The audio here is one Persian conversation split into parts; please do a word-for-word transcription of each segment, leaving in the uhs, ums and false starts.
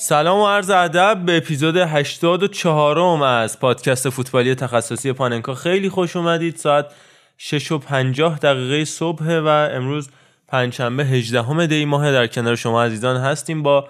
سلام و عرض ادب به اپیزود هشتاد و چهار ام از پادکست فوتبالی تخصصی پاننکا. خیلی خوش اومدید. ساعت شش و پنجاه دقیقه صبح و امروز پنجشنبه هجدهم دی ماه در کنار شما عزیزان هستیم با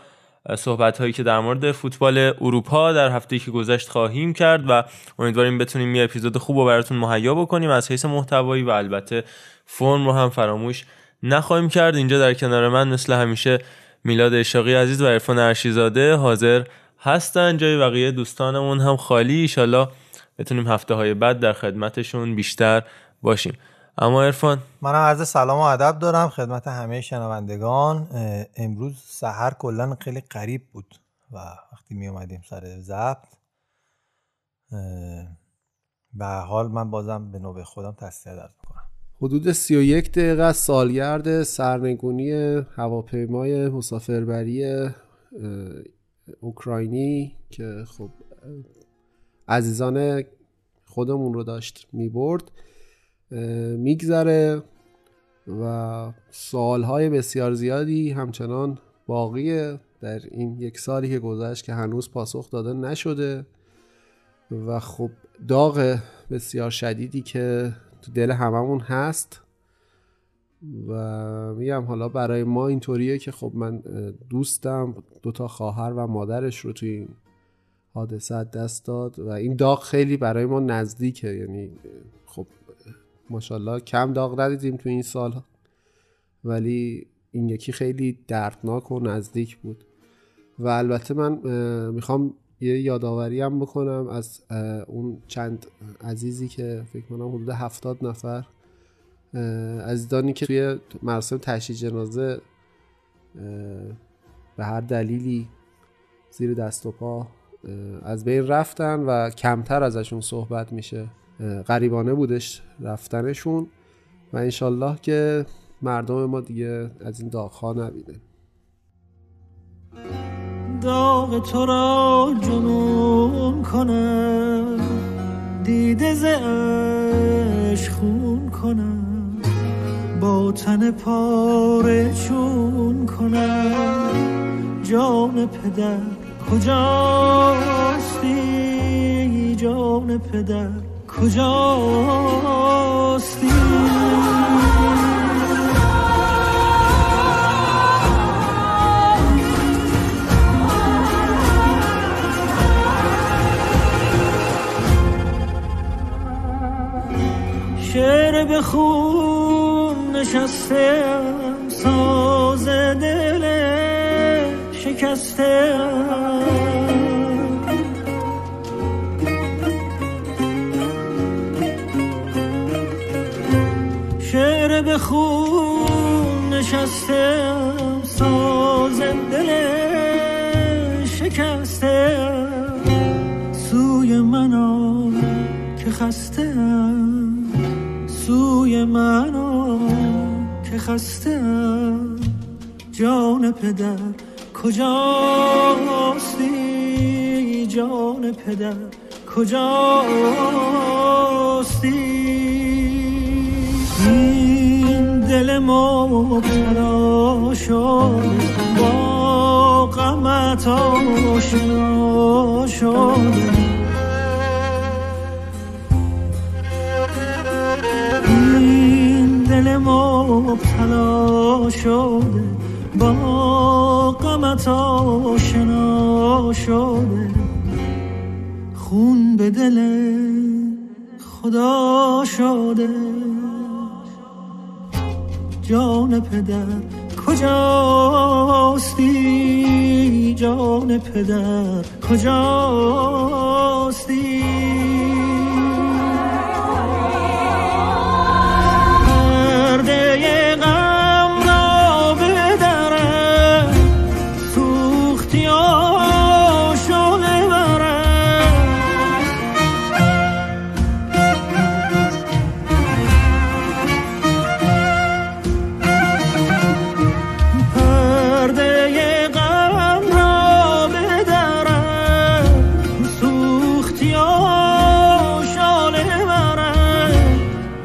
صحبت‌هایی که در مورد فوتبال اروپا در هفته‌ای که گذشت خواهیم کرد و امیدواریم بتونیم یه اپیزود خوب رو براتون مهیا بکنیم از حیث محتوایی و البته فرم رو هم فراموش نخواهیم کرد. اینجا در کنار من مثل همیشه میلاد اشاقی عزیز و عرفان عرشیزاده حاضر هستن. جای بقیه دوستانمون هم خالی. انشالله بتونیم هفته های بعد در خدمتشون بیشتر باشیم. اما عرفان، من هم عرض سلام و ادب دارم خدمت همه شنوندگان. امروز سحر کلن خیلی قریب بود و وقتی می اومدیم سر ضبط به حال من بازم به نوبه خودم تصدیه دارم حدود سی و یک دقیقه از سالگرد سرنگونی هواپیمای مسافربری اوکراینی که خب عزیزان خودمون رو داشت میبرد میگذره و سالهای بسیار زیادی همچنان باقیه در این یک سالی که گذشت که هنوز پاسخ داده نشده و خب داغ بسیار شدیدی که تو دل هممون هست و میگم حالا برای ما اینطوریه که خب من دوستم دوتا خواهر و مادرش رو توی این حادثه دست داد و این داغ خیلی برای ما نزدیکه، یعنی خب ماشاءالله کم داغ ندیدیم تو این سال ولی این یکی خیلی دردناک و نزدیک بود. و البته من میخوام یه یاداوری هم بکنم از اون چند عزیزی که فکر کنم حدود هفتاد نفر عزیزانی که توی مراسم تشییع جنازه به هر دلیلی زیر دست و پا از بین رفتن و کمتر ازشون صحبت میشه. غریبانه بودش رفتنشون و انشالله که مردم ما دیگه از این داغ‌ها نبینه. داغ تو را جنون کنم، دیده ز عشق خون کنم، با تن پاره چون کنم، جان پدر کجاستی، جان پدر کجاستی. شعر به خون نشستم، ساز دل شکستم، شعر به خون نشستم، ساز دل شکستم، سوی من آ که خستم، سوی منو که خستم، جان پدر کجاستی، جان پدر کجاستی. این دل ما مبتلا شد، با غمت آشنا شد، دل ما مبتلا شده، با غمت آشنا شده، خون به دل خدا شده. جان پدر کجاستی؟ جان پدر کجاستی؟ پرده غم را بدرم، سوختی آشو ببرم. پرده غم را بدرم، سوختی آشو ببرم.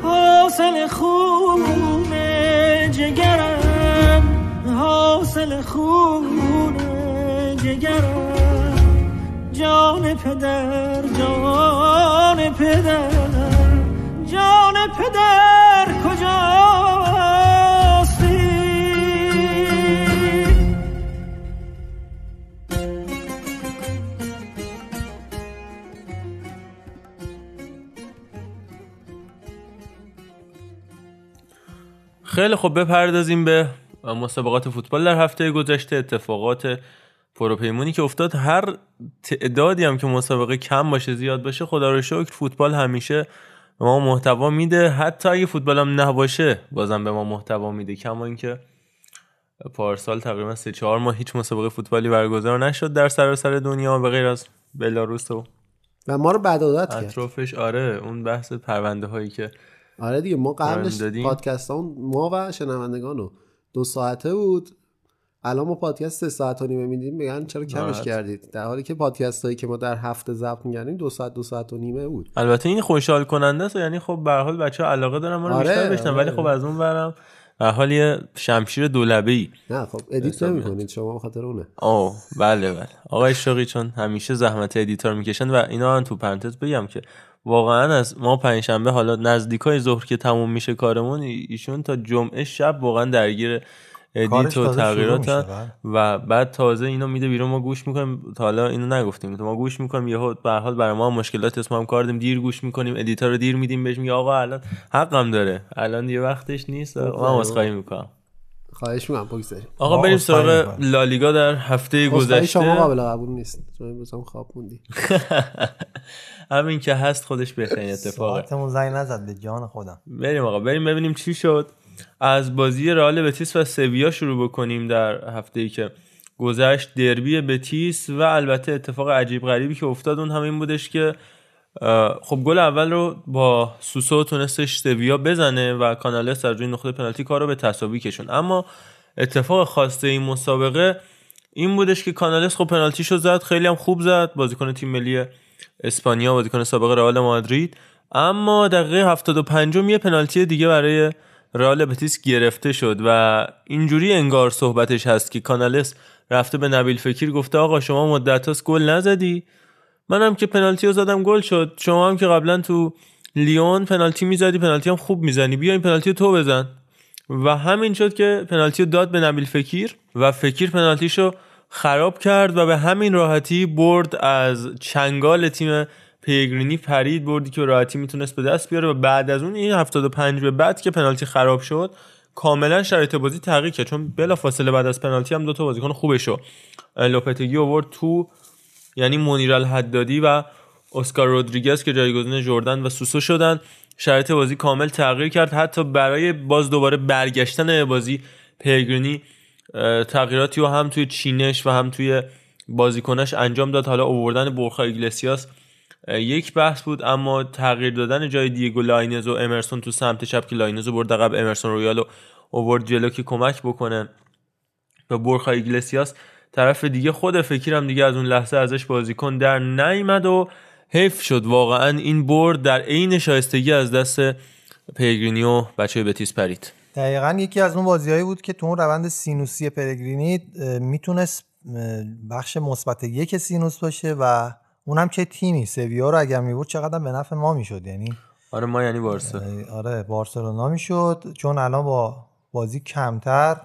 حاصل خون جگرم، حاصل خون جگرم. جان پدر جان پدر جان پدر کجاستی؟ خیلی خب، بپردازیم به مسابقات فوتبال. در هفته گذشته اتفاقات پروپیمونی که افتاد، هر تعدادی هم که مسابقه کم باشه زیاد باشه، خدا رو شکر فوتبال همیشه به ما محتوا میده. حتی اگه فوتبال هم نباشه بازم به ما محتوا میده، کما اینکه پارسال تقریبا سه چهار ماه هیچ مسابقه فوتبالی برگزار نشد در سراسر دنیا به غیر از بلاروس و و ما رو بدعادت کرد اطرافش. آره، اون بحث پرونده هایی که آره دیگه ما قبلش پادکست همون ما و شنوندگانو دو ساعته بود، الان ما پادکست سه ساعت و نیمه میدیم، میگن چرا کمش کردید، در حالی که پادکست هایی که ما در هفته ضبط میگنیم دو ساعت دو ساعت و نیمه بود. البته این خوشحال کننده است، یعنی خب به هر حال بچه‌ها علاقه دارن ما رو آره، بیشتر بشنن آره. ولی خب از اون برم به هر حال یه شمشیر دولبه‌ای. نه خب ادیت نمی‌کنید شما خاطر اونه. آه بله بله آقای شوقی چون همیشه زحمت ادیتور میکشن و اینا. تو پرانتز بگم که واقعا از ما پنجشنبه حالا نزدیکای ظهر که تموم میشه کارمون، ایشون تا جمعه شب واقعا درگیر ادیت و تغییرات و بعد تازه اینو میده بیرون، ما گوش میکنیم. تا حالا اینو نگفتیم، ما گوش میکنیم. یهو به هر حال برای ما مشکلات اسم هم کاردیم، دیر گوش میکنیم، ادیتور رو دیر میدیم بهش، میگه آقا الان حقم داره، الان دیگه وقتش نیست. ما مسخره میکنم. خواهش میکنم بگذار. آقا بریم سراغ لالیگا. در هفته گذشته شما قابل قبول نیست، چون امروز هم خواب موندی. همین که هست خودش بهترین اتفاقه. ساعتمون زنگ نزد به جان خودم. بریم آقا، بریم ببینیم چی شد. از بازی رئال بتیس و سویا شروع بکنیم. در هفته‌ای که گذشت دربی بتیس و البته اتفاق عجیب غریبی که افتاد اون همین بودش که خب گل اول رو با سوسو تونستش سویا بزنه و کانالس از روی نقطه پنالتی کارو به تساوی کشون. اما اتفاق خاصه این مسابقه این بودش که کانالس خب پنالتیشو زد، خیلی هم خوب زد، بازیکن تیم ملی اسپانیا، بازیکن سابق رئال مادرید. اما دقیقه هفتاد و پنج یه پنالتی دیگه برای رئال بتیس گرفته شد و اینجوری انگار صحبتش هست که کانالس رفته به نبیل فکیر گفته آقا شما مدت هاست گل نزدی، منم که پنالتی رو زدم گل شد، شما هم که قبلا تو لیون پنالتی میزدی، پنالتی هم خوب میزنی، بیا این پنالتی رو تو بزن. و همین شد که پنالتی رو داد به نبیل فکیر و فکیر پنالتیشو خراب کرد و به همین راحتی برد از چنگال تیم پیگرینی پرید، بردی که راحتی میتونست به دست بیاره. و بعد از اون این هفتاد و پنج به بعد که پنالتی خراب شد کاملا شرایط بازی تغییر کرد، چون بلافاصله بعد از پنالتی هم دو تا بازیکن خوبشو لوپتگی آورد تو، یعنی منیر الحدادی و اسکار رودریگز که جایگزین جردن و سوسو شدن. شرایط بازی کامل تغییر کرد، حتی برای باز دوباره برگشتن بازی پیگرینی تغییراتی و هم توی چینش و هم توی بازیکنش انجام داد. حالا آوردن بورخا ایگلسیاس یک بحث بود، اما تغییر دادن جای دیگو لاینز و امرسون تو سمت چپ که لاینز برد عقب، امرسون رویالو آورد جلو که کمک بکنه به بورخا ایگلسیاس. طرف دیگه خود فکرم دیگه از اون لحظه ازش بازیکن در نیامد و حیف شد واقعا این برد در عین شایستگی از دست پیگرینی و بچه‌ی بتیس پرید. دقیقاً یکی از اون بازیایی بود که تو اون روند سینوسی پیگرینی میتونست بخش مثبت یک سینوس باشه و اونم که تیمی سویا رو اگر میبرد چقدر به نفع ما میشد، یعنی آره ما یعنی بارسلونا آره بارسلونا میشد، چون الان با بازی کمتر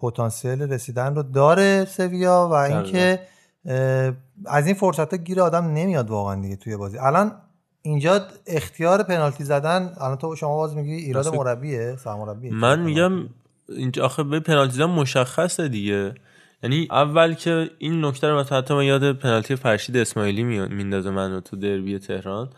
پتانسیل رسیدن رو داره سویا. و اینکه از این فرصتا گیر آدم نمیاد واقعا دیگه توی بازی. الان اینجا اختیار پنالتی زدن، الان تو شما باز میگی ایراد مربیه، سرمربیه. من میگم اینجا آخه به پنالتی زدن مشخصه دیگه. یعنی اول که این نکته رو حتی من یاد پنالتی فرشید اسماعیلی میندازه منو تو دربی تهران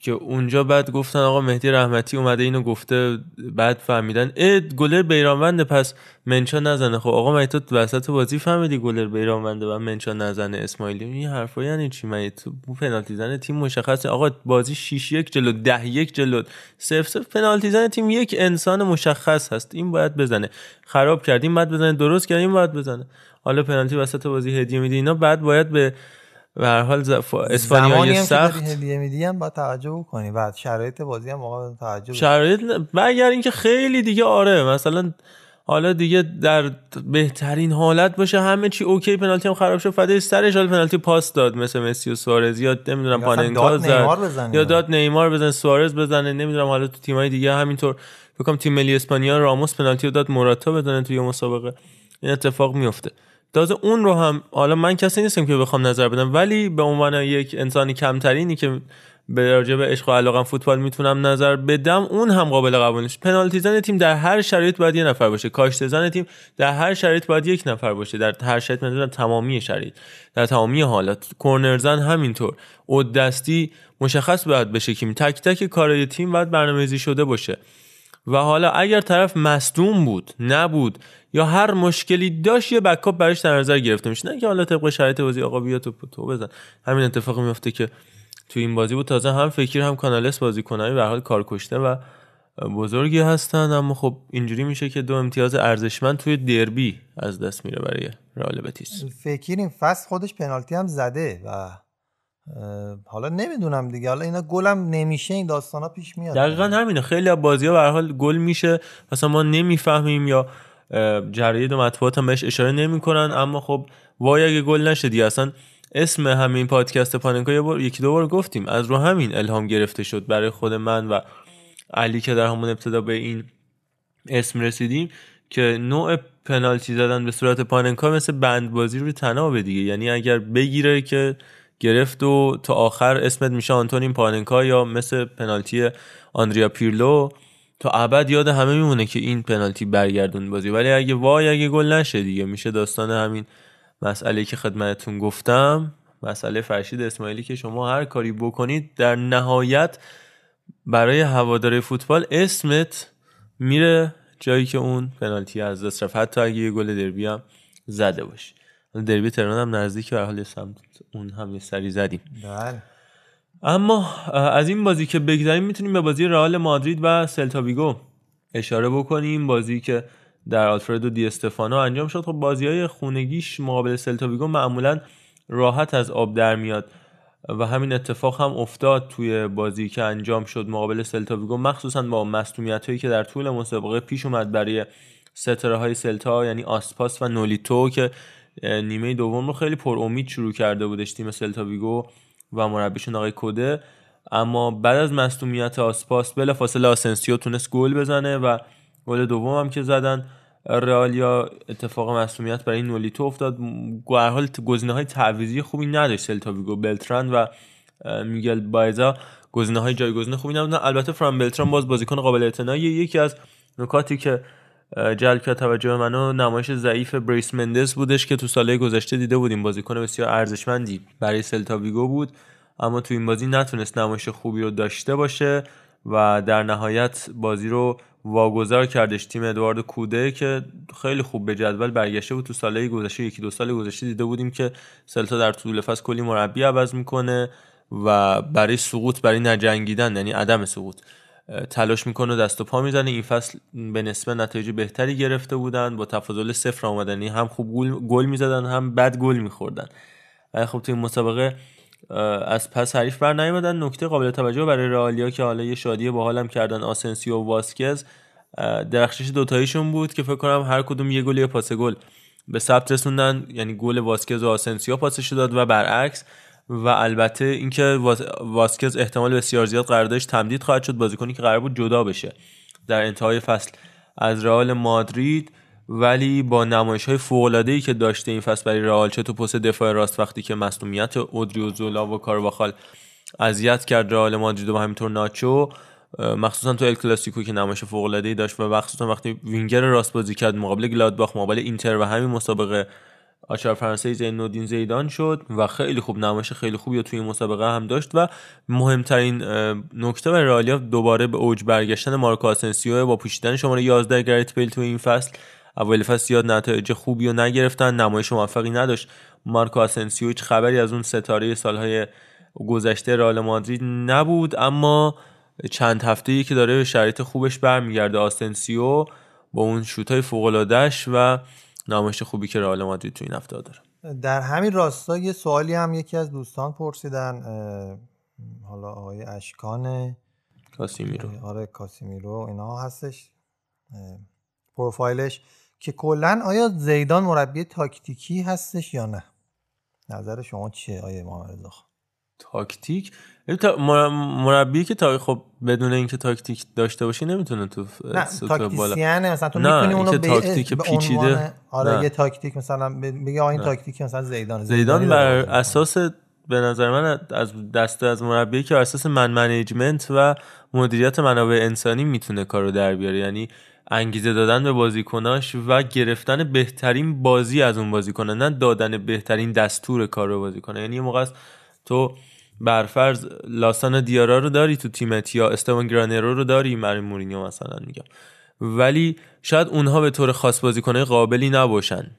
که اونجا بعد گفتن آقا مهدی رحمتی اومده اینو گفته، بعد فهمیدن اه گلر بیرانوند پس منچا نزنه. خب آقا من تو وسط بازی فهمیدی گلر بیرانونده و منچا نزنه اسماعیلی، این حرفا یعنی چی؟ من تو پنالتی زن تیم مشخصه، آقا بازی شش یک جلو، ده یک جلو، صفر صفر، پنالتی زن تیم یک انسان مشخص هست، این باید بزنه. خراب کردیم بعد بزنه، درست کردیم بعد بزنه. حالا پنالتی وسط بازی هدیه میدی اینا، بعد باید به به هر حال زف... اسپانیایی سخت هدیه میدیم، با تعجب کنی بعد شرایط بازی هم واقعا تعجب شرایط مگر اینکه خیلی دیگه آره مثلا حالا دیگه در بهترین حالت باشه همه چی اوکی، پنالتی هم خراب شد فدای سرش، حالا پنالتی پاس داد مثل مسی و سوارز، یا نمیدونم پاننکا زد یا داد نیمار بزنه، سوارز بزنه، نمیدونم حالا تو تیمای دیگه همینطور بگم تیم ملی اسپانیا راموس پنالتی رو داد موراتا بزنه توی مسابقه، این اتفاق میفته. تازه اون رو هم حالا من کسی نیستم که بخوام نظر بدم، ولی به عنوان یک انسانی کمترینی که به راجع به عشق و علاقم فوتبال میتونم نظر بدم، اون هم قابل قبول نیست. پنالتی زن تیم در هر شرایط باید یک نفر باشه، کاشته زن تیم در هر شرایط باید یک نفر باشه، در هر شرایط منظورم تمامی شرایط، در تمامی حالات. کورنر زن همینطور، اود دستی مشخص باید بشه که تک تک کارهای تیم باید برنامه‌ریزی شده باشه. و حالا اگر طرف مصدوم بود، نبود یا هر مشکلی داشت، یه بکاپ براش در نظر گرفته میشه، نه که حالا طبق شرایط بازی آقا بیا تو تو بزن. همین اتفاق میفته که تو این بازی بود. تازه هم فکر هم کانالس بازیکنایی به هر حال کارکشته و بزرگی هستن، اما خب اینجوری میشه که دو امتیاز ارزشمند توی دربی از دست میره برای رئال بتیس. فکر این فصل خودش پنالتی هم زده و حالا نمیدونم دیگه، حالا اینا گلم نمیشه، این داستانا پیش میاد. دقیقاً همینه، خیلی از بازی‌ها به هر حال گل میشه، مثلا ما نمیفهمیم یا جراید و مطبوعات هم بهش اشاره نمی‌کنن، اما خب وای اگه گل نشه دیگه. اصلا اسم همین پادکست پاننکا یه بار یکی دو بار گفتیم، از رو همین الهام گرفته شد برای خود من و علی که در همون ابتدا به این اسم رسیدیم که نوع پنالتی زدن به صورت پاننکا مثل بندبازی روی طناب دیگه، یعنی اگر بگیره که گرفت و تا آخر اسمت میشه آنتونین پاننکا، یا مثل پنالتی آندریا پیرلو تا ابد یاد همه میمونه که این پنالتی برگردون بازی. ولی اگه وای اگه گل نشه دیگه میشه داستان همین مسئله که خدمتتون گفتم، مسئله فرشید اسماعیلی که شما هر کاری بکنید در نهایت برای هواداره فوتبال اسمت میره جایی که اون پنالتی از دست رفت، حتی اگه یه گل دربی هم زده باشه. دربی تهران هم نزدیک به حال سمت اون هم یه سری زدیم. بله. اما از این بازی که بگذاریم میتونیم به بازی رئال مادرید و سلتا ویگو اشاره بکنیم، بازی که در آلفردو دی استفانو انجام شد. خب بازی‌های خونگیش مقابل سلتا ویگو معمولا راحت از آب در میاد و همین اتفاق هم افتاد توی بازی که انجام شد مقابل سلتا ویگو، مخصوصا با مصدومیتایی که در طول مسابقه پیش اومد برای ستاره‌های سلتا، یعنی آسپاس و نولیتو که نیمه دوم رو خیلی پر امید شروع کرده بودش تیم سلتا ویگو و مربیشون آقای کوده، اما بعد از مصدومیت آسپاس بلافاصله آسنسیو تونست گل بزنه و گل دوم هم که زدن رئالیا اتفاق مصدومیت برای نولیتو افتاد. به هر حال گزینه‌های تعویضی خوبی نداشت سلتا ویگو، بلتران و میگل بایزا گزینه‌های جایگزین خوبی نبودن. البته فران بلتران باز بازیکن قابل اعتناییه. یکی از نکاتی که جلب کرد توجه منو نمایش ضعیف بریس مندس بودش که تو سالهای گذشته دیده بودیم، بازیکن بسیار ارزشمندی برای سلتا ویگو بود، اما تو این بازی نتونست نمایش خوبی رو داشته باشه و در نهایت بازی رو واگذار کردش تیم ادوارد کوده که خیلی خوب به جدول برگشته بود. تو سالهای گذشته، یکی دو سال گذشته دیده بودیم که سلتا در طول فصل کلی مربی عوض میکنه و برای سقوط، برای نجنگیدن یعنی عدم سقوط تلاش میکنه و دست و پا میزنه. این فصل به نسبت نتایج بهتری گرفته بودن، با تفاضل صفر آمدنی هم خوب گل میزدن هم بد گل میخوردن. خب تو این مسابقه از پس حریف بر نیامدن. نکته قابل توجه برای رئالیا که حالا یه شادی باحال هم کردن، آسنسیو و واسکز درخشش دوتاییشون بود که فکر کنم هر کدوم یه گل یا پاس گل به ثبت رسوندن، یعنی گل واسکز و آسنسیو پاسش داد و برعکس. و البته اینکه واسکز احتمال بسیار زیاد قراردادش تمدید خواهد شد، بازیکنی که قرار بود جدا بشه در انتهای فصل از رئال مادرید ولی با نمایش‌های فوق‌العاده‌ای که داشته این فصل برای رئال، چه تو پست دفاع راست وقتی که مصدومیت اودریوزولا و کارواخال اذیت کرد رئال مادرید و همینطور ناچو، مخصوصا تو ال کلاسیکو که نمایش فوق‌العاده‌ای داشت و مخصوصا وقتی وینگر راست بازی کرد مقابل گلادباخ، مقابل اینتر و همین مسابقه آچار فرانسوی زینالدین زیدان شد و خیلی خوب نمایش خیلی خوبی توی این مسابقه هم داشت. و مهمترین نکته برای رئالیا دوباره به اوج برگشتن مارکو آسنسیو با پوشیدن شماره یازده گرت بیل تو این فصل. اول فصل زیاد نتایج خوبی رو نگرفتن، نمایش موفقی نداشت مارکو آسنسیو، هیچ خبری از اون ستاره سالهای گذشته رئال مادرید نبود، اما چند هفته‌ای که داره به شرایط خوبش برمیگرده آسنسیو با اون شوت‌های فوق‌العاده‌اش و نمایش خوبی که رئال مادرید تو این هفته داره. در همین راستا یه سوالی هم یکی از دوستان پرسیدن، حالا آقای اشکان کاسیمیرو، آره کاسیمیرو اینا هستش پروفایلش، که کلن آیا زیدان مربی تاکتیکی هستش یا نه؟ نظر شما چیه آیه محمد رضا خان؟ تاکتیک مربی که تا خب بدون اینکه تاکتیک داشته باشی نمیتونه تو سطح بالا، نه مثلا تو میتونی اونو به تاکتیک پیچیده، آره یه تاکتیک مثلا بگی آ این تاکتیک مثلا زیدان زیدان بر اساس به نظر من از دست از مربی که بر اساس من منیجمنت و مدیریت منابع انسانی میتونه کارو در بیاره، یعنی انگیزه دادن به بازیکناش و گرفتن بهترین بازی از اون بازیکن، نه دادن بهترین دستور کار به بازیکن. یعنی موقع تو برفرض لاسانا دیارا رو داری تو تیمت یا استوان گرانرو رو داری، مری مورینیو مثلا میگم، ولی شاید اونها به طور خاص بازیکنای قابلی نباشن،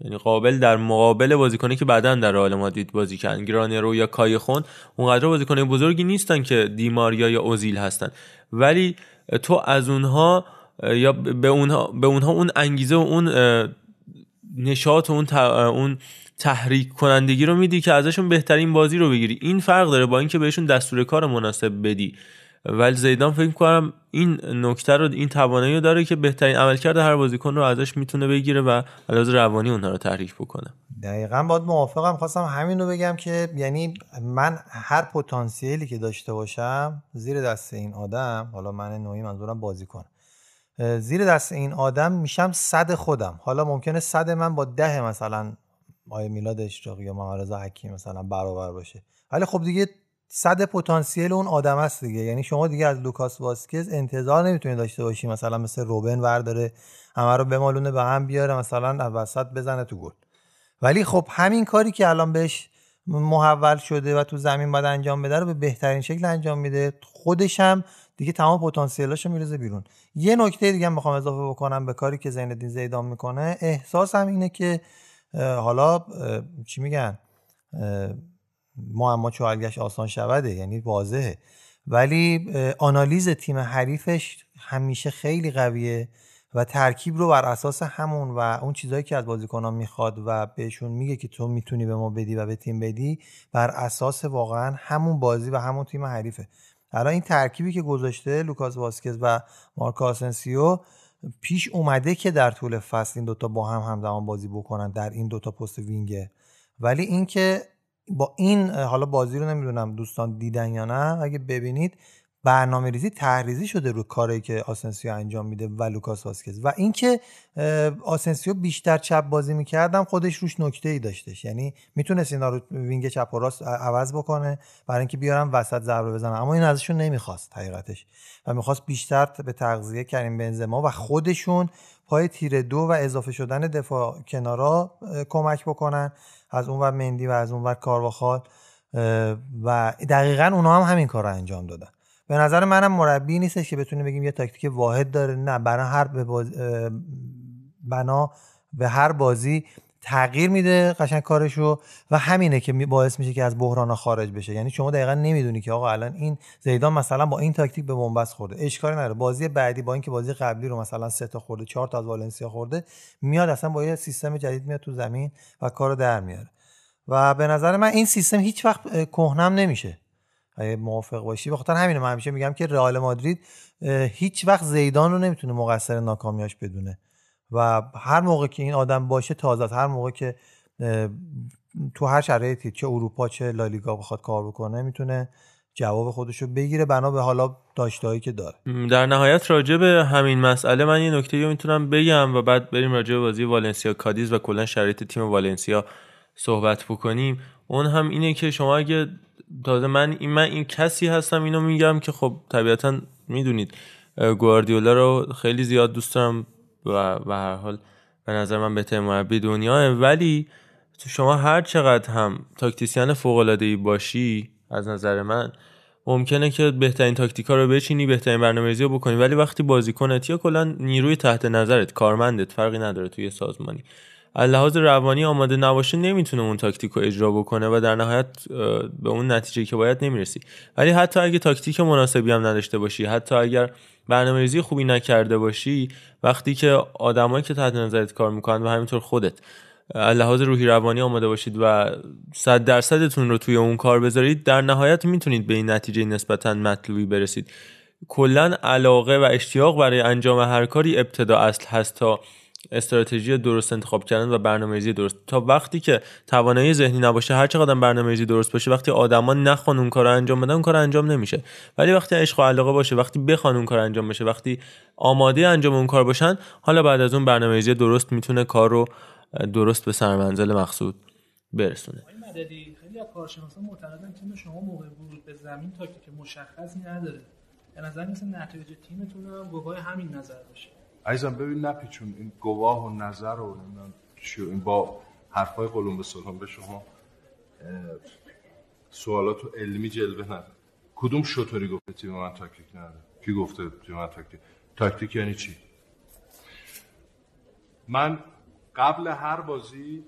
یعنی قابل در مقابل بازیکنی که بعداً در رئال مادرید بازی کردن، گرانرو یا کایخون اونقدر بازیکنای بزرگی نیستن که دیماریا یا اوزیل هستن، ولی تو از اونها یا به اونها به اونها اون انگیزه و اون نشاط و اون اون تحریک کنندگی رو میدی که ازشون بهترین بازی رو بگیری. این فرق داره با اینکه بهشون دستور کار مناسب بدی. ولی زیدان فکر کنم این نکته رو، این توانایی رو داره که بهترین عملکرد هر بازیکن رو ازش میتونه بگیره و علاوه روانی اونها رو تحریک بکنه. دقیقاً باید موافقم، خواستم همین رو بگم که یعنی من هر پتانسیلی که داشته باشم زیر دست این آدم، حالا من نوعی منظورم بازیکن، زیر دست این آدم میشم صد خودم. حالا ممکنه صد من با ده مثلا آیه میلاد اشراقی یا محمد رضا حکیم مثلا برابر باشه، ولی خب دیگه صد پتانسیل اون آدم است دیگه. یعنی شما دیگه از لوکاس واسکز انتظار نمیتونید داشته باشی مثلا مثل روبن ورداره همه رو بمالونه به هم بیاره مثلا وسط بزنه تو گل، ولی خب همین کاری که الان بهش محول شده و تو زمین باید انجام بده رو به بهترین شکل انجام میده، خودش هم دیگه تمام پتانسیلاشو میریزه بیرون. یه نکته دیگه هم میخوام اضافه بکنم به کاری که زینالدین زیدان میکنه، احساسم اینه که حالا چی میگن معما چو حلش آسان شوده، یعنی واضحه، ولی آنالیز تیم حریفش همیشه خیلی قویه و ترکیب رو بر اساس همون و اون چیزایی که از بازیکنان میخواد و بهشون میگه که تو میتونی به ما بدی و به تیم بدی، بر اساس واقعا همون بازی و همون تیم حریفه. الان این ترکیبی که گذاشته لوکاس واسکز و مارکو آسنسیو پیش اومده که در طول فصل این دوتا با هم همزمان بازی بکنن در این دوتا پست وینگه، ولی این که با این حالا بازی رو نمیدونم دوستان دیدن یا نه، اگه ببینید برنامه ریزی تحریزی شده رو کاری که آسنسیو انجام میده و لوکاس واسکز، و اینکه آسنسیو بیشتر چپ بازی میکردم خودش روش نکته ای داشتش، یعنی میتونست اینا رو وینگ چپ و راست عوض بکنه برای اینکه بیارن وسط ضربه بزنن، اما این ازشون نمیخواست حقیقتش و میخواست بیشتر به تغذیه کریم بنزما و خودشون پای تیر دو و اضافه شدن دفاع کنارا کمک بکنن، از اون ور مندی و از اون ور کارواخال، و دقیقاً اونها هم همین کارو انجام دادن. به نظر منم مربی نیستش که بتونیم بگیم یه تاکتیک واحد داره، نه، برای هر باز... بنا به هر بازی تغییر میده قشنگ کارشو و همینه که باعث میشه که از بحران خارج بشه. یعنی شما دقیقاً نمیدونی که آقا الان این زیدان مثلا با این تاکتیک به بنبست خورده، اشکالی نداره، بازی بعدی با اینکه بازی قبلی رو مثلا سه تا خورده چهار تا از والنسیا خورده میاد اصلا با یه سیستم جدید میاد تو زمین و کارو در میاره. و به نظر من این سیستم هیچ وقت کهنم نمیشه اگه موافق باشی. بخاطر همینه من همیشه میگم که رئال مادرید هیچ وقت زیدان رو نمیتونه مقصر ناکامیاش بدونه و هر موقع که این آدم باشه تازه، هر موقع که تو هر شرایطی چه اروپا چه لالیگا بخواد کار بکنه میتونه جواب خودشو بگیره بنا به حالا داشته‌هایی که داره. در نهایت راجع به همین مسئله من یه نکته‌ای رو میتونم بگم و بعد بریم راجع به بازی والنسیا کادیز و کلا شرایط تیم والنسیا صحبت بکنیم. اون هم اینه که شما اگه داده من این من این کسی هستم اینو میگم که خب طبیعتاً میدونید گواردیولا رو خیلی زیاد دوست دارم و به هر حال به نظر من بهترین مربی دنیاه، ولی تو شما هر چقدر هم تاکتیسیان فوق‌العاده‌ای باشی از نظر من ممکنه که بهترین تاکتیکا رو بچینی، بهترین برنامه‌ریزی رو بکنی، ولی وقتی بازیکنت یا کلا نیروی تحت نظرت کارمندت فرقی نداره توی سازمانی از لحاظ روانی آماده نباشه نمیتونه اون تاکتیک رو اجرا بکنه و در نهایت به اون نتیجه‌ای که باید نمیرسی. ولی حتی اگه تاکتیک مناسبی هم نداشته باشی، حتی اگر برنامه‌ریزی خوبی نکرده باشی، وقتی که آدمایی که تحت نظرت کار میکنن و همینطور خودت از لحاظ روحی روانی آماده باشید و صد درصدتون رو توی اون کار بذارید، در نهایت میتونید به این نتیجه نسبتاً مطلوبی برسید. کلاً علاقه و اشتیاق برای انجام هر کاری ابتدا اصل هست تا استراتژی درست انتخاب کردن و برنامه‌ریزی درست. تا وقتی که توانایی ذهنی نباشه، هر چقدر برنامه‌ریزی درست باشه، وقتی آدما نخوان اون کارو انجام بدن اون کار انجام نمیشه. ولی وقتی عشق و علاقه باشه، وقتی بخوان اون کار انجام بشه، وقتی آماده انجام اون کار باشن، حالا بعد از اون برنامه‌ریزی درست میتونه کار رو درست به سرمنزل مقصود برسونه. این مددی خیلی از کارشناسان معتقدن تیم شما موقع ورود به زمین تاکتیک مشخصی نداره. به نظر میسه نتایج تیمتون هم گواه همین نظر باشه. عزیزم ببین نپیچون این گواه و نظر و این با حرفای قلم به سلام به شما سوالاتو علمی جلوه نده. کدوم شطوری گفته تیم من تاکتیک نداره؟ کی گفته تیم من تاکتیک؟ تاکتیک یعنی چی؟ من قبل هر بازی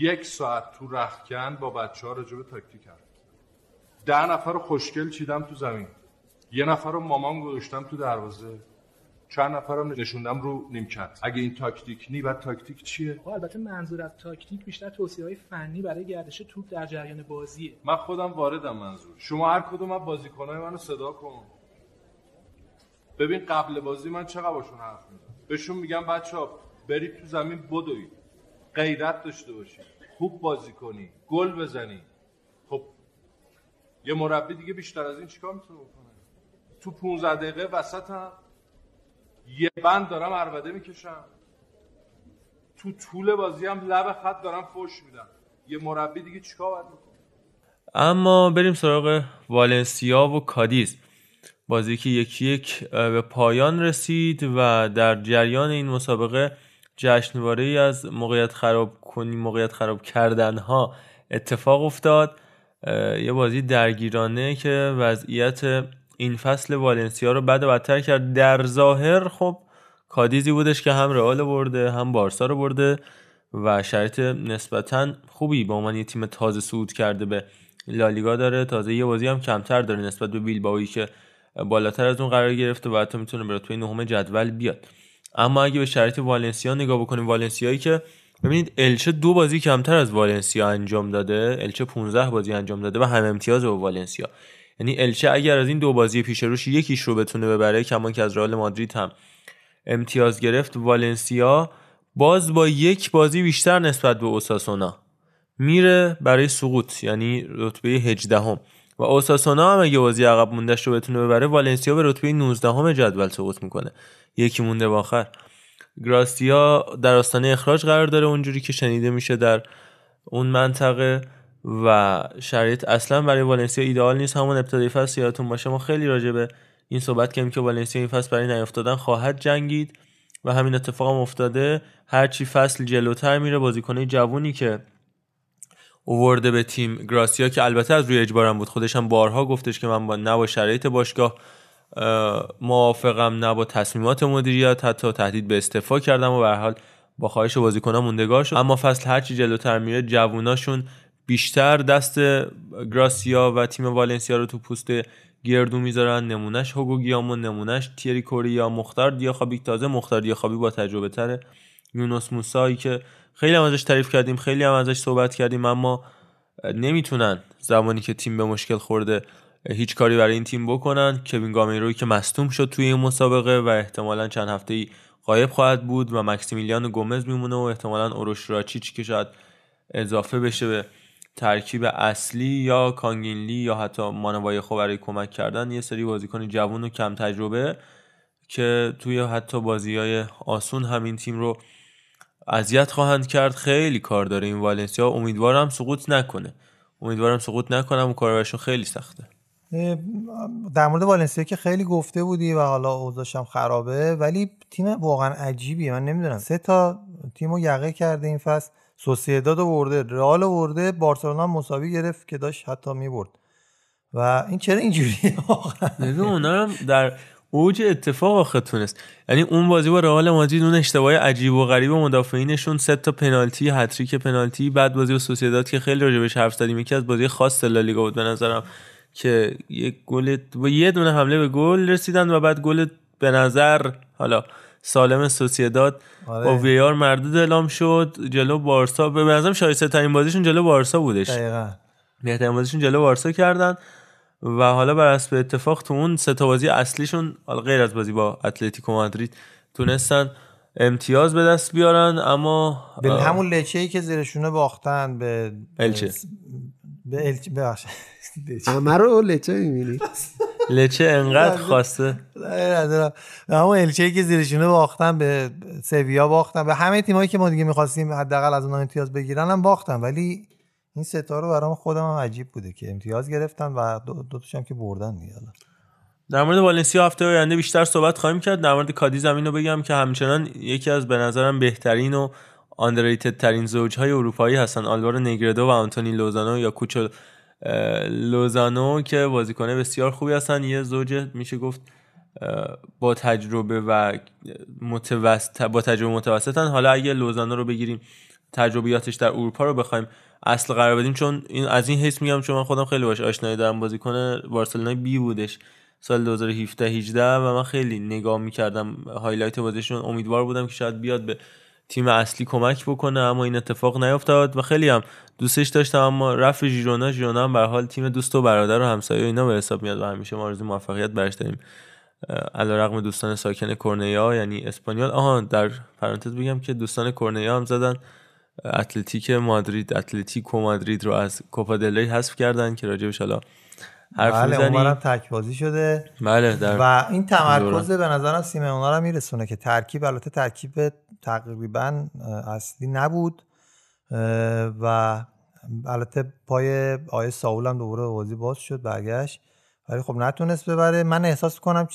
یک ساعت تو رختکن با بچه‌ها راجع به تاکتیک کردم. ده نفر رو خوشگل چیدم تو زمین. یه نفر رو مامان گذاشتم تو دروازه. چند نفر رو نشوندم رو نیمکت. اگه این تاکتیک نی بعد تاکتیک چیه؟ البته منظور از تاکتیک بیشتر توصیه‌های فنی برای گردش توپ در جریان بازیه. من خودم واردم منظور. شما هر کدوم از بازیکن‌های منو صدا کن. ببین قبل بازی من چقدر باشون حرف می‌زدم. بهشون میگم بچه‌ها برید تو زمین بدوید، غیرت داشته باشی، خوب بازی کنی، گل بزنی. خب یه مربی دیگه بیشتر از این چیکار میتونه بکنه؟ تو پونزده دقیقه وسطم یه بند دارم عربده میکشم، تو طول بازیم لب خط دارم فوش میدم. یه مربی دیگه چیکار باید بکنه؟ اما بریم سراغ والنسیا و کادیز، بازی که یکی یک به پایان رسید و در جریان این مسابقه جشنواره‌ای از موقعیت خراب کنی موقعیت خراب کردنها اتفاق افتاد. یه بازی درگیرانه که وضعیت این فصل والنسیا رو بد و بدتر کرد. در ظاهر خب کادیزی بودش که هم رئال برده هم بارسا رو برده و شرایط نسبتاً خوبی به عنوان یه تیم تازه صعود کرده به لالیگا داره. تازه یه بازی هم کمتر داره نسبت به بیلبائویی که بالاتر از اون قرار گرفته و حتی میتونه به رتبه نهم جدول بیاد. اما اگه به شرایط والنسیا نگاه بکنیم، والنسیایی که ببینید الچه دو بازی کمتر از والنسیا انجام داده، الچه پانزده بازی انجام داده و هم امتیاز با والنسیا. یعنی الچه اگر از این دو بازی پیش روش یکیش رو بتونه ببره، کمان که از رئال مادرید هم امتیاز گرفت، والنسیا باز با یک بازی بیشتر نسبت به اوساسونا میره برای سقوط، یعنی رتبه هجدهم. و اوساسونا هم اگه بازی عقب موندهش رو بتونه ببره، والنسیا به رتبه نوزدهم جدول سقوط میکنه، یکی مونده آخر. گراسیا در آستانه اخراج قرار داره اونجوری که شنیده میشه در اون منطقه و شرایط اصلا برای والنسیا ایدئال نیست. همون ابتدای فصل یادتون باشه ما خیلی راجع به این صحبت کردیم که والنسیا این فصل برای نیافتادن خواهد جنگید و همین اتفاق هم افتاده. هرچی فصل جلوتر میره بازیکنای جوونی که اوورده به تیم، گراسیا که البته از روی اجبارم بود، خودش هم بارها گفتش که من با نه با شرایط باشگاه موافقم نه با تصمیمات مدیریت، حتی تهدید به استعفا کردم و به هر حال با خواهش بازیکن‌ها موندگار شد. اما فصل هرچی جلوتر میره جووناشون بیشتر دست گراسیا و تیم والنسیا رو تو پوست گردو میذارن. نمونهش هوگو گیامون، نمونهش تیری کوریا، مختار دیاخابی، تازه مختار دیاخابی با تجربه تره، یونس موسایی که خیلی هم ازش تعریف کردیم، خیلی هم ازش صحبت کردیم، اما نمیتونن زمانی که تیم به مشکل خورده هیچ کاری برای این تیم بکنن. کوین گامیروی که مصدوم شد توی این مسابقه و احتمالاً چند هفته‌ای غایب خواهد بود و ماکسیمیلیانو گومز میمونه و احتمالاً اوروش راچیچ که شاید اضافه بشه به ترکیب اصلی یا کانگینلی یا حتی مانوایخو برای کمک کردن یه سری بازیکن جوان و کم تجربه که توی حتی بازی‌های آسون همین تیم رو اذیت خواهند کرد. خیلی کار داره این والنسیا، امیدوارم سقوط نکنه امیدوارم سقوط نکنم و کار براشون خیلی سخته. در مورد والنسیا که خیلی گفته بودی و حالا اوضاعش هم خرابه، ولی تیم واقعا عجیبیه. من نمیدونم سه تا تیمو یقه کرده این فصل، سوسییداد ورده، رئال ورده، بارسلونا مساوی گرفت که داشت حتی میبرد و این چرا اینجوریه واقعا نمیدونم. اونم در اوج اتفاق آخه تونس، یعنی اون بازی با رئال مادرید اون اشتباه عجیب و غریب مدافعینشون، سه تا پنالتی، هتریک پنالتی، بعد بازی با سوسییداد که خیلی راجبش حرف زدیم، یکی از بازی خاص لالیگا بود به نظرم که یک گل با یه دونه حمله به گل رسیدن و بعد گل به نظر حالا سالم سوسییداد با وی آر مردود اعلام شد جلو بارسا. به نظرم شایسته ترین بازیشون جلو بارسا بودش، دقیقاً بهترین بازیشون جلو بارسا کردن و حالا بر اساس اتفاق تو اون سه تا بازی اصلیشون غیر از بازی با اتلتیکو مادرید تونستن امتیاز به دست بیارن، اما به همون لچه‌ای که زیرشونه باختن به الچه به الچه ببخشید امرو لچه می‌بینی لچه انقدر خواسته همون الچه‌ای که زیرشونه باختن به سویا، باختن به همه تیمایی که ما دیگه می‌خواستیم حداقل از اونها امتیاز بگیرن هم باختن. ولی این ستا رو برام خودم هم عجیب بوده که امتیاز گرفتن و دو, دو تاشم که بردن دیگه. در مورد والنسیا هفته آینده بیشتر صحبت خواهیم کرد. در مورد کادیز هم اینو بگم که همچنان یکی از به نظرم بهترین و آندرریتد ترین زوج‌های اروپایی هستن، آلوارو نگردو و آنتونی لوزانو یا کوچو لوزانو که بازیکن‌های بسیار خوبی هستن. یه زوج میشه گفت با تجربه و متوسط با تجربه متوسطن. حالا اگه لوزانو رو بگیریم تجربیاتش در اروپا رو بخوایم اصل قرار بدیم، چون این از این حیث میگم چون من خودم خیلی باش آشنایی دارم، بازیکن بارسلونای بی بودش سال دو هزار و هفده هجده و من خیلی نگاه میکردم هایلایت بازیشون، امیدوار بودم که شاید بیاد به تیم اصلی کمک بکنه، اما این اتفاق نیفتاد و خیلی هم دوستش داشتم. اما رفت ژیرونا، ژیرونا هم به هر حال تیم دوست و برادر و همسایه و اینا به حساب میاد و همیشه ما آرزوی موفقیت برش داریم علیرغم دوستان ساکن کرنیا یعنی اسپانیول. آها در پرانتز بگم که دوستان کرنیا هم زدن اتلتیک مادرید اتلتیکو مادرید رو از کوپا دل ری حذف کردن که راجبش حالا حرف بله میزنیم. بله، اونم تک بازی شده. بله در و این تمرکز به نظرم سیمئونا رو میرسونه که ترکیب البته ترکیب تقریبا اصلی نبود و البته پای آیه ساول هم دوباره بازی باز شد برگشت، ولی خب نتونست ببره. من احساس کنم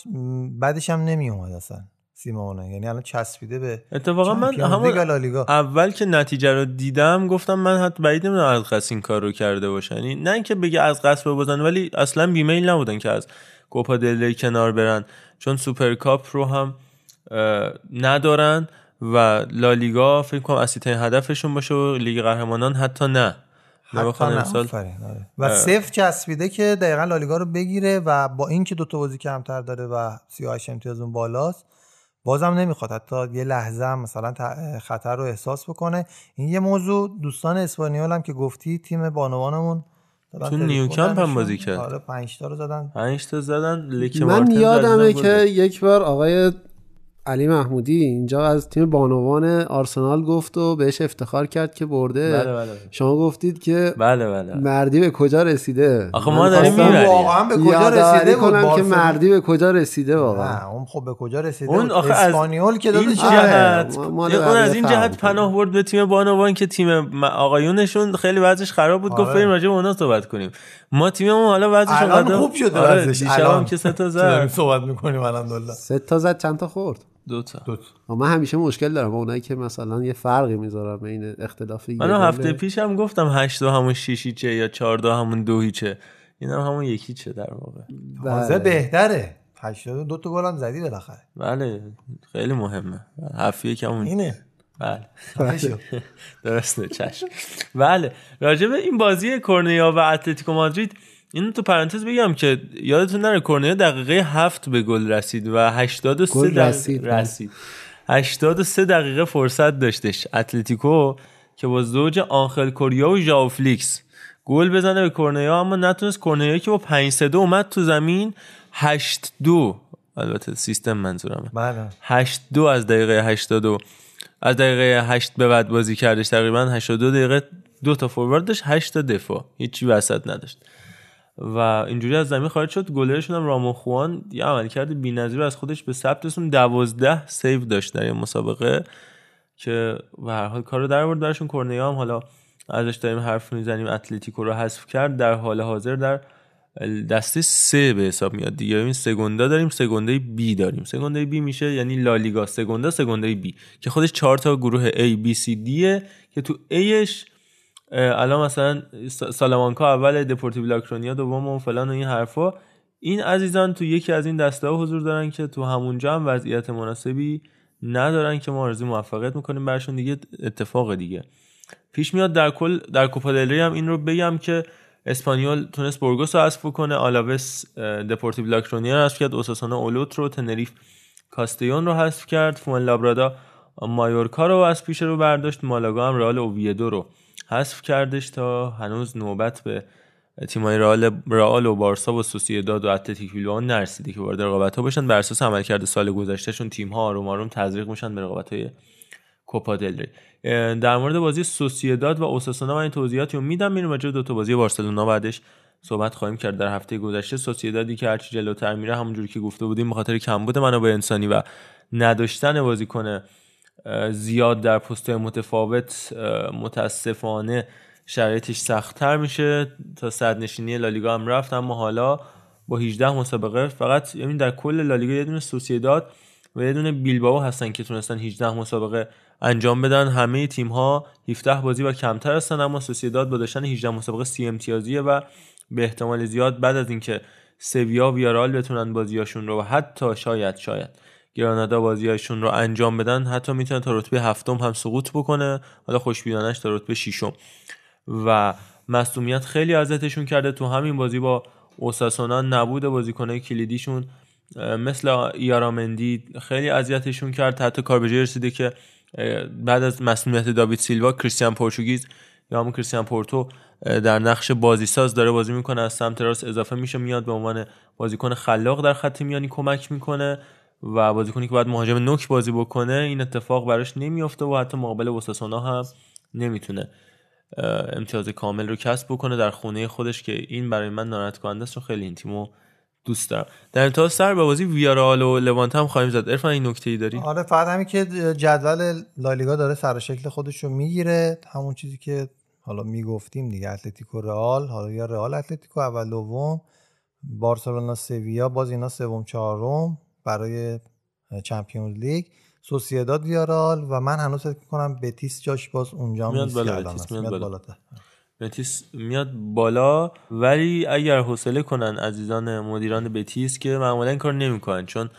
بعدش هم نمی اومد اصلا سیمونه، یعنی الان چسبیده به اتفاقا. من همون اول که نتیجه رو دیدم گفتم من حتی بعید نمیدونم از قصد این کار رو کرده باشن، یعنی نه اینکه بگه از قصد بزنن، ولی اصلا بیمیل نبودن که از کوپا دل ری کنار برن، چون سوپر کاپ رو هم ندارن و لالیگا فکر کنم اصلی‌ترین هدفشون باشه و لیگ قهرمانان حتی نه حتی نه امسال و صفر چسبیده که دقیقاً لالیگا رو بگیره و با اینکه دو تا بازی کمتر داره و سی و هشت امتیاز اون بالاست بازم نمیخواد حتی یه لحظه هم مثلا خطر رو احساس بکنه. این یه موضوع. دوستان اسپانیول هم که گفتی تیم بانوانمون تو نیوکمپ هم بازی کرد. آره پنج تا رو زدن. پنج تا زدن. من یادمه که یک بار آقای علی محمودی اینجا از تیم بانوان آرسنال گفت و بهش افتخار کرد که برده. بله بله. شما گفتید که بله بله. مردی به کجا رسیده؟ آخه ما داریم می‌بینیم واقعا به کجا رسیده کنم که مردی به کجا رسیده واقعا. اون خب به کجا رسیده؟ اون اسپانیول که دادش جهت اون از این جهت پناه برد به تیم بانوان که تیم آقایونشون خیلی وضعش خراب بود. آره. گفتیم راجع به اونا صحبت کنیم. ما تیممون حالا وضعش انقدر خوب شده وضعش. الان که سه تا زد صحبت می‌کنیم الحمدلله. سه تا زد چند تا خورد؟ دوتا. دوتا. من همیشه مشکل دارم با اونایی که مثلا یه فرقی میذارم بین اختلافی. من هفته پیش هم گفتم هشت دو همون شیشیچه یا چهار دو همون دویچه، این هم همون یکیچه در واقع. بازه بهتره. هشت دو دو تا گل هم زدی بالاخره. بله خیلی مهمه. هفت یک همون اینه. بله. درسته چشم. بله راجع به این بازی کرنیا و اتلتیکو مادرید اینو تو پرانتز بگم که یادتون نره کرنیا دقیقه هفت به گل رسید و هشتاد و سه دقیقه رسید. رسید هشتاد و سه دقیقه فرصت داشتش اتلتیکو که با زوج آنخل کوریا و ژائو فلیکس گل بزنه به کرنیا، اما نتونست. کرنیا که با پنج سه دو اومد تو زمین، هشت دو البته سیستم منظورمه، بله هشت دو از دقیقه هشتاد و دو از دقیقه هشت به بعد بازی کردش، تقریبا هشتاد و دو دقیقه دو تا فوروارد داشت، هشت تا دفاع، هیچی وسط نداشت و اینجوری از زمین خارج شد. گلرشون هم رامون خوان یه عملکرد بی‌نظیر از خودش به ثبت رسون، دوازده سیو داشت در این مسابقه که به هر حال کارو در آورد براشون. کورنیا هم حالا ازش داریم حرف میزنیم، اتلتیکو رو حذف کرد، در حال حاضر در دسته سه به حساب میاد دیگه. این سگوندا داریم، سگوندای بی داریم، سگوندای بی میشه یعنی لالیگا سگوندا، سگوندای بی که خودش چهار تا گروه A B C Dه که تو Aش الان مثلا سالامانکا اول، دپورتیو لا کرونیا دوم و فلان و این حرفا. این عزیزان تو یکی از این دسته‌ها حضور دارن که تو همونجا هم وضعیت مناسبی ندارن که ما آرزوی موفقیت میکنیم براشون دیگه. اتفاق دیگه پیش میاد. در کل در کوپا دل ری هم این رو بگم که اسپانیول تونس بورگوس رو حذف کنه، آلاوس دپورتیو لا کرونیا رو حذف کرد، اوساسونا اولوت رو، تنریف کاستیون رو حذف کرد، فونلابرادا مایورکا رو از پیش رو برداشت، مالاگا هم رئال اوویدو رو حذف کردش تا هنوز نوبت به تیمای رئال رئال و بارسا و سوسییداد و اتلتیک بیلبائو نرسیده که وارد رقابت‌ها بشن. بر اساس عملکرد سال گذشتهشون تیم‌ها آروم آروم تزریق میشن به رقابت‌های کوپا دل ری. در مورد بازی سوسییداد و اوساسونا من این توضیحاتو میدم، میرم راجع به دو تا بازی بارسلونا بعدش صحبت خواهیم کرد. در هفته گذشته سوسییدادی که هرچی جلوتر میره همونجوری که گفته بودیم به خاطر کمبود منابع انسانی و نداشتن بازیکن زیاد در پست‌های متفاوت متاسفانه شرایطش سخت‌تر میشه، تا صدرنشینی لالیگا هم رفت، اما حالا با هجده مسابقه فقط یعنی در کل لالیگا یه دونه سوسییداد و یه دونه بیلبائو هستن که تونستن هجده مسابقه انجام بدن. همه تیم‌ها هفده بازی و کمتر هستن، اما سوسییداد با داشتن هجده مسابقه سی امتیازیه و به احتمال زیاد بعد از اینکه سویا و ویارال بتونن بازیاشون رو و حتی شاید شاید گرانادا بازیاشون رو انجام بدن، حتی میتونه تا رتبه هفتم هم سقوط بکنه، حالا خوشبینانش تا رتبه ششم. و مصدومیت خیلی اذیتشون کرده، تو همین بازی با اوساسونا نبود بازیکنای کلیدیشون مثل یارامندی خیلی اذیتشون کرد، حتی کار به جای رسیده که بعد از مصدومیت داوید سیلوا کریستیان پورچوگیز یا همون کریستیان پورتو در نقش بازیساز داره بازی میکنه، از سمت راست اضافه میشه، میاد به عنوان بازیکن خلاق در خط میانی کمک میکنه و بازیکنی که باید مهاجم نوک بازی بکنه این اتفاق براش نمیافته و حتی مقابل اوساسونا هم نمیتونه امتیاز کامل رو کسب بکنه در خونه خودش، که این برای من ناراحت کننده است و خیلی این تیمو دوست دارم. در انتها سر به بازی ویارال و لوانته هم خواهیم زد. عرفان این نکته‌ای داری؟ آره، فقط همین که جدول لالیگا داره سر و شکل خودش رو میگیره، همون چیزی که حالا میگفتیم دیگه، اتلتیکو رئال، حالا یا رئال اتلتیکو اول دوم، بارسلونا سویا، باز اینا سوم چهارم برای چمپیونز لیگ، سوسییداد ویارال و من هنوز فکر می‌کنم بتیس جاش باز اونجا میاد بالا، بتیس میاد بالا، بتیس میاد بالا. ولی اگر حوصله کنن عزیزان مدیران بتیس که معمولا این کار نمی‌کنن، چون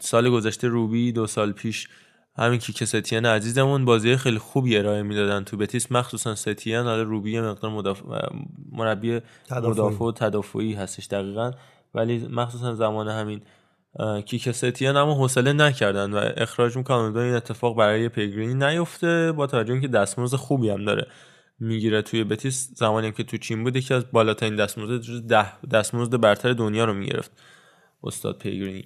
سال گذشته روبی، دو سال پیش همین که ستین عزیزمون بازی خیلی خوبی ارائه میدادن تو بتیس، مخصوصا ستین. حالا روبی مقدار مدافع مربی مدافع و تدافعی هستش دقیقاً، ولی مخصوصا زمان همین کیک ستین اما حوصله نکردن و اخراج میکنند. این اتفاق برای پیگرینی نیفته با توجه اینکه دستمزد خوبی هم داره میگیره توی بتیس. زمانی که تو چین بود یکی از بالاترین دستمزد ده دستمزد برتر دنیا رو میگرفت استاد پیگرینی.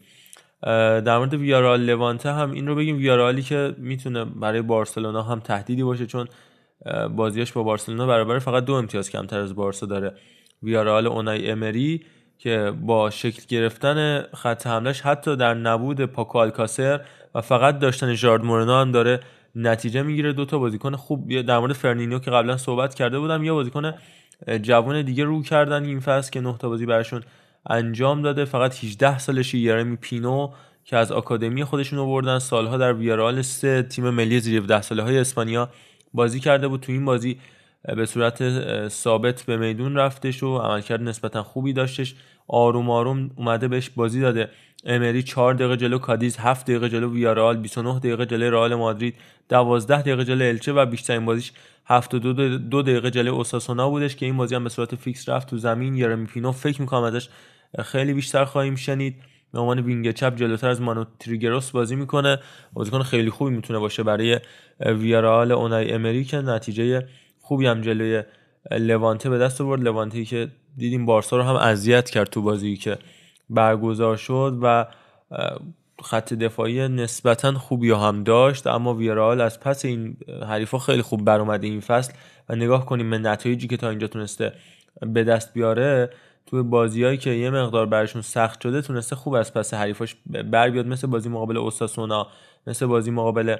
در مورد ویارال لوانته هم این رو بگیم، ویارالی که میتونه برای بارسلونا هم تهدیدی باشه چون بازیش با بارسلونا برابر، فقط دو امتیاز کمتر از بارسا داره. ویارال اونای امری که با شکل گرفتن خط حملش حتی در نبود پاکو آلکاسر و فقط داشتن ژارد مورنو هم داره نتیجه میگیره. دوتا بازیکن خوب، در مورد فرنینیو که قبلا صحبت کرده بودم، یا بازیکن جوان دیگه رو کردن این فصل که نه تا بازی براشون انجام داده، فقط هجده سالشه، یرمی پینو که از آکادمی خودشون آوردن، سالها در ویارال سه تیم ملی زیر هفده ساله‌های اسپانیا بازی کرده بود. تو این بازی به صورت ثابت به میدون رفتش و عملکرد نسبتا خوبی داشتش، آروم آروم اومده بهش بازی داده. امری چهار دقیقه جلو کادیز، هفت دقیقه جلو ویارال، بیست و نه دقیقه جلو رئال مادرید، دوازده دقیقه جلو الچه و بیشترین بازیش هفتاد و دو دقیقه جلو اوساسونا بودش که این بازی هم به صورت فیکس رفت تو زمین. یارمی پینو فکر می‌کنم ازش خیلی بیشتر خواهیم شنید، به عنوان وینگ چپ جلوتر از مانو تریگروس بازی می‌کنه، بازیکن خیلی خوبی می‌تونه باشه برای ویارال اونای امری که نتیجه خوبی هم جلوی لوانته به دست آورد. لوانته که دیدیم بارسا رو هم اذیت کرد تو بازی که برگزار شد و خط دفاعی نسبتا خوبی هم داشت، اما ویارال از پس این حریفا خیلی خوب بر اومده این فصل و نگاه کنیم به نتایجی که تا اینجا تونسته به دست بیاره. تو بازیایی که یه مقدار براشون سخت شده تونسته خوب از پس حریفاش بر بیاد، مثل بازی مقابل اوساسونا، مثل بازی مقابل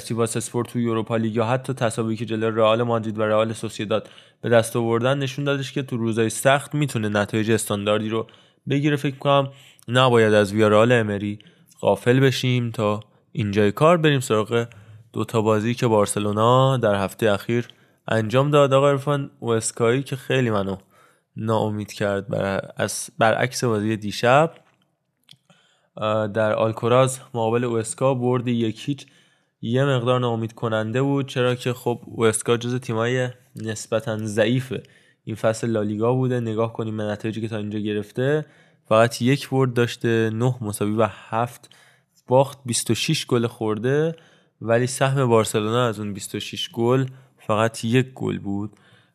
سیواس اسپور تو یوروپا لیگ، یا حتی تساوی که جلوی رئال مادرید و رئال سوسییداد به دست آوردن نشون دادش که تو روزای سخت میتونه نتایج استانداردی رو بگیره. فکر کنم نباید از ویارال امری غافل بشیم. تا اینجای کار بریم سراغ دو تا بازی که بارسلونا در هفته اخیر انجام داد. آقا عرفان، و اسکایی که خیلی منو ناامید کرد بر از برعکس بازی دیشب، در آلکوراز مقابل اوسکا برد یک هیچ یه مقدار ناامید کننده بود، چرا که خب اوسکا جز تیمای نسبتاً ضعیف این فصل لالیگا بوده. نگاه کنیم به نتایجی که تا اینجا گرفته، فقط یک برد داشته، نه مساوی و هفت باخت، بیست و شش گل خورده، ولی سهم بارسلونا از اون بیست و شش گل فقط یک گل بود.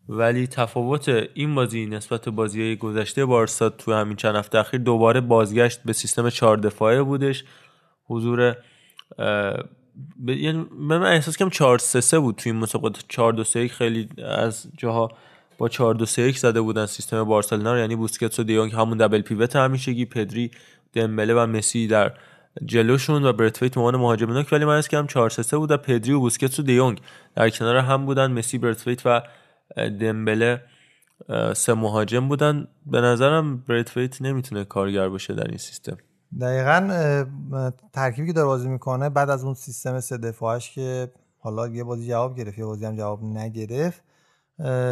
ولی تفاوت این بازی نسبت به بازی‌های گذشته بارسا تو همین چند هفته اخیر، دوباره بازگشت به سیستم چهار دفاعه بودش. حضور ب... یعنی من احساس کنم چهار سه سه بود توی این مسابقات. چهار دو سه یک خیلی از جاها با چهار دو سه یک زده بودن سیستم بارسلونا رو، یعنی بوسکتس و دیونگ همون دبل پیوت همیشگی، پدری، دمبله و مسی در جلوشون و برتویت مهاجم مهاجم نوک. ولی من احساس کنم چهار سه سه بود، پدری و بوسکتس و دیونگ در کنار هم بودن، مسی، برتویت و دمبله سه مهاجم بودن. به نظرم برتویت نمیتونه کارگر باشه در این سیستم. دقیقاً ترکیبی که داره بازی میکنه بعد از اون سیستم سه دفاعش که حالا یه بازی جواب گرفت یه بازی هم جواب نگرفت،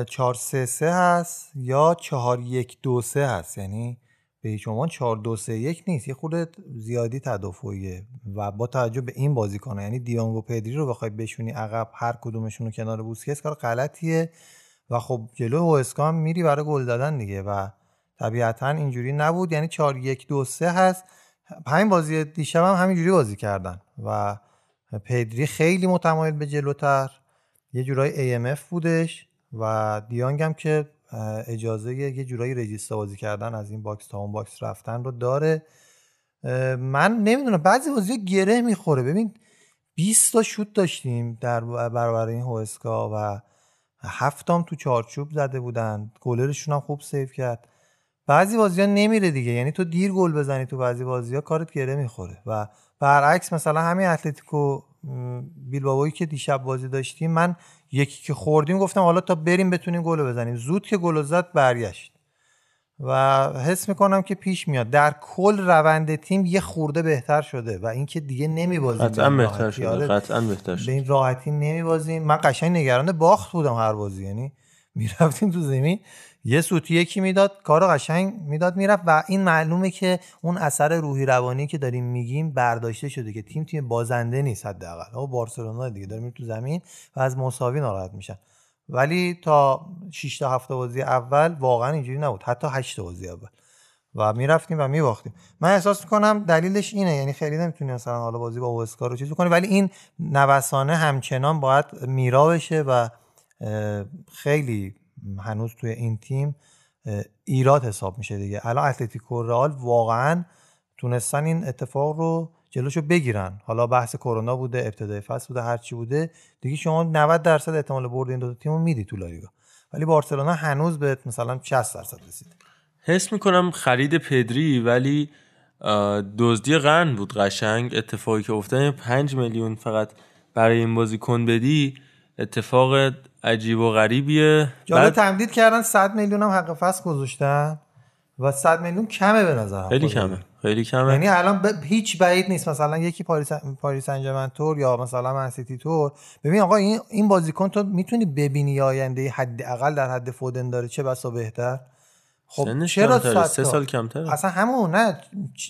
چهار سه سه هست یا چهار یک دو سه هست، یعنی به هیچ عنوان چهار دو سه یک نیست، یه خورده زیادی تدافعیه. و با توجه به این بازیکن‌ها، یعنی دیانگ و پدری رو بخوای بشونی عقب هر کدومشون رو کنار بوسکتس، کار غلطیه و خب جلوی اوسکا هم میری برای گل دادن دیگه و طبیعتاً اینجوری نبود. یعنی چهار یک دو سه هست. همین بازی دیشب هم همینجوری بازی کردن و پدری خیلی متمایل به جلوتر، یه جورای ای ام اف بودش، و دیانگ هم که اجازه یه جورایی رجیستا بازی کردن از این باکس تا اون باکس رفتن رو داره. من نمیدونم بعضی بازی‌ها گره میخوره. ببین بیست تا شوت داشتیم در برابر این هوسکا و هفت تام تو چارچوب زده بودن، گلرشون هم خوب سیو کرد. بعضی بازی‌ها نمیره دیگه، یعنی تو دیر گل بزنی تو بعضی بازی‌ها کارت گره میخوره. و برعکس مثلا همین اتلتیکو بیلبائویی که دیشب بازی داشتیم، من یکی که خوردیم گفتم حالا تا بریم بتونیم گل بزنیم، زود که گل زد برگشت و حس میکنم که پیش میاد. در کل روند تیم یه خورده بهتر شده و اینکه دیگه نمیبازیم قطعا بهتر شده، قطعا بهتر شده، به این راحتی نمیبازیم. من قشنگ نگران باخت بودم هر بازی، یعنی میرفتیم تو زمین یه سوتی یکی میداد کارو قشنگ میداد میرفت. و این معلومه که اون اثر روحی روانی که داریم میگیم برداشته شده که تیم تیم بازنده نیست حداقل. او بارسلونا دیگه داره میره تو زمین و از مساوی ناراحت میشن، ولی تا شش تا هفت بازی اول واقعا اینجوری نبود، حتی هشت بازی اول و میرفتیم و میباختیم. من احساس میکنم دلیلش اینه، یعنی خیلی نمیتونی مثلا حالا بازی با اوسکا رو چیز کنی، ولی این نوسانه همچنان باید میرا بشه و خیلی هنوز توی این تیم ایراد حساب میشه دیگه. الان اتلتیکو رئال واقعا تونستن این اتفاق رو جلوشو بگیرن. حالا بحث کرونا بوده، ابتدای فصل بوده، هر چی بوده دیگه، شما نود درصد احتمال برد این دو تا تیمو میدی تو لالیگا، ولی بارسلونا هنوز به مثلا شصت درصد رسید. حس میکنم خرید پدری ولی دزدی قرن بود. قشنگ اتفاقی که افتاد، پنج میلیون فقط برای این بازیکن بدی، اتفاق عجیب و غریبیه. جالب بعد... تمدید کردن، صد میلیون هم حق فصل گذاشتن و صد میلیون کمه به نظرم، خیلی کمه، خیلی کمه. یعنی الان ب... هیچ بعید نیست مثلا یکی پاریس پاریس سن ژرمن تور یا مثلا من سیتی تور. ببین آقا این این بازیکن تو میتونی ببینی آینده حداقل در حد فودن داره، چه بسا بهتر. خب چرا سه سال, سال کمتر؟ اصلا همون نه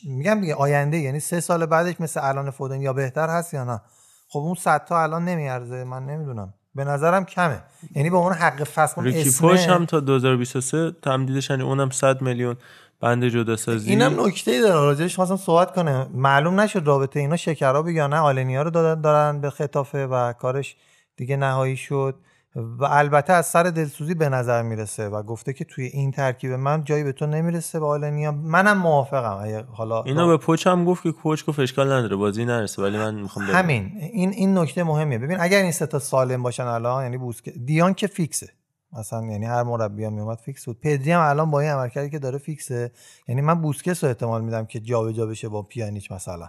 میگم دیگه، آینده یعنی سه سال بعدش مثل الان فودن یا بهتر هست یا نه. خب اون صد تا الان نمیارزه. من نمیدونم، به نظرم کمه، یعنی به اون حق فصل. ریکی پوش هم تا دو هزار و بیست و سه تمدیدش، یعنی اونم صد میلیون بند جدا سازی. اینم نکته‌ای داره راجعش خواستم صحبت کنم. معلوم نشد رابطه اینا شکرابه یا نه. آلنیا رو دادن دارن به خطافه و کارش دیگه نهایی شد. و البته از سر دلسوزی به نظر میرسه و گفته که توی این ترکیب من جایی به تو نمیرسه و حالا نیا منم موافقم. حالا اینو به کوچ هم گفت که کوچ گفت اشکال نداره بازی نرسه ولی من میخوام همین. این این نکته مهمیه. ببین اگر این سه تا سالم باشن الان، یعنی بوسکه دیان که فیکسه مثلا، یعنی هر مربی هم میومد فیکس بود، پدری هم الان با این عملکردی که داره فیکسه، یعنی من بوسکس رو احتمال میدم که جابجا بشه با پیانیچ مثلا،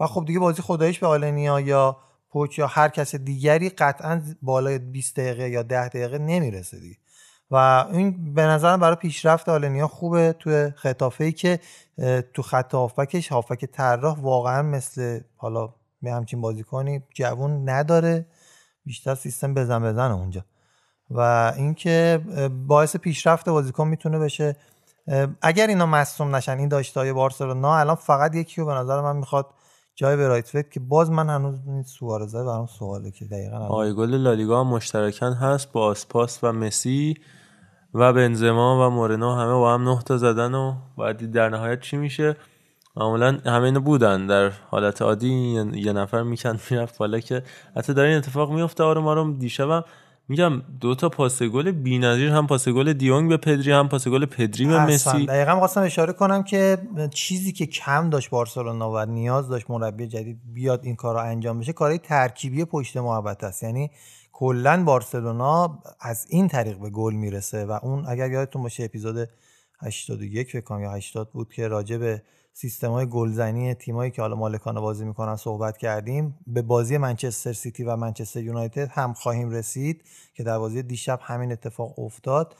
و خب دیگه بازی خداییش به آلنیا یا پوچ یا هر کس دیگری قطعا بالای بیست دقیقه یا ده دقیقه نمیرسه دیگه. و این به نظرم برای پیشرفت آلنیا خوبه توی خطافه‌ای که تو خط هافبکش، هافبک طراح واقعا مثل حالا می همچین بازیکنی جوون نداره، بیشتر سیستم بزن بزن اونجا، و اینکه باعث پیشرفت بازیکن میتونه بشه اگر اینا مصدوم نشن. این داشته‌های بارسلونا الان فقط یکی رو به نظر من میخواد جای به رایت فک، که باز من هنوز سوارزه برام سواله که دقیقاً آقای گل لالیگا هم مشترکاً هست با آسپاس و مسی و بنزما و مورینو، همه با هم نه تا زدن و بعد در نهایت چی میشه؟ معمولاً همه اینا بودن در حالت عادی یه نفر میکند میرفت بالا، که حتی در این اتفاق میفته. آروم آروم دیشبم میگم دو تا پاس گل بی‌نظیر، هم پاس گل دیونگ به پدری، هم پاس گل پدری به مسی. دقیقاً می‌خواستم اشاره کنم که چیزی که کم داشت بارسلونا و نیاز داشت مربی جدید بیاد این کارو انجام بشه، کارهای ترکیبی پشت محوط است. یعنی کلاً بارسلونا از این طریق به گل میرسه، و اون اگر یادتون باشه اپیزود هشتاد و یک فکر کنم یا هشتاد بود که راجع به سیستم‌های گلزنی تیمایی که حالا مالکانه بازی می‌کنن صحبت کردیم. به بازی منچستر سیتی و منچستر یونایتد هم خواهیم رسید که در بازی دیشب همین اتفاق افتاد،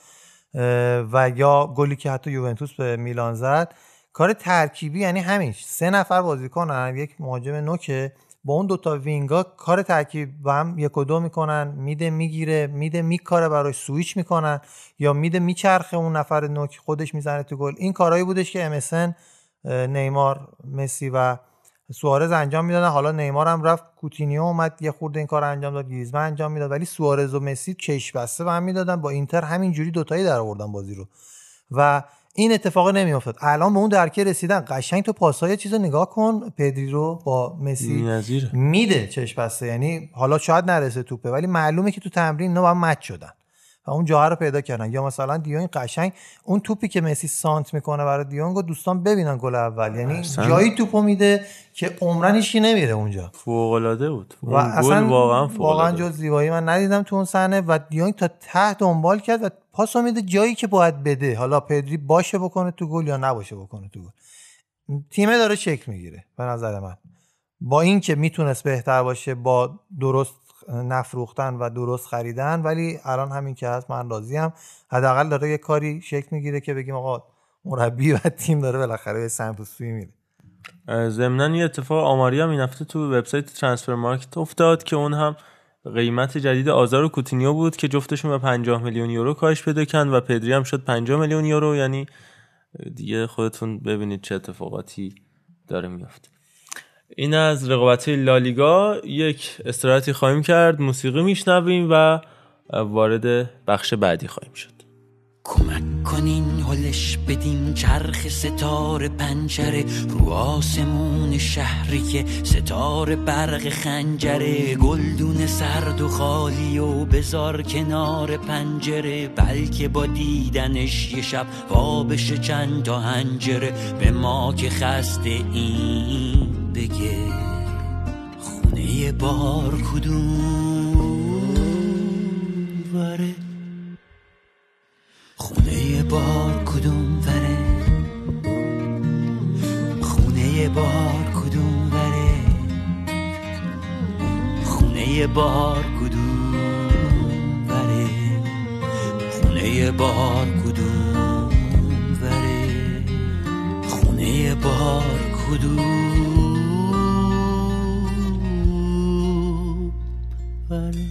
و یا گلی که حتی یوونتوس به میلان زد. کار ترکیبی یعنی همین، سه نفر بازیکنن، یک مهاجم نوکه با اون دو تا وینگا کار ترکیب با هم یک و دو میکنن، میده میگیره، میده میکاره برای سوئیچ میکنن، یا میده میچرخه اون نفر نوک خودش میزنه تو گل. این کارهایی بودش که امسن نیمار، مسی و سوارز انجام میدادن. حالا نیمار هم رفت، کوتینیو اومد یه خورده این کار انجام داد، گریزمان انجام میداد، ولی سوارز و مسی چشم بسته و هم میدادن. با اینتر همینجوری دو تایی در آوردن بازی رو و این اتفاق نمیافتاد. الان به اون درکه رسیدن. قشنگ تو پاس‌های چیزو نگاه کن، پدری رو با مسی میده چشم بسته، یعنی حالا شاید نرسه توپه ولی معلومه که تو تمرین اینا با هم مچ شدن و اون جاها رو پیدا کردن. یا مثلا دیونگ قشنگ اون توپی که مسی سانت میکنه برای دیونگو دوستان ببینن گل اول، یعنی اصلا جایی توپو میده که عمرنشی نمیره اونجا. فوق العاده بود و اصلا واقعا فوق العاده، واقعا جز زیبایی من ندیدم تو اون صحنه. و دیونگ تا ته دنبال کرد و پاسو میده جایی که باید بده، حالا پدری باشه بکنه تو گل یا نباشه بکنه تو گل. تیمه داره شکل میگیره به نظر من، با اینکه میتونست بهتر باشه با درست نفروختن و درست خریدن، ولی الان همین که هست من راضیم. حداقل داره یه کاری شکل میگیره که بگیم آقا مربی و تیم داره بالاخره به سمت سوی میره. ضمناً یه اتفاق آماری هم این هفته تو وبسایت ترانسفر مارکت افتاد که اون هم قیمت جدید آزار و کوتینیو بود که جفتشون به پنجاه میلیون یورو کاهش پیدا کردن و پدری هم شد پنجاه میلیون یورو. یعنی دیگه خودتون ببینید چه اتفاقاتی داره میفته. این از رقابت لالیگا. یک استراحتی خواهیم کرد، موسیقی میشنویم و وارد بخش بعدی خواهیم شد. کمک کنین، هلش بدین چرخ ستاره پنجره رو آسمون شهری که ستاره برق خنجره، گلدون سرد و خالی و بذار کنار پنجره، بلکه با دیدنش یه شب وابش چند تا هنجره، به ما که خسته این بگه خونه بار کدوم وره، خونه بار کدوم وره، خونه بار کدوم وره، خونه بار کدوم وره، خونه بار کدوم وره، خونه بار کدوم بله.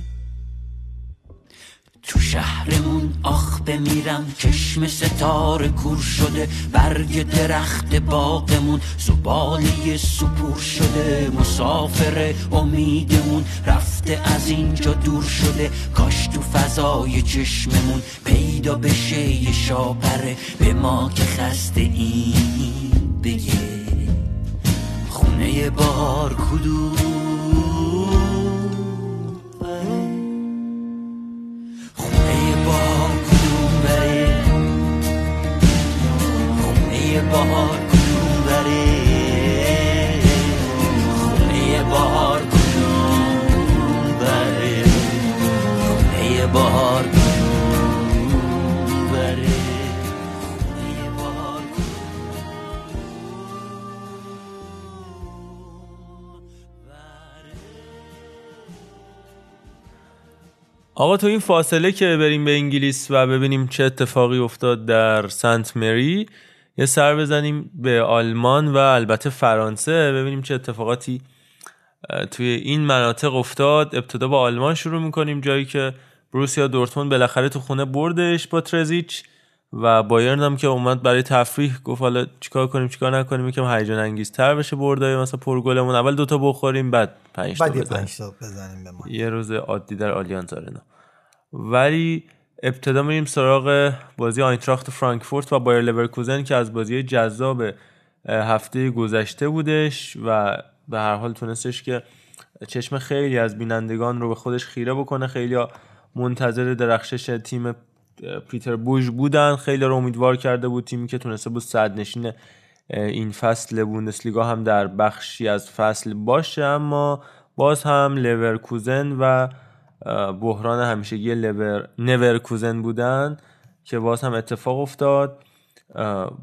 تو شهرمون آخ بمیرم چشم ستاره کور شده، برگ درخت باغمون زبالی سپور شده، مسافر امیدمون رفته از اینجا دور شده، کاش تو فضای چشممون پیدا بشه یه شاپره، به ما که خسته این بگه خونه بار کدوم بهار کنون بره خونه بهار کنون بره خونه بهار کنون بره خونه بهار کنون بره. آقا تو این فاصله که بریم به انگلیس و ببینیم چه اتفاقی افتاد در سنت مری، یه سر بزنیم به آلمان و البته فرانسه، ببینیم چه اتفاقاتی توی این مناطق افتاد. ابتدا با آلمان شروع میکنیم، جایی که بروسیا دورتموند بالاخره تو خونه بردش با ترزیچ و بایرن هم که اومد برای تفریح گفت حالا چیکار کنیم چیکار نکنیم یکم هیجان انگیزتر بشه بردای مثلا پرگلمون، اول دوتا بخوریم بعد پنج تا بزنیم به ما، یه روز عادی در آلیانز آرنا. ولی ابتدا میریم سراغ بازی آینتراخت فرانکفورت و بایر لورکوزن که از بازی جذاب هفته گذشته بودش و به هر حال تونستش که چشم خیلی از بینندگان رو به خودش خیره بکنه. خیلی منتظر درخشش تیم پیتر بوژ بودن، خیلی رو امیدوار کرده بود، تیمی که تونسته بود صدرنشین این فصل بوندسلیگا هم در بخشی از فصل باشه، اما باز هم لورکوزن و بحران همیشگی لور... لورکوزن بودن که باز هم اتفاق افتاد،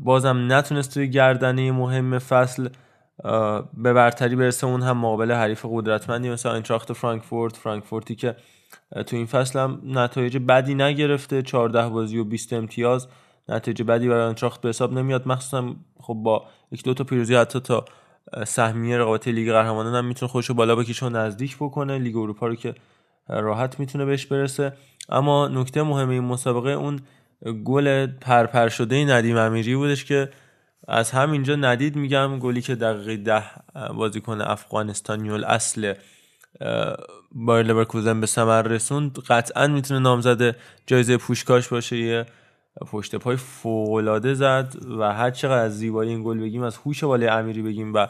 باز هم نتونست توی گردنی مهم فصل به برتری برسه، اون هم مقابل حریف قدرتمندی مثل آینتراخت فرانکفورت. فرانکفورتی که تو این فصل هم نتایج بدی نگرفته، چهارده بازی و بیست امتیاز، نتایج بدی برای آینتراخت به حساب نمیاد، مخصوصا خب با یک دو تا پیروزی حتی تا سهمیه رقابت لیگ قهرمانان هم میتونه خودشو بالا بکشه و نزدیک بکنه، لیگ اروپا رو که راحت میتونه بهش برسه. اما نکته مهم این مسابقه اون گل پرپر شده ندیم امیری بودش که از همینجا ندید میگم، گلی که دقیقه ده بازیکن افغانستانیول اصل بایر لورکوزن به ثمر رسوند، قطعا میتونه نامزد جایزه پوشکاش باشه. یه پشت پای فوق‌العاده زد و هر چقدر از زیبایی این گل بگیم، از هوش بالای امیری بگیم و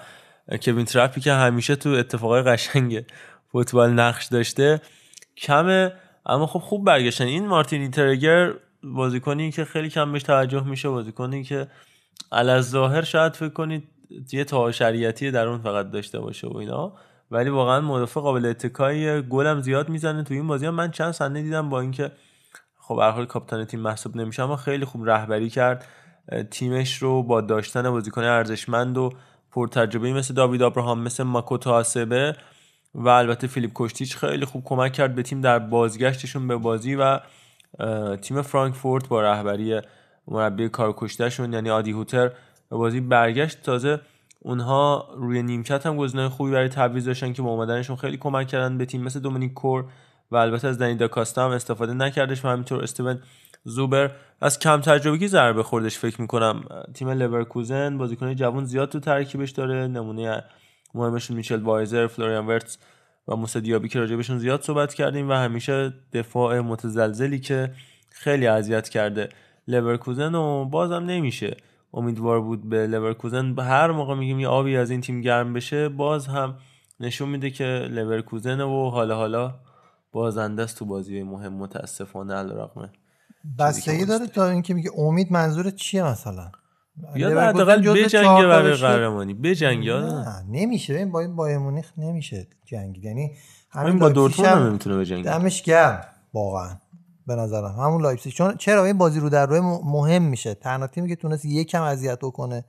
کوین ترپی که همیشه تو اتفاقای قشنگه فوتبال نقش داشته کمه، اما خب خوب برگشتن. این مارتین ایترگر بازیکنی که خیلی کم بهش توجه میشه، بازیکنی که علاظاهر شاید فکر کنید یه تا شریعتی در اون فقط داشته باشه و اینا، ولی واقعا مدافع قابل اتکایی، گلم زیاد میزنه تو این بازی. هم من چند صحنه دیدم با اینکه خب به هر حال کاپیتان تیم محسوب نمیشه، اما خیلی خوب رهبری کرد تیمش رو با داشتن بازیکن ارزشمند و پرتجربه‌ای مثل داوید ابراهام، مثل ماکوتو آسبه و البته فیلیپ کوشتیچ خیلی خوب کمک کرد به تیم در بازگشتشون به بازی. و تیم فرانکفورت با رهبری مربی کارکشته‌شون یعنی آدی هوتر به بازی برگشت. تازه اونها روی نیمکت هم گزینه‌های خوبی برای تعویض داشتن که با اومدنشون خیلی کمک کردن به تیم، مثل دومینیک کور و البته از دنی داکاستا هم استفاده نکردش و همینطور استیون زوبر. از کم تجربگی ضربه خوردش فکر می‌کنم تیم لورکوزن، بازیکن‌های جوان زیاد تو ترکیبش داره، نمونه مهمشون میشل وایزر، فلوریان ورتس و موسی دیابی که راجبشون زیاد صحبت کردیم و همیشه دفاع متزلزلی که خیلی اذیت کرده لورکوزن و بازم نمیشه. امیدوار بود به لورکوزن، هر موقع میگیم یه آبی از این تیم گرم بشه، باز هم نشون میده که لورکوزن و حالا حالا بازنده است تو بازی مهم متاسفانه. علیرغم بستگی داره تا اینکه میگه امید منظورت چیه، مثلا یاد حداقل بجنگه برای قهرمانی، بجنگه. نه نمیشه، این با بایر مونیخ نمیشه جنگ، یعنی همین با دورتموند هم نمیتونه بجنگه. دمش گرم واقعا به نظرم همون لایپزیگ، چون چرا این بازی رو در روی مهم میشه، تنها تیمی که تونست یکم اذیت بکنه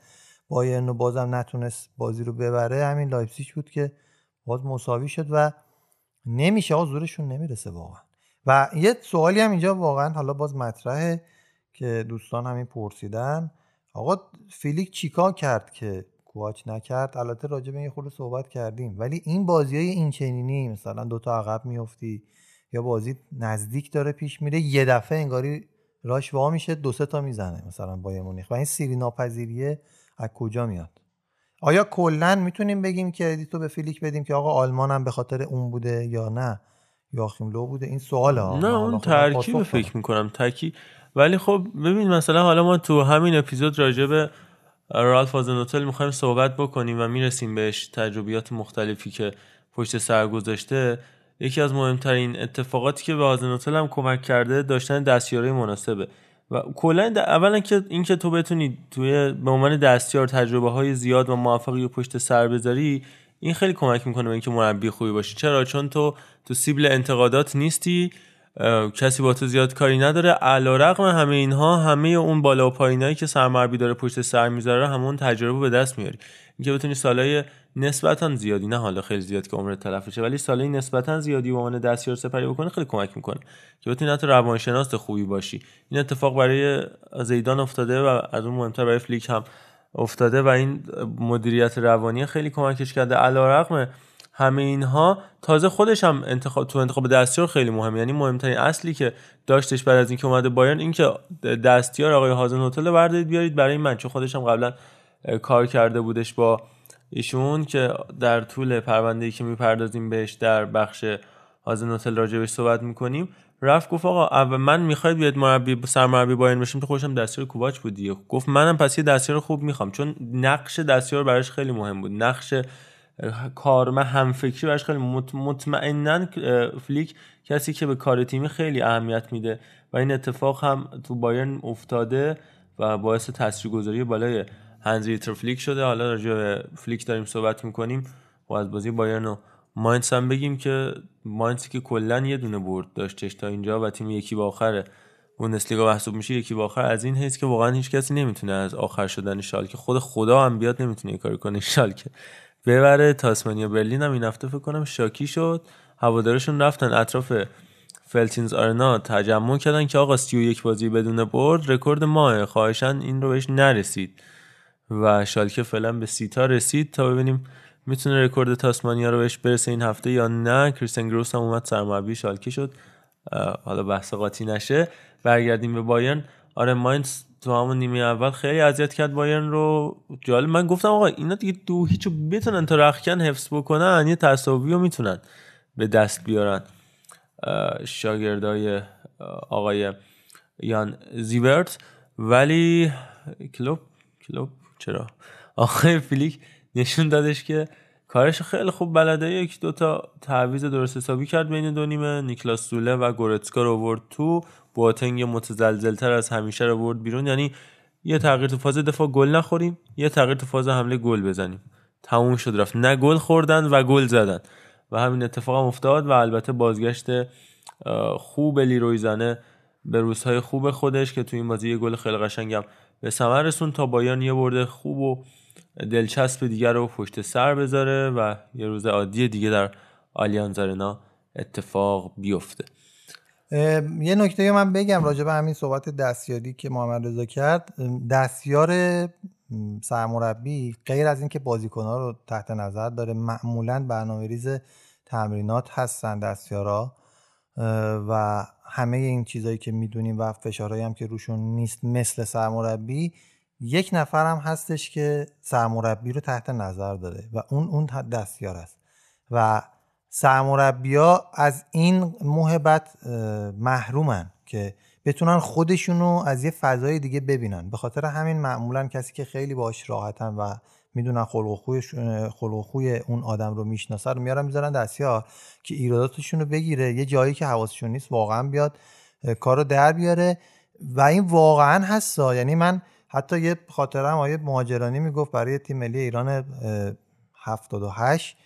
بایرن رو بازم نتونست بازی رو ببره همین لایپزیگ بود که باز مساوی شد و نمیشه، آقا زورشون نمیرسه واقعا. و یه سوالی هم اینجا واقعا حالا باز مطرحه که دوستان همین پرسیدن، آقا فیلیک چیکار کرد که کوچ نکرد؟ البته راجع به این خورده صحبت کردیم، ولی این بازیای این چنینی مثلا دوتا عقب میافتی یا بازی نزدیک داره پیش میره یه دفعه انگاری راش وا میشه دو سه تا میزنه مثلا بایر مونیخ، و این سیری ناپذیریه از کجا میاد؟ آیا کلا میتونیم بگیم کردیتو به فیلیک بدیم که آقا آلمان هم به خاطر اون بوده یا نه یاخیم لو بوده؟ این سواله. نه اون ترکیب فکر میکنم تکی. ولی خب ببین مثلا حالا ما تو همین اپیزود راجع به رالف هازنوتل میخوایم صحبت بکنیم و میرسیم بهش، تجربیات مختلفی که پشت سر گذاشته. یکی از مهمترین اتفاقاتی که به هازنوتل هم کمک کرده داشتن دستیارای مناسبه و کلا اولا که این که تو بتونی توی به عنوان دستیار تجربه های زیاد و موفقی پشت سر بذاری، این خیلی کمک میکنه به اینکه مربی خوبی باشی. چرا؟ چون تو تو سیبل انتقادات نیستی، کسی با تو زیاد کاری نداره. علیرغم همه اینها، همه اون بالا و پایینایی که سرمربی داره پشت سر میذاره، همون تجربه به دست میاری. اینکه بتونی سالای نسبتا زیادی، نه حالا خیلی زیاد که عمرت تلف بشه، ولی سالای نسبتا زیادی به عنوان دستیار سپری بکنی خیلی کمک میکنه که بتونی حتی روانشناس خوبی باشی. این اتفاق برای زیدان افتاده و از اون مهمتر برای فلیک هم افتاده و این مدیریت روانی خیلی کمکش کرده. علیرغم همه اینها تازه خودش هم انتخاب تو انتخاب دستیار خیلی مهمه. یعنی مهمترین اصلی که داشتش بعد از اینکه اومده بایرن این که دستیار آقای هازن هتل رو بردارید بیارید برای من، چون خودش هم قبلا کار کرده بودش با ایشون که در طول پرونده‌ای که میپردازیم بهش در بخش هازن هتل راجعش صحبت میکنیم، رفت گفت آقا من میخواید بیاد مربی سرمربی بایرن بشیم، تو خودشم دستیار کوواچ بودی، گفت منم پس یه دستیار خوب میخوام، چون نقش دستیار براش خیلی مهم بود، نقش کارمند همفکری براش خیلی مطمئنن فلیک کسی که به کار تیمی خیلی اهمیت میده و این اتفاق هم تو بایرن افتاده و باعث تاثیرگذاری بالای هانز دیتر فلیک شده. حالا راجع به فلیک داریم صحبت میکنیم و از بازی بایرن و ماینز هم بگیم که ماینز که کلا یه دونه برد داشتش تا اینجا و تیم یکی با آخره بوندسلیگا محسوب میشه، یکی با آخر از این حیث که واقعا هیچ کسی نمیتونه از آخر شدن شالکه، خود خدا هم بیاد نمیتونه کاری کنه شالکه ببره. تاسمانیا برلین هم این هفته فکر کنم شاکی شد، هوادارشون رفتن اطراف فلتینز آرنا تجمع کردن که آقا سی و یک بازی بدون برد رکورد ماه، خواهشاً این رو بهش نرسید و شالکه فعلا به سیتا رسید تا ببینیم میتونه رکورد تاسمانیا رو بهش برسه این هفته یا نه. کریستین گروس هم اومد سرمربی شالکه شد. حالا بحث قاطی نشه، برگردیم به بایرن. آره ماینز تو همون نیمه اول خیلی اذیت کرد بایرن رو. جالب، من گفتم آقا اینا دیگه دو هیچو بتونن تا رخکن حفظ بکنن، یه تساوی رو میتونن به دست بیارن شاگردای آقای یان زیورت، ولی کلوب کلوب چرا آقای فلیک نشون دادش که کارش خیلی خوب بلده. یک دوتا تعویض درست حسابی کرد بین دو نیمه، نیکلاس سوله و گورتسکا رو برد تو، بواتنگ متزلزل‌تر از همیشه رو برد بیرون. یعنی یه تغییر تو فاز دفاع گل نخوریم، یه تغییر تو فاز حمله گل بزنیم، تموم شد رفت. نه گل خوردن و گل زدن و همین اتفاق هم افتاد و البته بازگشت خوب لیروی زنه به روزهای خوب خودش که تو این بازی یه گل خیلی قشنگم به ثمر رسوند تا بایرن یه برد خوب و دلچسب دیگر رو پشت سر بذاره و یه روز عادی دیگه در آلیانز آرنا اتفاق بیفته. یه نکته من بگم راجع به همین صحبت دستیاری که محمد رضا کرد، دستیار سرمربی غیر از این که بازیکن‌ها رو تحت نظر داره، معمولاً برنامه‌ریز تمرینات هستن دستیارا و همه این چیزایی که میدونیم و فشارهایی هم که روشون نیست مثل سرمربی، یک نفر هم هستش که سرمربی رو تحت نظر داره و اون اون دستیار است و سرمربی‌ها از این موهبت محرومن که بتونن خودشونو از یه فضای دیگه ببینن. به خاطر همین معمولا کسی که خیلی باهاش راحتن و میدونن خلق و خویش خلق و خوی اون آدم رو میشناسه رو میارن میذارن دستیار که ایراداتشون رو بگیره، یه جایی که حواسشون نیست واقعا بیاد کارو در بیاره و این واقعا هستا. یعنی من حتی یه خاطرم آیه مهاجرانی میگفت برای تیم ملی ایران هفتاد و هشت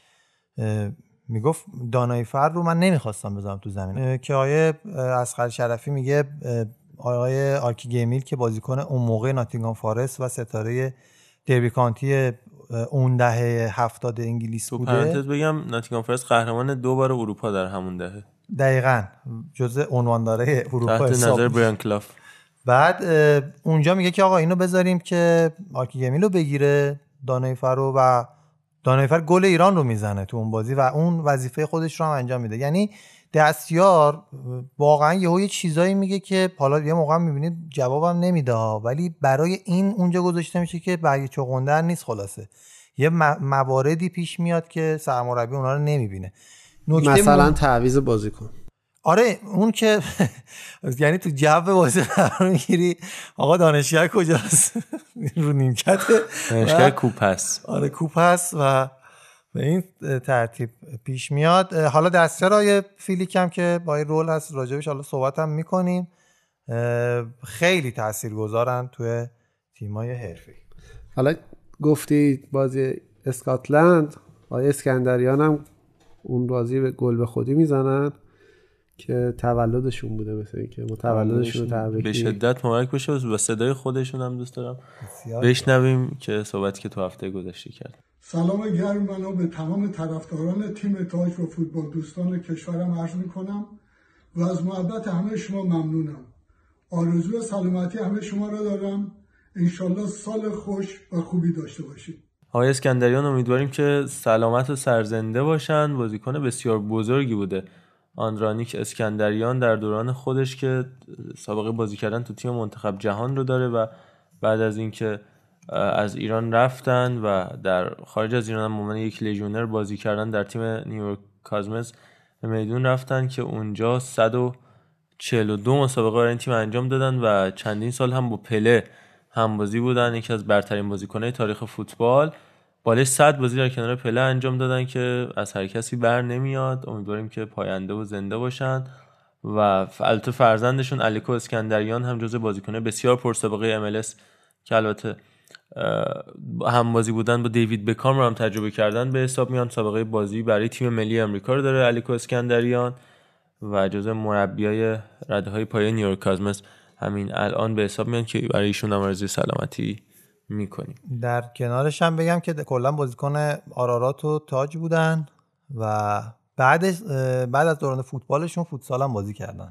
میگفت دانایی فر رو من نمیخواستم بذارم تو زمین، که آیه اصغر شرفی میگه آقای آرکی گیمیل که بازیکن اون موقع ناتینگهام فارست و ستاره دربی کانتی اون دهه هفتاد انگلیس بوده. تو پرانتز بگم ناتینگهام فارست قهرمان دو بار اروپا در همون دهه، دقیقاً جزء عنوانداره اروپا تحت نظر برایان کلاف. بعد اونجا میگه که آقا اینو بذاریم که آرکی گیمیلو بگیره دانایی فر رو و دانایفر گل ایران رو میزنه تو اون بازی و اون وظیفه خودش رو هم انجام میده. یعنی دستیار واقعا یهو یه چیزایی میگه که حالا یه موقع میبینید جوابم نمیده ها، ولی برای این اونجا گذاشته میشه که برای چغندر نیست. خلاصه یه مواردی پیش میاد که سرمربی اونا رو نمیبینه، مثلا تعویض بازیکن. آره اون که یعنی تو جو بازی قرار میگیری آقا دانشگر کجاست رو نیمکته، دانشگر کوپ هست. آره کوپ هست و به این ترتیب پیش میاد. حالا دستیارای فیلیک هم که با این رول هست راجبش حالا صحبت هم میکنیم خیلی تاثیرگذارن توی تیمای حرفه‌ای. حالا گفتی بازی اسکاتلند، آقای اسکندریان هم اون بازی به گل به خودی میزنن که تولدشون بوده، مثلا اینکه ما تولدشون رو تبریک به شدت مبارک بشه و صدای خودشون هم دوست دارم بشنویم که صحبتی که تو هفته گذشته کرد. سلام گرم منو به تمام طرفداران تیم تاج و فوتبال دوستان کشورم عرض می‌کنم و از محبت همه شما ممنونم. آرزوی سلامتی همه شما را دارم. انشالله سال خوش و خوبی داشته باشید. آقای اسکندریان امیدواریم که سلامت و سرزنده باشن. بازیکن بسیار بزرگی بوده آندرانیک اسکندریان در دوران خودش که سابقه بازی کردن تو تیم منتخب جهان رو داره و بعد از اینکه از ایران رفتن و در خارج از ایران هم به یک لژیونر بازی کردن، در تیم نیویورک کازمز به میدون رفتن که اونجا صد و چهل و دو مسابقه برای این تیم انجام دادن و چندین سال هم با پله همبازی بودن، یکی از برترین بازیکن‌های تاریخ فوتبال. بالای صد بازی در کنار پله انجام دادن که از هر کسی بر نمیاد. امیدواریم که پاینده و زنده باشن و البته فرزندشون الیکو اسکندریان هم جزو بازیکن‌های بسیار پرسابقه ام ال اس که البته همبازی بودن با دیوید بکام رو هم تجربه کردن به حساب میان. سابقه بازی برای تیم ملی آمریکا رو داره الیکو اسکندریان و جزو مربیای رده‌های پایه نیویورک کازمز همین الان به حساب میان که برای ایشون هم آرزوی سلامتی میکنیم. در کنارش هم بگم که کلا بازیکن آرارات و تاج بودن و بعدش بعد از دوران فوتبالشون فوتسال هم بازی کردن.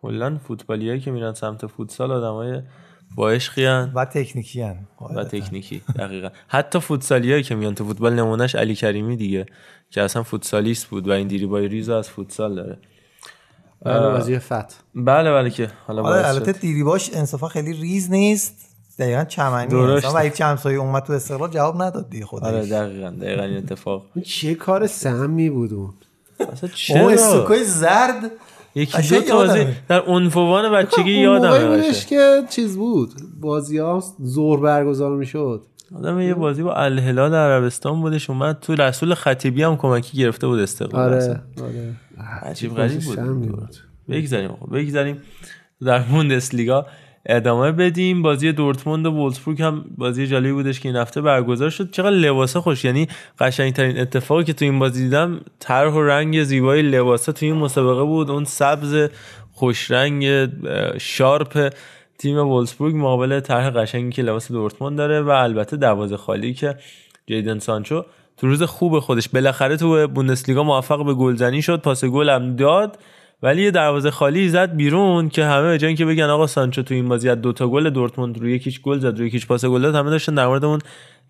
کلا فوتبالیایی که میرن سمت فوتسال آدمای با عشقی ان و تکنیکی ان و تکنیکی دقیقاً. حتی فوتسالیایی که میان تو فوتبال نمونهش علی کریمی دیگه که اصلا فوتسالیست بود و این دیریبای ریزا از فوتسال داره. بله وزیر فت. بله بله که حالا باشه. البته دیریباش انصافا خیلی ریز نیست. دقیقاً چمنی انصافا یک چمسای اومد تو استقلال جواب نداد دیگه خودش. آره دقیقاً دقیقاً این اتفاق. چه کار سمی بود اون؟ اصلا چه استوکای زرد یکی دو تا بازی در عنفوان بچگی یادم میاد که چیز بود. بازی‌ها زور برگزار میشد. آدم یه بازی با الهلال در عربستان بودش اومد تو رسول خطیبی هم کمکی گرفته بود استقلال. آره آره عجیب غریب بود. بگذاریم خب بگذاریم در بوندسلیگا ادامه بدیم. بازی دورتموند و وولفسبورگ هم بازی جالبی بودش که این هفته برگزار شد. چقدر لباسا خوش، یعنی قشنگترین اتفاقی که تو این بازی دیدم طرح و رنگ زیبای لباسا تو این مسابقه بود. اون سبز خوش رنگ شارپ تیم وولفسبورگ مقابل طرح قشنگی که لباس دورتموند داره و البته دروازه خالی که جیدن سانچو تو روز خوب خودش بالاخره تو بوندسلیگا موفق به گلزنی شد، پاس گل هم داد ولی یه دروازه خالی زد بیرون که همه به جای اینکه بگن آقا سانچو تو این بازی از دوتا گل دورتموند روی یکیش گل زد روی یکیش پاس گل داد، همه داشتن در مورد اون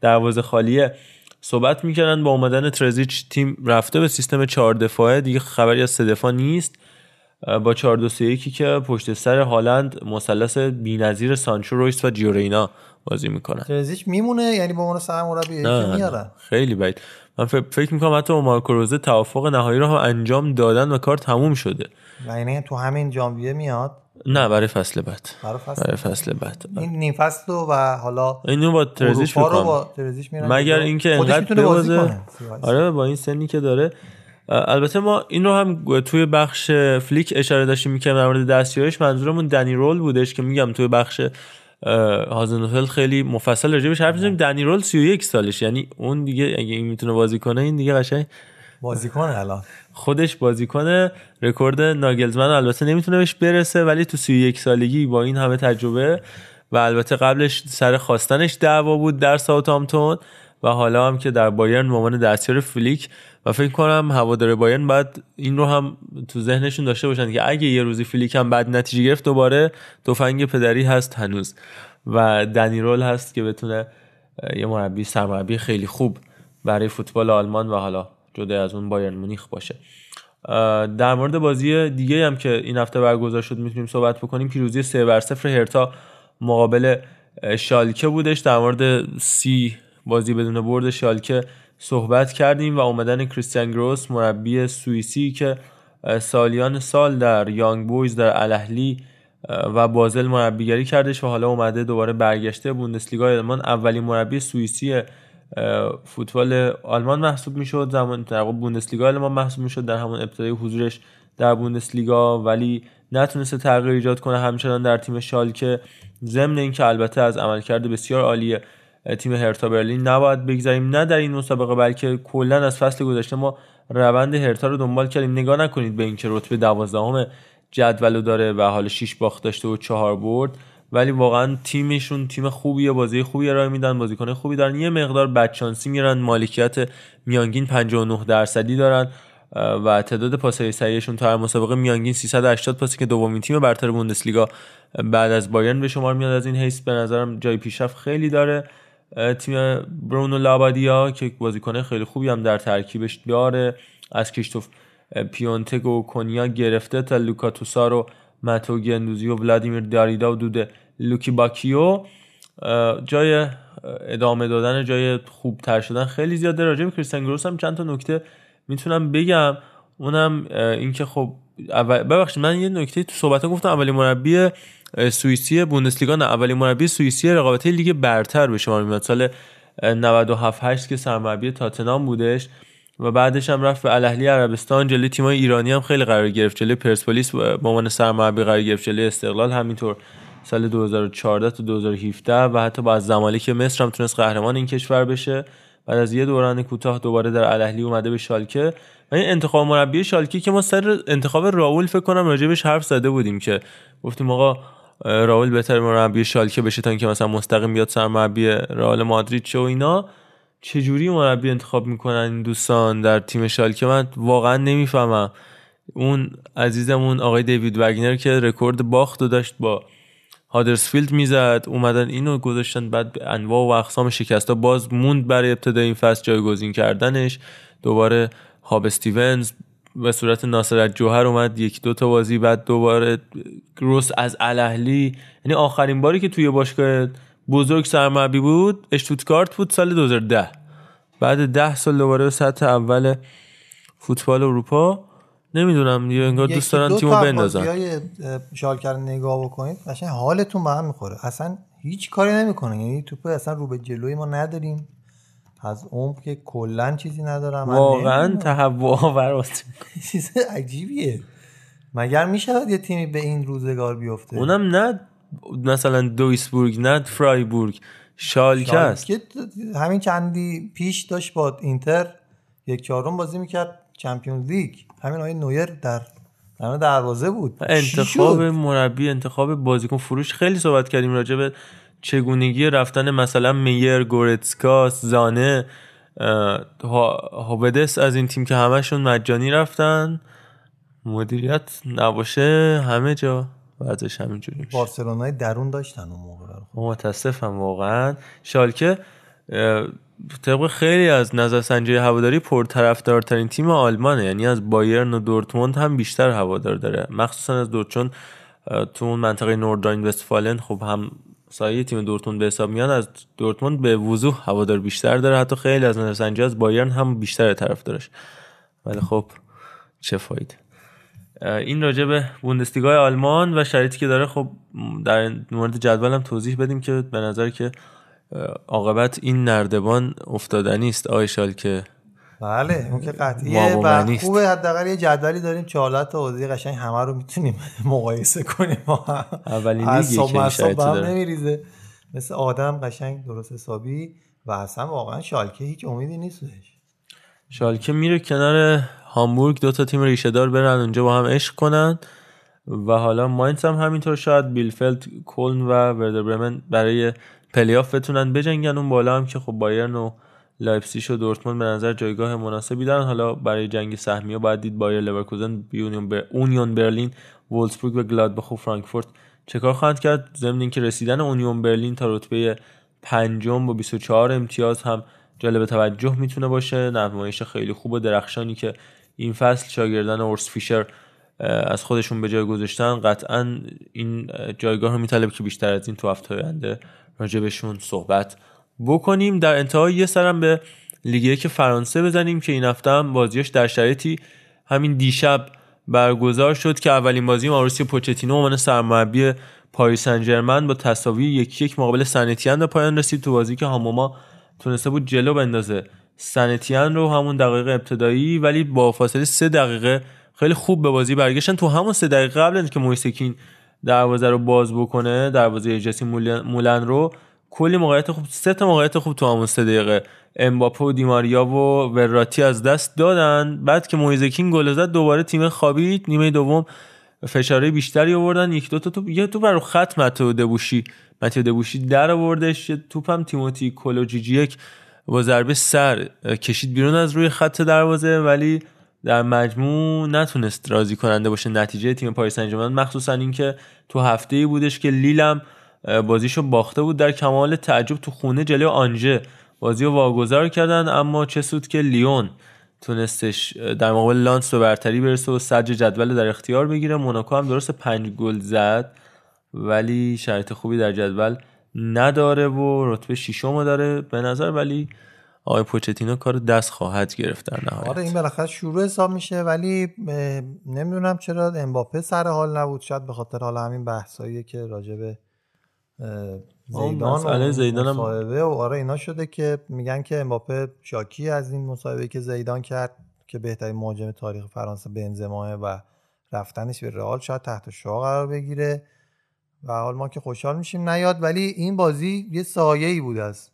دروازه خالیه صحبت می‌کردن. با اومدن ترزیچ تیم رفته به سیستم چهار دفاعه دیگه، خبری از سه دفاع نیست با چهار دو سه یک که پشت سر هالند مثلث بی‌نظیر سانچو رویس و جیورینا بازی میکنن. ترزیچ میمونه یعنی با اون سرمربی یکی میارن. خیلی بعید. من فکر میکنم حتی مارکو روزه توافق نهایی رو هم انجام دادن و کار تموم شده. یعنی تو همین ژانویه میاد؟ نه برای فصل بعد. برای فصل, برای فصل بعد. این نیم فصل و حالا اینو با ترزیچ رو با ترزیچ میرن. مگر اینکه انقدر بازه. آره با این سنی که داره. البته ما این رو هم توی بخش فلیک اشاره داشتیم میکنم در مورد دستیارش، منظورمون دنی رول بودش که میگم توی بخش هازنوتل خیلی مفصل راجع بهش حرف می‌زنیم. دنی رول سی و یک سالش، یعنی اون دیگه اگه این میتونه بازی کنه این دیگه قشنگ بازیکنه. الان خودش بازیکن رکورد ناگلزمن البته نمیتونه بهش برسه ولی تو سی و یک سالگی با این همه تجربه و البته قبلش سر خواستنش دعوا بود در ساوتهامپتون و حالا هم که در بایرن به عنوان دستیار فلیک و فکر کنم هوادار بایرن بعد این رو هم تو ذهنشون داشته باشن که اگه یه روزی فلیک هم بعد نتیجه گرفت دوباره تفنگ پدری هست هنوز و دنی رول هست که بتونه یه مربی سرمربی خیلی خوب برای فوتبال آلمان و حالا جدا از اون بایرن مونیخ باشه. در مورد بازی دیگه هم که این هفته برگزار شد میتونیم صحبت بکنیم. پیروزی سه بر صفر هرتا مقابل شالکه بودش. در مورد سی بازی بدون برد شالکه صحبت کردیم و اومدن کریستیان گروس مربی سوئیسی که سالیان سال در یانگ بویز در الاهلی و بازل مربیگری کردش و حالا اومده دوباره برگشته بوندسلیگا آلمان. اولین مربی سوئیسی فوتبال آلمان محسوب میشد، زمان در بوندسلیگا آلمان محسوب میشد در همون ابتدای حضورش در بوندسلیگا، ولی نتونسته تغییر ایجاد کنه، همچنان در تیم شالکه، ضمن اینکه البته از عملکرد بسیار عالی تیم هرتا برلین نباید بگذاریم، نه در این مسابقه بلکه کلا از فصل گذشته ما روند هرتا رو دنبال کردیم. نگاه نکنید به اینکه رتبه دوازدهم جدول داره و حال شش باخت داشته و چهار برد، ولی واقعا تیمشون تیم خوبیه، بازی خوبی ارائه میدن، بازیکن خوبی دارن، یه مقدار بدشانسی میرن، مالکیت میانگین پنجاه و نه درصدی دارن و تعداد پاس‌های صحیحشون تا هر مسابقه میانگین سیصد و هشتاد پاسی که دومین تیم برتر بوندسلیگا بعد از بایرن به شمار میاد. از این حیث به نظرم جای پیشرفت خیلی داره تیم برونو لابادیا که بازیکن خیلی خوبی هم در ترکیبش داره، از کریستوف پیونتک و کنیا گرفته تا لوکا توسارو، ماتو گندوزی و ولادیمیر داریدا و دوده لوکی باکیو، جای ادامه دادن، جای خوبتر شدن خیلی زیاده. راجع به کریستیان گروس هم چند تا نکته میتونم بگم، اونم اینکه خب ببخشید من یه نکته تو صحبت‌ها گفتم، اولین مربی سوئیسی بوندسلیگا، نه اولین مربی سوئیسی رقابت لیگ برتر به شمار میاد، سال نود و هفت هشت که سرمربی تاتنهام بودش و بعدش هم رفت به الاهلی عربستان، جلوی تیمای ایرانی هم خیلی قرار گرفت، جلوی پرسپولیس به عنوان سرمربی قرار گرفت، جلوی استقلال همینطور، سال دو هزار و چهارده تا دو هزار و هفده و حتی بعد زمالک مصر هم تونست قهرمان این کشور بشه. بعد از یه دوران کوتاه دوباره در الاهلی اومده به شالکه و این انتخاب مربی شالکه که ما سر انتخاب راول فکر کنم راجبش حرف زده بودیم که گفتیم آقا راول بهتر مربی شالکه بشه تا اینکه مثلا مستقیم بیاد سرمربی رئال مادرید شه و اینا. چجوری مربی انتخاب میکنن این دوستان در تیم شالکه؟ من واقعا نمیفهمم. اون عزیزمون آقای دیوید وگنر که رکورد باخت داشت با هادرسفیلد میزد، اومدن اینو گذاشتن، بعد انواع و اقسام شکست‌ها باز موند برای ابتدای این فصل جایگزین کردنش. دوباره هاب استیونز به صورت ناصر الجوهر اومد یک دو تا بازی، بعد دوباره گروس از الاهلی، یعنی آخرین باری که توی باشگاه بزرگ سرمربی بود اشتوتگارت بود سال دو هزار و ده، بعد ده سال دوباره به سطح اول فوتبال اروپا. نمیدونم دیگه انگار دوست دارن تیمو بندازن. یه شالکه رو نگاه بکنید قشنگ حالتون به هم میخوره، اصلا هیچ کاری نمیکنه، یعنی توپ اصلا رو به جلوی ما نداریم، از عمق که کلا چیزی ندارم، واقعا تهوع آور است، چیز عجیبیه. مگر میشود یه تیمی به این روزگار بیفته؟ اونم نه مثلا دویسبورگ، نه فرایبورگ، شالکه است. همین چندی پیش داشت با اینتر یک چهارم بازی میکرد چمپیونز لیگ، همین آقای نویر در در دروازه بود. انتخاب مربی، انتخاب بازیکن فروش، خیلی صحبت کردیم راجع به چگونگی رفتن مثلا میر، گورتسکا، زانه، هابدس از این تیم که همشون مجانی رفتن. مدیریت نباشه همه جا وضعش همینجوری میشه. بارسلونای درون داشتن اون موقع. متاسفم واقعا شالکه طبق خیلی از نظرسنجی هواداری پرطرفدارترین تیم آلمانه، یعنی از بایرن و دورتموند هم بیشتر هوادار داره، مخصوصا از دورتموند، تو اون منطقه نوردرین وستفالن خب هم سایه تیم دورتموند به حساب میاد، از دورتموند به وضوح هوادار بیشتر داره، حتی خیلی از نظرسنجی از بایرن هم بیشتر طرفدارش. ولی خب چه فایده. این راجع به بوندسلیگای آلمان و شرایطی که داره. خب در مورد جدول هم توضیح بدیم که به نظر که عاقبت این نردبان افتادنی است آقای شالکه. بله اون که قطعیه و خوبه، حداقل یه جدولی داریم، چهارده تا بازی قشنگ همه رو میتونیم مقایسه کنیم با هم. اولین لیگی که شرایطی داره نمیریزه مثل آدم قشنگ درست حسابی و اصلا واقعا شالکه هیچ امیدی نیست بهش. شالکه میره کنار هامبورگ، دو تا تیم ریشه دار برن اونجا با هم عشق کنن و حالا ماینز هم همینطور، شاید بیلفلد، کلن و وردر برمن برای پلی‌آف بتونن بجنگن. اون بالا هم که خب بایرن و لایپزیگ و دورتموند به نظر جایگاه مناسبی دارن. حالا برای جنگ سهمیه باید دید بایر لورکوزن، اونیون برلین، وولفسبورگ و گلادباخ و فرانکفورت چه کار خواهند کرد. ضمن اینکه رسیدن اونیون برلین تا رتبه پنجم با بیست و چهار امتیاز هم جالب توجه میتونه باشه، نمایش خیلی خوب و درخشانی که این فصل شاگردان اورس فیشر از خودشون به جای گذاشتن قطعاً این جایگاه رو میطلبه که بیشتر از این تو هفته‌های آینده راجبشون صحبت بکنیم. در انتهای یه سرم به لیگ یک فرانسه بزنیم که این هفته هم بازیاش در شرایطی همین دیشب برگزار شد که اولین بازی ماوریسیو پوچتینو عنوان سرمربی پاریس سن ژرمن با تساوی یک یک مقابل سنتین به پایان رسید، تو بازی که هاموما تونسته بود جلو بندازه سنتین رو همون دقایق ابتدایی، ولی با فاصله سه دقیقه خیلی خوب به بازی برگشتن. تو همون سه دقیقه قبل از اینکه مویسکین دروازه رو باز بکنه، دروازه جسی مولن رو، کلی موقعیت خوب، سه تا موقعیت خوب تو همون سه دقیقه امباپه و دیماریا و وراتی از دست دادن. بعد که مویسکین گل زد دوباره تیم خوابید، نیمه دوم فشاری بیشتری آوردن، یک دو تا توپ، یه توپ رو خط متو دبوشی متو دبوشی در آوردش، یه توپم تیموتی کولوجیجی یک با ضربه سر کشید بیرون از روی خط دروازه، ولی در مجموع نتونست راضی کننده باشه نتیجه تیم پاریس سن ژرمن، مخصوصا اینکه تو هفته‌ای بودش که لیلم بازیشو باخته بود، در کمال تعجب تو خونه جلوی آنژه بازیو واگذار کردن، اما چه سود که لیون تونستش در مقابل لانس به برتری برسه و صدر جدول در اختیار بگیره. موناکو هم درست پنج گل زد ولی شرایط خوبی در جدول نداره و رتبه ششم داره به نظر، ولی آقای پوچتینو کار دست خواهد گرفت در نهایت. آره این بالاخره شروع حساب میشه، ولی نمیدونم چرا امباپه سر حال نبود، شاید به خاطر حال همین بحثایی که راجع به زیدان و زیدان مصاحبه و آره اینا شده که میگن که امباپه شاکی از این مصاحبه که زیدان کرد که بهترین مهاجم تاریخ فرانسه بنزما و رفتنش به رئال شاید تحت شعار قرار بگیره و حال ما که خوشحال میشیم نیاد، ولی این بازی یه سایه‌ای بود از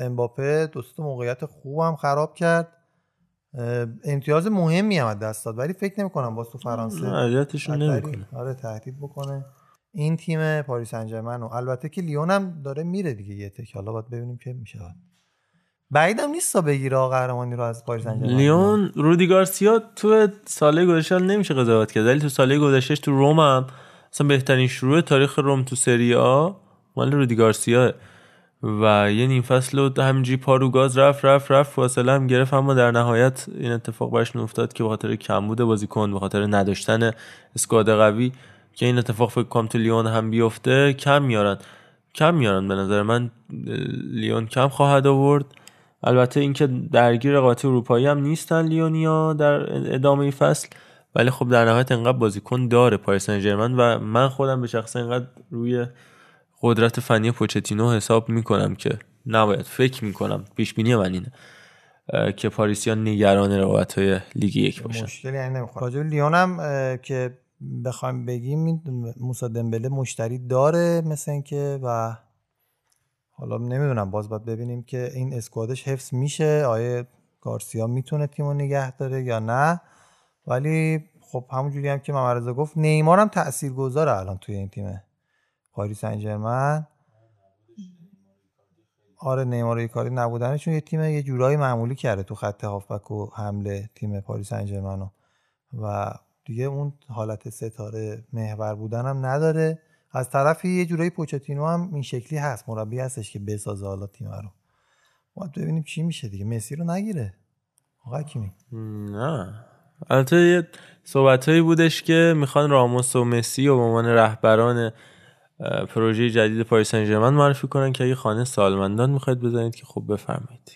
امباپه، دوست موقعیت خوبم خراب کرد، امتیاز مهمی هم دست داد، ولی فکر نمی‌کنم باز تو فرانسه عادتشون نمی‌کنه آره تهدید بکنه این تیم پاریس سن ژرمن. البته که لیون هم داره میره دیگه یه تک، حالا باید ببینیم که میشه، بعیدم نیست تا بگیره قهرمانی رو از پاریس سن ژرمن. لیون رودی گارسیا تو سال گذشته نمیشه قضاوت کرد، ولی تو سال گذشته تو روم هم اصلا بهترین شروع تاریخ روم تو سری آ مال رودی گارسیا و یه نیم فصل همینجوری پارو گاز رفت رفت رفت فاصله هم گرفت، اما در نهایت این اتفاق براش افتاد که به خاطر کمبود بازیکن، به خاطر نداشتن اسکواد قوی که این اتفاق فکر کنم تو لیون هم بیفته، کم میارن کم میارن به نظر من لیون کم خواهد آورد. البته اینکه درگیر رقابت اروپایی هم نیستن لیونیا در ادامه این فصل، ولی خب در نهایت انقدر بازیکن داره پاریس سن ژرمن و من خودم به شخص انقدر روی قدرت فنی پوچتینو حساب میکنم که نباید، فکر میکنم پیشبینی من اینه که پاریسیان نگران رقابت‌های لیگ یک باشن. مشکلی یعنی نمیخواد. راجع به لیون هم که بخوایم بگیم موسی دمبله مشتری داره مثل اینکه و حالا نمیدونم باز باید ببینیم که این اسکوادش حفظ میشه، آیا گارسیا میتونه تیمو نگه داره یا نه، ولی خب همونجوری هم که ممرزا گفت نیمار هم تاثیرگذاره الان توی این تیمه پاریس سن ژرمن. آره نیمار و ایکاری نبودنشون یه تیم یه جورایی معمولی کرده تو خط هافبک و حمله تیم پاریس سن ژرمن و دیگه اون حالت ستاره محور بودن هم نداره. از طرفی یه جورایی پوچتینو هم این شکلی هست، مربی هستش که بسازه حالا تیم رو، باید ببینیم چی میشه دیگه، مسی رو نگیره آقا کیمی. نه البته یه صحبتایی بودش که میخوان راموس و مسی و به عنوان رهبران پروژه جدید پاریس سن ژرمن معرفی کنن که اگه خانه سالمندان میخواید بزنید که خب بفرمایید،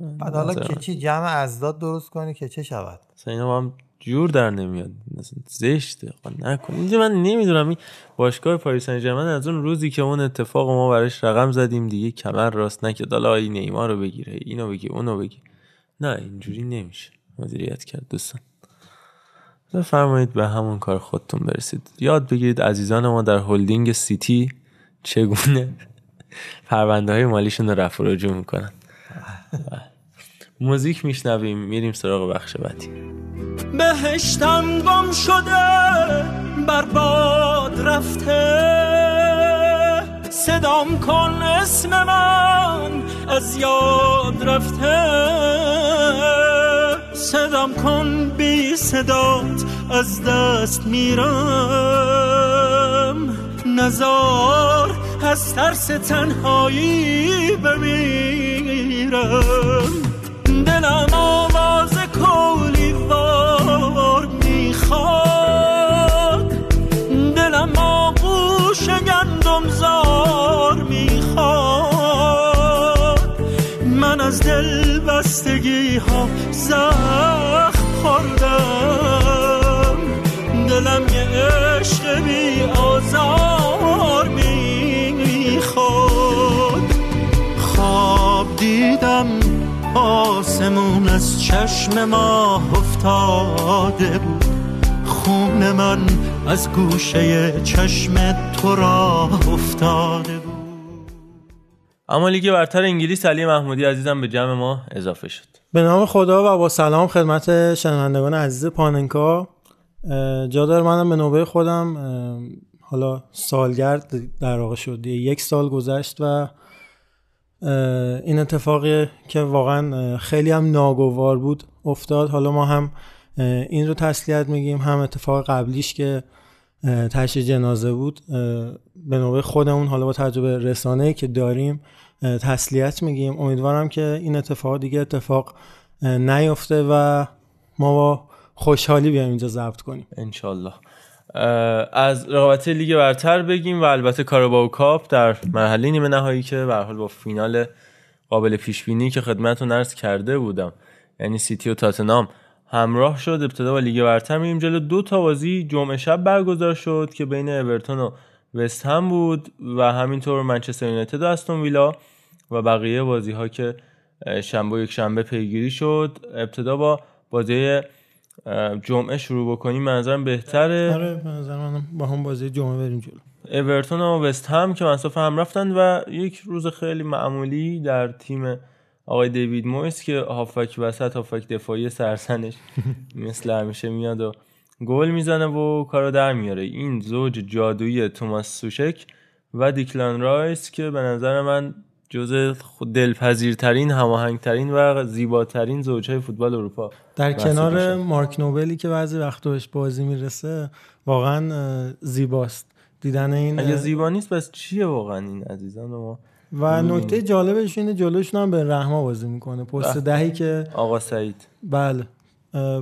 بعد حالا که چی جمع ازداد درست کنی که چه شود، اینا هم جور در نمیاد، زشته نکن. اینجا من نمیدونم این باشگاه پاریس سن ژرمن از اون روزی که اون اتفاق ما براش رقم زدیم دیگه کمر راست نکرد، حالا آی نیمار رو بگیره اینو بگی اونو بگی، نه اینجوری نمیشه مدیریت کرد. دوستان بفرمایید به همون کار خودتون برسید، یاد بگیرید عزیزان ما در هلدینگ سیتی چگونه پرونده های مالیشون رو رفع و رجوع میکنن. موزیک میشنویم میریم سراغ بخش بعدی. بهشتم گم شده برباد رفته، صدام کن اسم من از یاد رفته، صدام کن بی صدات از دست میرم، نزار از ترس تنهایی بمیرم، دلم آواز کولی وار میخواد، دلم آغوش گندم زار میخواد، من از دل بستگی ها زخم خوردم، دلم یه عشق بی آزار میخواد، خواب دیدم آسمون از چشم ما افتاده بود، خون من از گوشه چشم تو را افتاده بود. اما لیگ برتر انگلیس، علی محمودی عزیزم به جمع ما اضافه شد. به نام خدا و با سلام خدمت شنوندگان عزیز پاننکا. جا داره منم به نوبه خودم، حالا سالگرد در واقع شد، یک سال گذشت و این اتفاقی که واقعا خیلی هم ناگوار بود افتاد. حالا ما هم این رو تسلیت میگیم، هم اتفاق قبلیش که تشییع جنازه بود. به نوبه خودمون حالا با تجربه رسانه‌ای که داریم تسلیت میگیم. امیدوارم که این اتفاق دیگه اتفاق نیفته و ما با خوشحالی بیایم اینجا ضبط کنیم انشالله. از رقابت لیگ برتر بگیم و البته کاراباو کاپ در مرحله نیمه نهایی که به هر حال با فینال قابل پیش بینی که خدمتتون عرض کرده بودم، یعنی سیتی و تاتنهام همراه شد. ابتدا با لیگ برتر میریم جلو. دو تا بازی جمعه شب برگزار شد که بین اورتون و وست هم بود و همینطور منچستر یونایتد و استون ویلا و بقیه بازی ها که شنبه و یک شنبه پیگیری شد. ابتدا با بازی جمعه شروع بکنیم منظرم بهتره. آره منظرم با هم بازی جمعه بریم جلو. اورتون و وست هم که مسافه هم رفتن و یک روز خیلی معمولی در تیم آقای دیوید مویس که هافک وسط هافک دفاعی سرسنش مثل همیشه میاد و گل میزنه و کارو در میاره. این زوج جادویی توماس سوشک و دیکلان رایس که به نظر من جزء دلپذیرترین، هماهنگترین و زیباترین زوجهای فوتبال اروپا در کنار شد. مارک نوبلی که بعضی وقت بهش بازی میرسه واقعا زیباست دیدن. این اگه زیبا نیست بس چیه واقعا این عزیزان ما. و نکته جالبش اینه جلوشون هم به رحمه بازی میکنه، پست دهی که آقا سعید بله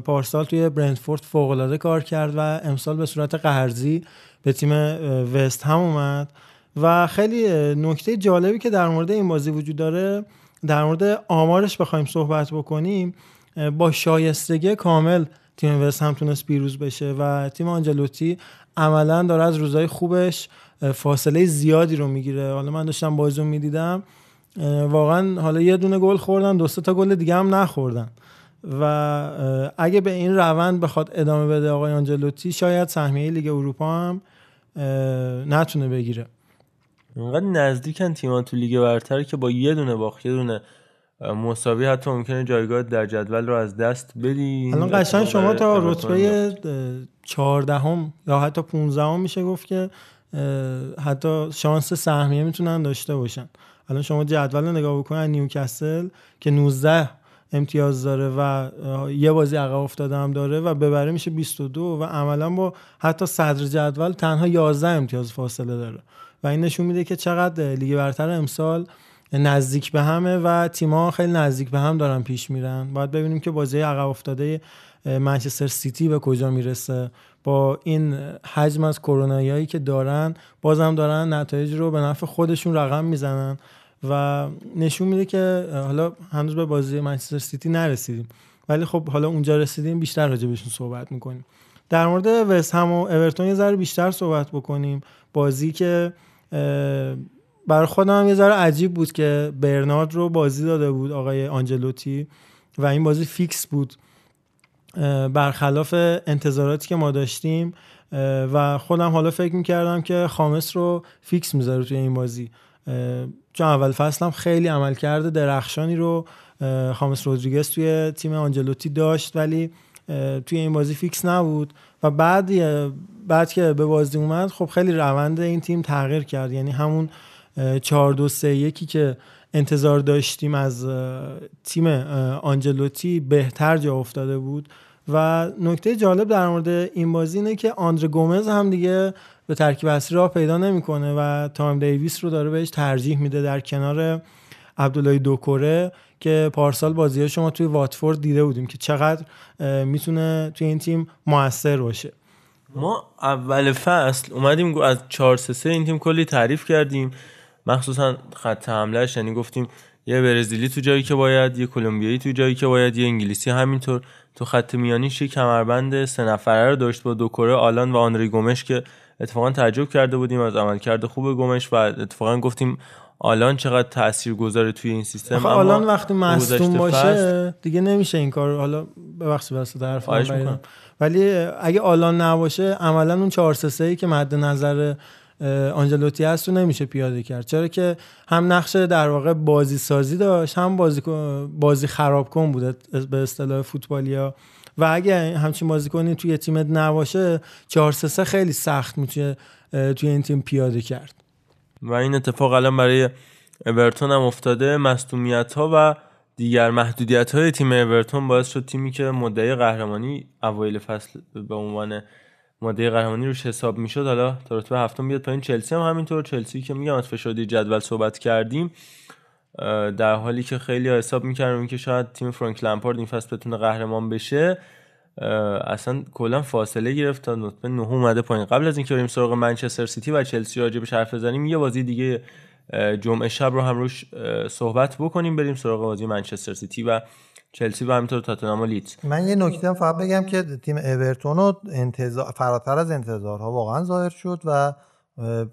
پارسال توی برنتفورد فوق‌العاده کار کرد و امسال به صورت قهرزی به تیم وست هم اومد. و خیلی نکته جالبی که در مورد این بازی وجود داره، در مورد آمارش بخوایم صحبت بکنیم، با شایستگی کامل تیم وست هم تونست پیروز بشه و تیم آنجلوتی عملاً داره از روزهای خوبش فاصله زیادی رو میگیره. حالا من داشتم بازی رو میدیدم، واقعا حالا یه دونه گل خوردن، دو سه تا گل دیگه هم نخوردن و اگه به این روند بخواد ادامه بده آقای آنجلوتی شاید سهمیه لیگ اروپا هم نتونه بگیره. اینقدر نزدیکن تیمان تو لیگ برتر که با یه دونه باخت یه دونه مساوی حتی ممکنه جایگاه در جدول رو از دست بدی. الان قشنگ شما تا رتبه چهاردهم یا حتی پونزدهم میشه گفت که حتی شانس سهمیه میتونن داشته باشن. الان شما جدول رو نگاه بکنن، نیوکاسل که نوزده امتیاز داره و یه بازی عقب افتاده هم داره و ببره میشه بیست و دو و عملا با حتی صدر جدول تنها یازده امتیاز فاصله داره و این نشون میده که چقدر لیگ برتر امسال نزدیک به همه و تیم‌ها خیلی نزدیک به هم دارن پیش میرن. باید ببینیم که بازی عقب افتاده منچستر سیتی به کجا میرسه. با این حجم از کروناییایی که دارن بازم دارن نتایج رو به نفع خودشون رقم میزنن و نشون میده که حالا هنوز به بازی منچستر سیتی نرسیدیم ولی خب حالا اونجا رسیدیم بیشتر راجبشون صحبت میکنیم. در مورد وست هم و اورتون یه ذره بیشتر صحبت بکنیم. بازی که برای خودم یه ذره عجیب بود که برنارد رو بازی داده بود آقای آنجلوتی و این بازی فیکس بود برخلاف انتظاراتی که ما داشتیم و خودم حالا فکر میکردم که خامس رو فیکس میذاره توی این بازی، چون اول فصلم خیلی عمل کرده درخشانی رو خامس رودریگز توی تیم آنجلوتی داشت ولی توی این بازی فیکس نبود و بعد بعد که به بازی اومد خب خیلی روند این تیم تغییر کرد. یعنی همون چهار دو سه یک که انتظار داشتیم از تیم آنجلوتی بهتر جا افتاده بود. و نکته جالب در مورد این بازی اینه که آندره گومز هم دیگه به ترکیب اصلی راه پیدا نمیکنه و تام دیویس رو داره بهش ترجیح میده در کنار عبدالله دوکوره که پارسال بازی‌ها شما توی واتفورد دیده بودیم که چقدر میتونه توی این تیم موثر باشه. ما اول فصل اومدیم از چهار سه سه این تیم کلی تعریف کردیم، مخصوصا خط حمله‌اش. یعنی گفتیم یه برزیلی تو جایی که باید، یه کلمبیایی تو جایی که باید، یه انگلیسی همینطور. تو خط میانیش کمربند سه نفره رو داشت با دوکوره، آلان و آنری گومش که اتفاقا تعجب کرده بودیم از عملکرد خوب گومش و اتفاقا گفتیم آلان چقدر تاثیرگذاره توی این سیستم. آخه آلان وقتی مصدوم باشه دیگه نمیشه این کار. حالا ببخشید واسه طرف من، ولی اگه آلان نباشه عملا اون چهار سه سه که مد نظر آنجلوتی هست رو نمیشه پیاده کرد، چرا که هم نقش در واقع بازی سازی داشت، هم بازی بازی خراب کن بوده به اصطلاح فوتبالیا. و اگه همچین بازیکنی توی تیمت نباشه چهار سه سه خیلی سخت میشه توی این تیم پیاده کرد. و این اتفاق الان برای اورتون هم افتاده. مصدومیت‌ها و دیگر محدودیت‌های تیم اورتون باعث شد تیمی که مدعی قهرمانی اوایل فصل به عنوان مدعی قهرمانی روش حساب می‌شد حالا تا رتبه هفتم بیاد پایین. چلسی هم همینطور، چلسی که میگم از فشردی جدول صحبت کردیم، در حالی که خیلی حساب می‌کردن که شاید تیم فرانک لمپارد این فصل بتونه قهرمان بشه، اصلا کلا فاصله گرفت تا نطبه نه اومده پایین. قبل از اینکه بریم سراغ منچستر سیتی و چلسی راجبش حرف بزنیم، یه بازی دیگه جمعه شب رو هم روش صحبت بکنیم، بریم سراغ بازی منچستر سیتی و چلسی و همینطور تاتنهام و لیدز. من یه نکته هم فقط بگم که تیم اورتون رو انتظار فراتر از انتظارها واقعا ظاهر شد و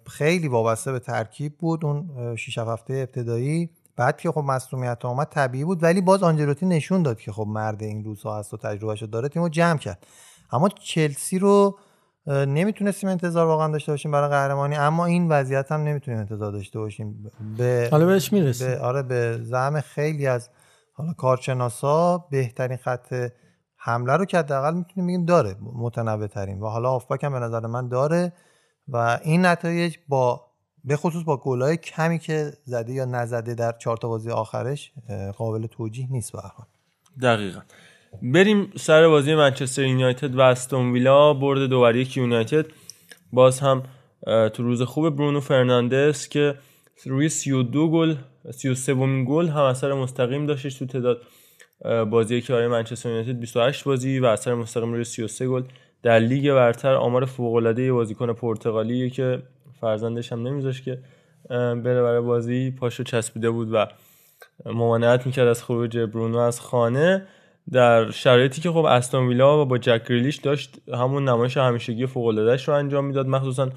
خیلی وابسته به ترکیب بود اون شش هفته ابتدایی. بعد که خب مصونیت اومد طبیعی بود، ولی باز آنجلوتی نشون داد که خب مرد این روزها هست و تجربهشو داره، تیمو جمع کرد. اما چلسی رو نمیتونستیم انتظار واقعا داشته باشیم برای قهرمانی، اما این وضعیت هم نمیتونیم انتظار داشته باشیم. به حالا بهش میرسیم. به آره به زعم خیلی از حالا کارشناسا بهترین خط حمله رو که حداقل میتونیم بگیم داره، متنوع ترین، و حالا هافبک هم به نظر من داره و این نتایج با به خصوص با گل‌های کمی که زده یا نزده در چهار تا بازی آخرش قابل توجیه نیست به هر حال. دقیقاً. بریم سر بازی منچستر یونایتد و استون ویلا. برد دو بر یک یونایتد، باز هم تو روز خوب برونو فرناندز که روی سی و دو گل، سی و سه امین گل هم اثر مستقیم داشتش تو تعداد بازی که برای منچستر یونایتد بیست و هشت بازی و اثر مستقیم روی سی و سه گل در لیگ برتر. آمار فوق‌العاده بازیکن پرتغالی که فرزندش هم نمیذاشت که بره برای بازی، پاشو چسبیده بود و ممانعت میکرد از خروج برونو از خانه، در شرایطی که خب استون ویلا با جک گریلیش داشت همون نمایش همیشگی فوق‌العاده‌اش رو انجام میداد، مخصوصا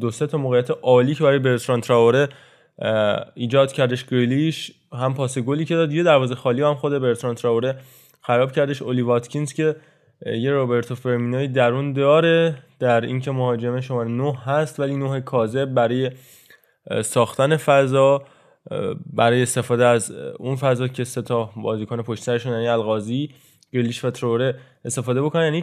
دو سه تا موقعیت عالی که برای برتران تراوره ایجاد کردش گریلیش، هم پاس گلی که داد، یه دروازه خالی هم خود برتران تراوره خراب کردش. اولی واتکینز که یه روبرتو فرمینوی درون داره در اینکه مهاجم شماره نه هست، ولی نه کاذب برای ساختن فضا، برای استفاده از اون فضا که سه تا بازیکن پشت سرشون یعنی القاضی، گریلیش و تروره استفاده بکنن. یعنی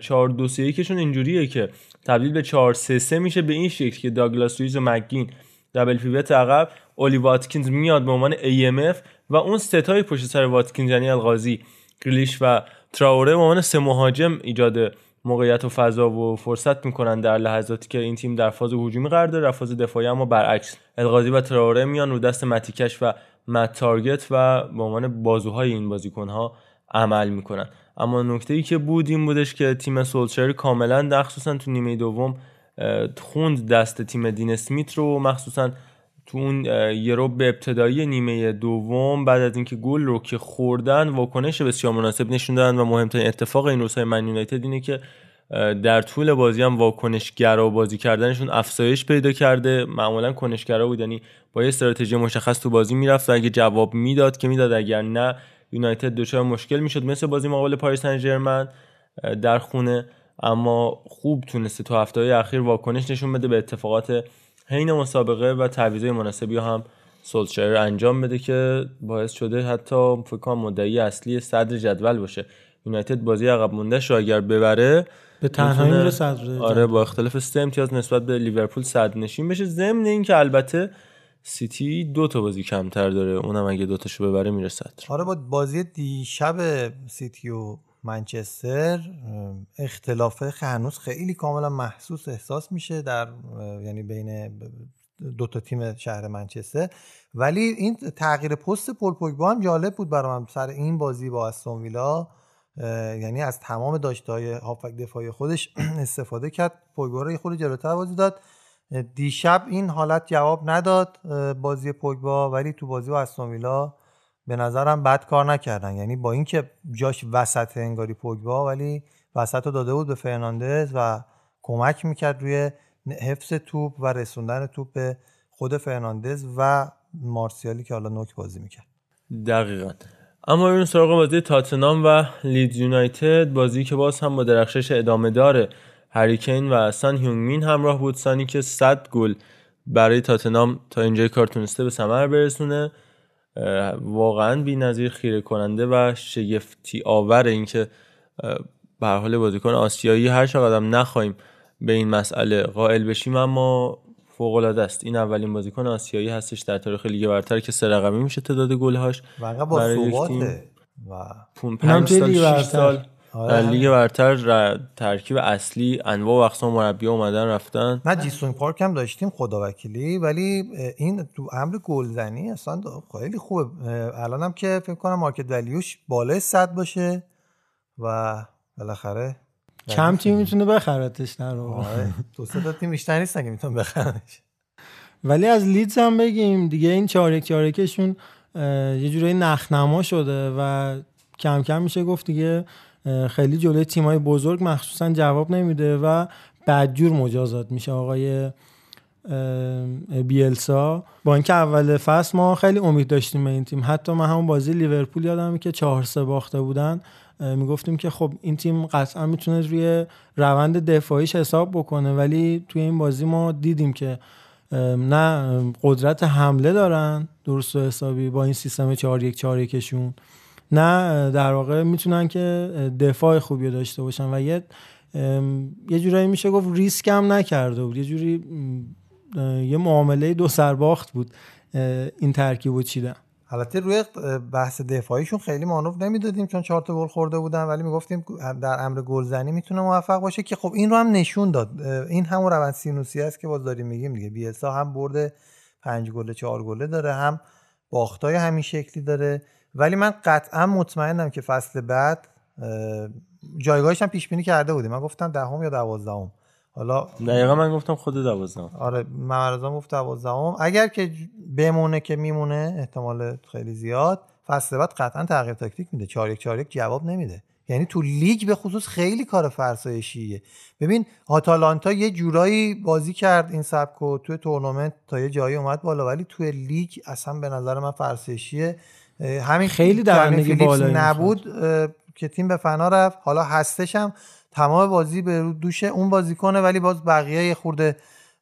چهار دو سه یک کشون اینجوریه که تبدیل به چهار سه سه میشه به این شکل که داگلاس لوئیس و مکگین دابل پیوت عقب، اولی واتکینز میاد به عنوان ای ام اف و اون سه تای پشت سر واتکینز یعنی القاضی، گریلیش و تراوره به عنوان سه مهاجم ایجاد موقعیت و فضا و فرصت میکنن در لحظاتی که این تیم در فاز هجومی قرار داره. در فاز دفاعی اما برعکس، القاضی و تراوره میان رو دست متیکش و مت تارگت و به عنوان بازوهای این بازیکنها عمل میکنن. اما نکته ای که بود این بودش که تیم سولشر کاملا در خصوصا تو نیمه دوم خوند دست تیم دین اسمیت رو، مخصوصا تو اون یورو به ابتدایی نیمه دوم بعد از اینکه گل رو که خوردن واکنش بسیار مناسب نشون دادن و مهمترین اتفاق این روزهای من یونایتد اینه که در طول بازی هم واکنشگرا بازی کردنشون افزایش پیدا کرده. معمولا کنشگرا بود، یعنی با یه استراتژی مشخص تو بازی میرفت، اگه جواب میداد که میداد، اگر نه یونایتد دچار مشکل میشد، مثل بازی مقابل پاریس سن ژرمن در خونه. اما خوب تونسته تو هفته‌های اخیر واکنش نشون بده به اتفاقات حین مسابقه و تعویضای مناسبی هم سولشایر انجام بده که باعث شده حتی فکر کنم مدعی اصلی صدر جدول باشه. یونایتد بازی عقب مونده‌ش رو اگر ببره به تنهایی میره صدر. آره، با اختلاف سه امتیاز نسبت به لیورپول صدرنشین بشه، ضمن اینکه البته سیتی دو تا بازی کمتر داره، اونم اگه دو تاشو ببره میره صدر. آره، با بازی دیشب سیتی و منچستر اختلاف هنوز خیلی کاملا محسوس احساس میشه در یعنی بین دو تا تیم شهر منچستر. ولی این تغییر پست پول پوگبا هم جالب بود برام سر این بازی با استون ویلا، یعنی از تمام داشته‌های هافبک دفاعی خودش استفاده کرد، پوگبا رو خود جلوتر بازی داد. دیشب این حالت جواب نداد بازی پوگبا، ولی تو بازی با استون ویلا به نظرم بد کار نکردن، یعنی با اینکه جاش وسط انگاری پوگبا ولی وسط رو داده بود به فرناندز و کمک میکرد روی حفظ توپ و رسوندن توپ به خود فرناندز و مارسیالی که حالا نوک بازی میکرد. دقیقاً. اما این سراغ بازی تاتنام و لیدز یونایتد، بازی که باز هم با درخشش ادامه داره هری کین و سان هیونگمین همراه بود، سانی که صد گل برای تاتنام تا اینجای کار تونسته به ثمر برسونه. واقعا بی‌نظیر، خیره کننده و شگفتی آور این که به هر حال بازیکن آسیایی هر چقدر هم نخواهیم به این مسئله قائل بشیم اما فوق‌العاده است. این اولین بازیکن آسیایی هستش در تاریخ لیگ برتر که سه رقمی میشه تعداد گل‌هاش واقعا با ثباته و پنج سال در لیگ برتر ترکیب اصلی انواع و اقسام مربی‌ها اومدن رفتن. ما جیسون پارک هم داشتیم خداوکیلی، ولی این تو عمر گلزنی اصلا خیلی خوبه. الان هم که فکر کنم مارکت ولیوش بالای صد باشه و بالاخره کم تیم میتونه بخرتش نرو. دو سه تا تیم بیشتر نیست که میتونه بخرنش. ولی از لیدز هم بگیم دیگه، این چارک چارکشون یه جوری نخنما شده و کم کم میشه گفت دیگه خیلی جلوی تیمای بزرگ مخصوصا جواب نمیده و بدجور مجازات میشه آقای بیلسا. با اینکه اول فصل ما خیلی امید داشتیم به این تیم، حتی من همون بازی لیورپول یادمه که چهار سه باخته بودن میگفتیم که خب این تیم قطعا میتونه روی روند دفاعیش حساب بکنه، ولی توی این بازی ما دیدیم که نه قدرت حمله دارن درست و حسابی با این سیستم چهار یک چهار یک شون، نه در واقع میتونن که دفاع خوبی داشته باشن و یه یه جورایی میشه گفت ریسک هم نکرده بود، یه جوری یه معامله دو سر باخت بود این ترکیبو چیدن. البته روی بحث دفاعیشون خیلی مانور نمیدادیم چون چهار تا گل خورده بودن، ولی میگفتیم در امر گلزنی میتونه موفق باشه که خب این رو هم نشون داد. این همون روند سینوسی است که باز داریم میگیم دیگه، بیلسا هم برده پنج گله چهار گله داره، هم باختای همین شکلی داره، ولی من قطعا مطمئنم که فصل بعد جایگاهش هم پیش بینی کرده بودیم. من گفتم دهم یا دوازدهم، حالا دقیقاً من گفتم خود دوازدهم. آره معرضان گفت دوازدهم، اگر که بمونه که میمونه احتمال خیلی زیاد، فصل بعد قطعا تغییر تاکتیک میده. چهار یک چهار یک جواب نمیده، یعنی تو لیگ به خصوص خیلی کار فرسایشیه. ببین آتالانتا یه جورایی بازی کرد این سبکو تو تورنمنت تا یه جایی اومد بالا، ولی تو لیگ اصلا به نظر من فرسایشیه. همین خیلی درندگی بالا نبود که تیم به فنا رفت. حالا هستش هم تمام بازی به دوشه اون بازی کنه، ولی باز بقیه یه خورده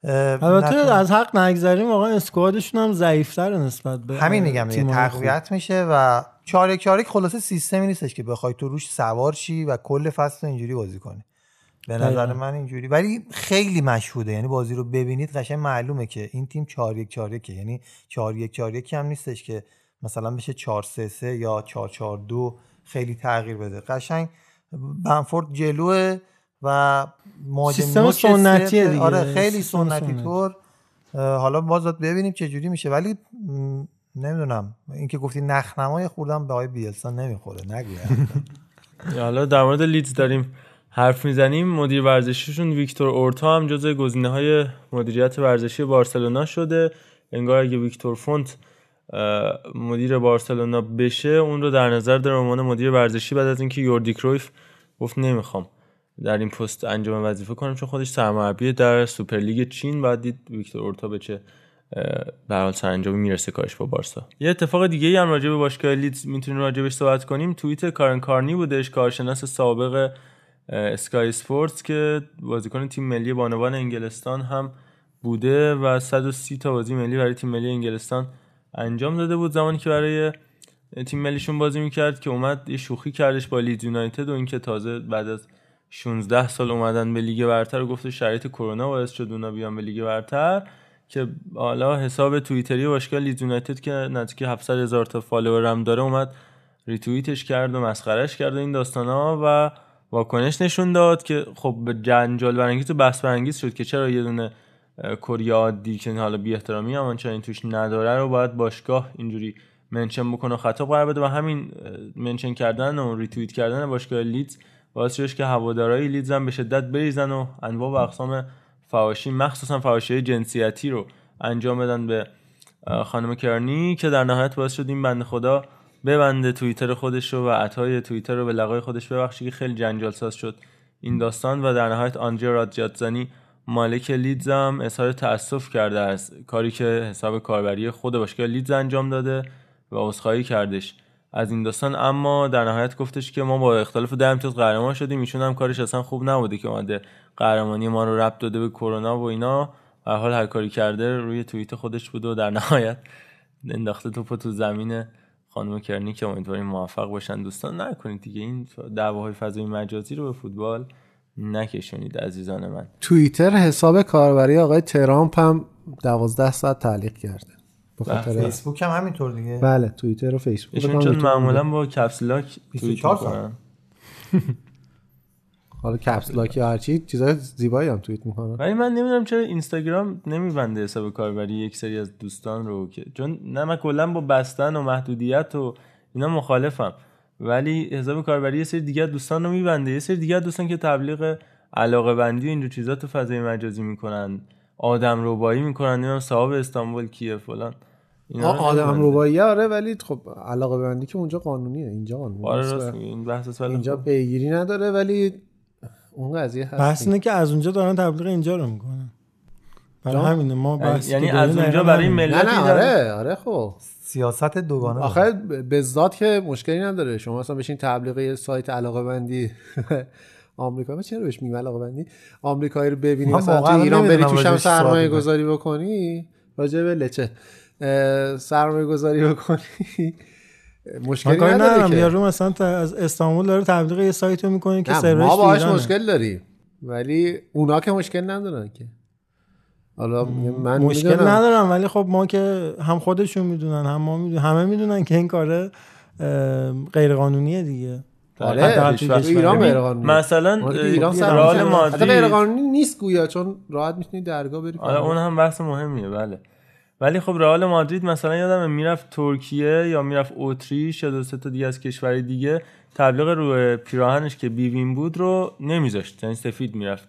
البته از حق نگذاریم، واقعا اسکوادشون هم ضعیف‌تر نسبت به همین میگم دیگه تقویت میشه و چارک چارک خلاصه سیستمی نیستش که بخوای تو روش سوار شی و کل فصل اینجوری بازی کنی. به نظر من اینجوری، ولی خیلی مشهوده، یعنی بازی رو ببینید قشنگ معلومه که این تیم چهار یک چهار یک، یعنی چهار یک چهار یک هم نیستش که مثلا بشه چهار سه سه یا چهار چهار دو خیلی تغییر بده. قشنگ بنفورد جلوه و مهاجم سیستم سنتیه دیگه. آره خیلی سنتی طور. حالا باز ببینیم چه جوری میشه، ولی نمیدونم اینکه گفتی نخنمای خوردم به آقای بیلسا نمیخوره. نگو حالا در مورد لیدز داریم حرف میزنیم، مدیر ورزشیشون ویکتور اورتا هم جزو گزینه‌های مدیریت ورزشی بارسلونا شده. انگار اگه ویکتور فونت مدیر بارسلونا بشه اون رو در نظر داره عنوان مدیر ورزشی، بعد از اینکه یوردی کرویف گفت نمیخوام در این پست انجام وظیفه کنم چون خودش سرمربی در سوپرلیگ چین، بعد دید ویکتور اورتا به چه به حال سرانجامی میرسه کارش با بارسا. یه اتفاق دیگه هم راجع به باشگاه لیدز میتونیم راجعش صحبت کنیم. توییت کارن کارنی بودش، کارشناس سابق اسکای اسپورتس که بازیکن تیم ملی بانوان انگلستان هم بوده و صد و سی تا بازی ملی برای تیم ملی انگلستان انجام داده بود زمانی که برای تیم ملیشون بازی میکرد، که اومد یه شوخی کردش با لیدز یونایتد و اینکه تازه بعد از شانزده سال اومدن به لیگ برتر و گفت شرایط کرونا باعث شد اونا بیان به لیگ برتر، که حالا حساب توییتری باشگاه لیدز یونایتد که نزدیک هفتصد هزار تا فالوور هم داره اومد ریتوییتش کرد و مسخرهش کرد این داستانا و واکنش نشون داد که خب به جنجال برانگیز و بحث برانگیز شد که چرا یه دونه کره عادی که حالا بی احترامی هم آنچه این توش نداره رو باید باشگاه اینجوری منشن بکنه و خطاب قرار بده، و همین منشن کردن و ریتوییت کردن باشگاه لیدز باعث شد که هوادارهای لیدز هم به شدت بریزن و انواع و اقسام فحاشی مخصوصا فحاشی جنسیتی رو انجام بدن به خانم کرنی، که در نهایت باعث شد این بنده خدا ببنده توییتر خودش رو و عطای توییتر رو به لقای خودش ببخشه که خیلی جنجال ساز شد این داستان، و در نهایت آندریا رادجاتزانی مالک لیدز هم اظهار تأسف کرده از کاری که حساب کاربری خود باشگاه لیدز انجام داده و عذرخواهی کردش از این داستان، اما در نهایت گفتش که ما با اختلاف ده امتیاز قهرمان شدیم، ایشون هم کارش اصلا خوب نبوده که اومده قهرمانی ما رو ربط داده به کرونا و اینا. به هر حال هر کاری کرده روی توییت خودش بود و در نهایت انداخته توپو تو زمین خانم کرنی که امیدواریم موفق باشن. دوستان نکنید دیگه این دعواهای فضای مجازی رو به فوتبال نکشونید عزیزان من. توییتر حساب کاربری آقای ترامپ هم دوازده ساعت تعلیق کرده. فیسبوک هم همینطور دیگه. بله توییتر و فیسبوک ایشون چون معمولا با کپس لاک توییت میکنن. حالا کپس لاک یا هر چی چیزای زیبایی هم توییت میکنن. ولی من نمیدونم چرا اینستاگرام نمیبنده حساب کاربری یک سری از دوستان رو، که چون نه من کلا با بستن و محدودیت و اینا مخالفم، ولی حساب کاربری یه سری دیگه دوستان رو میبنده، یه سری دیگه دوستان که تبلیغ علاقه بندی و اینجور چیزا تو فضای مجازی میکنن، آدم ربایی میکنن، نمیدونم صاحب استانبول کیه فلان. آدم ربایی آره، ولی خب علاقه بندی که اونجا قانونیه، اینجا قانونی آره راست میگی، این بحث اینجا پیگیری نداره، ولی اون قضیه هست. بحث اینه که از اونجا دارن تبلیغ اینجا رو میکنن، برای همینه ما بحث یعنی از اونجا برای ملت. نه آره آره خب سیاست دوگانه آخر به ذات که مشکلی نداره، شما مثلا بشین تبلیغ سایت علاقه بندی آمریکا، چرا بهش میگن علاقه بندی آمریکایی رو ببینی مثلا تو ایران بری توش هم سرمایه گذاری بکنی، راجع به لچه سرمایه گذاری بکنی مشکلی نداره که یارو مثلا از استانبول داره تبلیغ یه سایت رو میکنه که سرورش ایرانه. ما باهاش مشکل داریم ولی اونا که مشکل ندارن که. حالا من مشکل میدونم. ندارم ولی خب ما که هم خودشون میدونن هم ما میدونن، همه میدونن که این کار غیر قانونیه دیگه. آره ایران غیر قانونی مثلا ایران مادی غیر قانونی نیست گویا، چون راحت میتونی درگاه بری. آره اون هم بحث مهمیه بله. ولی خب رئال مادرید مثلا یادم میرفت ترکیه یا میرفت اتریش یا دو سه تا دیگه از کشورهای دیگه، تبلیغ روی پیراهنش که بیوین بود رو نمیذاشت، یعنی سفید میرفت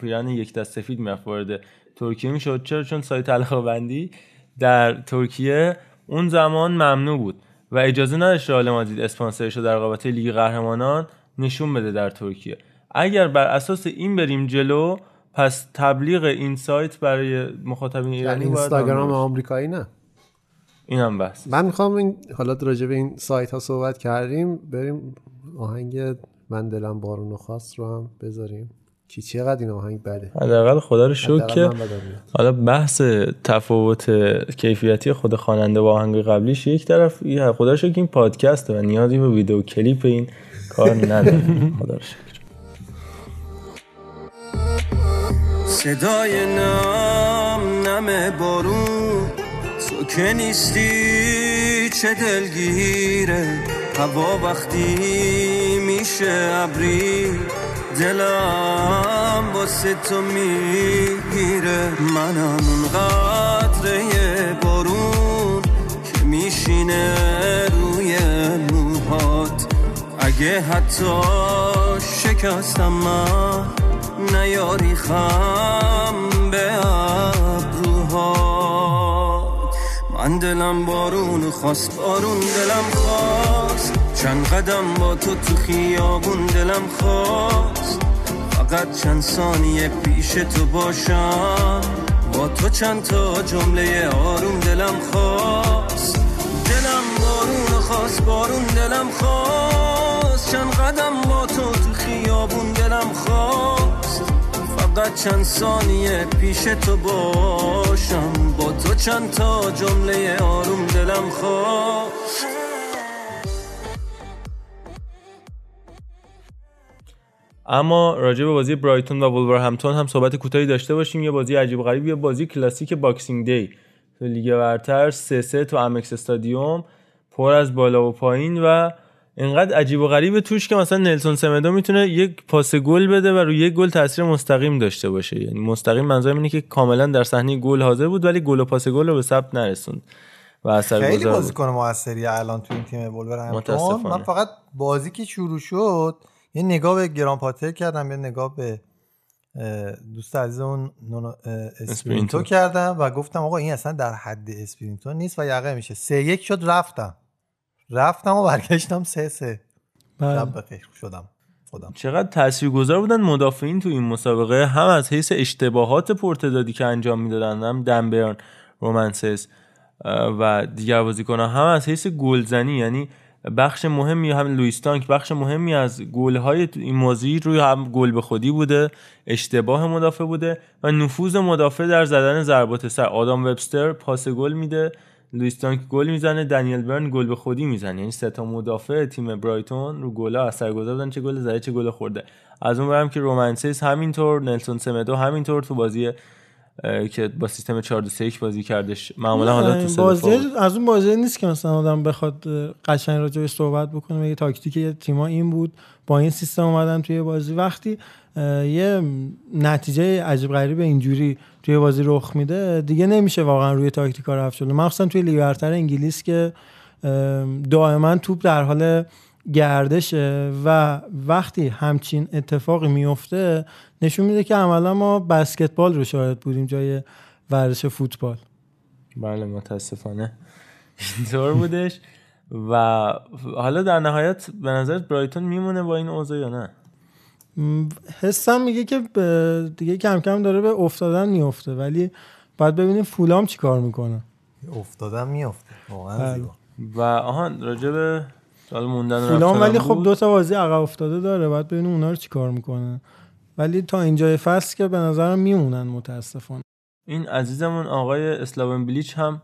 پیراهن یک دست سفید میرفت وارد ترکیه میشد. چرا؟ چون سایت علاقه بندی در ترکیه اون زمان ممنوع بود و اجازه نداشت رئال مادرید اسپانسرش رو در رقابت لیگ قهرمانان نشون بده در ترکیه. اگر بر اساس این بریم جلو پس تبلیغ این سایت برای مخاطبین ایرانی باید اینستاگرام آمریکایی نه، اینم بحث. من میخوام این حالا راجع به این سایت ها صحبت کردیم، بریم آهنگ من دلم بارونو خواست رو هم بذاریم که چقدر این آهنگ بده. حداقل خدا رو شکر که حالا بحث تفاوت کیفیتی خود خواننده با آهنگ قبلیش یک طرف، خدا رو شکر این پادکسته و نیازی به ویدیو کلیپ این کار نداره. خدا رو شکر صدای نم نم بارون، تو که نیستی چه دلگیره، هوا وقتی میشه ابری، دلم واسه تو میگیره. منم اون قطره بارون که میشینه روی موهات، اگه حتی شکستم من نیاری خم به ابروها. من دلم بارون خواست، بارون دلم خواست، چند قدم با تو تو خیابون دلم خواست، فقط چند ثانیه پیش تو باشم، با تو چند تا جمله آروم دلم خواست. دلم بارون خواست، بارون دلم خواست، چند قدم با تو تو خیابون دلم خواست، فقط چند ثانیه پیش تو باشم، با تو چند تا جمله آروم دلم خواست. اما راجع به بازی برایتون و ولورهمپتون هم صحبت کوتاهی داشته باشیم. یه بازی عجیب غریب، یه بازی کلاسیک باکسینگ دی تو لیگ برتر، سه سه تو امکس استادیوم پر از بالا و پایین و اینقدر عجیب و غریبه توش که مثلا نلسون سمدو میتونه یک پاس گل بده و روی یک گل تاثیر مستقیم داشته باشه، یعنی مستقیم منظورم اینه که کاملا در صحنه گل حاضر بود ولی گل و پاس گل رو به ثبت نرسوند و اثرگذار بود. خیلی بازیکن موثری الان تو این تیم ولورهمپتون. من فقط بازی که شروع شد یه نگاه به گران پاتر کردم، یه نگاه به دوست عزیزمون اسپرینتو کردم و گفتم آقا این اصلا در حد اسپرینتو نیست و یقه میشه. سه یک شد، رفتم رفتم و برگشتم سه سه. شب بخیر شدم. خودم. چقدر تاثیرگذار بودن مدافعین تو این مسابقه، هم از حیث اشتباهات پرتدادی که انجام میدادن، هم دنبران، رومانسس و دیگر بازیکن‌ها، هم از حیث گلزنی، یعنی بخش مهمی، هم لوئیس تانک بخش مهمی از گل‌های این بازی روی هم گل به خودی بوده، اشتباه مدافع بوده و نفوذ مدافع در زدن ضربات سر. آدم وبستر پاس گل میده، لوئیس تانک گل میزنه، دنیل برن گل به خودی میزنه. یعنی سه تا مدافع تیم برایتون رو گل‌ها اثرگذار بودن، چه گل زده چه گل خورده. از اون برم که رومانسیس همینطور، نلسون سمدو همینطور تو بازی که با سیستم چهار دو سه یک بازی کردش معمولا حالا تو سه از اون بازی نیست که مثلا آدم بخواد قشنگ راجع به صحبت بکنه. یه تاکتیک تیم‌ها این بود، با این سیستم اومدن توی بازی، وقتی یه نتیجه عجیب غریب اینجوری توی بازی رخ میده دیگه نمیشه واقعا روی تاکتیکا رفت جلو، مخصوصا توی لیگ برتر انگلیس که دائما توپ در حال گردشه و وقتی همچین اتفاقی میفته نشون میده که عملا ما بسکتبال رو شاهد بودیم جای ورزش فوتبال. بله متاسفانه اینطور بودش. و حالا در نهایت به نظرت برایتون میمونه با این اوضاع یا نه؟ حسم میگه که دیگه کم کم داره به افتادن میفته، ولی باید ببینیم فولام چی کار میکنه. افتادن میفته واقعا زیبا. و آهان راجب فولام ولی خب دو تا بازی عقب افتاده داره، باید ببینیم اونا رو چی کار میکنن، ولی تا اینجای فصل که به نظرم میمونن متاسفانه. این عزیزمون آقای اسلاوین بلیچ هم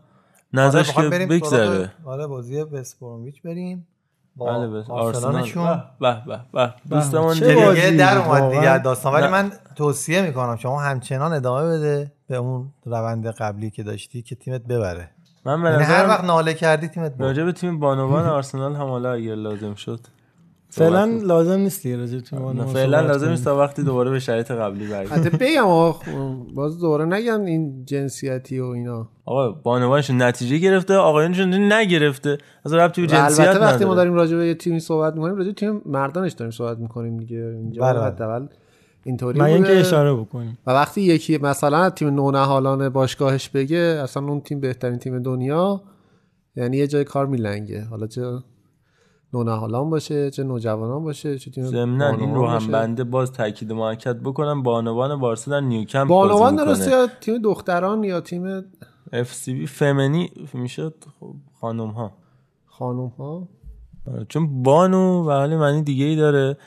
نظرش که بگذره. آره بازی وست برونویچ بریم با آرسنالشون، به به به دوستمون دیگه در اومد دیگه داستان. ولی من توصیه میکنم شما همچنان ادامه بده به اون روند قبلی که داشتی که تیمت ببره. من به نظر هر وقت ناله کردی تیمت بود. راجع به تیم بانوان آرسنال هم حالا اگر لازم شد، فعلا لازم نیست دیگه راجع به تیم بانوان. فعلا لازم نیست تا وقتی دوباره به شرایط قبلی برگردیم. البته بگم آخ باز دوباره نگن این جنسیتی و اینا. آقا بانوانش نتیجه گرفته، آقایونش نگرفته. از ربطی به جنسیت نداره. البته وقتی ما داریم راجع به تیمی صحبت می‌کنیم، راجع به تیم مردانش داریم صحبت می‌کنیم دیگه. اینجا حداقل اینطوری من اینکه اشاره بکنیم و وقتی یکی مثلا تیم نونهالان باشگاهش بگه اصلا اون تیم بهترین تیم دنیا، یعنی یه جای کار میلنگه، حالا چه نونهالان باشه چه نوجوانان باشه چه تیم. ضمناً این رو هم بنده باز تاکید موکد بکنم، بانوان بارسا در نیوکمپ بازی میکنه. بانوان درسته یا تیم دختران یا تیم اف سی بی فمینی میشه؟ خب خانم ها خانم ها چون بانو به حال معنی دیگه‌ای داره،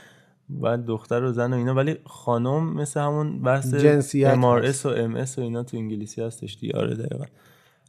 بعد دختر و زن و اینا، ولی خانم مثل همون بحث ام آر اس و ام اس و اینا تو انگلیسی هستش دیگه. آره دقیقاً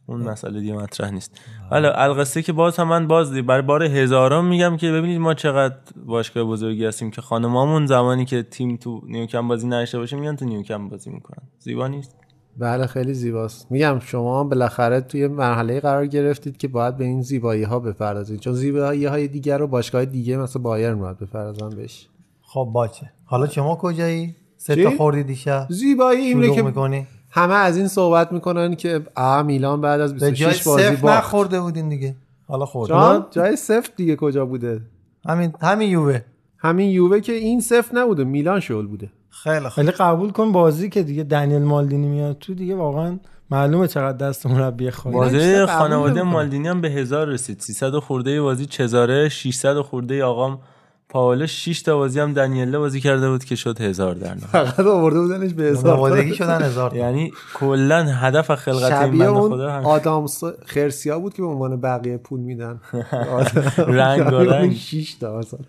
اون مسئله دیگه مطرح نیست. حالا القصه که باز هم من باز برای بار هزارم میگم که ببینید ما چقدر باشگاه بزرگی هستیم که خانمامون زمانی که تیم تو نیوکمپ بازی نشه باشه میگن تو نیوکمپ بازی میکنن. زیبا نیست؟ بله خیلی زیباست. میگم شما بالاخره توی مرحله قرار گرفتید که باید به این زیبایی‌ها بپردازید، چون زیبایی‌های دیگه رو باشگاه دیگه مثل بایرن باید بپردازن بهش. خب باشه حالا شما کجایی؟ سه تا خوردی دیشب؟ زیبایی اینه که میکنی؟ همه از این صحبت میکنن که آ میلان بعد از بیست و شش بازی باخت. جای صفر نخورده بودین دیگه. حالا خوردن. جای صفر دیگه کجا بوده؟ همین همین یووه. همین یووه که این صفر نبوده، میلان شغل بوده. خیلی خیلی قبول کن بازی که دیگه دنیل مالدینی میاد تو دیگه واقعا معلومه چقدر دست مربی خالی. بازی خانواده مالدینی هم به هزار رسید. سیصد خورده بازی چزاره، ششصد خورده آقام پاوله، شش تا بازی هم دنیله بازی کرده بود که شد هزار در نهایت. فقط آورده بودنش به هزار وادگی شدن هزار. یعنی کلا هدف خلقت این بنده خدا هم آدم خرسیا بود که به عنوان بقیه پول میدن. رنگارنگ شش تا مثلا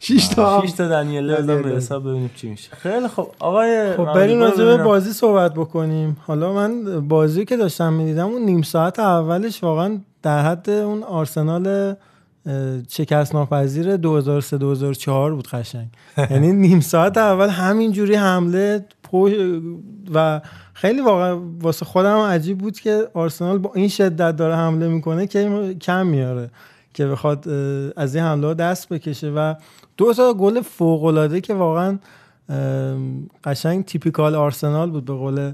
شش تا شش تا دنیله بزن به حساب ببینیم چی میشه. خیلی خب آقای خب بریم راجع به بازی صحبت بکنیم. حالا من بازی که داشتم میدیدم اون نیم ساعت اولش واقعا در حد اون آرسنال شکست ناپذیر دو هزار و سه دو هزار و چهار بود قشنگ. یعنی نیم ساعت اول همینجوری حمله و خیلی واقعا واسه خودم عجیب بود که آرسنال با این شدت داره حمله میکنه که کم میاره که بخواد از این حمله دست بکشه و دو تا گل فوق العاده که واقعا قشنگ تیپیکال آرسنال بود به قول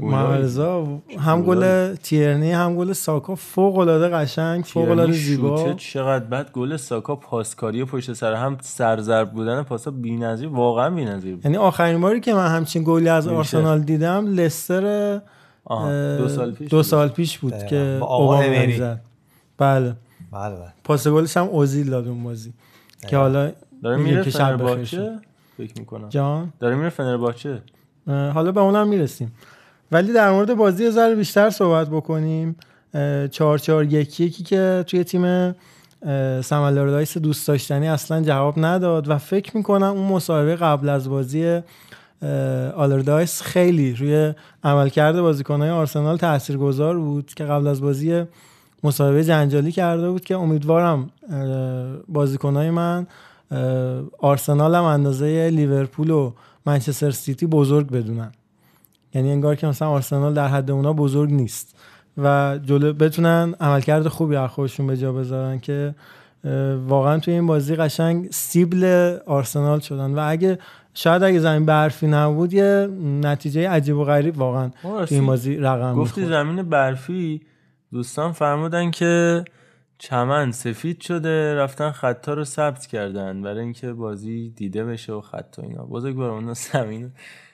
معارضا. هم گل تیرنی هم گل ساکا فوق العاده قشنگ، فوق العاده زیبا. چقدر بد گل ساکا، پاسکاری پشت سر هم، سرضرب بودن پاسا بی‌نظیر، واقعا بی‌نظیر. یعنی آخرین باری که من همچین گلی از آرسنال دیدم لستر دو سال پیش دو سال پیش بود, بود که اوبامیانگ زد. بله بله بله پاس گلش هم اوزیل داد اون بازی که حالا داره میره فنرباخچه فکر میکنم جان داره میره فنرباخچه، حالا به اونم میرسیم. ولی در مورد بازی ذره بیشتر صحبت بکنیم. چهار چهار یک یک که توی تیم سمالردایس دوست داشتنی اصلا جواب نداد و فکر میکنم اون مصاحبه قبل از بازی آلردایس خیلی روی عملکرد بازیکن‌های آرسنال تاثیرگذار بود که قبل از بازی مصاحبه جنجالی کرده بود که امیدوارم بازیکن‌های من آرسنال هم اندازه لیورپول و منچستر سیتی بزرگ بدونن، یعنی انگار که مثلا آرسنال در حد اونا بزرگ نیست و جلو بتونن عملکرد خوبی از خودشون به جا بذارن که واقعا توی این بازی قشنگ سیبل آرسنال شدن و اگه شاید اگه زمین برفی نبود یه نتیجه عجیب و غریب واقعا این بازی رقم می‌خورد. گفتی زمین برفی، دوستان فرمودن که چمن سفید شده، رفتن خطا رو ثبت کردن برای اینکه بازی دیده بشه و خطا اینا. بزرگوار اونا زمین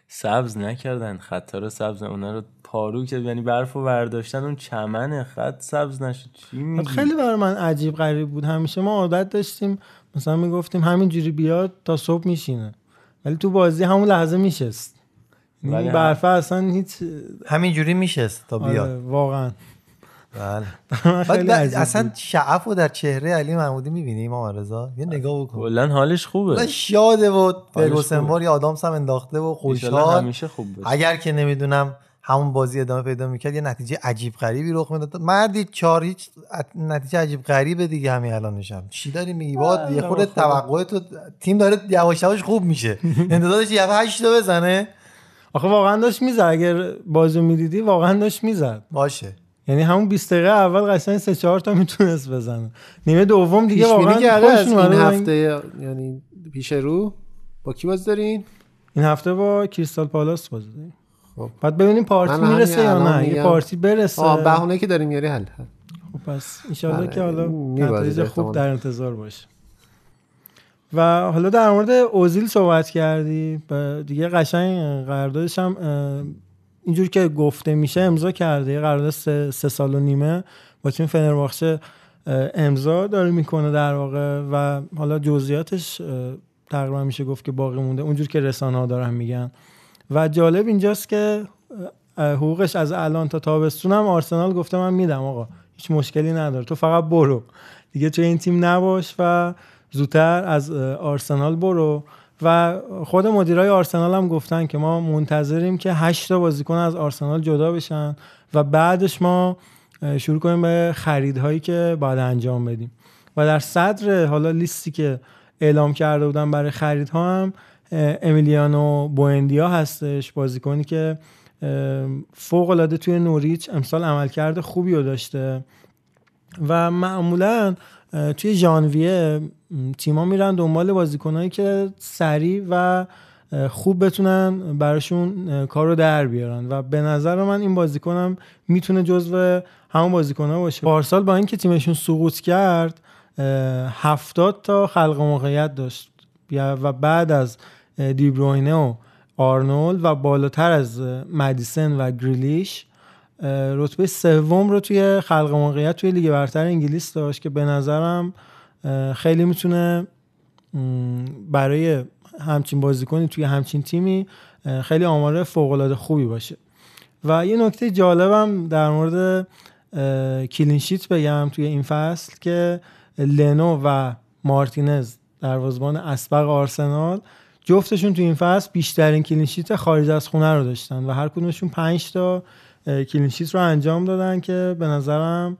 سبز نکردن، خطا رو سبز، اونا رو پارو که یعنی برفو برداشتن، اون چمن خط سبز نشد. چی میگی؟ خیلی برای من عجیب غریب بود. همیشه ما عادت داشتیم مثلا میگفتیم همینجوری بیاد تا صبح میشینه، ولی تو بازی همون لحظه میشست، این برفه اصلا هیچ همینجوری میشست تا بیاد واقعا. بله بعد اصلا شعفو در چهره علی محمودی میبینی امام رضا، یه نگاه بکن کلا حالش خوبه، کلا شاده و فرگوسنوار یا آدامس هم انداخته و خوشحال، همیشه خوب بود. اگر که نمیدونم همون بازی ادامه پیدا میکرد یه نتیجه عجیب غریبی رخ میداد. مردی چهار هیچ نتیجه عجیب غریبه دیگه. همین الانش هم چی داری میگی؟ بابا یه خورده توقع تو تیم داره یواش یواش خوب میشه، انتظارش یه هشت تا بزنه. آخه واقعا داش میزد، اگر بازو میدیدی واقعا داش میزد باشه، یعنی همون بیست دقیقه اول قشنگ سه چهار تا میتونست بزنه. نیمه دوم دیگه واقعا خوش اومد. این هفته یعنی پیش رو با کی باز دارین؟ این هفته با کریستال پالاس باز دارین. خب بعد ببینیم پارتی میرسه یا نه. یه پارتی برسه آ بهونه که داریم میاری حل. خب پس ان شاءالله که حالا نتایج خوب در انتظار باشه. و حالا در مورد اوزیل صحبت کردی، دیگه قشنگ قراردادش هم اینجور که گفته میشه امضا کرده، یه قرارداد سه, سه سال و نیمه با تیم فنرباخچه امضا داره میکنه در واقع و حالا جزئیاتش تقریبا میشه گفت که باقی مونده اونجور که رسانه ها دارن میگن. و جالب اینجاست که حقوقش از الان تا تابستون هم آرسنال گفته من میدم آقا، هیچ مشکلی نداره، تو فقط برو دیگه، تو این تیم نباش و زودتر از آرسنال برو. و خود مدیرای آرسنال هم گفتن که ما منتظریم که هشت تا بازیکن از آرسنال جدا بشن و بعدش ما شروع کنیم به خریدهایی که باید انجام بدیم. و در صدر حالا لیستی که اعلام کرده بودن برای خریدها هم امیلیانو بوئندیا هستش، بازیکنی که فوق‌العاده توی نوریچ امسال عملکرد خوبی رو داشته و معمولاً توی ژانویه تیما میرن دنبال بازیکنایی که سریع و خوب بتونن براشون کارو در بیارن و به نظر من این بازیکنم میتونه جزو همون بازیکن‌ها باشه. پارسال با اینکه تیمشون سقوط کرد هفتاد تا خلق موقعیت داشت و بعد از دیبروینه و آرنولد و بالاتر از مدیسن و گریلیش رتبه سوم رو توی خلق موقعیت توی لیگ برتر انگلیس داشت که به نظرم خیلی میتونه برای همچین بازیکنی توی همچین تیمی خیلی آمار فوق‌العاده خوبی باشه. و یه نکته جالبم در مورد کلینشیت بگم توی این فصل که لنو و مارتینز دروازه‌بان اسبق آرسنال جفتشون توی این فصل بیشترین کلینشیت خارج از خونه رو داشتن و هر کدومشون پنج تا کلینشیت رو انجام دادن که به نظرم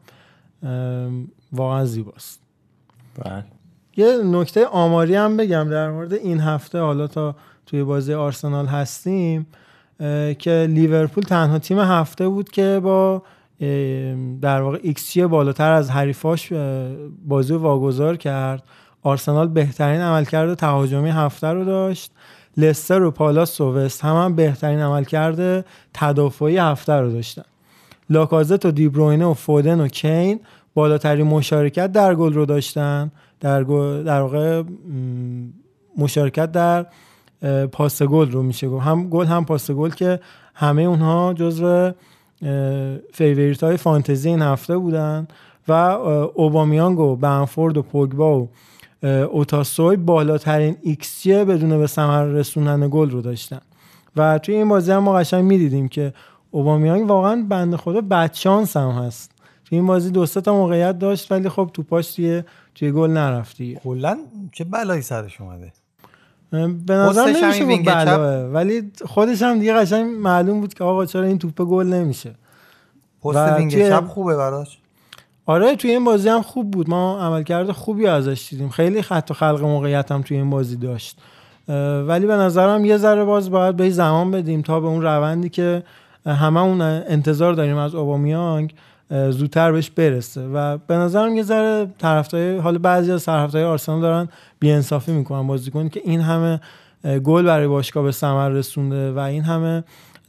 واقعا زیباست. بله. یه نکته آماری هم بگم در مورد این هفته، حالا تا توی بازی آرسنال هستیم، که لیورپول تنها تیم هفته بود که با در واقع ایکس جی بالاتر از حریفاش بازی واگذار کرد. آرسنال بهترین عملکرد تهاجمی هفته رو داشت، لستر و پالاس و وست هم, هم بهترین عملکرد تدافعی هفته رو داشتن. لاکازت و دیبروینه و فودن و کین بالاترین مشارکت در گل رو داشتن، در گل در واقع مشارکت در پاس گل رو میشه گفت، هم گل هم پاس گل، که همه اونها جزو فیوریت های فانتزی این هفته بودن. و اوبامیانگ و بنفورد و پوگبا و اوتاسوی بالاترین ایکس جی بدون به ثمر رسوندن گل رو داشتن و توی این بازی هم ما قشنگ می‌دیدیم که اوبامیانگ واقعا بنده خدا بدشانس هم هست. توی این بازی دو سه تا موقعیت داشت ولی خب توپاش توی توی گل نرفت دیگه. کلاً چه بلایی سرش اومده. به نظر نمیشه بود بلاه، ولی خودش هم دیگه قشنگ معلوم بود که آقا چرا این توپ گل نمیشه. پست وینگ چپ خوبه براش. آره توی این بازی هم خوب بود، ما عملکرد خوبی ازش دیدیم، خیلی خط و خلق موقعیت هم توی این بازی داشت، ولی به نظرم یه ذره باز باید به زمان بدیم تا به اون روندی که همه اون انتظار داریم از اوبامیانگ زودتر بهش برسه و به نظرم یه ذره طرفدارای حالا بعضی از طرفدارای آرسنال دارن بی‌انصافی میکنن بازیکن که این همه گل برای باشگاه به ثمر رسونده و این همه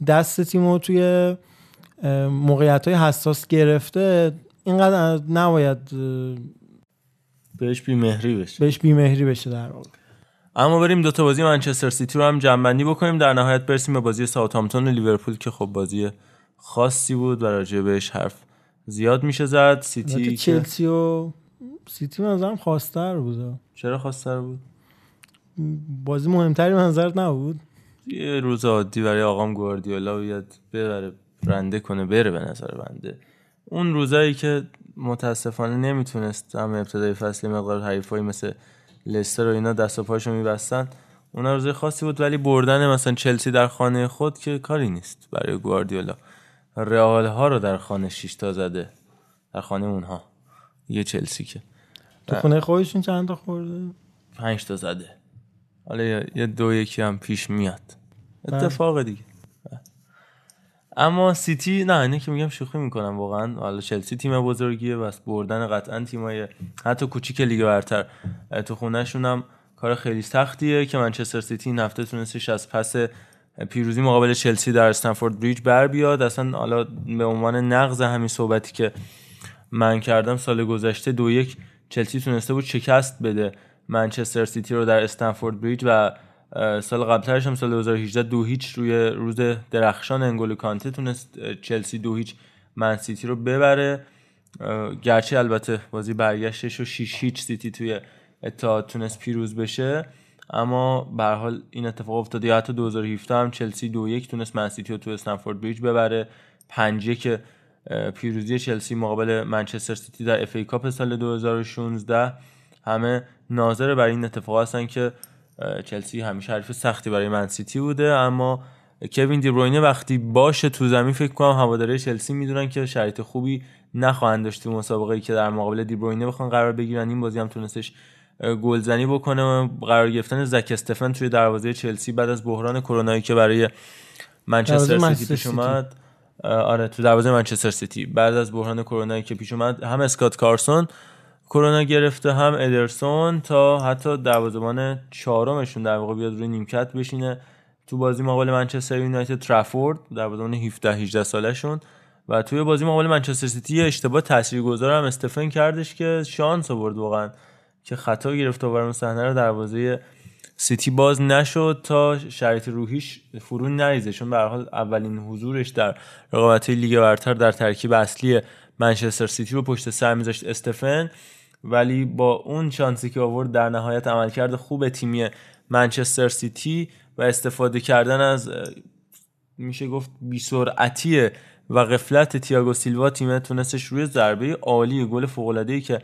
دست تیمو توی موقعیت‌های حساس گرفته، اینقدر نباید بهش بی‌مهری بشه بهش بی‌مهری بشه در واقع. اما بریم دوتا بازی منچستر سیتی رو هم جمع‌بندی بکنیم، در نهایت برسیم به بازی ساوثهامپتون و لیورپول که خب بازی خاصی بود و راجع بهش حرف زیاد میشه زد. سیتی چلسی و سیتی منظرم خواستر بود. چرا خواستر بود؟ بازی مهمتری منظرت نبود؟ یه روز عادی برای آقام گواردیولا بیاد ببره رنده کنه بره، به نظر بنده اون روزایی که متاسفانه نمیتونست هم ابتدای فصل مقدار حریفایی مثل لستر و اینا دست و پاشو میبستن، اون روزای خاصی بود، ولی بردن مثلا چلسی در خانه خود که کاری نیست برای گواردیولا. رئال ها رو در خانه شش تا زده، در خانه اونها. یه چلسی که تو خونه خودشون چند تا خورده؟ پنج تا زده. حالا یه دو یکی هم پیش میاد، اتفاق دیگه. اما سیتی نه، اینه که میگم شوخی میکنم واقعا. حالا چلسی تیم بزرگیه، بس بردن قطعا تیمای حتی کوچیک لیگ برتر تو خونهشون هم کار خیلی سختیه که منچستر سیتی این هفته تونستش از پس پیروزی مقابل چلسی در استنفورد بریج بر بیاد. اصلا حالا به عنوان نقض همین صحبتی که من کردم، سال گذشته دو یک چلسی تونسته بود شکست بده منچستر سیتی رو در استنفورد بریج و سال قبلترش هم سال دو هزار و هجده دو هیچ روی روز درخشان انگولو کانته تونست چلسی دو هیچ من سیتی رو ببره، گرچه البته بازی برگشتش رو شیش هیچ سیتی توی اتحاد تونست پیروز بشه، اما به هر حال این اتفاق افتاد. یا حتی دو هزار و هفده هم چلسی دو یک تونست من سیتی رو تو استنفورد بریج ببره، پنج که پیروزی چلسی مقابل منچستر سیتی در اف ای کاپ سال دو هزار و شانزده همه ناظر بر این اتفاق هستن که چلسی همیشه حریف سختی برای من سیتی بوده. اما کوین دی بروینه وقتی باشه تو زمین، فکر کنم هواداره چلسی میدونن که شرایط خوبی نخواهند داشت تو مسابقه‌ای که در مقابل دی بروینه بخوان قرار بگیرن. این بازی هم تونستش گلزنی بکنه، قرار گرفتن زک استفن توی دروازه چلسی بعد از بحران کرونایی که برای منچستر سیتی پیش اومد، آره تو دروازه منچستر سیتی بعد از بحران کرونایی که پیش اومد، هم اسکات کارسون کرونا گرفته هم ادرسون، تا حتی دروازه‌بان چهارمشون در واقع بیاد روی نیمکت بشینه تو بازی مقابل منچستر یونایتد، ترافورد دروازه‌بان هفده هجده سالشون. و توی بازی مقابل منچستر سیتی اشتباه تاثیرگذار هم استفن کردش که شانس آورد واقعا که خطا گرفت و برام صحنه رو دروازه سیتی باز نشد تا شرایط روحیش فرو نریزه، چون به هر حال اولین حضورش در رقابت‌های لیگ برتر در ترکیب اصلی منچستر سیتی رو پشت سر می‌ذاشت استفن، ولی با اون شانسی که آورد در نهایت عملکرد خوب تیمی منچستر سیتی و استفاده کردن از میشه گفت بی‌سرعتی و غفلت تییاگو سیلوا تیم تونستش روی ضربه عالی گل فوق‌العاده‌ای که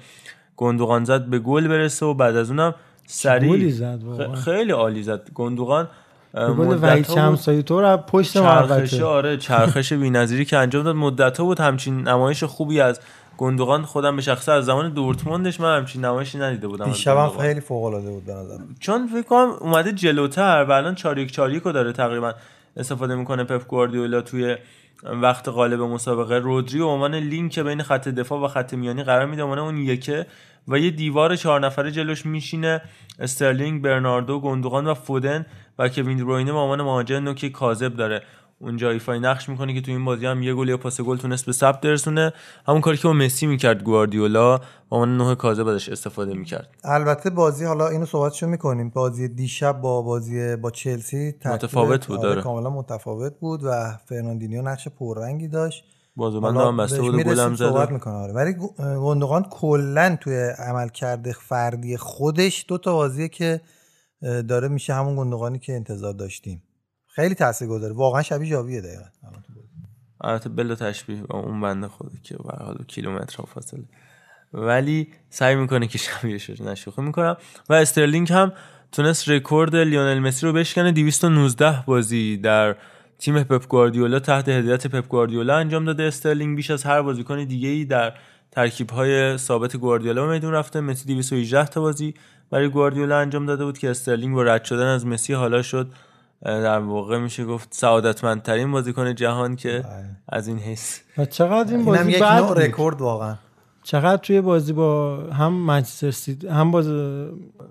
گندوقان زد به گل برسه و بعد از اونم سریع خیلی عالی زد گندوقان. مدت چمسای تو رو پشت چرخشه، آره چرخش بی‌نظیری که انجام داد. مدت‌ها بود همچین نمایش خوبی از گندوقان، خودم به شخصه از زمان دورتموندش من همچین نمایشی ندیده بودم. دیشبم خیلی فوق‌العاده بود به نظرم، چون فکر کنم اومده جلوتر و الان چهار یک چهار یک رو داره تقریبا استفاده میکنه پپ گواردیولا توی وقت غالب مسابقه. رودری عنوان لینک بین خط دفاع و خط میانی قرار میده، عنوان اون یکه و یه دیوار چهار نفره جلوش میشینه استرلینگ، برناردو، گندوقان و فودن، و کوین دی بروینه به عنوان مهاجم نوک کاذب داره اونجا ایفای نقش میکنه که تو این بازی هم یه گل یا پاس گل تونست به ثبت برسونه، همون کاری که با مسی میکرد گواردیولا با من نوه کازه بعدش استفاده میکرد. البته بازی حالا اینو صحبتشو میکنیم، بازی دیشب با بازی با چلسی متفاوت بود، آره کاملا متفاوت بود و فرناندینیو نقش پررنگی داشت بازو بنده هم بسته بود و گلم زد. آره ولی گندوقان کلا توی عملکرد فردی خودش دو تا بازیه که داره میشه همون گندوقانی که انتظار داشتیم. خیلی تاثیرگذاره، واقعا شبیه ژاویه دقیقاً. البته بلا تشبیه اون بنده خودی که به حال کیلومترها فاصله، ولی سعی میکنه که شبیهش بشه. نشوخی میکنم. و استرلینگ هم تونست رکورد لیونل مسی رو بشکنه. دویست و نوزده بازی در تیم پپ گواردیولا تحت هدایت پپ گواردیولا انجام داده استرلینگ، بیش از هر بازیکن دیگه‌ای در ترکیب‌های ثابت گواردیولا به میدون رفته. مسی دویست و هجده تا بازی برای گواردیولا انجام داده بود که استرلینگ با رد شدن از مسی حالا شد در واقع میشه گفت سعادتمندترین بازیکن جهان که از این حیث. و چقدر این بازی یک نوع رکورد واقعا، چقدر توی بازی با هم منچستر سیتی هم باز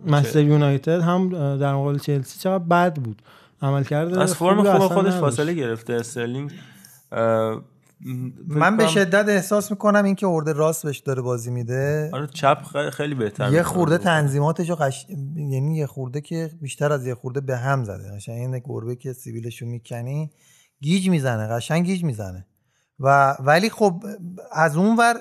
منچستر یونایتد هم در مقابل چلسی چقدر بد بود عمل کرده، از فرم خوب خودش فاصله گرفته استرلینگ. من به شدت احساس میکنم این که ورده راست بهش داره بازی میده. آره چپ خیلی بهتر، یه خورده تنظیماتشو قش... یعنی یه خورده که بیشتر از یه خورده به هم زده. قشنگ این گربه که سیبیلشو میکنی گیج میزنه، قشنگ گیج میزنه. و ولی خب از اونور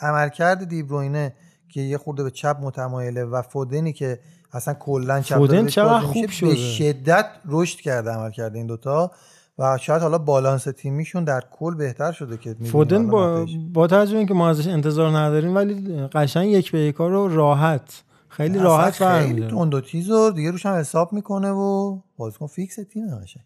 عملکرد دیبروینه که یه خورده به چپ متمایله و فودنی که اصلا کلا چپ فودن چقدر خوب شده، به شدت رشد کرده عملکرد این دوتا و شاید حالا بالانس تیمیشون در کل بهتر شده که فودن با با توجه اینکه ما ازش انتظار نداریم ولی قشنگ یک به یک رو راحت خیلی راحت برمی‌داره، اون دو تیزو دیگه روش هم حساب میکنه و بازیکن فیکس تیمه قشنگ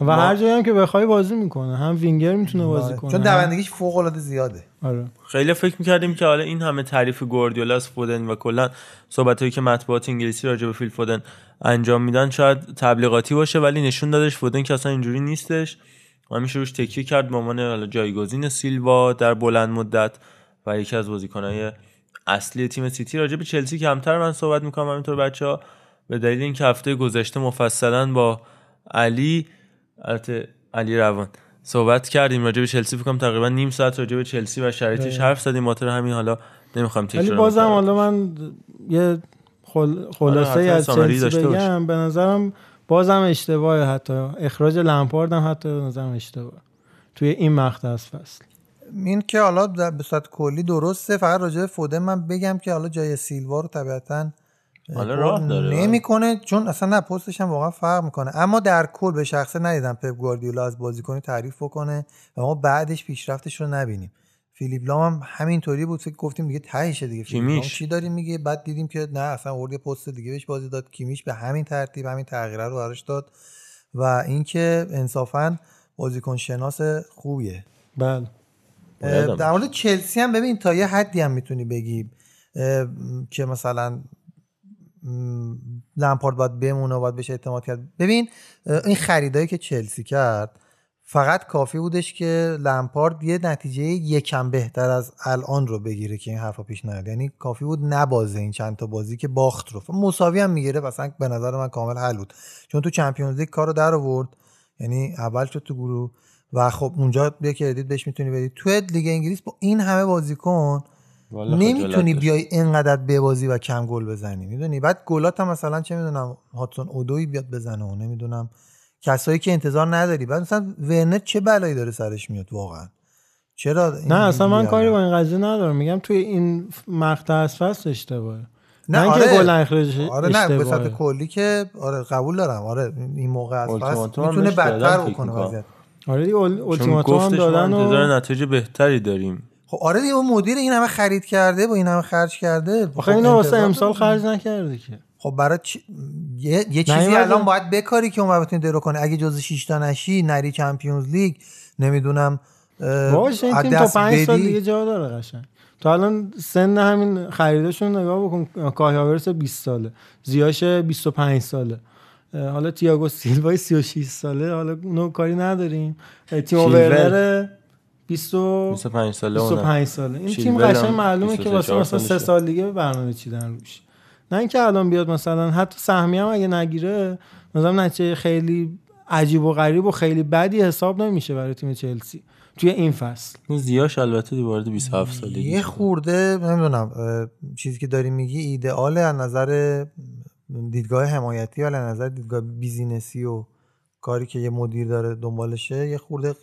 و ما... هر جایی هم که بخوای بازی میکنه، هم وینگر میتونه بازی کنه چون دوندگیش فوق العاده زیاده. آره خیلی فکر میکردیم که حالا این همه تعریف گواردیولا از فودن و کلا صحبتایی که مطبوعات انگلیسی راجع به فیل فودن انجام میدن شاید تبلیغاتی باشه، ولی نشون دادش فودن که اصلا اینجوری نیستش. ما میشه روش تکیه کرد به عنوان جایگزین سیلوا در بلند مدت و یکی از بازیکن‌های اصلی تیم سیتی. راجع به چلسی کمتر من صحبت میکنم همینطور بچه‌ها، به دلیل اینکه هفته گذشته مفصلا با علی البته علی روان صحبت کردیم راجع به چلسی، فکر کنم تقریبا نیم ساعت راجع به چلسی و شرایطش حرف زدیم. ماتر همین حالا نمیخوام تکرار کنم ولی بازم حالا من یه خل... خلاصه از چلسی بگم. به نظرم بازم اشتباهه، حتی اخراج لمپارد هم حتی به نظرم اشتباهه توی این مقطع از فصل. این که حالا به صورت کلی درسته، فقط راجع به فودن من بگم که حالا جای سیلوا رو طبیعتاً حالا راه داره نمیکنه چون اصلا نه پستش هم واقعا فرق میکنه، اما در کل به شخصه ندیدم پپ گواردیولا از بازیکنی تعریف بکنه و ما بعدش پیشرفتش رو نبینیم. فیلیپ لام هم همینطوری بود که گفتیم دیگه تهش دیگه کیمیش چی داریم میگه، بعد دیدیم که نه اصلا اورد پست دیگه بهش بازی داد. کیمیش به همین ترتیب همین تغییرات رو براش داد و اینکه انصافا بازیکن شناس خوبیه. بله در مورد چلسی هم ببین تا یه حدی هم میتونی بگی که مثلا لمپارد باید بمونه و باید بشه اعتماد کرد. ببین این خریدایی که چلسی کرد فقط کافی بودش که لمپارد یه نتیجه یکم بهتر از الان رو بگیره که این حرفا پیش نیاد، یعنی کافی بود نبازه این چند تا بازی که باخت رو، مساوی هم میگیره مثلا به نظر من کامل حل بود چون تو چمپیونز لیگ کارو در آورد، یعنی اول شد تو گروه و خب اونجا یه کردیت بهش میتونی بدی. تو لیگ انگلیس با این همه بازیکن نمیتونی بیای اینقدر ببازی و کم گل بزنی، میدونی بعد گلات هم مثلا چه میدونم هاتسون اودوی بیاد بزنه و نمیدونم کسایی که انتظار نداری. بعد مثلا ورنر چه بلایی داره سرش میاد واقعا، چرا نه اصلا من کاری با این قضیه ندارم، میگم توی این مقطع از فصل اشتباهه نه اینکه آره. گل اخراج آره نه به سطح کلی که آره قبول دارم، آره این موقع از فصل میتونه بدتر بکنه وضعیت. آره اولتیماتوم دادن و انتظار نتیجه بهتری داریم. خب آره دیگه مدیر این همه خرید کرده با این همه خرج کرده، آخه اینو واسه امسال خرج نکرده که خب برای چ... یه, یه چیزی الان باید بکاری که اون بتونی درو کنه. اگه جزو شش تا نشی نری چمپیونز لیگ نمیدونم باشه، این تیم تا پنج سال دیگه جا داره قشنگ. تا الان سن همین خریداشون نگاه بکن، کاهاورس بیست ساله، زیاش بیست و پنج ساله، حالا تییاگو سیلوا سی و شش ساله، حالا اونو کاری نداریم. تیمو ورنر بیست و پنج ساله بیست و پنج ساله این تیم قشنگ معلومه که واسه مثلا سه سال دیگه به برنامه چیدن روش، نه اینکه الان بیاد مثلا حتی سهمی هم اگه نگیره مثلا نتیجه خیلی عجیب و غریب و خیلی بدی حساب نمیشه برای تیم چلسی توی این فصل. زیاش البته دیوارد بیست و هفت سالگی یه خورده نمیدونم چیزی که داری میگی ایدئاله از نظر دیدگاه حمایتی ولی از نظر دیدگاه بیزینسی و کاری که یه مدیر داره دنبالشه یه خورده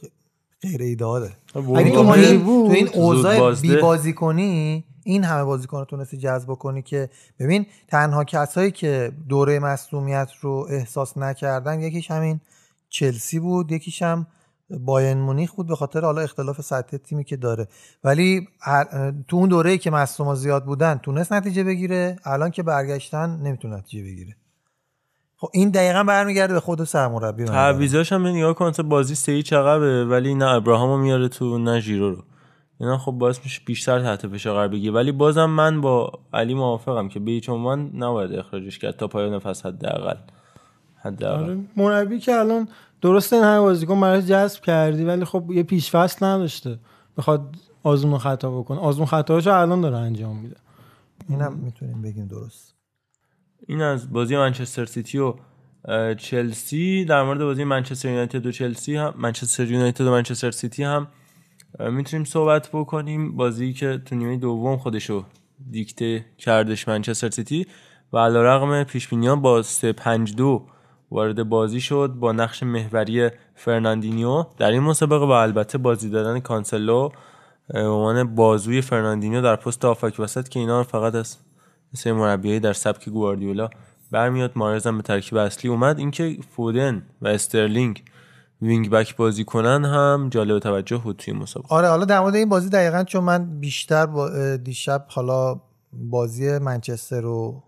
غیر ایداله. اگه تو این تو این اوضاع بی بازی کنی، این همه بازیکن رو تونستی جذب کنی که ببین تنها کسایی که دوره مصدومیت رو احساس نکردن یکیش همین چلسی بود، یکیش هم بایرن مونیخ بود به خاطر حالا اختلاف سطح تیمی که داره. ولی تو اون دوره‌ای که مصدوما زیاد بودن تونست نتیجه بگیره، الان که برگشتن نمیتونه نتیجه بگیره. خب این دقیقاً برمیگرده به خود سرمربی. تعویضاش هم نگاه کن تو بازی سه چقبه، ولی نه ابراهامو میاره تو نه ژیرو رو. اینا خب باعث میشه بیشتر تحت فشار قرار بگیره، ولی بازم من با علی موافقم که به هیچ عنوان نباید اخراجش کرد تا پایان فصل حداقل. حداقل مربی که الان درسته این همه بازیکن براش جذب کردی ولی خب یه پیش فصل نداشته بخواد آزمون خطا بکنه، آزمون خطاهاشو الان داره انجام میده. اینم میتونیم بگیم درست. این از بازی منچستر سیتی و چلسی. در مورد بازی منچستر یونایتد و چلسی هم منچستر یونایتد و منچستر سیتی هم میتونیم صحبت بکنیم. بازی که تو نیمه دوم خودشو دیکته کردش منچستر سیتی و علیرغم پیشبینی‌ها با سه پنج دو وارد بازی شد با نقش محوری فرناندینیو در این مسابقه و البته بازی دادن کانسلو به عنوان بازوی فرناندینیو در پست هافک وسط که اینا فقط از سه مربیای در سبک گواردیولا برمیاد. مارز هم به ترکیب اصلی اومد. اینکه فودن و استرلینگ وینگ بک بازی کنن هم جالب توجه بود توی مسابقه. آره حالا در مورد این بازی دقیقاً چون من بیشتر با دیشب حالا بازی منچستر رو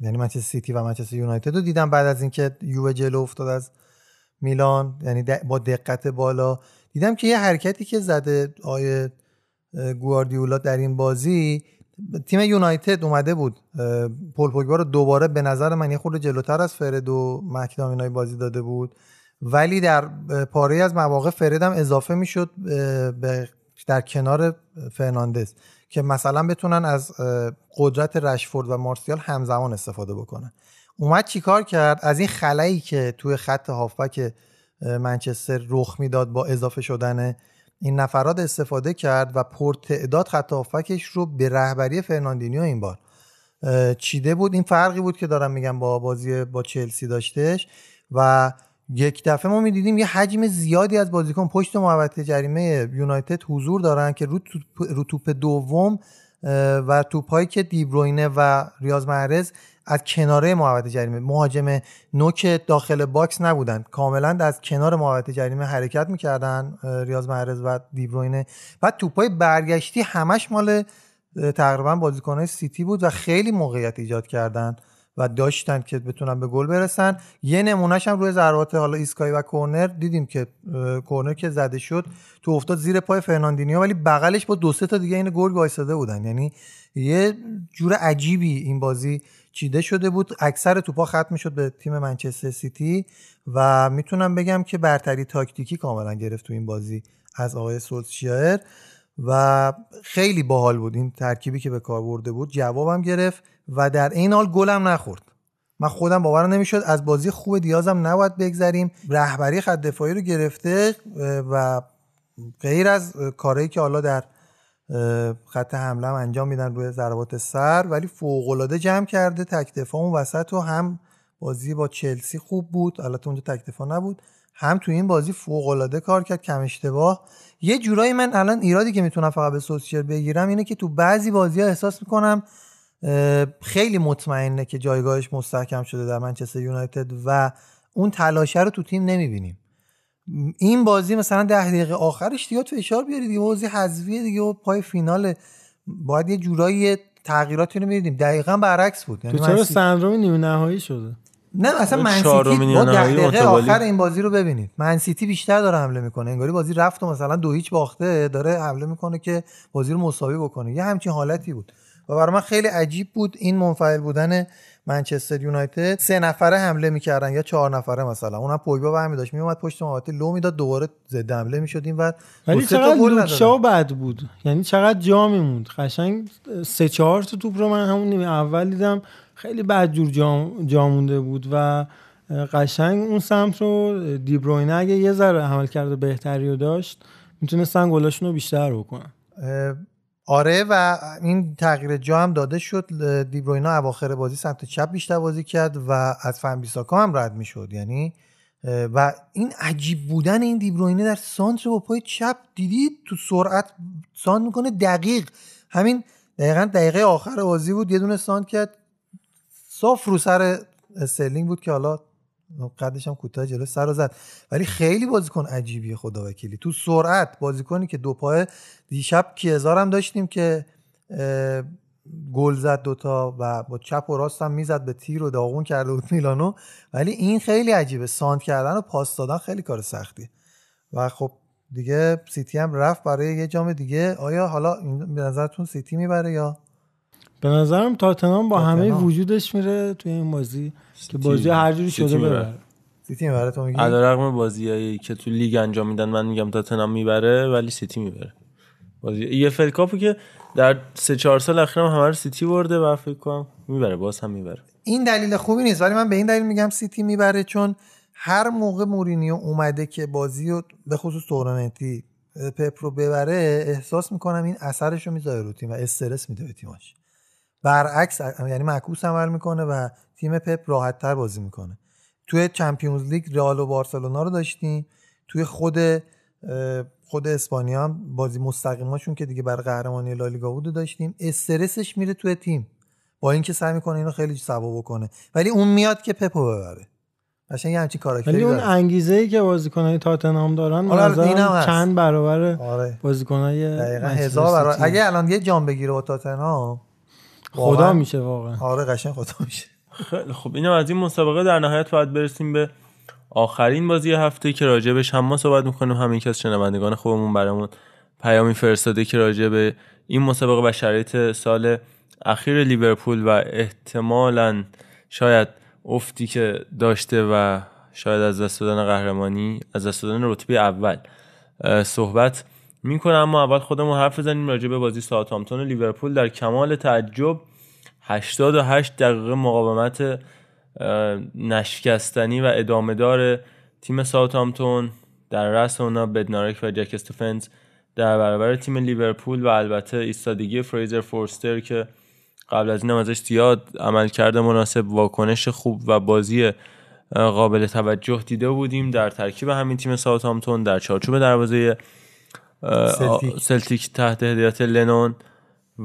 یعنی منچستر سیتی و منچستر یونایتد رو دیدم بعد از اینکه یووه جلو افتاد از میلان، یعنی با دقت بالا دیدم که یه حرکتی که زده آیه گواردیولا در این بازی، تیم یونایتد اومده بود پول پوگبا رو دوباره به نظر من یه خورده جلوتر از فرد و مک‌دامینای بازی داده بود، ولی در پاره از مواقع فرد هم اضافه میشد در کنار فرناندز که مثلا بتونن از قدرت رشفورد و مارسیال همزمان استفاده بکنن. اومد چیکار کرد؟ از این خلایی که توی خط هافبک منچستر رخ میداد با اضافه شدن این نفرات استفاده کرد و پرتعداد خط هافبکش رو به رهبری فرناندینیو این بار چیده بود. این فرقی بود که دارم میگم با بازی با چلسی داشتش و یک دفعه ما میدیدیم یه حجم زیادی از بازیکن پشت محوطه جریمه یونایتد حضور دارن که رو توپ دوم و توپایی که دیبروینه و ریاض محرز از کناره محوطه جریمه، مهاجم نوک داخل باکس نبودن، کاملا از کنار محوطه جریمه حرکت میکردن ریاض محرز و دیبروینه و توپای برگشتی همش مال تقریبا بازیکن‌های سیتی بود و خیلی موقعیت ایجاد کردن و داشتن که بتونن به گل برسن. یه نمونهش هم روی ضربات حالا ایسکای و کورنر دیدیم که کورنر که زده شد تو افتاد زیر پای فرناندینیو ولی بغلش با دو سه تا دیگه این گل وایساده بودن، یعنی یه جور عجیبی این بازی چیده شده بود. اکثر توپا ختم میشد به تیم منچستر سیتی و میتونم بگم که برتری تاکتیکی کاملا گرفت تو این بازی از آقای سولشایر و خیلی باحال بود این ترکیبی که به کار برده بود، جوابم گرفت و در این حال گلم نخورد. من خودم باور نمیشد. از بازی خوب دیازم نباید بگذریم، رهبری خط دفاعی رو گرفته و غیر از کاری که حالا در خط حمله هم انجام میدن روی ضربات سر ولی فوق‌العاده جمع کرده تک دفاع اون وسط و هم بازی با چلسی خوب بود، البته اونجا تک دفاع نبود، هم تو این بازی فوق‌العاده کار کرد، کم اشتباه. یه جورایی من الان ایرادی که میتونم فقط به سوسیال بگیرم اینه که تو بعضی بازی‌ها احساس میکنم خیلی مطمئنه که جایگاهش مستحکم شده در منچستر یونایتد و اون تلاشه رو تو تیم نمیبینیم. این بازی مثلا ده دقیقه آخرش دیگه فشار بیاری دیگه، بازی حذفیه دیگه و پای فینال باید یه جورایی تغییراتی رو می‌دیدیم. دقیقاً برعکس بود، یعنی چرا سندرم نیمه نهایی شده؟ نه اصلا من سیتی با ده دقیقه آخر این بازی رو ببینید، من سیتی بیشتر داره حمله میکنه، انگاری بازی رفت و مثلا دو هیچ باخته داره حمله میکنه که بازی رو مساوی بکنه، یه همچین حالتی بود و برای من خیلی عجیب بود این منفعل بودن منچستر یونایتد. سه نفره حمله میکردن یا چهار نفره، مثلا اونم پوگبا برمی داشت میومد پشت محوطه لو میداد دوباره ضد حمله میشد این ور، ولی چقدر لوکشا بد بود، یعنی چقدر جا میموند قشنگ. سه چهار تا توپ رو من همون نیمه اول دیدم خیلی بدجور جا جا مونده بود و قشنگ اون سمت رو دیبروینه اگه یه ذره عمل کرده بهتری رو داشت میتونستن گلاشون رو بیشتر بکنن. آره و این تغییر جا هم داده شد، دیبروینه اواخر بازی سمت چپ بیشتر بازی کرد و از فنبیساکا هم رد میشد، یعنی و این عجیب بودن این دیبروینه در سانتر با پای چپ، دیدید تو سرعت سانت میکنه دقیق. همین دقیقاً دقیقه آخر بازی بود یه دونه سانت کرد صاف رو سر استرلینگ بود که حالا قدش هم کوتاه جلو سر رو زد، ولی خیلی بازیکن عجیبیه خداوکیلی تو سرعت، بازیکنی که دو پای. دیشب کیزار هم داشتیم که گل زد دوتا و با چپ و راست هم میزد به تیر و داغون کرده بود میلانو، ولی این خیلی عجیبه سانت کردن و پاس دادن خیلی کار سختی. و خب دیگه سیتی هم رفت برای یه جام دیگه. آیا حالا به نظرتون سیتی میبره یا؟ به نظرم تاتنام با تاتنام. همه وجودش میره توی این بازی که بازی هر جوری شده ببره. سیتی میبره تو میگی؟ علیرغم بازیایی که تو لیگ انجام میدن من میگم تاتنام میبره ولی سیتی میبره. بازی ای اف ال کاپو که در سه چهار سال اخیر هم همه رو سیتی برده و فکر کنم میبره، باز هم میبره. این دلیل خوبی نیست ولی من به این دلیل میگم سیتی میبره چون هر موقع مورینیو اومده که بازی رو به خصوص تورنمنتی پپ رو ببره احساس میکنم این اثرشو میذاره رو تیم و استرس میده به تیمش. برعکس یعنی معکوس عمل میکنه و تیم پپ راحت‌تر بازی میکنه. توی چمپیونز لیگ رئال و بارسلونا رو داشتیم، توی خود خود اسپانیا هم بازی مستقیماشون که دیگه بر قهرمانی لالیگا بود داشتیم. استرسش میره توی تیم با اینکه سعی میکنه اینو خیلی سبا بکنه ولی اون میاد که پپو ببره. قشنگ همچین کاراکتری داره. ولی اون انگیزه‌ای که بازیکن‌های تاتنهام دارن مثلا چند برابر بازیکن‌های هزار برابر اگه الان یه جام بگیره با تاتنهام خدا واقعا. میشه واقعا. آره قشنگ خدا میشه. خیلی خب اینم از این مسابقه. در نهایت باید برسیم به آخرین بازی هفته که راجبش هم ما صحبت میکنیم، همین که از شنوندگان خوبمون برامون پیامی فرستاده که راجع به این مسابقه و شرایط سال اخیر لیورپول و احتمالاً شاید افتی که داشته و شاید از دست دادن قهرمانی، از دست دادن رتبه اول صحبت میکنم. اما اول خودمون حرف بزنیم راجع به بازی ساوثهامپتون و لیورپول. در کمال تعجب هشتاد و هشت دقیقه مقاومت نشکستنی و ادامه دار تیم ساوثهامپتون در رأس اونا بدنارک و جک استفنز در برابر تیم لیورپول و البته ایستادگی فریزر فورستر که قبل از این هم ازش زیاد عمل کرده مناسب، واکنش خوب و بازی قابل توجه دیده بودیم در ترکیب همین تیم ساوثهامپتون در چارچوب دروازه سلتیک. سلتیک تحت هدایت لنون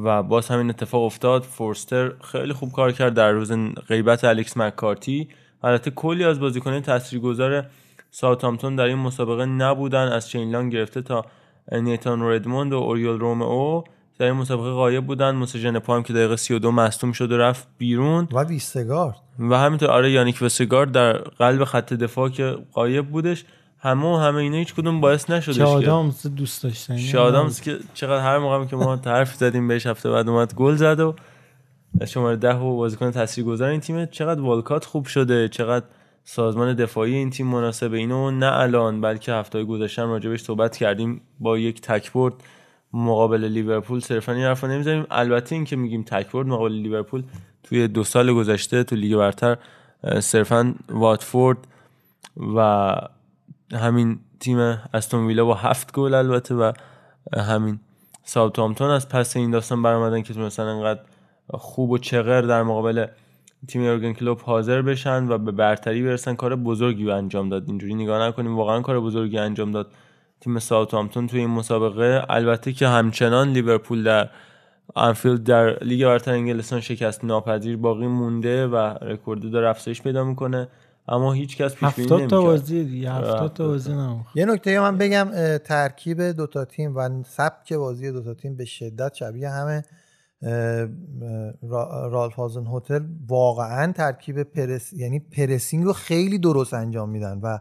و باز همین اتفاق افتاد. فورستر خیلی خوب کار کرد در روز غیبت الکس مکارتی. البته کلی از بازیکنان تاثیرگذار ساوثهامپتون در این مسابقه نبودن، از چینلان گرفته تا نیتان ردموند و اوریول رومئو در این مسابقه غایب بودن. موسی ژنپام که دقیقه سی و دو مصدوم شد و رفت بیرون و ویستگارد و همینطور آره یانیک ویستگارد در قلب خط دفاع که غایب بودش. همه و همه اینا هیچ کدوم باعث نشدش که آدامز دوست داشتن شادامز که چقدر هر موقعی که ما تعریف زدیم بهش هفته بعد اومد گل زد و شماره ده و بازیکن تاثیرگذار این تیم. چقدر والکات خوب شده، چقدر سازمان دفاعی این تیم مناسبه. اینو نه الان بلکه هفته‌های گذشته راجعش صحبت کردیم. با یک تکبرد مقابل لیورپول صرفا این حرفو نمی‌زنیم. البته این که میگیم تکبرد مقابل لیورپول توی دو سال گذشته تو لیگ برتر صرفا واتفورد و همین تیم استون ویلا با هفت گل البته و همین ساوثهامپتون از پس این داستان برآمدن که مثلا انقدر خوب و چغر در مقابل تیم یورگن کلوپ حاضر بشن و به برتری برسن. کار بزرگی رو انجام داد، اینجوری نگاه نکنیم، واقعا کار بزرگی انجام داد تیم ساوثهامپتون توی این مسابقه. البته که همچنان لیورپول در آنفیلد در لیگ برتر انگلستان شکست ناپذیر باقی مونده و رکورد داره افزایش پیدا میکنه اما هیچ کس پیش بینی نمی‌کرد. هفتاد تا بازی دیگه، هفتاد تا بازی نموند. یه نکته من بگم، ترکیب دو تا تیم و سبک بازی دو تا تیم به شدت شبیه همه. رالف هازن هتل واقعا ترکیب پرس یعنی پرسینگ رو خیلی درست انجام میدن و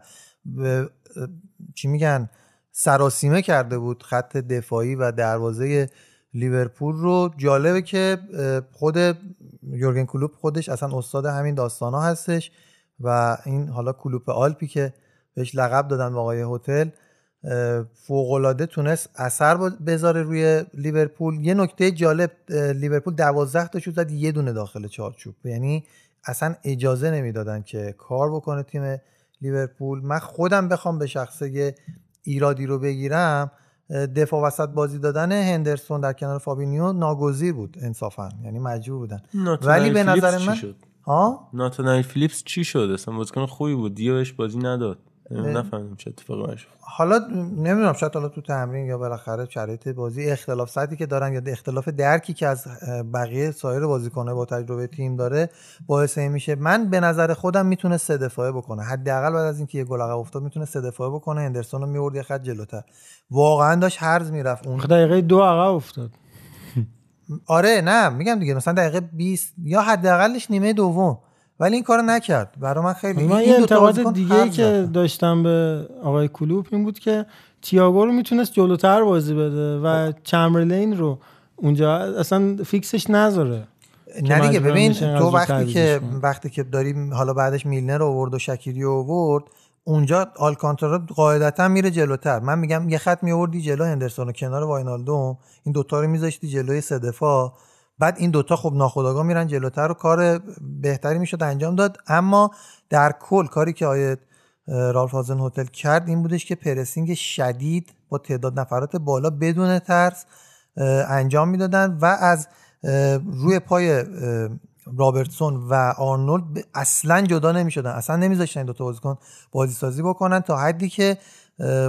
چی میگن سراسیمه کرده بود خط دفاعی و دروازه لیورپول رو. جالبه که خود یورگن کلوپ خودش اصلا استاد همین داستانا هستش و این حالا کلوپ آلپی که بهش لقب دادن آقای هتل فوق‌العاده تونست اثر بذاره روی لیورپول. یه نکته جالب، لیورپول دوازده تا شوت زد یه دونه داخل چارچوب، یعنی اصلا اجازه نمیدادن که کار بکنه تیم لیورپول. من خودم بخوام به شخصه یه ایرادی رو بگیرم، دفاع وسط بازی دادن هندرسون در کنار فابینیو ناگزیر بود انصافا، یعنی مجبور بودن. ولی به نظر من ها ناتانائل فیلیپس چی شد اصلا؟ بازیکن خوبی بود، دیوش بازی نداد، نفهمیدم چه اتفاقی براش. حالا نمیدونم شاید حالا تو تمرین یا بالاخره شرایط بازی، اختلاف سطحی که دارن یا اختلاف درکی که از بقیه سایر بازیکن‌ها با تجربه تیم داره باعث این میشه. من به نظر خودم میتونه سه دفاعه بکنه، حداقل بعد از اینکه یه گل عقب افتاد میتونه سه دفاعه بکنه. هندرسون رو میورد یه خط جلوتر، واقعا داشت هرز میرفت. اون دقیقه دو عقب افتاد. آره نه میگم دیگه، مثلا دقیقه بیست یا حداقلش نیمه دوم، ولی این کارو نکرد. برای من خیلی من این انتقاد دیگه که داشتم به آقای کلوپ این بود که تییاگو رو میتونست جلوتر بازی بده و چمبرلین رو اونجا اصلا فیکسش نذاره. نه دیگه ببین تو وقتی که من. وقتی که داریم حالا بعدش میلنر رو آورد و شکیری رو آورد، اونجا آلکانتارا قاعدتاً میره جلوتر. من میگم یه خط میآوردی جلو هندرسون و کنار واینالدوم، این دو تا رو میذاشتی جلوی سه دفاع، بعد این دوتا خب ناخودآگاه میرن جلوتر و کار بهتری میشد انجام داد. اما در کل کاری که آید رالف هازن هتل کرد این بودش که پرسینگ شدید با تعداد نفرات بالا بدون ترس انجام میدادن و از روی پای رابرتسون و آرنولد اصلا جدا نمیشدن، اصلا نمیذاشتن این دوتا بازیکن بازیسازی بکنن، تا حدی که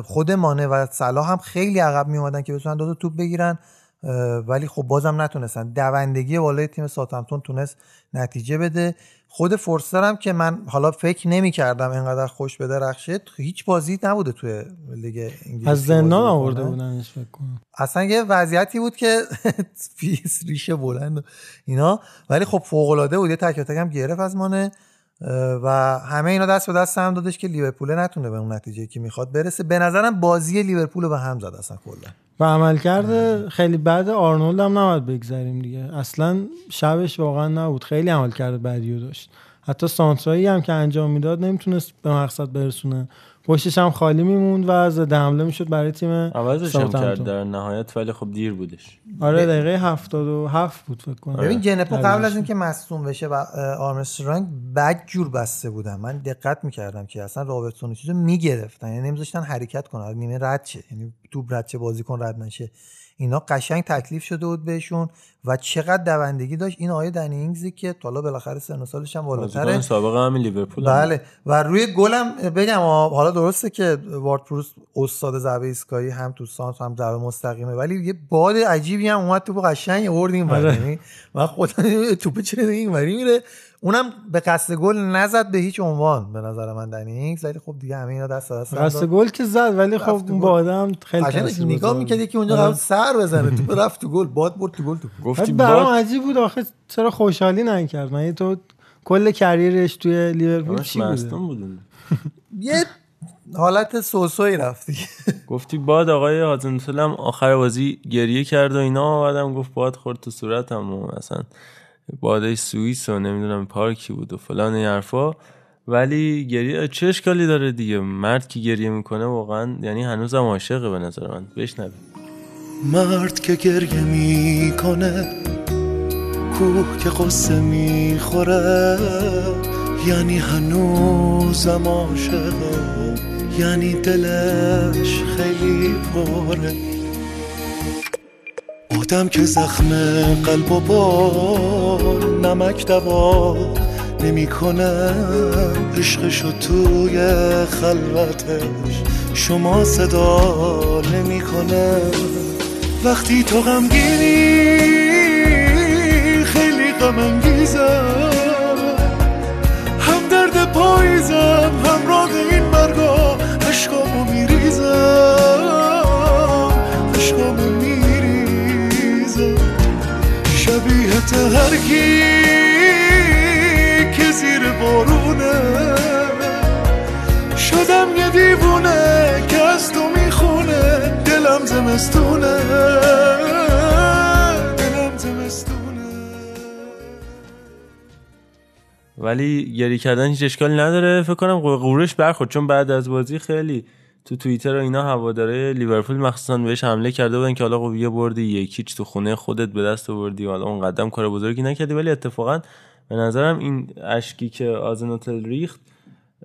خود مانه و صلاح هم خیلی عقب میومدن که بتونن دوتا توپ بگیرن، ولی خب بازم نتونستن. دوندگی بالای تیم ساوثهمپتون تونست نتیجه بده. خود فورستر هم که من حالا فکر نمی کردم اینقدر خوش به درخشه، هیچ بازی نبوده توی لیگ انگلیس، از زندان آورده بودنش فکر کنم، اصلا یه وضعیتی بود که پیس ریشه بلند اینا، ولی خب فوق العاده بود. یه تک به تک هم گرفت از مانه و همه اینا دست به دست هم دادش که لیورپول نتونه به اون نتیجه که میخواد برسه. به نظرم بازی لیورپول به هم زد اصلا کلا، و عمل کرده خیلی بعد آرنولد هم نباید بگذاریم دیگه، اصلا شبش واقعا نبود، خیلی عمل کرده بدیو داشت، حتی سانترایی هم که انجام میداد نمیتونست به مقصد برسونه، پشتش هم خالی میموند و ضد حمله میشد برای تیم. عوضش هم کرد در نهایت، ولی خب دیر بودش. آره دقیقه هفتاد و هفت بود فکر کنم. ببین جنپو قبل از اینکه مصدوم بشه و آرمسترانگ بد جور بسته بودن، من دقت میکردم که اصلا رابرتسون چیزو میگرفتن، یعنی نمیذاشتن حرکت کنه، نیمه رد شه، یعنی توپ رد شه، بازیکن رد نشه. اینا قشنگ تکلیف شده بود بهشون و چقدر دوندگی داشت این آیه دنینگزی که حالا بالاخره سن و سالش هم بالاتره، سابقه هم لیورپول. بله و روی گل هم بگم، حالا درسته که وارد پروس استاد ضربه ایستگاهی هم تو سانت هم ضربه مستقیمه، ولی یه باد عجیبی هم اومد توپ قشنگ آورد این ور، یعنی من خودم توپ چه اینوری میره، اونم به قصد گل نزد به هیچ عنوان به نظر من دنینگز، ولی خب دیگه همه اینا دست دست داد. قصد گل که زد ولی خب اون بادام خیلی قشنگ نگاه می‌کرد، یکی اونجا قرار سر بزنه تو رفت تو گل، باد برد تو گل. تو گفتم برام عجیب بود آخه چرا خوشحالی نکرد؟ من تو کل کریرش توی لیورپول چی بود؟ یه حالت سوسوی رفتی. گفتی باد. آقای هازنتل هم آخر بازی گریه کرد و اینا، بعدم گفت باد خورد تو صورتم و مثلا باده سوئیس و نمیدونم پارکی بود و فلان این حرفا، ولی گریه چه اشکالی داره دیگه؟ مرد که گریه میکنه واقعا یعنی هنوزم عاشقه به نظر من. بشنوید. مرد که گریه میکنه، کوه که قصه میخوره، یعنی هنوزم عاشقه، یعنی دلش خیلی پره. آدم که زخم قلب و با نمک دوا نمی کنه، عشقشو توی خلوتش شما صدا نمی کنه. وقتی تو غمگینی خیلی غم انگیزم، هم درد پاییزم، هم راه این مرگا، عشقامو می ریزم، عشقامو می شبیه تهرکی که زیر بارونه، شدم یه دیوونه که از تو میخونه، دلم زمستونه، دلم زمستونه. ولی گریه کردن هیچ اشکالی نداره، فکر کنم غرورش برخورد، چون بعد از بازی خیلی تو توییتر و اینا هواداره لیورپول مخصوصا بهش حمله کرده بودن که حالا خب یه بردی یکیچ تو خونه خودت به دست آوردی، حالا اون قدم کار بزرگی نکردی. ولی اتفاقا به نظرم این اشکی که آزنوتل ریخت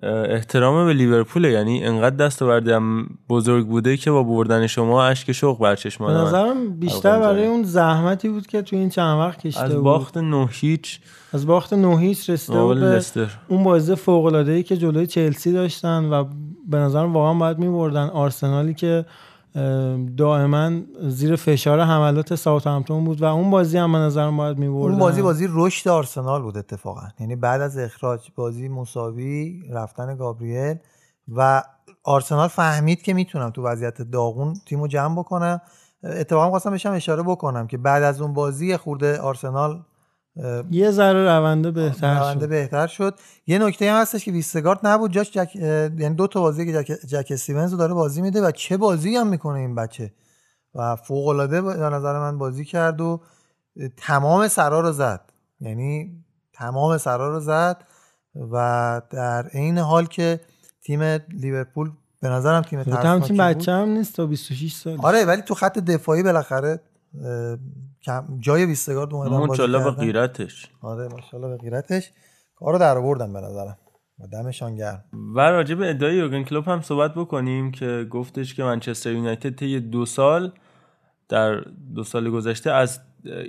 احترام به لیورپول، یعنی انقدر دستاوردم بزرگ بوده که با بردن شما اشک شوق بر چشم اومد. به نظرم بیشتر برای اون زحمتی بود که تو این چند وقت کشیده بود. از باخت نه هیچ از باخت نه هیچ رسیده بود. اون بازی فوق العاده ای که جلوی چلسی داشتن و به نظرم واقعا باید می‌بردن. آرسنالی که دائما زیر فشار حملات ساوثهمپتون بود و اون بازی هم به نظرم باید می‌بردن. اون بازی بازی رشد آرسنال بود اتفاقا، یعنی بعد از اخراج، بازی مساوی، رفتن گابریل و آرسنال فهمید که میتونم تو وضعیت داغون تیمو جمع بکنم. اتفاقا خواستم بهش اشاره بکنم که بعد از اون بازی خورده آرسنال یه ذره رونده بهتر رونده بهتر شد. یه نکته هم هستش که ویستگارد نبود جاش جک... یعنی دو تا بازی که جک جک استیونز داره بازی میده و چه بازی هم میکنه این بچه و فوق العاده به نظر من بازی کرد و تمام سرا رو زد، یعنی تمام سرا رو زد و در عین حال که تیم لیورپول به نظرم تیم ترسناکی بود. بچه هم نیست، تا بیست و شش سال. آره ولی تو خط دفاعی بالاخره جای ویستگارد اومدن، ماشاءالله به غیرتش. آره ماشاءالله به غیرتش کارو در آوردن به نظرم و دمشان گرم. و راجع به ادعای یورگن کلوپ هم صحبت بکنیم که گفتش که منچستر یونایتد طی دو سال در دو سال گذشته از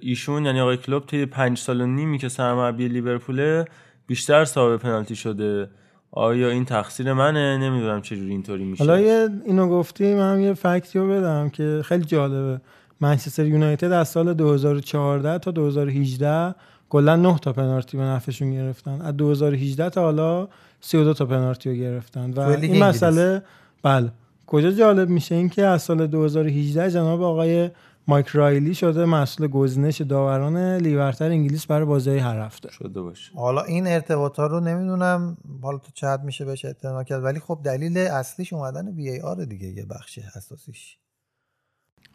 ایشون، یعنی آقای کلوپ، طی پنج سال و نیمی که سرمربی لیورپول بیشتر صاحب پنالتی شده. آیا این تقصیر منه؟ نمیدونم چجوری اینطوری میشه. حالا اینو گفتی، من یه فکتی رو بدم که خیلی جالبه. منچستر یونایتد از سال دو هزار و چهارده تا دو هزار و هجده کلا نه تا پنالتی به نفعشون گرفتن. از دو هزار و هجده تا حالا سی و دو تا پنالتی رو گرفتن و این مسئله بله. کجا جالب میشه اینکه از سال دو هزار و هجده جناب آقای مایک رایلی شده مسئول گزینش داوران لیورپول انگلیس برای بازی هر هفته شده باشه. حالا این ارتباطات رو نمیدونم حالا تو چت میشه بهش اعتنا کرد، ولی خب دلیل اصلیش اومدن وی ای آر دیگه، یه بخش اساسیش.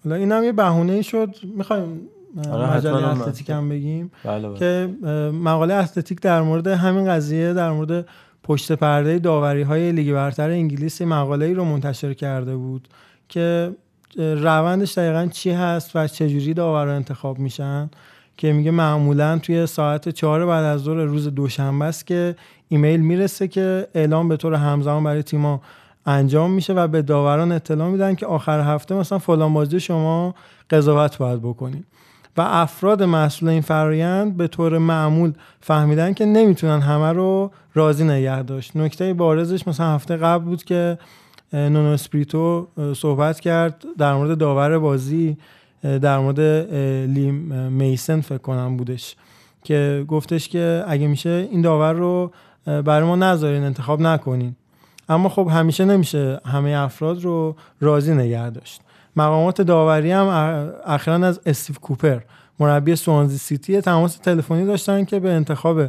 حالا این هم یه بهونه شد. میخوایم مجله اتلتیک هم بگیم بله بله. که مقاله اتلتیک در مورد همین قضیه، در مورد پشت پرده داوری های لیگ برتر انگلیس مقاله‌ای رو منتشر کرده بود که روندش دقیقاً چی هست و چجوری داورا انتخاب میشن، که میگه معمولاً توی ساعت چهار بعد از ظهر روز دوشنبه است که ایمیل میرسه که اعلام به طور همزمان برای تیم‌ها انجام میشه و به داوران اطلاع میدن که آخر هفته مثلا فلان بازی شما قضاوت باید بکنید و افراد مسئول این فرآیند به طور معمول فهمیدن که نمیتونن همه رو راضی نگه داشت. نکته بارزش مثلا هفته قبل بود که نونو اسپریتو صحبت کرد در مورد داور بازی، در مورد لیم میسن فکر کنم بودش، که گفتش که اگه میشه این داور رو برای ما نذارین، انتخاب نکنین. اما خب همیشه نمیشه همه افراد رو راضی نگه داشت. مقامات داوری هم اخیراً از استیو کوپر مربی سوانزی سیتی تماس تلفنی داشتن که به انتخاب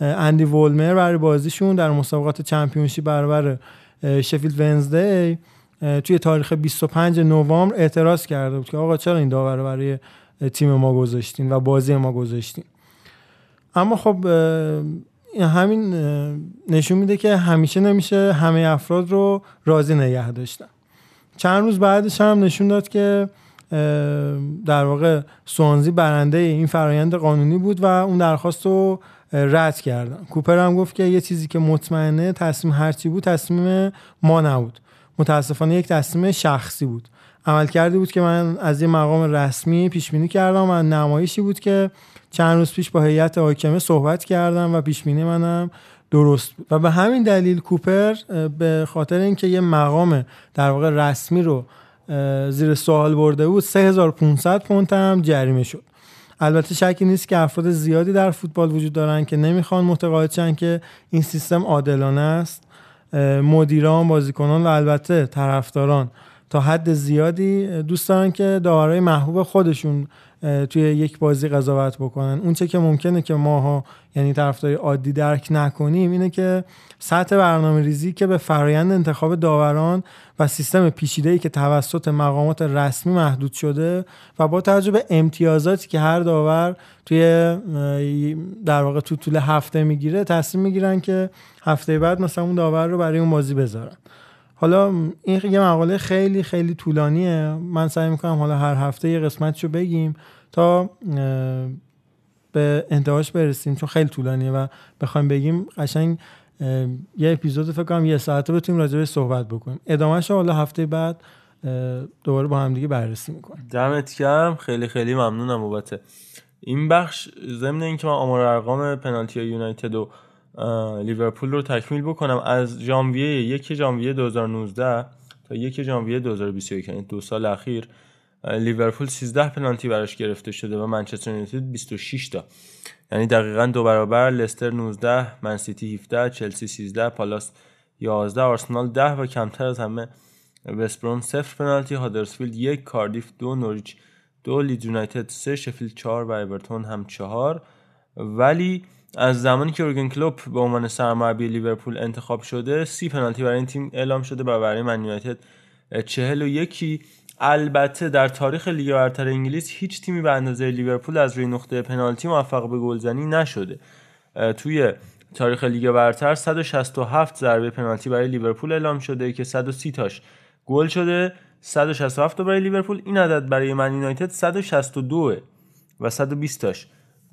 اندی وولمر برای بازیشون در مسابقات چمپیونشیپ برابر شفیلد ونزدی توی تاریخ بیست و پنجم نوامبر اعتراض کرده بود که آقا چرا این داور رو برای تیم ما گذاشتین و بازی ما گذاشتین. اما خب همین نشون میده که همیشه نمیشه همه افراد رو راضی نگه داشتن. چند روز بعدش هم نشون داد که در واقع سوانزی برنده این فرآیند قانونی بود و اون درخواست رو رد کردن. کوپر هم گفت که یه چیزی که مطمئنه تصمیم هرچی بود تصمیم ما نبود، متاسفانه یک تصمیم شخصی بود، عمل کرده بود که من از یه مقام رسمی پیش بینی کردم و نمایشی بود که چند روز پیش با هیئت حاکمه صحبت کردم و پیش بینی منم درست بود. و به همین دلیل کوپر به خاطر اینکه یه مقام در واقع رسمی رو زیر سوال برده بود سه هزار و پانصد پوند هم جریمه شد. البته شکی نیست که افراد زیادی در فوتبال وجود دارن که نمیخوان متقاعد شن که این سیستم عادلانه است. مدیران، بازیکنان و البته طرفداران تا حد زیادی دوست دارن که داورای محبوب خودشون توی یک بازی قضاوت بکنن. اون چه که ممکنه که ماها یعنی طرفدار عادی درک نکنیم اینه که سطح برنامه‌ریزی که به فرآیند انتخاب داوران و سیستم پیچیده‌ای که توسط مقامات رسمی محدود شده و با توجه به امتیازاتی که هر داور توی در واقع تو طول هفته میگیره تصمیم میگیرن که هفته بعد مثلا اون داور رو برای اون بازی بذارن. حالا این یه مقاله خیلی خیلی طولانیه، من سعی میکنم حالا هر هفته یه قسمتشو بگیم تا به انتهاش برسیم، چون خیلی طولانیه و بخوایم بگیم قشنگ یه اپیزود فکر کنم یه ساعته بتونیم راجع بهش صحبت بکنیم. ادامه‌شو حالا هفته بعد دوباره با هم دیگه بررسی می‌کنیم. دمت گرم، خیلی خیلی ممنونم بابت این بخش. ضمن اینکه من آمار ارقام پنالتی یونایتد و لیورپول رو تکمیل بکنم، از ژانویه یک ژانویه دو هزار و نوزده تا یک ژانویه دو هزار و بیست و یک، یعنی دو سال اخیر، لیورپول سیزده پنالتی براش گرفته شده و منچستر یونایتد بیست و شش تا، یعنی دقیقاً دو برابر. لستر نوزده، من سیتی هفده، چلسی سیزده، پالاس یازده، آرسنال ده و کمتر از همه وست بروم صفر پنالتی، هادرسفیلد یک، کاردیف دو، نوریچ دو، لیدز یونایتد سه، شفیلد چهار و اورتون هم چهار. ولی از زمانی که یورگن کلوپ به عنوان سرمربی لیورپول انتخاب شده، سی پنالتی برای این تیم اعلام شده، برای من یونایتد چهل و یک. البته در تاریخ لیگ برتر انگلیس هیچ تیمی به اندازه لیورپول از روی نقطه پنالتی موفق به گلزنی نشده. توی تاریخ لیگ برتر صد و شصت و هفت ضربه پنالتی برای لیورپول اعلام شده که صد و سی تاش گل شده، صد و شصت و هفت تا برای لیورپول. این عدد برای من یونایتد صد و شصت و دو و صد و بیست تاش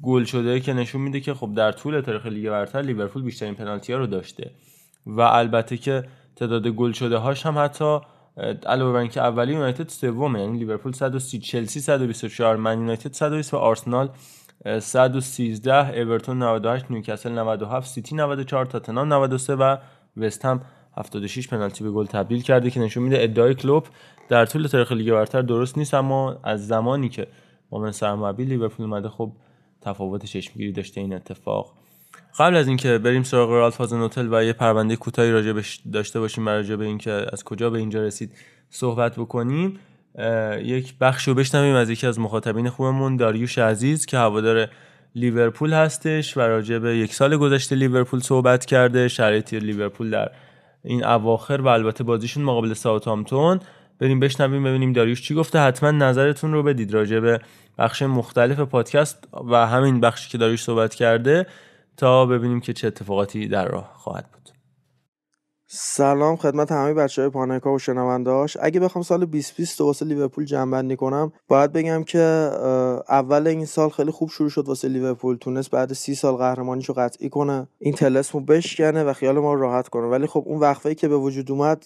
گل شده که نشون میده که خب در طول تاریخ لیگ برتر لیورپول بیشترین پنالتی‌ها رو داشته و البته که تعداد گل شده هاش هم حتی علاوه بر اینکه اولی، یونایتد سومه، یعنی لیورپول صد و سی، چلسی صد و بیست و چهار، من یونایتد صد و بیست و آرسنال صد و سیزده، اورتون نود و هشت، نیوکاسل نود و هفت، سیتی نود و چهار، تاتنهام نود و سه و وست هم هفتاد و شش پنالتی به گل تبدیل کرده که نشون میده ادعای کلوپ در طول تاریخ لیگ برتر درست نیست. اما از زمانی که مامن سرمربی لیورپول اومده خب تفاوت چشمگیری داشته این اتفاق. قبل از اینکه بریم سراغ رالف هازنهوتل و یه پرونده کوتاهی راجع بهش داشته باشیم، راجع به اینکه از کجا به اینجا رسید صحبت بکنیم، یک بخشو بشنویم از یکی از مخاطبین خوبمون، داریوش عزیز که هوادار لیورپول هستش و راجع به یک سال گذشته لیورپول صحبت کرده، شرایط لیورپول در این اواخر و البته بازیشون مقابل ساوثهامپتون. بریم بشنویم ببینیم داریوش چی گفته. حتما نظرتون رو بدید راجع به بخش مختلف پادکست و همین بخشی که داریوش صحبت کرده تا ببینیم که چه اتفاقاتی در راه خواهد بود. سلام خدمت همه بچه‌های پانکا و شنونده‌هاش. اگه بخوام سال بیست بیست واسه لیورپول جمع‌بندی کنم، باید بگم که اول این سال خیلی خوب شروع شد واسه لیورپول. تونست بعد سی سال قهرمانیشو قطعی کنه، این طلسمو بشکنه و خیال ما راحت کنه. ولی خب اون وقفه‌ای که به وجود اومد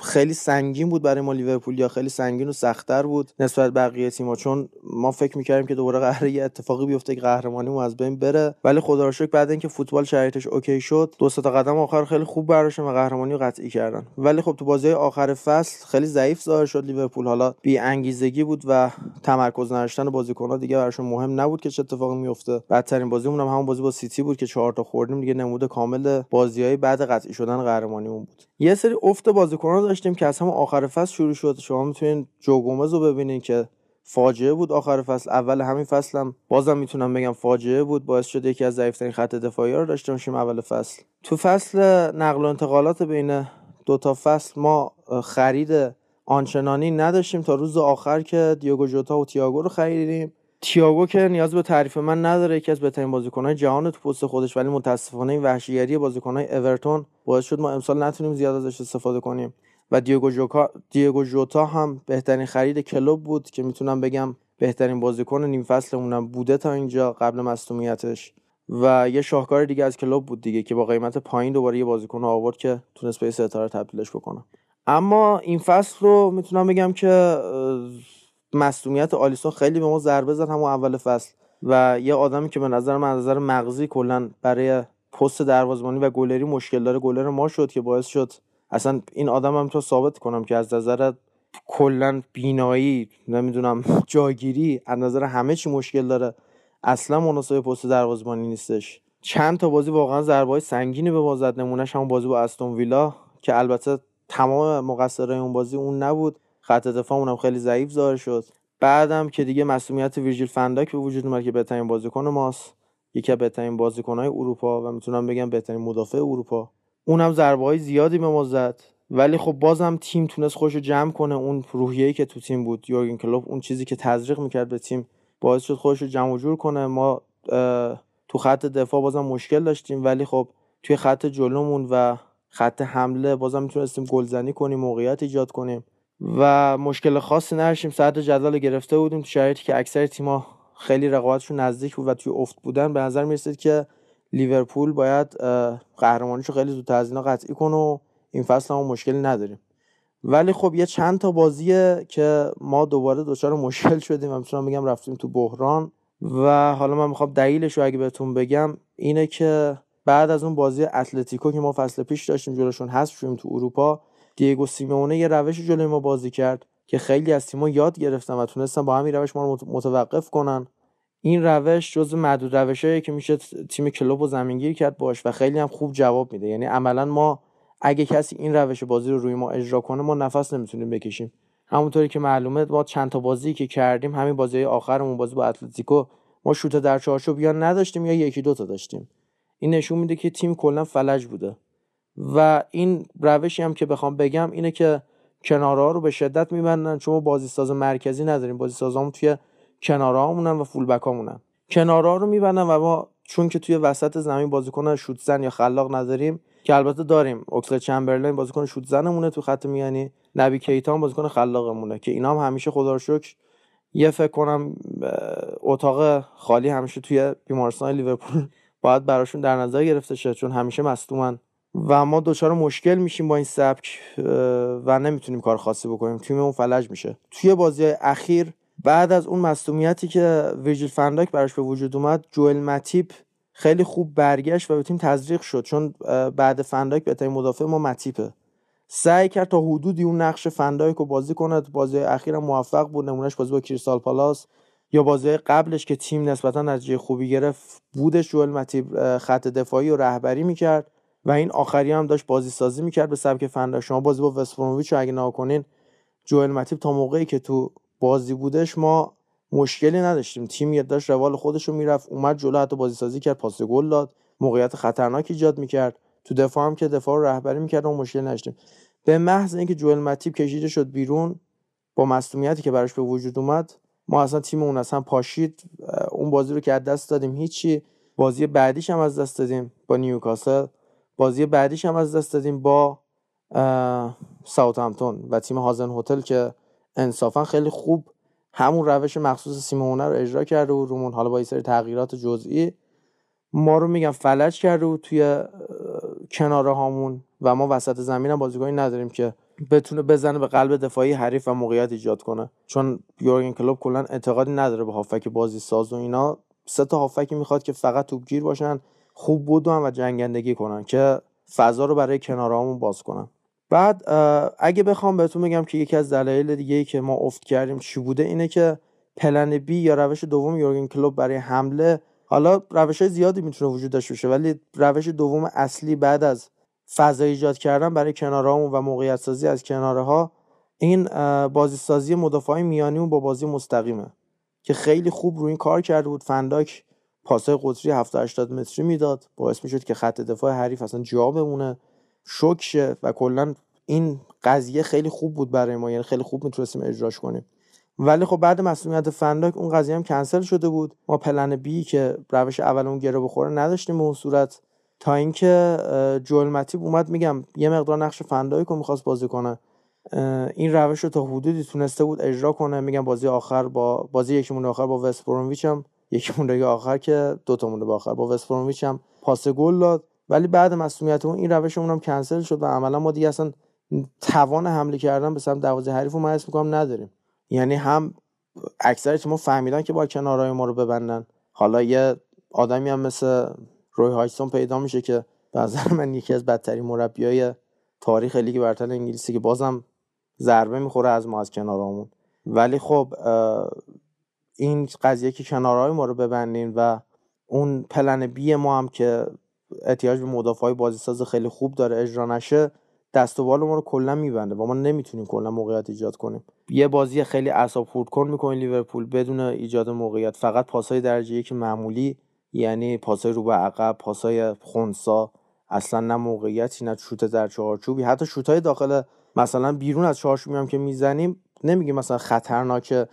خیلی سنگین بود برای ما لیورپول، یا خیلی سنگین و سخت‌تر بود نسبت بقیه تیم‌ها، چون ما فکر می‌کردیم که دوباره قهره یه اتفاقی بیفته که قهرمانیمون از بین بره. ولی خدا رو شکر بعد اینکه فوتبال شرایطش اوکی شد، دو سه تا قدم آخر خیلی خوب براش قهرمانی رو قطعی کردن. ولی خب تو بازی آخر فصل خیلی ضعیف ظاهر شد لیورپول. حالا بی انگیزگی بود و تمرکز نداشتن بازیکن‌ها دیگه براشون مهم نبود که چه اتفاقی میفته. بدترین بازیمون هم همون بازی با سیتی بود که چهار تا خوردیم، دیگه نمود کامل بازی‌های بعد قطعی شدن قهرمانیمون بود. یه سری افت بازیکن‌ها داشتیم که از همون آخر فصل شروع شد. شما میتونین جو گومز رو ببینین که فاجعه بود آخر فصل. اول همین فصلم بازم میتونم بگم فاجعه بود، باعث شد یکی از ضعیف‌ترین خط دفاعی رو داشته باشیم اول فصل. تو فصل نقل و انتقالات بین دو تا فصل ما خرید آنچنانی نداشتیم تا روز آخر که دیاگو جوتا و تییاگو رو خریدیم. تییاگو که نیاز به تعریف من نداره، یکی از بهترین بازیکن‌های جهان تو پست خودش، ولی متاسفانه این وحشیگری بازیکن‌های اورتون باعث شد ما امسال نتونیم زیاد ازش استفاده کنیم. و دیگو جوکا دیگو جوتا هم بهترین خرید کلوب بود که میتونم بگم بهترین بازیکن نیم فصلمونم بوده تا اینجا قبل مصدومیتش. و یه شاهکار دیگه از کلوب بود دیگه که با قیمت پایین دوباره یه بازیکن آورد که تونست به ستاره تبدیلش بکنه. اما این فصل رو میتونم بگم که مصدومیت آلیسون خیلی به ما ضربه زد همون اول فصل و یه آدمی که به نظر من از نظر مغزی کلا برای پست دروازه‌بانی و گلری مشکل داره، گلر ما شد که باعث شد اصلا این آدمم تو ثابت کنم که از نظر کلا بینایی، نمیدونم، جاگیری، از نظر همه چی مشکل داره، اصلا مناسب پست دروازه‌بانی نیستش. چند تا بازی واقعا ضربه‌های سنگینی به ما زد، نمونهش همون بازی با استون ویلا که البته تمام مقصرای اون بازی اون نبود، خط دفاعمون هم خیلی ضعیف ظاهر شد. بعدم که دیگه مسئولیت ویرجیل فان دایک به وجود اومد که بهترین بازیکن ماست، یکی از بهترین بازیکن‌های اروپا و میتونم بگم بهترین مدافع اروپا، اونم ضربه‌های زیادی به ما زد. ولی خب بازم تیم تونست خودش رو جمع کنه. اون روحیه‌ای که تو تیم بود، یورگن کلوپ اون چیزی که تزریق میکرد به تیم، باعث شد خودش رو جمع و جور کنه. ما تو خط دفاع بازم مشکل داشتیم، ولی خب توی خط جلومون و خط حمله بازم میتونستیم گلزنی کنیم، موقعیت ایجاد کنیم و مشکل خاصی نداشتیم. صدر جدول گرفته بودیم، شرایطی که اکثر تیم‌ها خیلی رقابتشون نزدیک بود و توی افت بودن، به نظر می‌رسید که لیورپول باید قهرمانیشو خیلی زودتر از اینا قطعی کنه و این فصل هم مشکلی نداریم. ولی خب یه چند تا بازیه که ما دوباره دچار مشکل شدیم و میتونم بگم رفتیم تو بحران. و حالا من میخوام دلیلش رو اگه بهتون بگم اینه که بعد از اون بازی اتلتیکو که ما فصل پیش داشتیم جلوشون حذف شدیم تو اروپا، دیگو سیمونه یه روش جلوی ما بازی کرد که خیلی از تیم‌ها یاد گرفتن و تونستن با همین روش ما رو متوقف کنن. این روش جزو معدود روش‌هایی که میشه تیم کلوب رو زمینگیر کرد باش و خیلی هم خوب جواب میده. یعنی عملاً ما اگه کسی این روش بازی رو روی ما اجرا کنه ما نفس نمیتونیم بکشیم. همونطوری که معلومه ما چند تا بازی که کردیم، همین بازی آخرمون بازی با اتلتیکو، ما شوت در چارچوب یا نداشتیم یا یکی دو تا داشتیم. این نشون میده که تیم کلاً فلج بوده. و این روشی هم که بخوام بگم اینه که کناره‌ها رو به شدت می‌بندن، چون بازیساز مرکزی نداریم. بازیسازامون توی کناره‌ها مونن و فولبک‌ها مونن. کناره‌ها رو می‌بندن و ما چون که توی وسط زمین بازیکن شوت‌زن یا خلاق نداریم، که البته داریم، اوکسل چمبرلین بازیکن شوت‌زنمونه تو خط میانی، نبی کیتا هم بازیکن خلاقمونه که اینا هم همیشه خدا رو شکر یه فکر کنم اتاق خالی همیشه توی بیمارستان لیورپول باید براشون در نظر گرفته شه، چون همیشه مصدومن و ما دوچار مشکل میشیم با این سبک و نمیتونیم کار خاصی بکنیم، تیممون فلج میشه. توی بازی‌های اخیر بعد از اون مصدومیتی که ویرجیل فان دایک براش به وجود اومد، جوئل ماتیپ خیلی خوب برگشت و به تیم تزریق شد، چون بعد فان دایک بهترین مدافع ما ماتیپه. سعی کرد تا حدودی اون نقش فان دایک رو بازی کنه، بازی‌های اخیرم موفق بود، نمونهش بازی با کریستال پالاس یا بازی‌های قبلش که تیم نسبتاً نتیجه خوبی گرفت بودش. جوئل ماتیپ خط دفاعی رو رهبری می‌کرد و این آخری هم داشت بازی سازی میکرد به سبک فندا. شما بازی با وست برومویچ اگه نگاه کنین، جوئل ماتیپ تا موقعی که تو بازی بودش ما مشکلی نداشتیم، تیم یه داشت روال خودش رو میرفت، اومد جلو، حتی بازی سازی کرد، پاس گل داد، موقعیت خطرناکی ایجاد میکرد، تو دفاع هم که دفاع رو رهبری میکرد و مشکلی نداشتیم. به محض اینکه جوئل ماتیپ کشیده شد بیرون با مصونیتی که براش به وجود اومد، ما اصلا تیم اون اصلا پاشید، اون بازی رو که از دست دادیم هیچی، بازی بعدیش هم از دست دادیم با نیوکاسل، بازی بعدیش هم از دست دادیم با ساوتهمپتون و تیم هازن هتل که انصافا خیلی خوب همون روش مخصوص سیمونه رو اجرا کرده و رومون حالا با این سری تغییرات جزئی ما رو میگم فلج کرده و توی کناره هامون و ما وسط زمین هم بازیکنی نداریم که بتونه بزنه به قلب دفاعی حریف و موقعیت ایجاد کنه، چون یورگن کلوپ کلا اعتقادی نداره به هافک بازی ساز و اینا. سه تا هافکی میخواد که فقط توپگیر باشن، خوب بودن و جنگندگی کنن که فضا رو برای کنارهامون باز کنن. بعد اگه بخوام بهتون بگم که یکی از دلایل دیگه‌ای که ما افت کردیم چی بوده اینه که پلن بی یا روش دوم یورگن کلوپ برای حمله، حالا روش‌های زیادی میتونه وجود داشته باشه ولی روش دوم اصلی بعد از فضا ایجاد کردن برای کنارهامون و موقعیت سازی از کناره‌ها، این بازی سازی مدافعین میانیمون با بازی مستقیمه که خیلی خوب روی این کار کرده بود. فان دایک پاسای قطری هفتاد هشتاد متری میداد، باعث میشد که خط دفاع حریف اصلا جا بمونه، شوک شه و کلا این قضیه خیلی خوب بود برای ما، یعنی خیلی خوب میتونستیم اجراش کنیم. ولی خب بعد مسئولیت فان دایک اون قضیه هم کنسل شده بود، ما پلن بی که روش اول اون گره بخوره نداشتیم به اون صورت، تا اینکه جوئل ماتیپ اومد میگم یه مقدار نقش فان دایک رو می‌خواست بازی کنه، این روش رو تا حدودی تونسته بود اجرا کنه. میگم بازی آخر با بازی یکیمون آخر با وست برونویچ هم یکی مونده آخر که دو تا مونده آخر با وست برومویچ هم پاس گل داد، ولی بعد مسئولیتمون این روشمون هم کنسل شد و عملا ما دیگه اصلا توان حمله کردن به سمت دروازه حریف رو مس میگم نداریم. یعنی هم اکثر تیم‌ها فهمیدن که با کنارهای ما رو ببندن، حالا یه آدمی هم مثل روی هایسون پیدا میشه که به نظر من یکی از بدترین مربیای تاریخ لیگ برتر انگلیسی که بازم ضربه میخوره از ما از کنارهامون. ولی خب این قضیه که کنارهای ما رو ببندیم و اون پلن بی ما هم که احتیاج به مدافعای بازیساز خیلی خوب داره اجرا نشه، دست و بال ما رو کلا میبنده و ما نمیتونیم کلا موقعیت ایجاد کنیم. یه بازی خیلی اعصاب خردکن میکنه لیورپول بدون ایجاد موقعیت، فقط پاسای درجه یک معمولی، یعنی پاسای رو به عقب، پاسای خنثا، اصلا نه موقعیتی نه شوت در چارچوبی. حتی شوتای داخل مثلا بیرون از چارچوبی هم که میزنیم نمیگیم مثلا خطرناکه،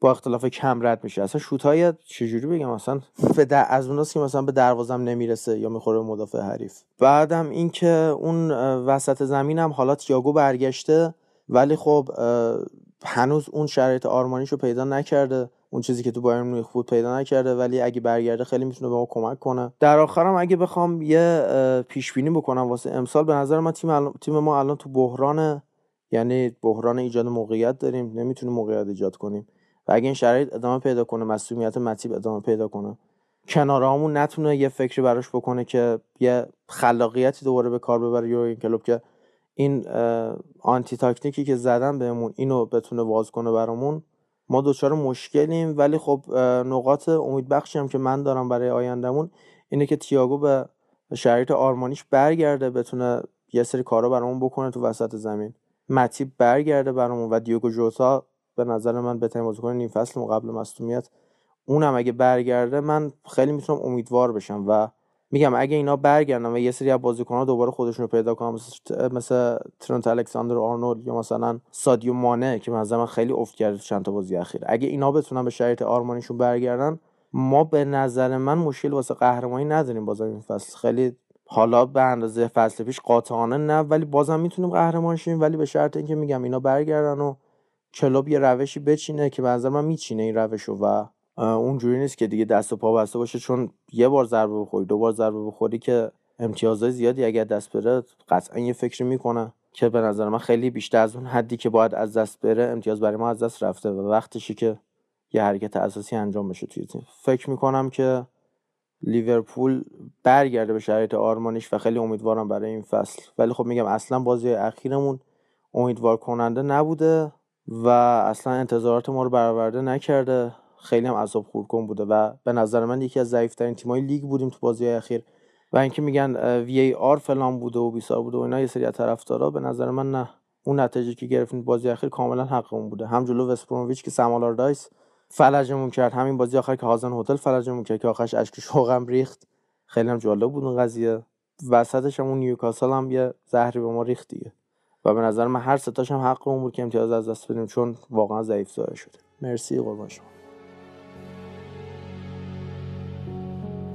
با اختلاف کم رد میشه، اصلا شوتای چجوری بگم مثلا در... از اوناست که مثلا به دروازه نمیرسه یا میخوره به مدافع حریف. بعدم این که اون وسط زمینم حالا تییاگو برگشته ولی خب هنوز اون شرایط آرمانیشو پیدا نکرده، اون چیزی که تو بایرن مونیخ بود پیدا نکرده، ولی اگه برگرده خیلی میتونه به ما کمک کنه. در آخرم اگه بخوام یه پیش بینی بکنم واسه امسال، به نظر من تیم الان، تیم ما الان تو بحرانه، یعنی بحران ایجاد موقعیت داریم، نمیتونیم موقعیت ایجاد کنیم و اگه این شرایط ادامه پیدا کنه، مسئولیت مطیب ادامه پیدا کنه، کنارهامون نتونه یه فکری براش بکنه که یه خلاقیتی دوباره به کار ببره یورگن کلوپ که این آنتی تاکتیکی که زدن بهمون اینو بتونه واز کنه برامون. ما دوچار مشکلیم، ولی خب نقاط امید بخشی هم که من دارم برای آیندهمون اینه که تییاگو به شرایط آرمانیش برگرده، بتونه یه سری کارا برامون بکنه تو وسط زمین، مطیب برگرده برامون و دیوگو جوتا به نظر من بهترین بازیکن نیم فصل ما قبل مصونیت، اونم اگه برگرده من خیلی میتونم امیدوار بشم و میگم اگه اینا برگردن و یه سری از بازیکن‌ها دوباره خودشون رو پیدا کنن، مثلا ترنت الکساندر آرنولد یا مثلا سادیو مانه که مثلا من خیلی افت کرده چند تا بازی اخیر، اگه اینا بتونن به شرایط آرمانیشون برگردن، ما به نظر من مشکل واسه قهرمانی نداریم بازم این فصل. خیلی حالا به اندازه فصل پیش قاطعانه نه، ولی بازم میتونیم قهرمان شیم، ولی به شرط اینکه میگم اینا برگردن و کلوب یه روشی بچینه که به نظر من میچینه این روشو و اونجوری نیست که دیگه دست و پا بسته باشه، چون یه بار ضربه بخوری دو بار ضربه بخوری که امتیازهای زیادی اگر دست بره قطعا یه فکر میکنه که به نظر من خیلی بیشتر از اون حدی که باید از دست بره امتیاز برای ما از دست رفته و وقتشه که یه حرکت اساسی انجام بشه توی تیم. فکر میکنم که لیورپول برگرده به شرایط آرمانیش و خیلی امیدوارم برای این فصل، ولی خب میگم اصلا بازی اخیرمون امیدوار کننده نبوده و اصلا انتظارات ما رو برآورده نکرده، خیلی هم عذاب خورکن بوده و به نظر من یکی از ضعیف‌ترین تیم‌های لیگ بودیم تو بازی‌های اخیر. و اینکه میگن وی ای آر فلان بوده و بیسار بوده و اینا یه سری از طرفدارا، به نظر من نه، اون نتیجه که گرفتیم بازی اخیر کاملا حقمون بوده، هم جلو وستبرومویچ که سم آلاردایس فلجمون کرد، همین بازی آخر که هازن هتل فلجمون کرد که آخرش اشک شوقم ریخت، خیلی هم جالب بود اون قضیه، وسطش هم اون نیوکاسل هم یه زهری به ما ریخت دیگه و به نظر من هر سه تاشم حقمون بود که امتیاز از دست بدیم، چون واقعا ضعیف سایه شده. مرسی قربان شما.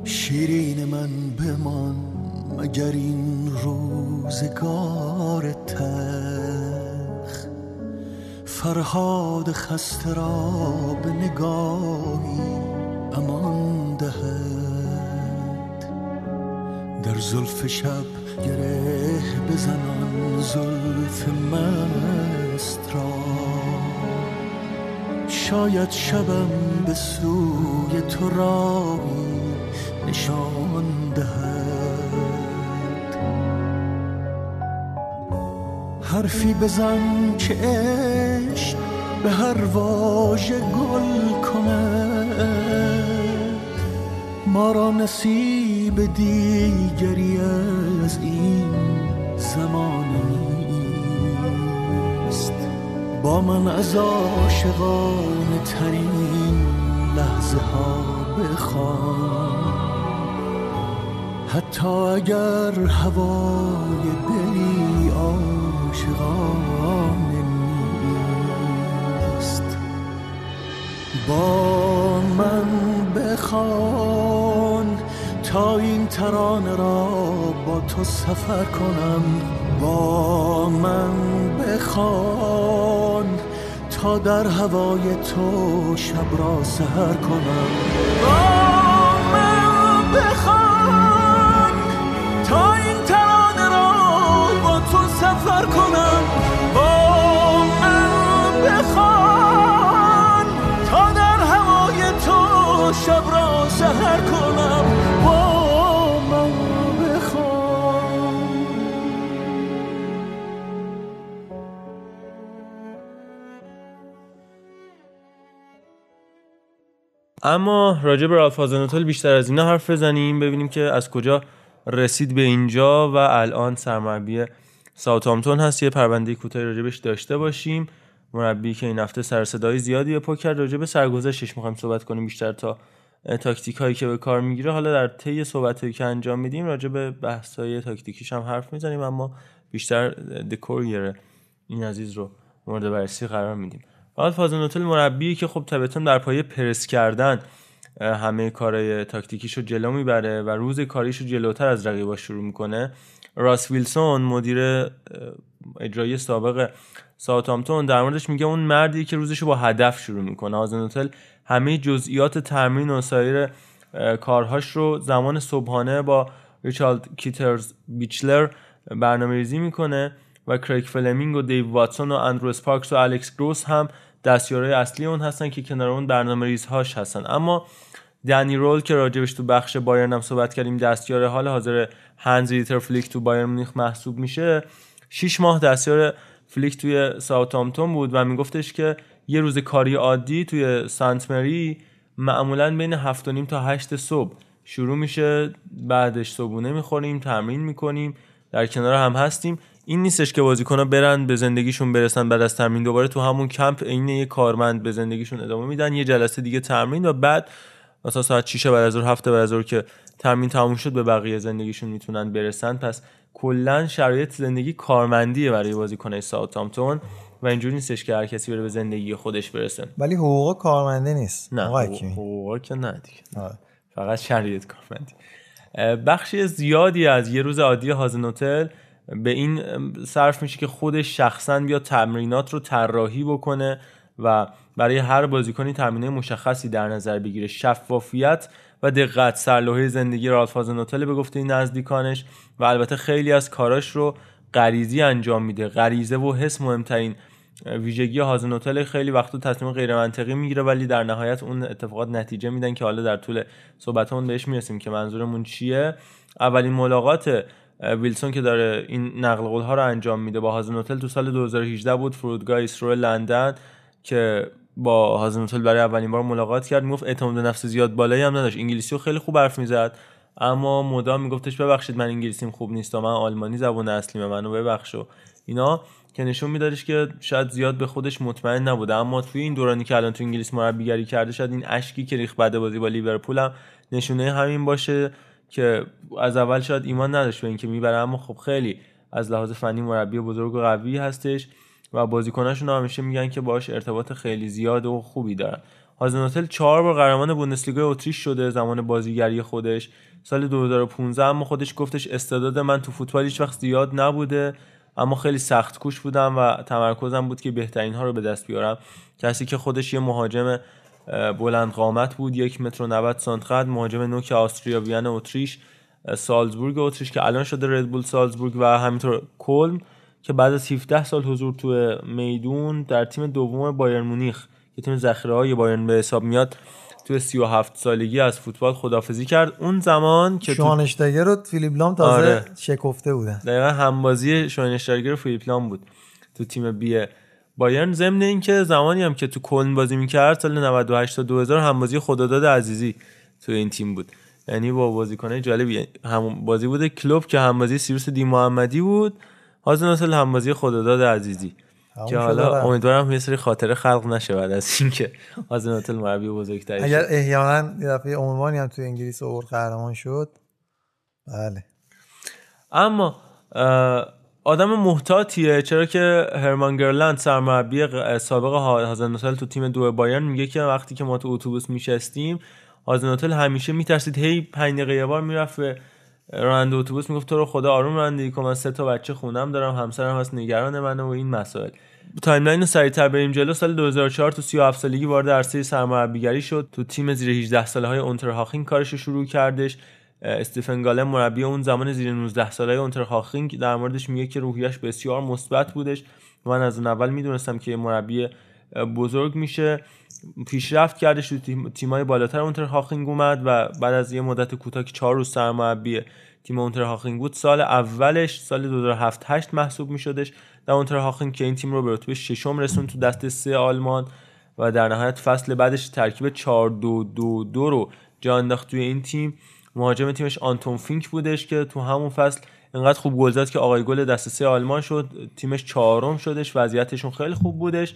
شیرین من بمان مگر این روزگار تلخ، فرهاد خسته را به نگاهی امان دهد، در زلف شب گره بزنان زلف مست را، شاید شبم به سوی تو راهی نشان دهد، حرفی بزن که عشق به هر واژه گل کند، ما را نصیب دیگری از این زمانه است، با من از عاشقانه ترین لحظه ها بخوان، حتی اگر هوای دلی عاشقانه نیست، با من بخوان تا این ترانه را با تو سفر کنم، با من بخوان تا در هوای تو شب را سحر کنم، با من بخوان تا این ترانه را با تو سفر کنم، با من بخوان تا در هوای تو شب را سحر کنم، با من بخوان. اما راجع به رالف هازنهتل بیشتر از اینا حرف بزنیم، ببینیم که از کجا رسید به اینجا و الان سرمربی ساوتهامپتون هست. یه پرونده کوتاهی راجبش داشته باشیم، مربی که این هفته سر صدای زیادی به پا کرد. راجب سرگذشتش میخوایم صحبت کنیم بیشتر تا تاکتیکایی که به کار میگیره. حالا در طی صحبتایی که انجام میدیم راجب بحث‌های تاکتیکیش هم حرف میزنیم، اما بیشتر دکوریر این عزیز رو مورد بررسی قرار میدیم. رالف هازنهتل مربی که خب طبعاً در پایه پرس کردن همه کارای تاکتیکیشو جلو میبره و روز کاریشو جلوتر از رقیباش شروع میکنه. راس ویلسون مدیر اجرایی سابق ساوثهامپتون در موردش میگه اون مردی که روزشو با هدف شروع میکنه. آزنوتل همه جزئیات تمرین و سایر کارهاش رو زمان صبحانه با ریچارد کیترز بیچلر برنامه‌ریزی میکنه و کریگ فلمینگ و دیو واتسون و اندرو اسپارکس و الکس گروس هم دستیارای اصلی اون هستن که کنار اون برنامه‌ریزهاش هستن. اما دنی رول که راجبش تو بخش بایرن هم صحبت کردیم، دستیار حال حاضر هانز دیتر فلیک تو بایرن مونیخ محسوب میشه، شش ماه دستیار فلیک توی ساوثهامپتون بود و میگفتش که یه روز کاری عادی توی سنت مری معمولاً بین هفت و نیم تا هشت صبح شروع میشه، بعدش صبحونه میخوریم، تمرین میکنیم، در کنار هم هستیم. این نیستش که بازیکن‌ها برن به زندگیشون برسن بعد از تمرین دوباره تو همون کمپ عین یه کارمند به زندگیشون ادامه میدن، یه جلسه دیگه تمرین و بعد مثلا ساعت شش بعد از ظهر هفت بعد از ظهر که تمرین تموم شد به بقیه زندگیشون میتونن برسن. پس کلا شرایط زندگی کارمندیه برای بازیکن‌های ساوثهامپتون و اینجوری نیستش که هر کسی بره به زندگی خودش برسه. ولی حقوق کارمنده نیست. نه حقوق که نه دیگه. آه. فقط شرایط کارمندی. بخش زیادی از یه روز عادی هازنوتل به این صرف میشه که خودش شخصا بیا تمرینات رو طراحی بکنه و برای هر بازیکنی تمرینه مشخصی در نظر بگیره. شفافیت و دقت سرلوحه زندگی رالف هازنوتل به گفته نزدیکانش و البته خیلی از کاراش رو غریزی انجام میده. غریزه و حس مهمترین ویژگی هازنوتل، خیلی وقتا تصمیم غیر منطقی میگیره ولی در نهایت اون اتفاقات نتیجه میدن که حالا در طول صحبتمون بهش میرسیم که منظورمون چیه. اولین ملاقات ویلسون که داره این نقل قول ها رو انجام میده با هازنوتل تو سال دو هزار و هجده بود، فرودگاه اسرائیل لندن که با هازنوتل برای اولین بار ملاقات کرد. میگفت اعتماد به نفس زیاد بالایی هم نداشت، انگلیسی رو خیلی خوب حرف میزد اما مدام میگفتش ببخشید من انگلیسیم خوب نیستم، من آلمانی زبان اصلیمه، منو ببخشو اینا، که نشون میدادش که شاید زیاد به خودش مطمئن نبوده. اما توی این دورانی که الان تو انگلیس مربیگری کرده شاید این اشکی که ریخت بعد بازی با لیورپول هم نشونه همین باشه که از اول شاید ایمان نداشت به اینکه میبره، اما خب خیلی از لحاظ فنی مربی بزرگ و قوی هستش و بازیکناشون همیشه میگن که باهاش ارتباط خیلی زیاد و خوبی دارن. هازنوتل چهار بار قهرمان بوندسلیگا اتریش شده زمان بازیگری خودش. سال دو هزار و پانزده اما خودش گفتش استعداد من تو فوتبال هیچ وقت زیاد نبوده اما خیلی سخت کوش بودم و تمرکزم بود که بهترین ها رو به دست بیارم. کسی که خودش یه مهاجم بلند قامت بود، یک متر و نود سانتی متر، مهاجم نوک آستریا وین اتریش، سالزبورگ اتریش که الان شده ردبول سالزبورگ و همینطور کلن که بعد از هفده سال حضور تو میدون در تیم دوم بایرن مونیخ که تیم ذخیره های بایرن به حساب میاد تو سی و هفت سالگی از فوتبال خداحافظی کرد. اون زمان که شوانشتاگر رو فیلیپ لام تازه آره. شکفته بودن، دقیقاً همبازی شوانشتاگر و فیلیپ لام بود تو تیم بی بایرن. ضمن این که زمانی هم که تو کلن بازی میکرد سال نود و هشت تا دو هزار همبازی خداداد عزیزی تو این تیم بود، یعنی با بازیکنای جالبی هم بازی بوده. کلوب که همبازی سیروس دی محمدی بود، هازنوتل همبازی خداداد عزیزی که حالا امیدوارم یه سری خاطره خلق نشه بعد از اینکه هازنوتل مربی بزرگتری شد. اگر احیانا یه دفعه عنوانی هم تو انگلیس عبور قهرمان شد. بله. اما آدم محتاطیه، چرا که هرمان گرلند سرمربی سابق هازنوتل تو تیم دو بایرن میگه که وقتی که ما تو اتوبوس میشستیم هازنوتل همیشه میترسید، هی پنج دقیقه یه بار میرفت به راننده اتوبوس میگفت تو رو خدا آروم رانندگی کن، من سه تا بچه خونم دارم، همسرم هست نگران منه و این مسائل. تایملاین رو سریعتر بریم جلو. سال دو هزار و چهار تو سی و هفت سالگی وارد عرصه سرمربیگری شد، تو تیم زیر هجده ساله های اونترهاخینگ کارش رو شروع کردش. استیفن گاله مربی اون زمان زیر نوزده ساله های اونترهاخینگ در موردش میگه که روحیش بسیار مثبت بودش، من از اون اول میدونستم که مربی بزرگ میشه. پیشرفت کردش تو تیم تیمای بالاتر اونترهاخینگ اومد و بعد از یه مدت کوتاه که چهار روز سرمربی تیم اونترهاخینگ بود، سال اولش سال دو هزار و هفت هشت محسوب می‌شدش در اونترهاخینگ که این تیم رو به رتبه ششم رسون تو دسته سه آلمان و در نهایت فصل بعدش ترکیب چهار دو دو دو رو جا انداخت توی این تیم. مهاجم تیمش آنتون فینک بودش که تو همون فصل انقدر خوب گل زد که آقای گل دسته سه آلمان شد، تیمش چهارم شدش، وضعیتشون خیلی خوب بودش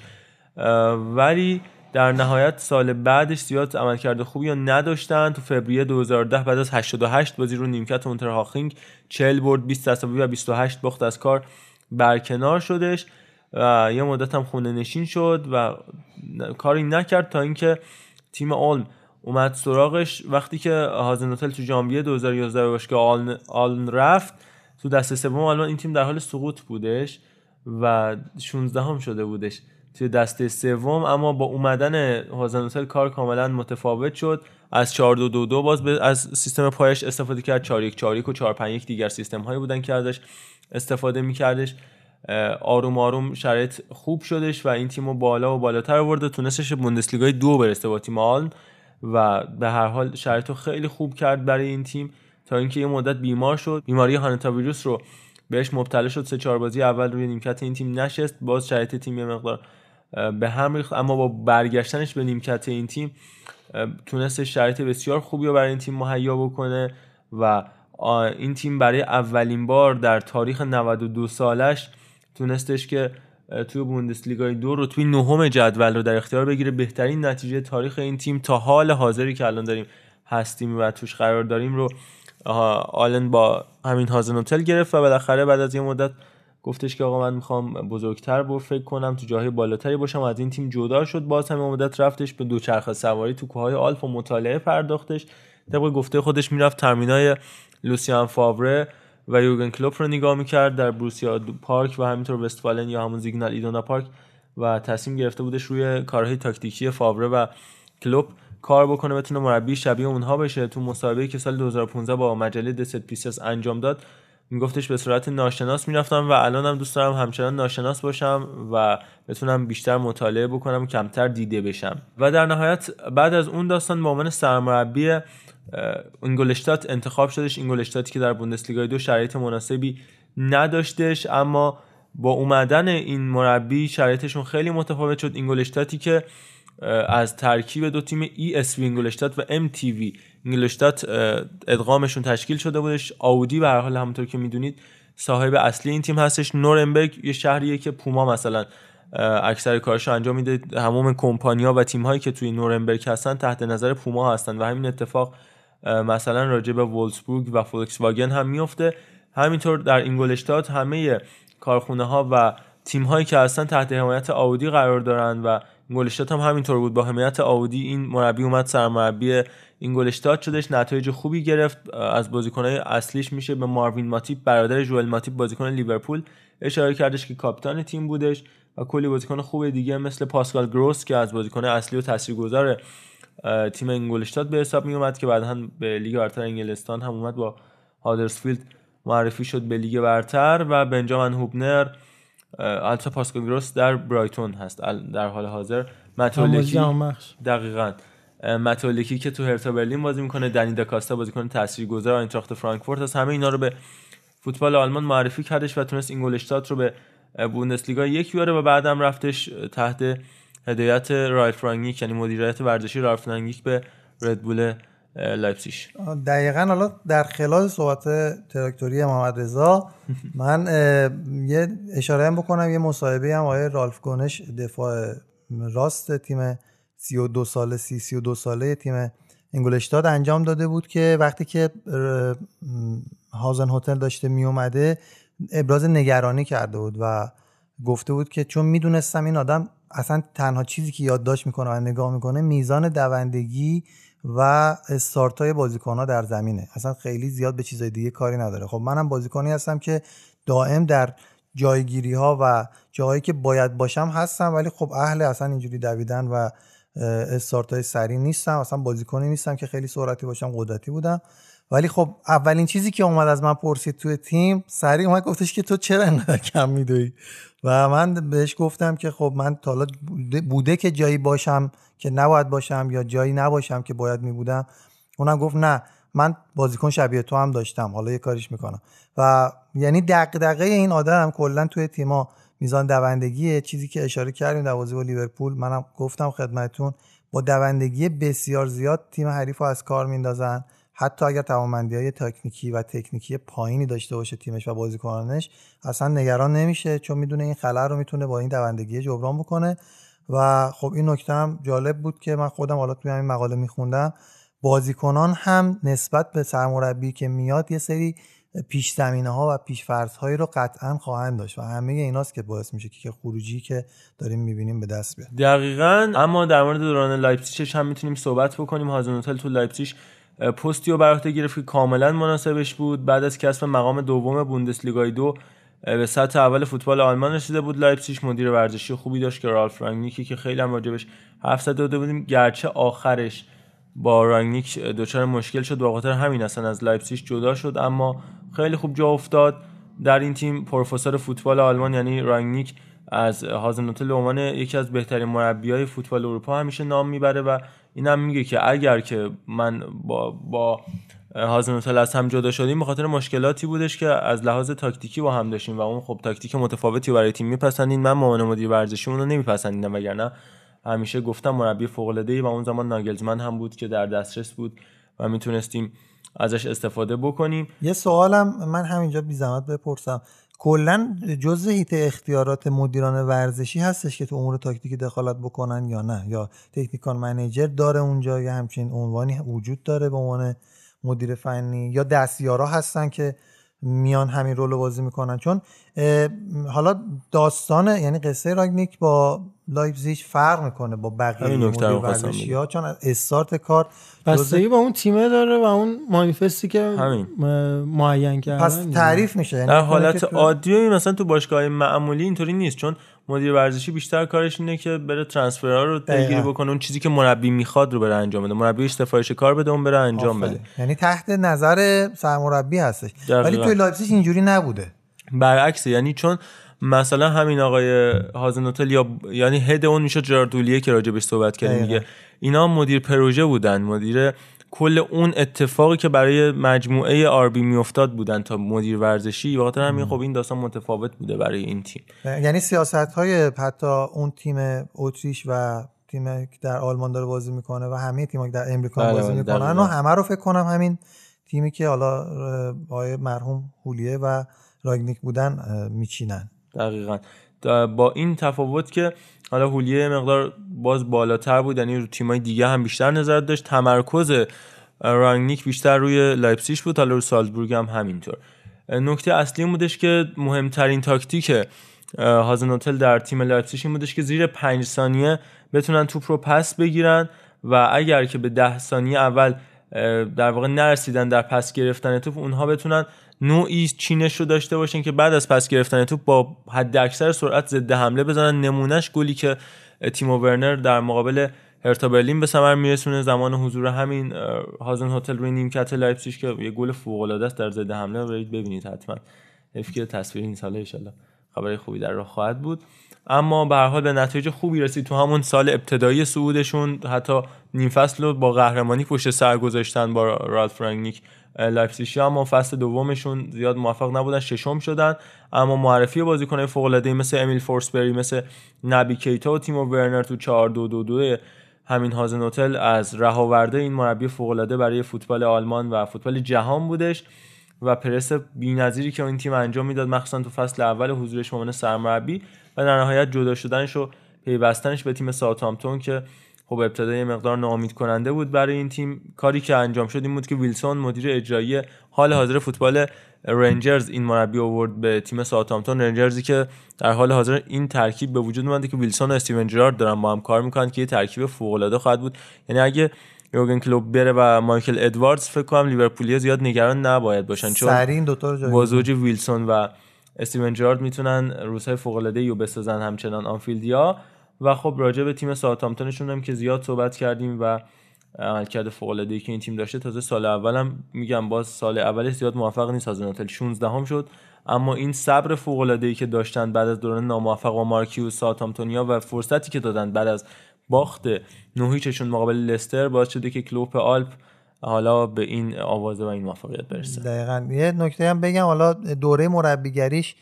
ولی در نهایت سال بعدش زیاد عملکرد خوبی رو نداشتن. تو فوریه دو هزار و ده بعد از هشتاد و هشت بازی رو نیمکت اونترهاخینگ چهل برد، بیست تساوی و بیست و هشت باخت از کار برکنار شدش و یه مدت هم خونه نشین شد و کاری نکرد تا اینکه تیم آلم اومد سراغش. وقتی که هازنوتل تو ژانویه دو هزار و یازده باشگاه آلم رفت تو دسته سوم آلمان این تیم در حال سقوط بودش و شانزده هم شده بودش توی دسته سوم، اما با اومدن هازنوتل کار کاملا متفاوت شد. از چهار دو دو دو باز به از سیستم پایش استفاده کرد، چهار یک چهار یک و چهار پنج یک دیگر سیستم هایی بودن که ازش استفاده میکردش. آروم آروم شرایط خوب شدش و این تیمو بالا و بالاتر آورده، تونستش بوندسلیگای دو برسه با تیم آلن و به هر حال شرایطو خیلی خوب کرد برای این تیم، تا اینکه یه مدت بیمار شد. بیماری هانتا ویروس رو بهش مبتلا شد، سه چهار بازی اول روی نیمکت این تیم نشست، باز شرایط تیم یه مقدار به هم ریخت، اما با برگشتنش به نیمکت این تیم تونست شرایط بسیار خوبی رو برای این تیم مهیا بکنه و این تیم برای اولین بار در تاریخ نود و دو سالش تونستش که توی بوندسلیگای دو رو توی نهم جدول رو در اختیار بگیره. بهترین نتیجه تاریخ این تیم تا حال حاضری که الان داریم هستیم و توش قرار داریم رو آلن با همین هازنوتل گرفت و بالاخره بعد از یه مدت گفتش که آقا من میخوام بزرگتر بو فکر کنم، تو جاهای بالاتری باشم، از این تیم جدا شد. باز هم مدت رفتش به دوچرخه سواری تو کوههای آلپ و مطالعه پرداختش. طبق گفته خودش میرفت ترمینای لوسیان فاوره و یورگن کلوپ رو نگاه میکرد در بروسیا پارک و همینطور وستفالن یا همون سیگنال ایدونا پارک و تصمیم گرفته بودش روی کارهای تاکتیکی فاوره و کلوپ کار بکنه، بتونه مربی شبیه اونها بشه. تو مسابقه‌ای که سال دو هزار و پانزده با مجله دست پیسس انجام داد میگفتش به صورت ناشناس میرفتم و الان هم دوست دارم همچنان ناشناس باشم و بتونم بیشتر مطالعه بکنم، کمتر دیده بشم. و در نهایت بعد از اون داستان به عنوان سرمربی انگولشتات انتخاب شدش. انگولشتاتی که در بوندسلیگای دو شرایط مناسبی نداشتش، اما با اومدن این مربی شرایطشون خیلی متفاوت شد. انگولشتاتی که از ترکیب دو تیم ای اس وی انگولشتات و ام تی وی انگولشتات ادغامشون تشکیل شده بودش. آودی به هر حال همونطور که میدونید صاحب اصلی این تیم هستش. نورنبرگ یه شهریه که پوما مثلا اکثر کارشو انجام میده، همون کمپانیا و تیم هایی که توی نورنبرگ هستن تحت نظر پوما هستن و همین اتفاق مثلا راجع به وولسبورگ و فولکس واگن هم میفته. همینطور در انگولشتات همه کارخونه ها و تیم هایی که هستن تحت حمایت آودی قرار دارن و انگولشتات هم همینطور بود. با حمایت آودی این مربی اومد سرمربی انگولشتات شدش، نتایج خوبی گرفت. از بازیکن‌های اصلیش میشه به ماروین ماتیپ، برادر ژوئل ماتیپ بازیکن لیورپول اشاره کردش که کاپیتان تیم بودش و کلی بازیکن خوب دیگه مثل پاسکال گروس که از بازیکن اصلی و تاثیرگذار تیم انگولشتات به حساب می اومد که بعداً به لیگ برتر انگلستان هم اومد، با هادرسفیلد معرفی شد به لیگ برتر. و بنجامین هوبنر، البته پاسکال گروس در برایتون هست در حال حاضر. متولکی دقیقاً متولکی که تو هرتا برلین بازی میکنه، دنیدا کاستا بازیکن تاثیرگذار آینتراخت فرانکفورت هست. همه اینا رو به فوتبال آلمان معرفی کردش و تونست انگولشتات رو به بوندسلیگا یک بیاره و بعدم رفتش تحت هدایت رالف رانگیک، یعنی مدیریت ورزشی رالف رانگیک به ردبول لایپزیگ. دقیقاً حالا در خلال صحبت تراکتوری محمد رضا من یه اشاره هم بکنم، یه مصاحبه هم آقای رالف گونش دفاع راست تیم سی و دو ساله سی سی و دو ساله تیم انگولشتات انجام داده بود که وقتی که هازن هتل داشته می اومده ابراز نگرانی کرده بود و گفته بود که چون میدونستم این آدم اصلا تنها چیزی که یادداشت میکنه و نگاه میکنه میزان دوندگی و استارتای بازیکن‌ها در زمینه، اصلا خیلی زیاد به چیزای دیگه کاری نداره. خب منم بازیکنی هستم که دائم در جایگیری‌ها و جایی که باید باشم هستم، ولی خب اهل اصلا اینجوری دویدن و استارتای سری نیستم، اصلا بازیکنی نیستم که خیلی سرعتی باشم، قدرتی بودم. ولی خب اولین چیزی که اومد از من پرسید توی تیم، سریع اومد گفتش که تو چرا انقدر کم میدوی و من بهش گفتم که خب من تا حالا بوده که جایی باشم که نباید باشم یا جایی نباشم که باید میبودم. اونم گفت نه، من بازیکن شبیه تو هم داشتم، حالا یه کاریش میکنم. و یعنی دغدغه این آدم کلا توی تیم‌ها میزان دوندگیه، چیزی که اشاره کردیم در بازی با لیورپول منم گفتم خدمتتون، با دوندگی بسیار زیاد تیم حریفو از کار میندازن، حتی اگر توانمندی‌های تکنیکی و تکنیکی پایینی داشته باشه تیمش و بازیکنانش اصلا نگران نمیشه، چون میدونه این خلأ رو میتونه با این دوندگی جبران بکنه. و خب این نکته هم جالب بود که من خودم حالا توی همین مقاله میخوندم، بازیکنان هم نسبت به سرمربی که میاد یه سری پیش زمینه‌ها و پیش فرض‌هایی رو قطعاً خواهند داشت و همه ایناست که باعث میشه که خروجی که داریم میبینیم به دست بیاد. دقیقاً. اما در مورد دوران لایپزیگ هم میتونیم صحبت بکنیم. هازنوتل تو لایپزیگ پستی رو بر عهده گرفت که کاملا مناسبش بود. بعد از کسب مقام دوم بوندسلیگای دو به سطح اول فوتبال آلمان رسیده بود. لایپزیگ مدیر ورزشی خوبی داشت که رالف رانگنیکی که خیلی هم راجبش حرف زده بودیم، گرچه آخرش با رانگنیک دچار مشکل شد، با خاطر همین اصلا از لایپزیگ جدا شد، اما خیلی خوب جا افتاد در این تیم. پروفسور فوتبال آلمان یعنی رانگنیک از هازنوتل به عنوان یکی از بهترین مربیای فوتبال اروپا همیشه نام میبره و اینم میگه که اگر که من با با هازنوتل از هم جدا شدیم به خاطر مشکلاتی بودش که از لحاظ تاکتیکی با هم داشتیم و اون خب تاکتیک متفاوتی برای تیم میپسندید، من معاون مدیر ورزشی اون رو نمیپسندیدم، وگرنه همیشه گفتم مربی فوق العاده ای و اون زمان ناگلزمن هم بود که در دسترس بود و میتونستیم ازش استفاده بکنیم. یه سوالم من همینجا بی زحمت بپرسم، کلا جزء هیئت اختیارات مدیران ورزشی هستش که تو امور تاکتیکی دخالت بکنن یا نه، یا تکنیکال منیجر داره اونجا یا همچین عنوانی وجود داره به عنوان مدیر فنی، یا دستیارا هستن که میان همین رول رو بازی میکنن؟ چون حالا داستان یعنی قصه راگنیک با لایپزیگ فرق میکنه با بقیه مدیر ورزشی‌ها، چون استارت کار بستگی با اون تیمه داره و اون مانیفستی که معین کردن پس تعریف میشه. یعنی در حالت عادی مثلا تو باشگاه‌های معمولی اینطوری نیست، چون مدیر ورزشی بیشتر کارش اینه که بره ترانسفرها رو پیگیری بکنه، اون چیزی که مربی میخواد رو بره انجام بده، مربی استفایش کار بده اون بره انجام آفره. بده، یعنی تحت نظر سرمربی هستش. ولی توی لایپزیگ اینجوری نبوده، برعکس، یعنی چون مثلا همین آقای هازنوتل یا یعنی هد اون میشه جراردولیه که راجبش صحبت کردیم دیگه، اینا مدیر پروژه بودن، مدیر کل اون اتفاقی که برای مجموعه آربی میافتاد بودن تا مدیر ورزشی، به خاطر همین خب این داستان متفاوت بوده برای این تیم. یعنی سیاست‌های حتی اون تیم اتریش و تیمی که در آلمان داره بازی میکنه و همه تیم‌ها که در امریکا بازی میکنن و همه رو فکر کنم همین تیمی که حالا آقای مرحوم هولیه و راگنیک بودن میچینن. دقیقاً با این تفاوت که حالا هولیه مقدار باز بالاتر بود، یعنی رو تیمای دیگه هم بیشتر نظارت داشت، تمرکز رانگنیک بیشتر روی لایپزیگ بود، حالا رو سالزبورگ هم همینطور. نکته اصلی این بودش که مهمترین تاکتیک هازنوتل در تیم لایپزیگ این بودش که زیر پنج ثانیه بتونن توپ رو پس بگیرن و اگر که به ده ثانیه اول در واقع نرسیدن در پس گرفتن توپ، اونها بتونن نوعی چینش رو داشته باشن که بعد از پس گرفتن توپ با حد اکثر سرعت ضد حمله بزنن. نمونهش گلی که تیمو ورنر در مقابل هرتا برلین به ثمر میرسونه زمان حضور همین هازنوتل روی نیمکت لایپزیگ که یه گل فوق العاده است در ضد حمله، برید ببینید حتما افکر تصویر این ساله ان شاء الله خبر خوبی در راه خواهد بود. اما به هر حال به نتایج خوبی رسید تو همون سال ابتدایی صعودشون، حتی نیم فصل رو با قهرمانی پشت سر گذاشتن با رالف رانگنیک لایپزیگ، اما فصل دومشون زیاد موفق نبودن، ششم شدن. اما معرفی بازیکن‌های فوق‌العاده مثل امیل فورسبری، مثل نبی کیتا و تیمو ورنر تو چهار دو دو دو همین هازنوتل از رهاورده این مربی فوق‌العاده برای فوتبال آلمان و فوتبال جهان بودش و پرس بی‌نظیری که این تیم انجام میداد، مخصوصا تو فصل اول حضورش به عنوان سرمربی و در نهایت جدا شدنش و پیوستنش به تیم ساوثهامپتون که خب ابتدای مقدار ناامید کننده بود برای این تیم. کاری که انجام شد این بود که ویلسون مدیر اجرایی حال حاضر فوتبال رنجرز این مربی آورد به تیم ساوثهامپتون، رنجرزی که در حال حاضر این ترکیب به وجود اومده که ویلسون و استیون جرارد دارن با هم کار میکنن که یه ترکیب فوق العاده خواهد بود. یعنی اگه یورگن کلوپ بره و مایکل ادواردز، فکر کنم لیورپولیا زیاد نگران نباید باشن، چون سرین دو تا با زوج ویلسون و استیون جرارد میتونن روزهای فوق العاده ای رو بسازن همچنان آنفیلدیا. و خب راجع به تیم ساوثهامپتونشون هم که زیاد صحبت کردیم و عملکرد فوق العاده ای که این تیم داشته، تازه سال اولم میگم باز سال اولش زیاد موفق نیست، هازنوتل شانزدهم شد، اما این صبر فوق العاده ای که داشتن بعد از دوران ناموفق با مارکیوس ساوثهامپتونیا و فرصتی که دادن بعد از باخت نوهیچشون مقابل لستر باعث شده که کلوپ آلپ حالا به این آوازه و این موفقیت برسه. دقیقاً. یه نکته هم بگم، حالا دوره مربیگریش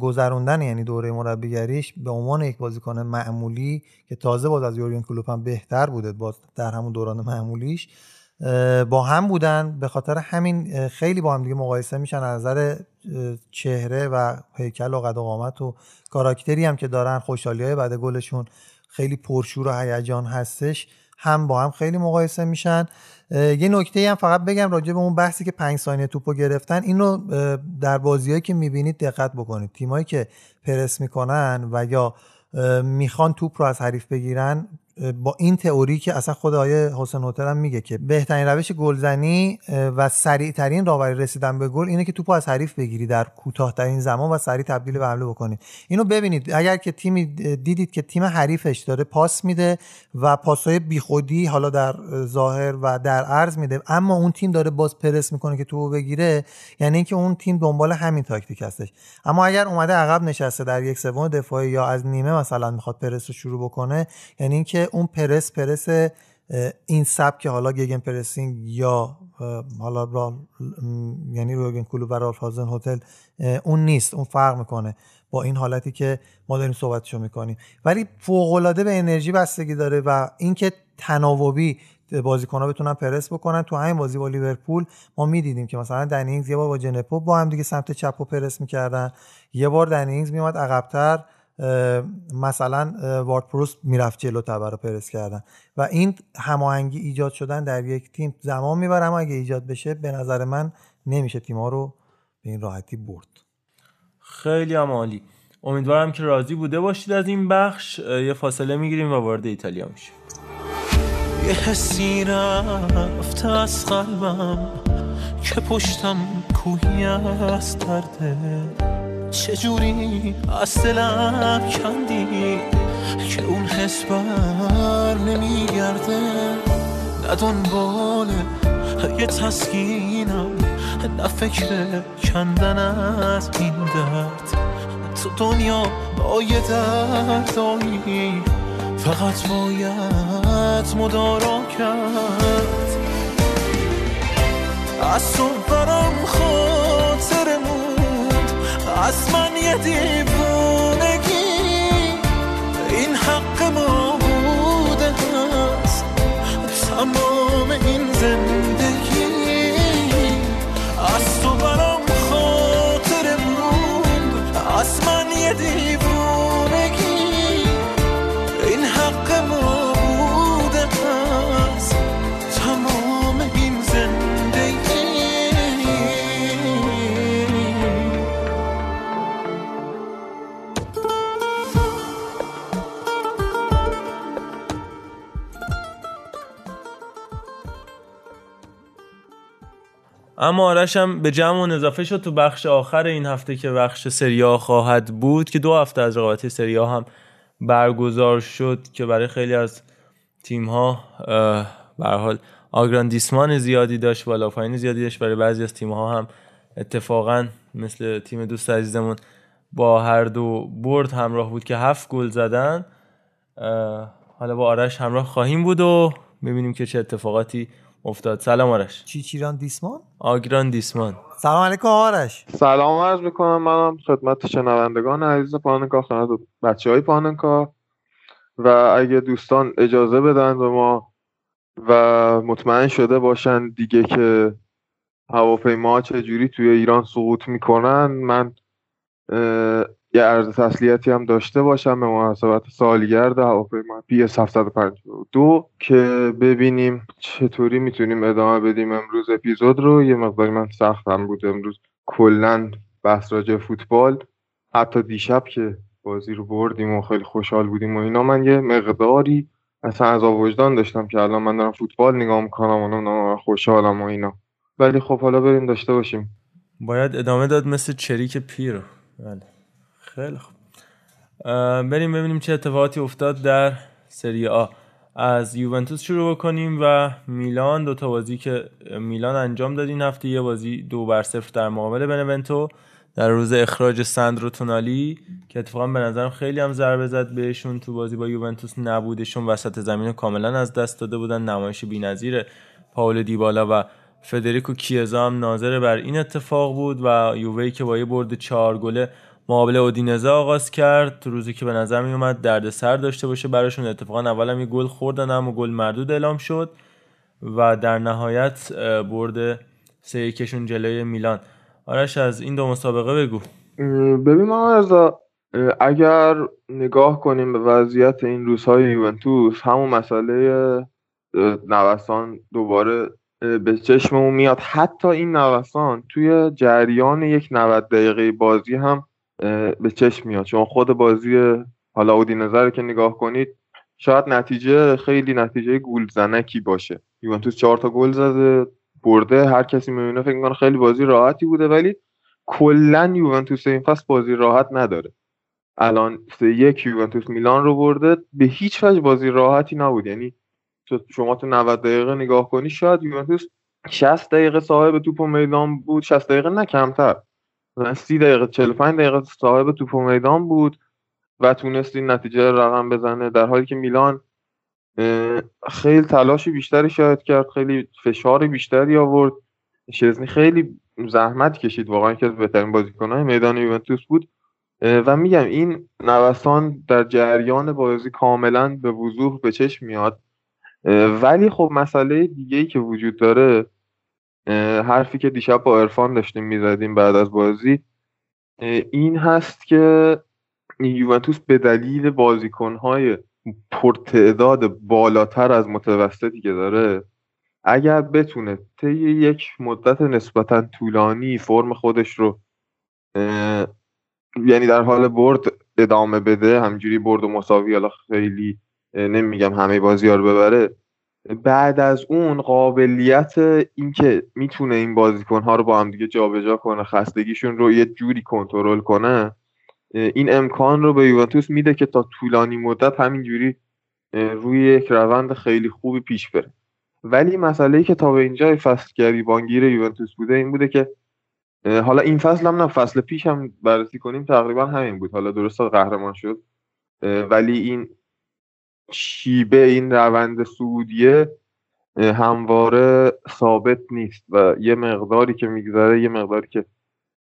گذروندن، یعنی دوره مربیگریش به عنوان یک بازیکن معمولی که تازه باز از یورگن کلوپ هم بهتر بوده، باز در همون دوران معمولیش با هم بودن، به خاطر همین خیلی با هم دیگه مقایسه میشن از نظر چهره و هیکل و قد و قامت و کاراکتری هم که دارن، خوشحالی‌های بعد گلشون خیلی پرشور و هیجان هستش، هم با هم خیلی مقایسه میشن. یه نکته هم فقط بگم راجع به اون بحثی که پنج ثانیه توپو گرفتن، اینو در بازیایی که میبینید دقت بکنید، تیمایی که پرس میکنن و یا میخوان توپ رو از حریف بگیرن با این تئوری که اصلا خود آیه حسین هتل هم میگه که بهترین روش گلزنی و سریعترین راهبری رسیدن به گل اینه که توپو از حریف بگیری در کوتاه‌ترین زمان و سریع تبدیل به حمله بکنی. اینو ببینید اگر که تیمی دیدید که تیم حریفش داره پاس میده و پاس‌های بیخودی حالا در ظاهر و در عرض میده اما اون تیم داره باز پرس میکنه که توپو بگیره، یعنی اینکه اون تیم دنبال همین تاکتیک هستش. اما اگر اومده عقب نشسته در یک سوم دفاعی یا از نیمه مثلا میخواد پرس رو شروع بکنه، یعنی اینکه اون پرس پرس این سبک که حالا گگن پرسینگ یا حالا را یعنی روگن کلوب و رالف هازن هتل اون نیست، اون فرق میکنه با این حالتی که ما داریم صحبتشو میکنیم. ولی فوق‌العاده به انرژی بستگی داره و اینکه تناوبی بازیکن‌ها بتونن پرس بکنن. تو همین بازی با لیورپول ما می‌دیدیم که مثلا دنینگز یه بار با جنپو با هم دیگه سمت چپو پرس می‌کردن، یه بار دنینگز میومد عقب‌تر مثلا واردپروس میرفت جلو تبر رو پرس کردن و این هماهنگی ایجاد شدن در یک تیم زمان میبره، اما اگه ایجاد بشه به نظر من نمیشه تیم‌ها رو به این راحتی برد. خیلی عالی، امیدوارم که راضی بوده باشید از این بخش. یه فاصله میگیریم و وارد ایتالیا میشیم. یه حسی رفت از قلبم که پشتم کوهی از درده، چجوری از دلم کندی که اون حس بر نمیگرده، نه دنبال یه تسکینم نه فکر کندن از این درد، تو دنیا آیه درد آیی فقط باید مدارا کرد. از تو برام خاطر موند، از من یه دیوونگی، این حق ما بوده هست تمام این زندگی. از تو برام خاطر موند، از من یه دیوونگی، این حق ما بوده هست تمام این زندگی. اما آرش هم به جمعون اضافه شد تو بخش آخر این هفته که بخش سری آ خواهد بود که دو هفته از رقابت سری آ هم برگزار شد که برای خیلی از تیم‌ها به هر حال آگراندیسمان زیادی داشت، بالا پایین زیادی داشت. برای بعضی از تیم‌ها هم اتفاقاً مثل تیم دوست عزیزمون با هر دو برد همراه بود که هفت گل زدن. حالا با آرش همراه خواهیم بود و ببینیم که چه اتفاقاتی افتاد. سلام آرش. چی چیران دیسمان؟ آگراندیسمان. سلام علیکم آرش. سلام عرض میکنم منم خدمت شنوندگان عزیز پاننکا، خدمت بچهای پاننکا، و اگه دوستان اجازه بدن به ما و مطمئن شده باشن دیگه که هواپیما چجوری توی ایران سقوط میکنن، من یه عرض تسلیتی هم داشته باشم به مناسبت سالگرد هواپیما پی اس هفتصد و پنجاه و دو که ببینیم چطوری میتونیم ادامه بدیم امروز اپیزود رو. یه مقداری من سختم بود امروز کلن بحث راجع فوتبال، حتی دیشب که بازی رو بردیم و خیلی خوشحال بودیم و اینا، من یه مقداری اصلا عذاب وجدان داشتم که الان من دارم فوتبال نگاه میکنم و نمیدونم خوشحالم و اینا. ولی خب حالا بریم داشته باشیم. باید ادامه داد مثل چریک پیرو. بله. خیلی خوب، بریم ببینیم چه اتفاقاتی افتاد در سری آ. از یوونتوس شروع کنیم و میلان. دو تا بازی که میلان انجام داد این هفته، یه بازی دو بر صفر در مقابل بنونتو در روز اخراج ساندرو تونالی که اتفاقا به نظرم خیلی هم ضربه زد بهشون تو بازی با یوونتوس، نبودشون وسط زمین کاملا از دست داده بودن. نمایش بی‌نظیر پائولو دیبالا و فدریکو کیزا هم ناظر بر این اتفاق بود و یووه که با یه برد چهار گله مقابله اودینزه آغاز کرد تو روزی که به نظر می اومد دردسر داشته باشه براشون. اتفاقا اولم یه گل خوردن اما گل مردود اعلام شد و در نهایت برد سه کشون جلوی میلان. آرش از این دو مسابقه بگو. ببین ما اگر نگاه کنیم به وضعیت این روزهای یوونتوس، همون مسئله نوسان دوباره به چشممون میاد. حتی این نوسان توی جریان یک نود دقیقه بازی هم به چشم میاد، چون خود بازی حالا اودینزه که نگاه کنید شاید نتیجه خیلی نتیجه گلزنکی باشه. یوونتوس چهار تا گل زده، برده، هر کسی میبینه فکر میکنه خیلی بازی راحتی بوده، ولی کلا یوونتوس این فصل بازی راحت نداره. الان سه یک یوونتوس میلان رو برده، به هیچ وجه بازی راحتی نبود. یعنی شما تو نود دقیقه نگاه کنی شاید یوونتوس شصت دقیقه صاحب توپ میدان بود، شصت دقیقه نه کمتر، سی دقیقه چهل و پنج دقیقه صاحب توپ میدان بود و تونست این نتیجه رقم بزنه، در حالی که میلان خیلی تلاشی بیشتری شاید کرد، خیلی فشاری بیشتری آورد. شزنی خیلی زحمت کشید، واقعا یکی از بهترین بازیکن‌های میدان یوونتوس بود و میگم این نوسان در جریان بازی کاملا به وضوح به چشم میاد. ولی خب مسئله دیگه‌ای که وجود داره، حرفی که دیشب با عرفان داشتیم میزدیم بعد از بازی این هست که یوونتوس به دلیل بازیکن‌های پرتعداد بالاتر از متوسطی که داره، اگر بتونه طی یک مدت نسبتا طولانی فرم خودش رو یعنی در حال برد ادامه بده، همجوری برد و مساوی، حالا خیلی نمیگم همه بازی‌ها رو ببره، بعد از اون قابلیت این که میتونه این بازیکن‌ها رو با هم دیگه جابجا کنه، خستگیشون رو یه جوری کنترل کنه، این امکان رو به یوونتوس میده که تا طولانی مدت همینجوری روی یک روند خیلی خوبی پیش بره. ولی مسئله‌ای که تا به اینجای فصل گریبانگیر یوونتوس بوده این بوده که حالا این فصل هم نه، فصل پیش هم بررسی کنیم تقریبا همین بود. حالا درسته قهرمان شد، ولی این شیبه، این روند سعودیه همواره ثابت نیست و یه مقداری که میگذره، یه مقداری که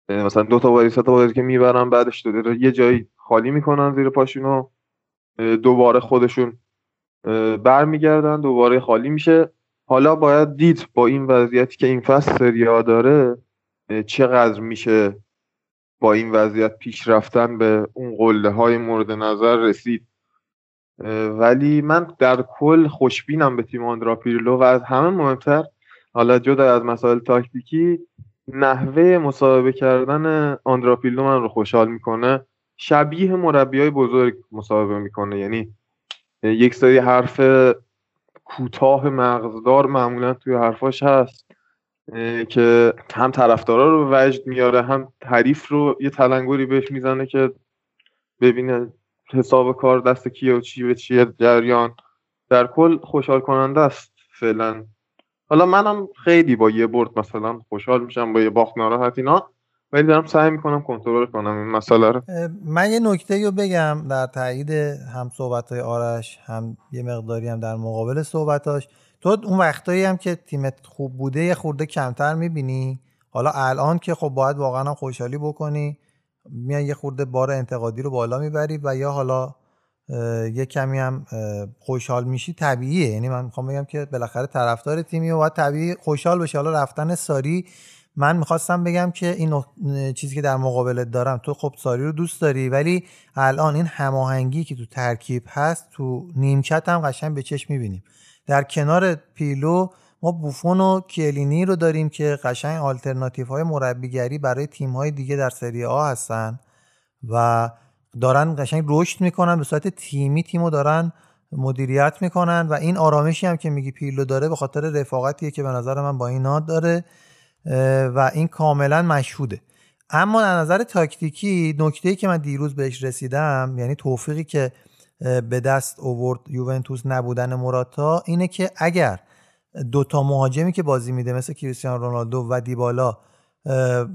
مثلا دو تا بازی سه تا بازی که میبرن بعدش دو یه جایی خالی میکنن زیر پاشونو، دوباره خودشون برمیگردن، دوباره خالی میشه. حالا باید دید با این وضعیتی که این فصل سری آ داره چقدر میشه با این وضعیت پیش رفتن به اون قله های مورد نظر رسید. ولی من در کل خوشبینم به تیم آندرا پیرلو و از همه مهمتر، حالا جدا از مسائل تاکتیکی، نحوه مصاحبه کردن آندرا پیرلو من رو خوشحال میکنه. شبیه مربیای بزرگ مصاحبه میکنه، یعنی یک سری حرف کوتاه مغزدار معمولا توی حرفاش هست که هم طرفدارا رو به وجد میاره، هم حریف رو یه تلنگری بهش میزنه که ببینه حساب کار دست کیه و چی و چیه جریان. در کل خوشحال کننده است فعلا. حالا منم خیلی با یه برد مثلا خوشحال میشم، با یه باخت ناراحت اینا، ولی دارم سعی میکنم کنترل کنم این مسئله رو. من یه نکته رو بگم در تایید هم صحبت‌های آرش، هم یه مقداری هم در مقابل صحبتاش. تو اون وقتایی هم که تیمت خوب بوده یه خورده کمتر میبینی، حالا الان که خب باید واقعا خوشحالی بکنی، میان یه خورده بار انتقادی رو بالا میبری و یا حالا یه کمی هم خوشحال میشی، طبیعیه. یعنی من میخوام بگم که بالاخره طرفدار تیمی و باید طبیعی خوشحال بشه. حالا رفتن ساری، من میخواستم بگم که این چیزی که در مقابلت دارم، تو خب ساری رو دوست داری، ولی الان این هماهنگی که تو ترکیب هست تو نیمکت هم قشنگ به چشم میبینیم. در کنار پیلو ما بوفون و کیلینی رو داریم که قشنگ آلترناتیوهای مربیگری برای تیم‌های دیگه در سری آ هستن و دارن قشنگ رشد میکنن، به صورت تیمی تیمو دارن مدیریت میکنن و این آرامشی هم که میگی پیلو داره به خاطر رفاقتیه که به نظر من با اینا داره و این کاملا مشهوده. اما از نظر تاکتیکی نکته‌ای که من دیروز بهش رسیدم، یعنی توفیقی که به دست آورد یوونتوس نبودن موراتا، اینه که اگر دوتا مهاجمی که بازی میده مثل کریستیانو رونالدو و دیبالا،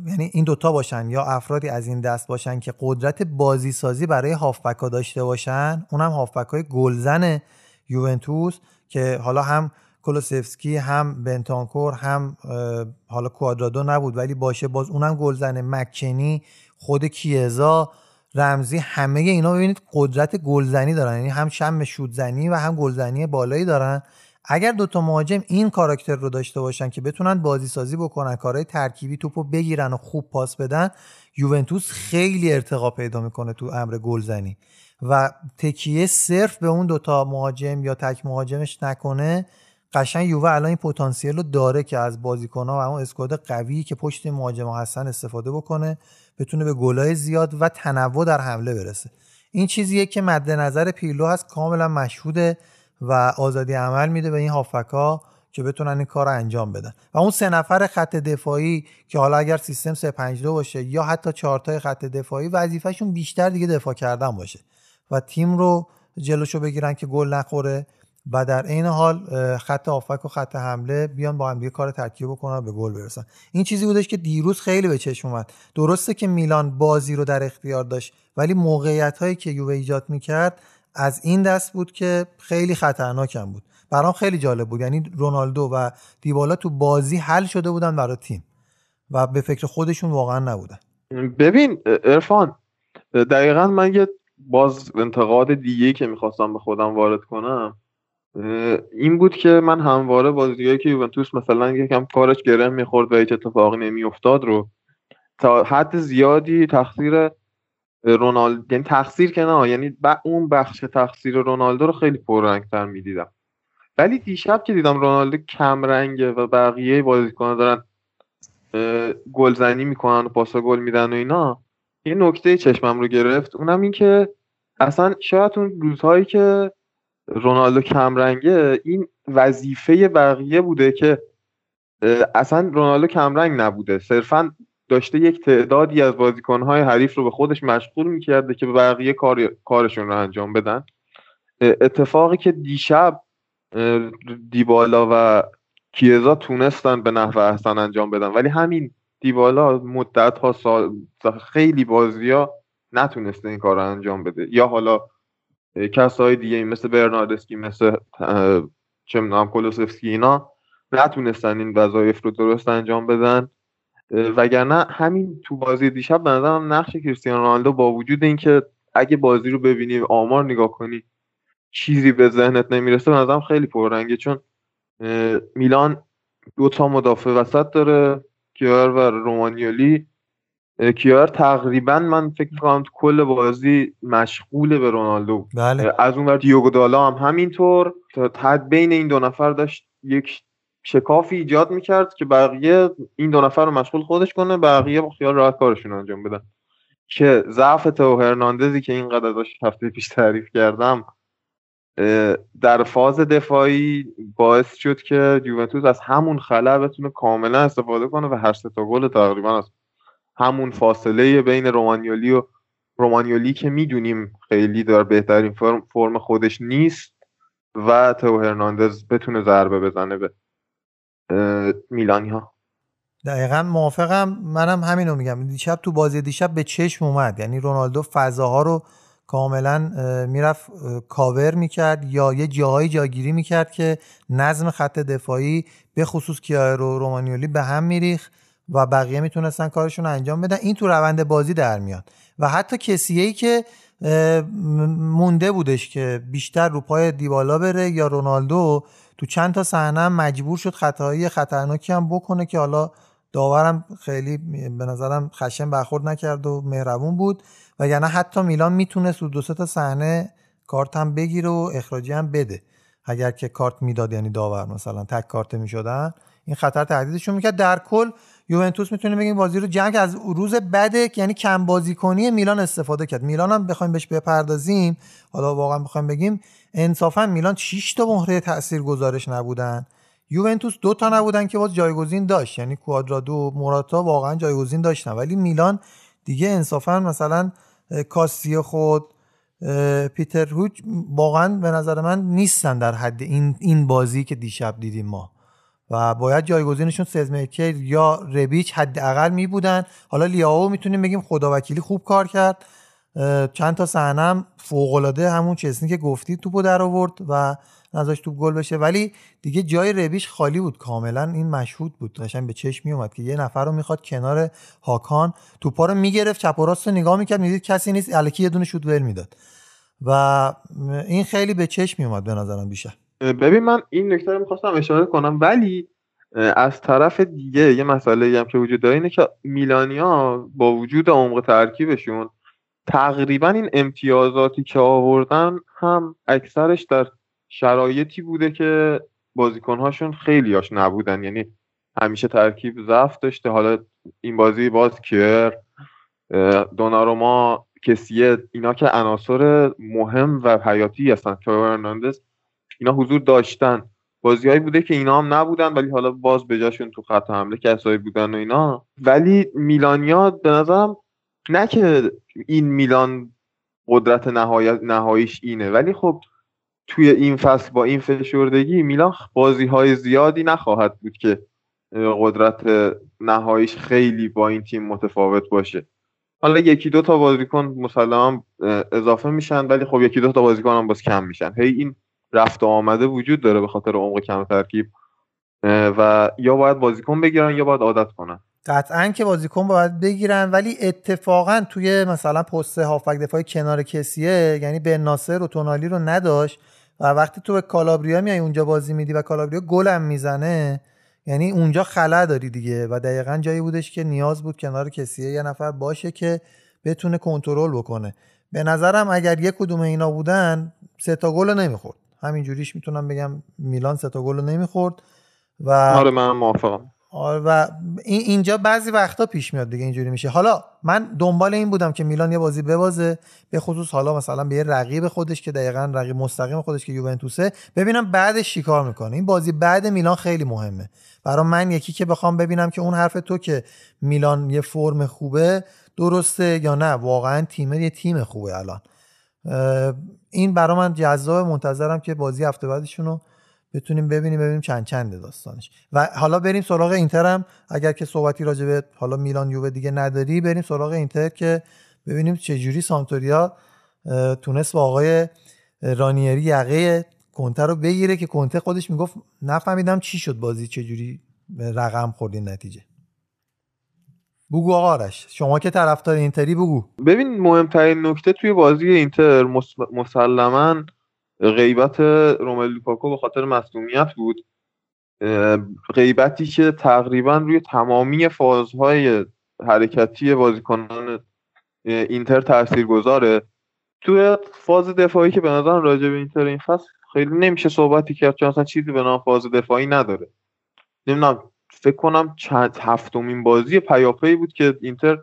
یعنی این دوتا باشن یا افرادی از این دست باشن که قدرت بازی سازی برای هافبک‌ها داشته باشن، اونم هافبک‌های گلزن یوونتوس که حالا هم کولوسفسکی هم بنتانکور هم حالا کوادرادو نبود ولی باشه، باز اونم گلزن، مکنی، خود کیزا، رمزی، همه اینا ببینید قدرت گلزنی دارن، یعنی هم شم شوت‌زنی و هم گلزنی بالایی دارن. اگر دوتا مهاجم این کاراکتر رو داشته باشن که بتونن بازی سازی بکنن، کارهای ترکیبی، توپو بگیرن و خوب پاس بدن، یوونتوس خیلی ارتقا پیدا میکنه تو امر گلزنی و تکیه صرف به اون دوتا مهاجم یا تک مهاجمش نکنه. قشنگ یووه الان این پتانسیل رو داره که از بازیکن‌ها و اون اسکواد قویی که پشت مهاجم‌ها هستن استفاده بکنه، بتونه به گلای زیاد و تنوع در حمله برسه. این چیزیه که مد نظر پیرلو هست، کاملا مشهوده و آزادی عمل میده به این هافکا که بتونن این کار انجام بدن. و اون سه نفر خط دفاعی که حالا اگر سیستم سه پنج دو باشه یا حتی چهار تای خط دفاعی، وظیفه‌شون بیشتر دیگه دفاع کردن باشه و تیم رو جلوشو بگیرن که گل نخوره و در این حال خط هافک و خط حمله بیان با هم دیگه کار ترکیب بکنن به گل برسن. این چیزی بودش که دیروز خیلی به چشم اومد. درسته که میلان بازی رو در اختیار داشت، ولی موقعیت‌هایی که یووه ایجاد می‌کرد از این دست بود که خیلی خطرناک بود. برام خیلی جالب بود، یعنی رونالدو و دیبالا تو بازی حل شده بودن برای تیم و به فکر خودشون واقعا نبودن. ببین عرفان، دقیقاً من یه باز انتقاد دیگه که میخواستم به خودم وارد کنم این بود که من همواره بازیایی که یوونتوس مثلا یکم کارش گره میخورد و هیچ اتفاقی نمیافتاد رو تا حد زیادی تقصیر رونالدو، یعنی تقصیر که نه، یعنی اون بخش تقصیر رونالدو رو خیلی پررنگ‌تر میدیدم. ولی دیشب که دیدم رونالدو کم رنگه و بقیه بازیکن‌ها دارن گلزنی میکنن و پاسا گل میدن و اینا، یه نکته چشمم رو گرفت، اونم این که اصلا شاید اون روزهایی که رونالدو کم رنگه این وظیفه بقیه بوده که اصلا رونالدو کم رنگ نبوده، صرفا داشته یک تعدادی از بازیکن‌های حریف رو به خودش مشغول میکرده که بقیه کار... کارشون رو انجام بدن. اتفاقی که دیشب دیبالا و کیزا تونستن به نحو احسن انجام بدن، ولی همین دیبالا مدت ها سال خیلی بازی ها نتونسته این کار رو انجام بده، یا حالا کسای دیگه مثل برناردسکی، مثل چه می‌دونم کولوسفسکی، اینا نتونستن این وظایف رو درست انجام بدن. وگرنه همین تو بازی دیشب به نظرم نقش کریستیانو رونالدو با وجود این که اگه بازی رو ببینی آمار نگاه کنی چیزی به ذهنت نمیرسه، به نظرم خیلی پررنگه، چون میلان دو تا مدافع وسط داره، کیار و رومانیولی. کیار تقریبا من فکر می‌کنم کل بازی مشغول به رونالدو، بله. از اون ور دیوگو دالا هم همینطور، تا بین این دو نفر داشت یک شکافی ایجاد میکرد که بقیه این دو نفر رو مشغول خودش کنه، بقیه با خیال راحت کارشون انجام بدن، که ضعف تو هرناندزی که اینقدر ازش هفته پیش تعریف کردم در فاز دفاعی باعث شد که یوونتوس از همون خلا بتونه کاملا استفاده کنه و هر سه تا گل تقریبا از همون فاصله بین رومانیولی و رومانیولی که میدونیم خیلی در بهترین فرم, فرم خودش نیست و تو هرناندز بتونه ضربه بزنه به میلانی ها. دقیقا موافقم، منم همینو میگم. دیشب تو بازی دیشب به چشم اومد، یعنی رونالدو فضاها رو کاملا میرفت کاور میکرد یا یه جاهایی جاگیری میکرد که نظم خط دفاعی به خصوص کیایر و رومانیولی به هم میریخ و بقیه میتونستن کارشون انجام بدن. این تو روند بازی در میاد و حتی کسیهی که مونده بودش که بیشتر رو پای دیبالا بره یا رونالدو، تو چند تا صحنه مجبور شد خطایی خطرناکی هم بکنه که حالا داورم خیلی به نظرم خشن برخورد نکرد و مهربون بود، وگرنه حتی میلان میتونه سود دو سه تا صحنه کارت هم بگیره و اخراجی هم بده اگر که کارت میداد، یعنی داور مثلا تک کارت میشدن، این خطر تهدیدشون میکرد. در کل یوونتوس میتونه بگیم بازی رو جنگ از روز بده، یعنی کم بازیکنی میلان استفاده کرد. میلان هم بخوایم بهش بپردازیم، حالا واقعا بخوایم بگیم انصافا میلان شش تا مهره تاثیرگذارش نبودن، یوونتوس دو تا نبودن که باز جایگزین داشت، یعنی کوادرادو و موراتا واقعا جایگزین داشتن، ولی میلان دیگه انصافا مثلا کاسیه خود پیتر هوج واقعا به نظر من نیستن در حد این این بازی که دیشب دیدیم ما و باید جایگزینشون سزمرکر یا ربیچ حداقل می بودن. حالا لیاو میتونیم بگیم خداوکیلی خوب کار کرد، چند تا صحنه هم فوق العاده همون چسنی که گفتی توپو در آورد و نذاشت توپ گل بشه، ولی دیگه جای ربیچ خالی بود کاملا، این مشهود بود، قشنگ به چشم می اومد که یه نفر رو میخواد کنار هاکان، توپا رو میگرفت چپ و راست رو نگاه میکرد، میدید کسی نیست، الکی یه دونه شوت ول میداد و این خیلی به چشم می اومد به نظرم بیشتر. ببین من این نکته رو می‌خواستم اشاره کنم، ولی از طرف دیگه یه مسئله هم که وجود داره اینه که میلانیا با وجود عمق ترکیبشون تقریبا این امتیازاتی که آوردن هم اکثرش در شرایطی بوده که بازیکن‌هاشون خیلی‌هاش نبودن، یعنی همیشه ترکیب ضعف داشته. حالا این بازی باز کیر، دوناروما، کسیه، اینا که عناصر مهم و حیاتی هستن. تئو هرناندز اینا حضور داشتن، بازیایی بوده که اینا هم نبودن ولی حالا باز به جاشون تو خط حمله کسایی بودن و اینا. ولی میلانیا به نظرم، نه که این میلان قدرت نهایی نهاییش اینه، ولی خب توی این فصل با این فشردگی میلان بازی‌های زیادی نخواهد بود که قدرت نهاییش خیلی با این تیم متفاوت باشه. حالا یکی دو تا بازیکن مسلماً اضافه میشن، ولی خب یکی دو تا بازیکن هم باز کم میشن. هی این رفت و آمده وجود داره به خاطر عمق کم ترکیب، و یا باید بازیکن بگیرن یا باید عادت کنن. قطعاً که بازیکن باید بگیرن، ولی اتفاقاً توی مثلا پست هافبک دفاعی کنار کسیه، یعنی بن ناصر و تونالی رو نداشت، و وقتی تو به کالابریا میای اونجا بازی میدی و کالابریا گلم میزنه، یعنی اونجا خلأ داری دیگه. و دقیقاً جایی بودش که نیاز بود کنار کسیه یه نفر باشه که بتونه کنترل بکنه. به نظرم اگر یک کدوم اینا بودن سه تا گل نمیخورد. همینجوریش میتونم بگم میلان سه تا گل نمیخورد. و آره من موافقم. آره و این اینجا بعضی وقتا پیش میاد دیگه، اینجوری میشه. حالا من دنبال این بودم که میلان یه بازی ببازه، به خصوص حالا مثلا به یه رقیب خودش که دقیقاً رقیب مستقیم خودش که یوونتوسه، ببینم بعدش چیکار میکنه. این بازی بعد میلان خیلی مهمه برای من، یکی که بخوام ببینم که اون حرف تو که میلان یه فرم خوبه درسته یا نه، واقعاً تیم یه تیم خوبه الان. این برای من جذاب، منتظرم که بازی هفته بعدشونو بتونیم ببینیم ببینیم چند چنده داستانش. و حالا بریم سراغ اینتر هم، اگر که صحبتی راجع به حالا میلان یووه دیگه نداری، بریم سراغ اینتر که ببینیم چجوری سامتوریا تونست با آقای رانیری یقه کنته رو بگیره، که کنته خودش میگفت نفهمیدم چی شد بازی چجوری رقم خوردی نتیجه. بگو آقا آرش، شما که طرفدار اینتری بگو. ببین مهمترین نکته توی بازی اینتر مسلماً غیبت روملو لوکاکو به خاطر مصدومیت بود. غیبتی که تقریبا روی تمامی فازهای حرکتی بازیکنان اینتر تاثیرگذاره. توی فاز دفاعی که به نظر راجع به اینتر این فصل خیلی نمیشه صحبتی کرد، چون اصلا چیزی به نام فاز دفاعی نداره. نمیدونم، فکر کنم چند هفتمین بازی پیاپی بود که اینتر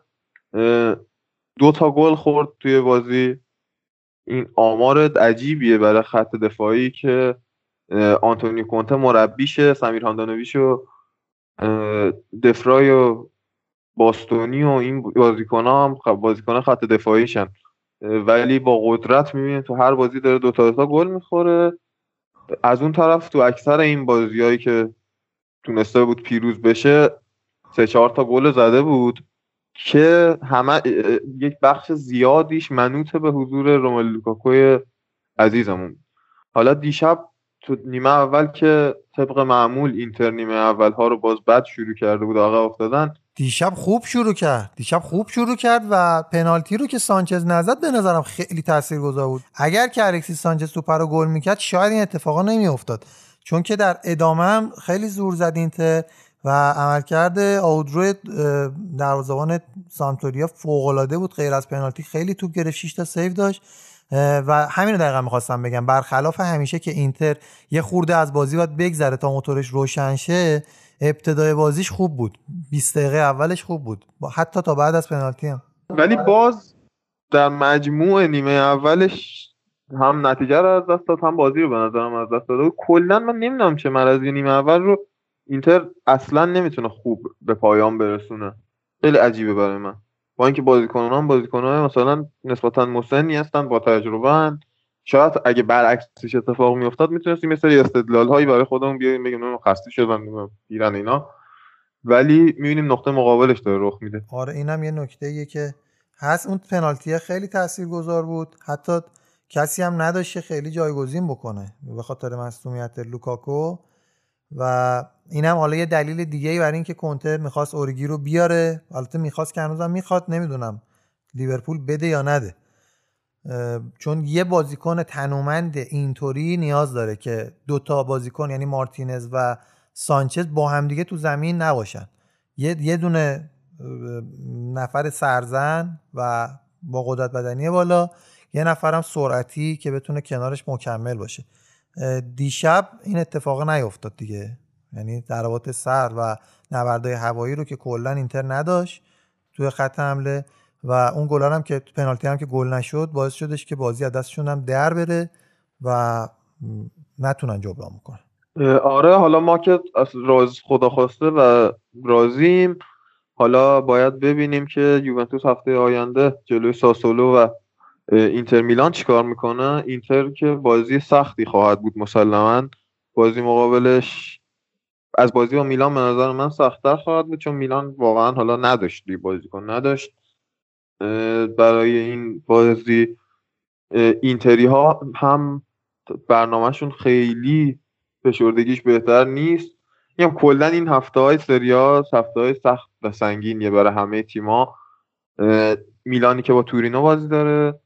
دو تا گل خورد توی بازی. این آمار عجیبیه برای خط دفاعی که آنتونیو کونته مربیشه، سمیر هاندانویچ و دفرای و باستونی و این بازیکن‌ها هم بازیکن‌ها خط دفاعیشن، ولی با قدرت می‌بینیم تو هر بازی داره دو تا دو تا گل می‌خوره. از اون طرف تو اکثر این بازی‌هایی که تونسته بود پیروز بشه سه چهار تا گل زده بود که همه یک بخش زیادیش منوط به حضور روملو لوکاکوی عزیزمون. حالا دیشب تو نیمه اول که طبق معمول اینتر نیمه اول ها رو باز بد شروع کرده بود، آقا افتادن. دیشب خوب شروع کرد دیشب خوب شروع کرد و پنالتی رو که سانچز نزد به نظرم خیلی تاثیرگذار بود. اگر که الکسی سانچز توپ رو گل میکرد شاید این اتفاقا نمیافتاد، چون که در ادامه هم خیلی زور زد اینتر و عملکرد آودرو دروازه‌بان سامتوریا فوق‌العاده بود. غیر از پنالتی خیلی توپ گرفت، شش تا سیو داشت. و همین رو دقیقاً می‌خواستم بگم، برخلاف همیشه که اینتر یه خورده از بازی باید بگذره تا موتورش روشن شه، ابتدای بازیش خوب بود، بیست دقیقه اولش خوب بود، حتی تا بعد از پنالتی هم. ولی باز در مجموع نیمه اولش هم نتیجه رو از دست داد، هم بازی رو به نظرم از دست داد. کلاً من نمی‌دونم چه مرضی نیمه اول رو اینتر اصلا نمیتونه خوب به پایان برسونه. خیلی عجیبه برای من، با اینکه بازیکنان هم بازیکنان مثلا نسبتا مسنی هستن، با تجربه هستن. شاید اگه برعکسش اتفاق میافتاد میتونستیم یه سری استدلال هایی برای خودمون بیاریم، بگیم نه خسته شدن ایران اینا، ولی میبینیم نقطه مقابلش داره رخ میده. آره اینم یه نکته‌ایه که هست، اون پنالتی خیلی تاثیرگذار بود، حتی کسی هم نداشته خیلی جایگزین بکنه به خاطر مصونیت لوکاکو. و اینم حالا یه دلیل دیگه‌ای برای اینکه کنته می‌خواست اورگی رو بیاره، البته می‌خواست که هنوزم می‌خواد، نمیدونم لیورپول بده یا نده، چون یه بازیکن تنومند اینطوری نیاز داره که دوتا بازیکن یعنی مارتینز و سانچز با هم دیگه تو زمین نباشن، یه یه دونه نفر سرزن و با قدرت بدنی بالا، یه نفرم سرعتی که بتونه کنارش مکمل باشه. دیشب این اتفاق نیفتاد دیگه، یعنی ضربات سر و نبردهای هوایی رو که کلا اینتر نداشت توی خط حمله، و اون گل هم که پنالتی هم که گل نشد باعث شدش که بازی از دستشون هم در بره و نتونن جبران بکنن. آره حالا ما که راز خدا خواسته و راضیم، حالا باید ببینیم که یوونتوس هفته آینده جلوی ساسولو و اینتر میلان چیکار میکنه. اینتر که بازی سختی خواهد بود مسلماً، بازی مقابلش از بازی با میلان به نظر من سخت‌تر خواهد بود، چون میلان واقعاً حالا نداشت بازیکن نداشت برای این بازی. اینتری ها هم برنامهشون خیلی فشردگیش بهتر نیست. میگم کلا این هفته‌های سری آ هفته‌های سخت و سنگینیه برای همه تیم‌ها. میلانی که با تورینو بازی داره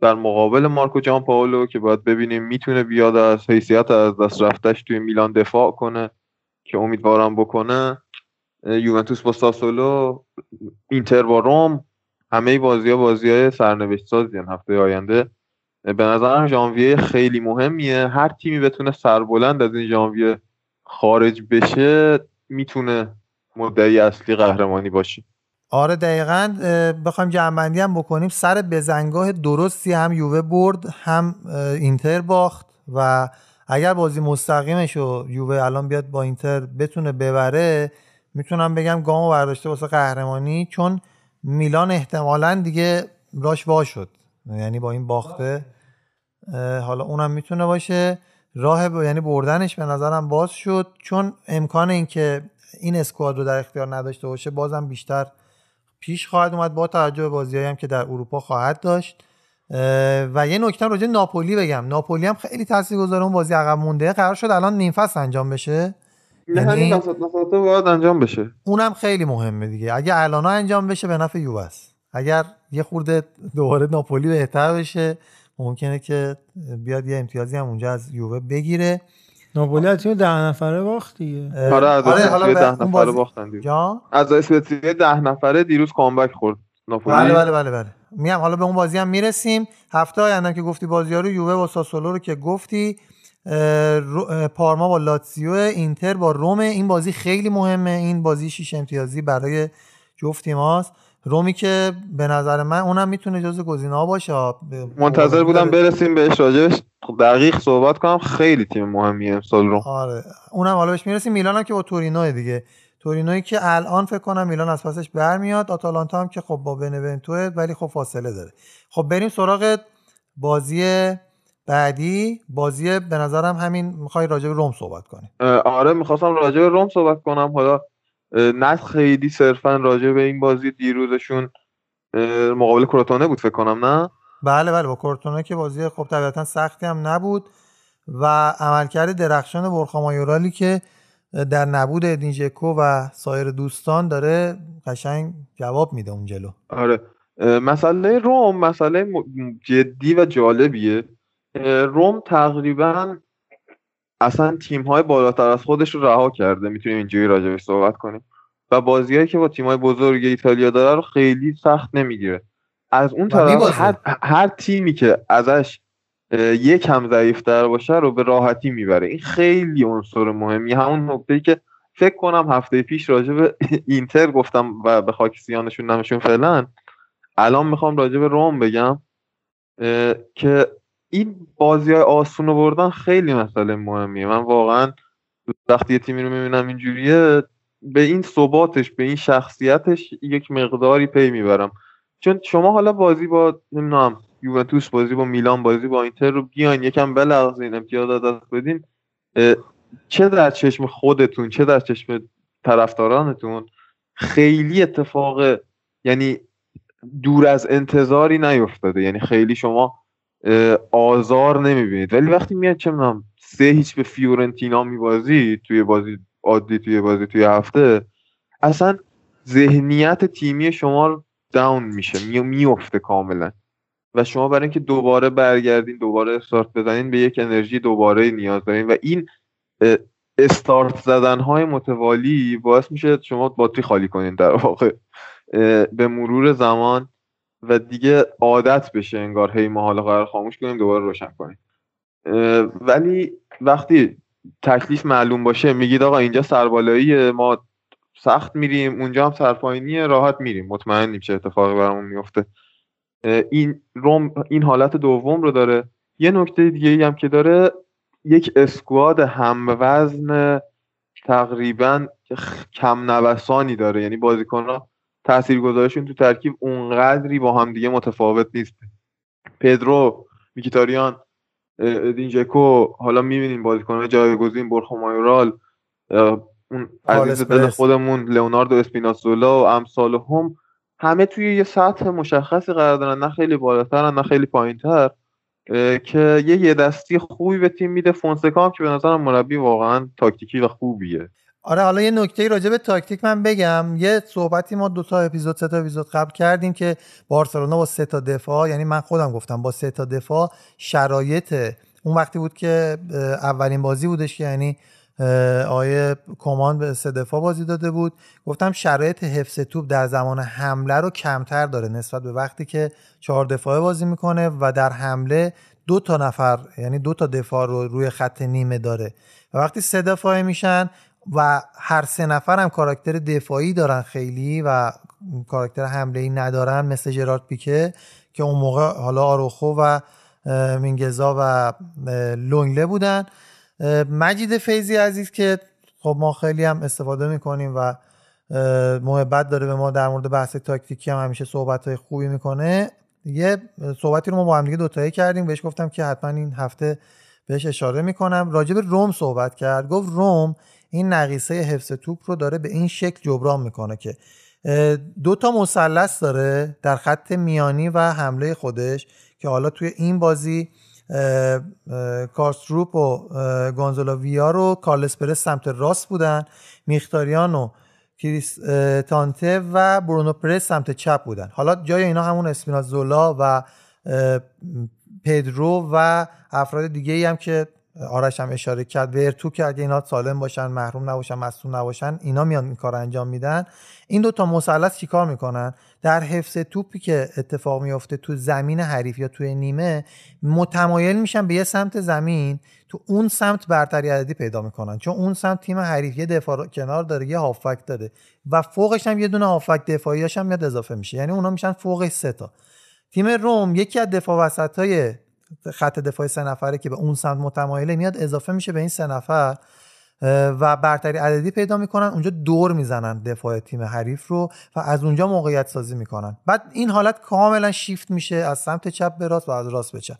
در مقابل مارکو جان پائولو که باید ببینیم میتونه بیاد از حیثیت از دست رفتش توی میلان دفاع کنه که امیدوارم بکنه. یوونتوس با ساسولو، اینتر با روم، همه بازی‌ها بازی‌های سرنوشت سازیان هفته آینده. به نظرم ژانویه خیلی مهمیه، هر تیمی بتونه سربلند از این ژانویه خارج بشه میتونه مدعی اصلی قهرمانی باشه. آره دقیقاً. بخوایم جمع‌بندی هم بکنیم، سر بزنگاه درستی هم یووه برد هم اینتر باخت، و اگر بازی مستقیمشو یووه الان بیاد با اینتر بتونه ببره میتونم بگم گامو برداشته واسه قهرمانی، چون میلان احتمالاً دیگه راش وا شد، یعنی با این باخته حالا اونم میتونه باشه راه با... یعنی بردنش به نظرم باز شد، چون امکان این که این اسکواد رو در اختیار نداشته باشه بازم بیشتر پیش خواهد اومد با توجه به بازیایی هم که در اروپا خواهد داشت. و یه نکته راجع ناپولی بگم، ناپولی هم خیلی تاثیرگذار اون بازی عقب مونده، قرار شد الان نیم فصل انجام بشه، یعنی نصف نصف باید انجام بشه، اونم خیلی مهمه دیگه. اگه الان انجام بشه به نفع یووه است، اگر یه خورده دوباره ناپولی بهتر بشه ممکنه که بیاد یه امتیازی هم اونجا از یووه بگیره. ناپولی از تیم ده نفره باخت دیگه. آره از تیم ده نفره باختن دیگه. از اسپتزیا ده نفره دیروز کامبک خورد ناپولی. بله بله بله بله. میام حالا به اون بازی هم میرسیم. هفته آیندهم که گفتی بازی‌ها رو یووه با ساسولو رو که گفتی، پارما با لاتزیو، اینتر با روم، این بازی خیلی مهمه، این بازی شش امتیازی برای جفت تیم‌هاست. رومی که به نظر من اونم میتونه جزو گزینه‌ها باشه. منتظر بودم برسیم بهش راجعش دقیق صحبت کنم، خیلی تیم مهمیه امسال روم. آره اونم حالا بهش میرسیم. میلان هم که با تورینو دیگه، تورینویی که الان فکر کنم میلان از پسش برمیاد، آتالانتا هم که خب با بنونتوه ولی خب فاصله داره. خب بریم سراغ بازی بعدی. بازی به نظرم همین میخوای راجع به روم صحبت کنی. آره میخواستم راجع به روم صحبت کنم، حالا نه خیلی صرفا راجع به این بازی دیروزشون مقابل کراتونه بود فکر کنم. نه بله بله با کراتونه که بازی خب طبیعتا سختی هم نبود و عملکرد درخشان برخا مایورالی که در نبود ادین ژکو و سایر دوستان داره قشنگ جواب میده اون جلو. آره مسئله روم مسئله جدی و جالبیه. روم تقریبا اصلا تیم‌های بالاتر از خودش رو رها کرده، میتونیم اینجوری راجعش صحبت کنیم، و بازیایی که با تیم‌های بزرگ ایتالیا داره رو خیلی سخت نمیگیره. از اون طرف هر, هر تیمی که ازش یک هم ضعیف‌تر باشه رو به راحتی میبره. این خیلی عنصر مهمی، همون نکته‌ای که فکر کنم هفته پیش راجع به اینتر گفتم و به خاک سیان نشوندمشون. فعلا الان میخوام راجع به روم بگم که این بازی‌های آسون رو بردن خیلی مسئله مهمیه. من واقعا وقتی یه تیمی رو میبینم اینجوریه به این ثباتش به این شخصیتش یک مقداری پی میبرم، چون شما حالا بازی با نمیدونم یوونتوس، بازی با میلان، بازی با اینتر رو بیاین یکم بلغزین امتیاز از دست بدین، چه در چشم خودتون چه در چشم طرفدارانتون خیلی اتفاق یعنی دور از انتظاری نیفتاده، یعنی خیلی شما آزار نمیبینید. ولی وقتی میاد چه میدونم سه هیچ به فیورنتینا میبازی توی بازی عادی توی بازی توی هفته، اصلا ذهنیت تیمی شما داون میشه، می میفته کاملا، و شما برای اینکه دوباره برگردین دوباره استارت بزنین به یک انرژی دوباره نیاز دارین، و این استارت زدن های متوالی باعث میشه شما باتری خالی کنین در واقع به مرور زمان، و دیگه عادت بشه انگار هی ما حالا قرار خاموش کنیم دوباره روشن کنیم. ولی وقتی تکلیف معلوم باشه میگید آقا اینجا سربالاییه، ما سخت میریم، اونجا هم سرپاینیه، راحت میریم، مطمئنیم چه اتفاقی برامون میفته. این روم این حالت دوم رو داره. یه نکته دیگه هم که داره، یک اسکواد هم وزن تقریبا کم نوسانی داره، یعنی بازیکن‌ها تاثیرگذاریشون تو ترکیب اونقدری با هم دیگه متفاوت نیست. پدرو، میکیتاریان، دینجکو، حالا می‌بینیم بازیکن‌های جایگزین برخو مایورال، اون عزیز دل خودمون لئوناردو اسپیناسولا و امثالهم، همه توی یه سطح مشخصی قرار دارن، نه خیلی بالاترن نه خیلی پایین‌تر، که یه یه دستی خوبی به تیم میده. فونسکا هم که به نظرم مربی واقعا تاکتیکی و خوبیه. آره، حالا یه نکته‌ای راجع به تاکتیک من بگم. یه صحبتی ما دو تا اپیزود سه تا اپیزود قبل کردیم که بارسلونا با سه تا دفاع، یعنی من خودم گفتم با سه تا دفاع شرایط اون وقتی بود که اولین بازی بودش، یعنی آیه کمان به سه دفاع بازی داده بود، گفتم شرایط حفظ توپ در زمان حمله رو کمتر داره نسبت به وقتی که چهار دفاعه بازی میکنه و در حمله دو تا نفر، یعنی دو تا دفاع رو روی خط نیمه داره، و وقتی سه دفاعه میشن و هر سه نفر هم کاراکتر دفاعی دارن خیلی و کاراکتر حمله‌ای ندارن، مثل جرارد پیکه که اون موقع حالا آروخو و مینگزا و لونگله بودن، مجید فیضی عزیز که خب ما خیلی هم استفاده میکنیم و محبت داره به ما، در مورد بحث تاکتیکی هم همیشه صحبت‌های خوبی میکنه. یه صحبتی رو ما با هم دیگه دوتایی کردیم، بهش گفتم که حتما این هفته بهش اشاره میکنم. راجع به روم صحبت کرد، گفت روم این نقیصه حفظ توپ رو داره به این شکل جبران میکنه که دو تا مثلث داره در خط میانی و حمله خودش، که حالا توی این بازی کارستروپ و گانزولا ویار و کارلس پرس سمت راست بودن، میختاریان و کریس تانته و برونو پرس سمت چپ بودن. حالا جای اینا همون اسپینازولا و پدرو و افراد دیگه ای هم که آرش هم اشاره کرد، ورتو که اگه اینا سالم باشن، محروم نباشن، مصدوم نباشن، اینا میان این کار انجام میدن. این دوتا مثلث چی کار میکنن؟ در حفظ توپی که اتفاق میفته تو زمین حریف یا توی نیمه، متمایل میشن به یه سمت زمین، تو اون سمت برتری عددی پیدا میکنن، چون اون سمت تیم حریف یه دفاع کنار داره، یه هافک داره و فوقش هم یه دونه هافک دفاعیاش هم میاد اضافه میشه، یعنی اونا میشن فوقش سه تا. تیم روم یکی از دفاع وسطای خط دفاعی سه نفره که به اون سمت متمایله میاد اضافه میشه به این سه نفر و برتری عددی پیدا میکنن، اونجا دور میزنن دفاع تیم حریف رو و از اونجا موقعیت سازی میکنن. بعد این حالت کاملا شیفت میشه از سمت چپ به راست و از راست به چپ،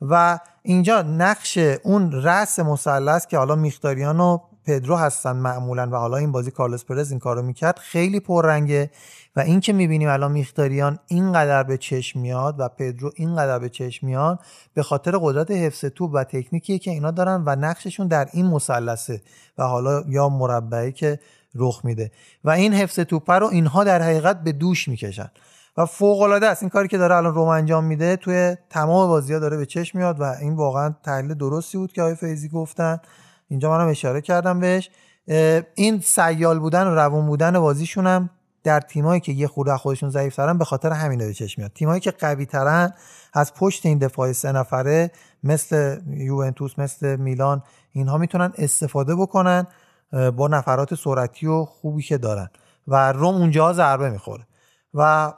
و اینجا نقش اون رأس مثلث که حالا میختاریان و پدرو هستن معمولا و حالا این بازی کارلوس پرز این کارو میکرد، خیلی پررنگه. و این که میبینیم الان میختاریان اینقدر به چشم میاد و پدرو اینقدر به چشم میاد، به خاطر قدرت حفظ توپ و تکنیکی که اینا دارن و نقششون در این مثلثه و حالا یا مربعی که رخ میده، و این حفظ توپ رو اینها در حقیقت به دوش میکشن و فوق العاده است این کاری که داره الان روم انجام میده. توی تمام بازی‌ها داره به چشم میاد و این واقعا تحلیل درستی بود که آقای فیضی گفتن، اینجا منم اشاره کردم بهش. این سیال بودن و روون بودن بازیشون هم در تیمایی که یه خورده خودشون ضعیف‌ترن به خاطر همینه به چشم میاد. تیمایی که قوی‌ترن از پشت این دفاع سه نفره مثل یوونتوس، مثل میلان، اینها میتونن استفاده بکنن با نفرات سرعتی و خوبی که دارن و روم اونجا ضربه میخوره. و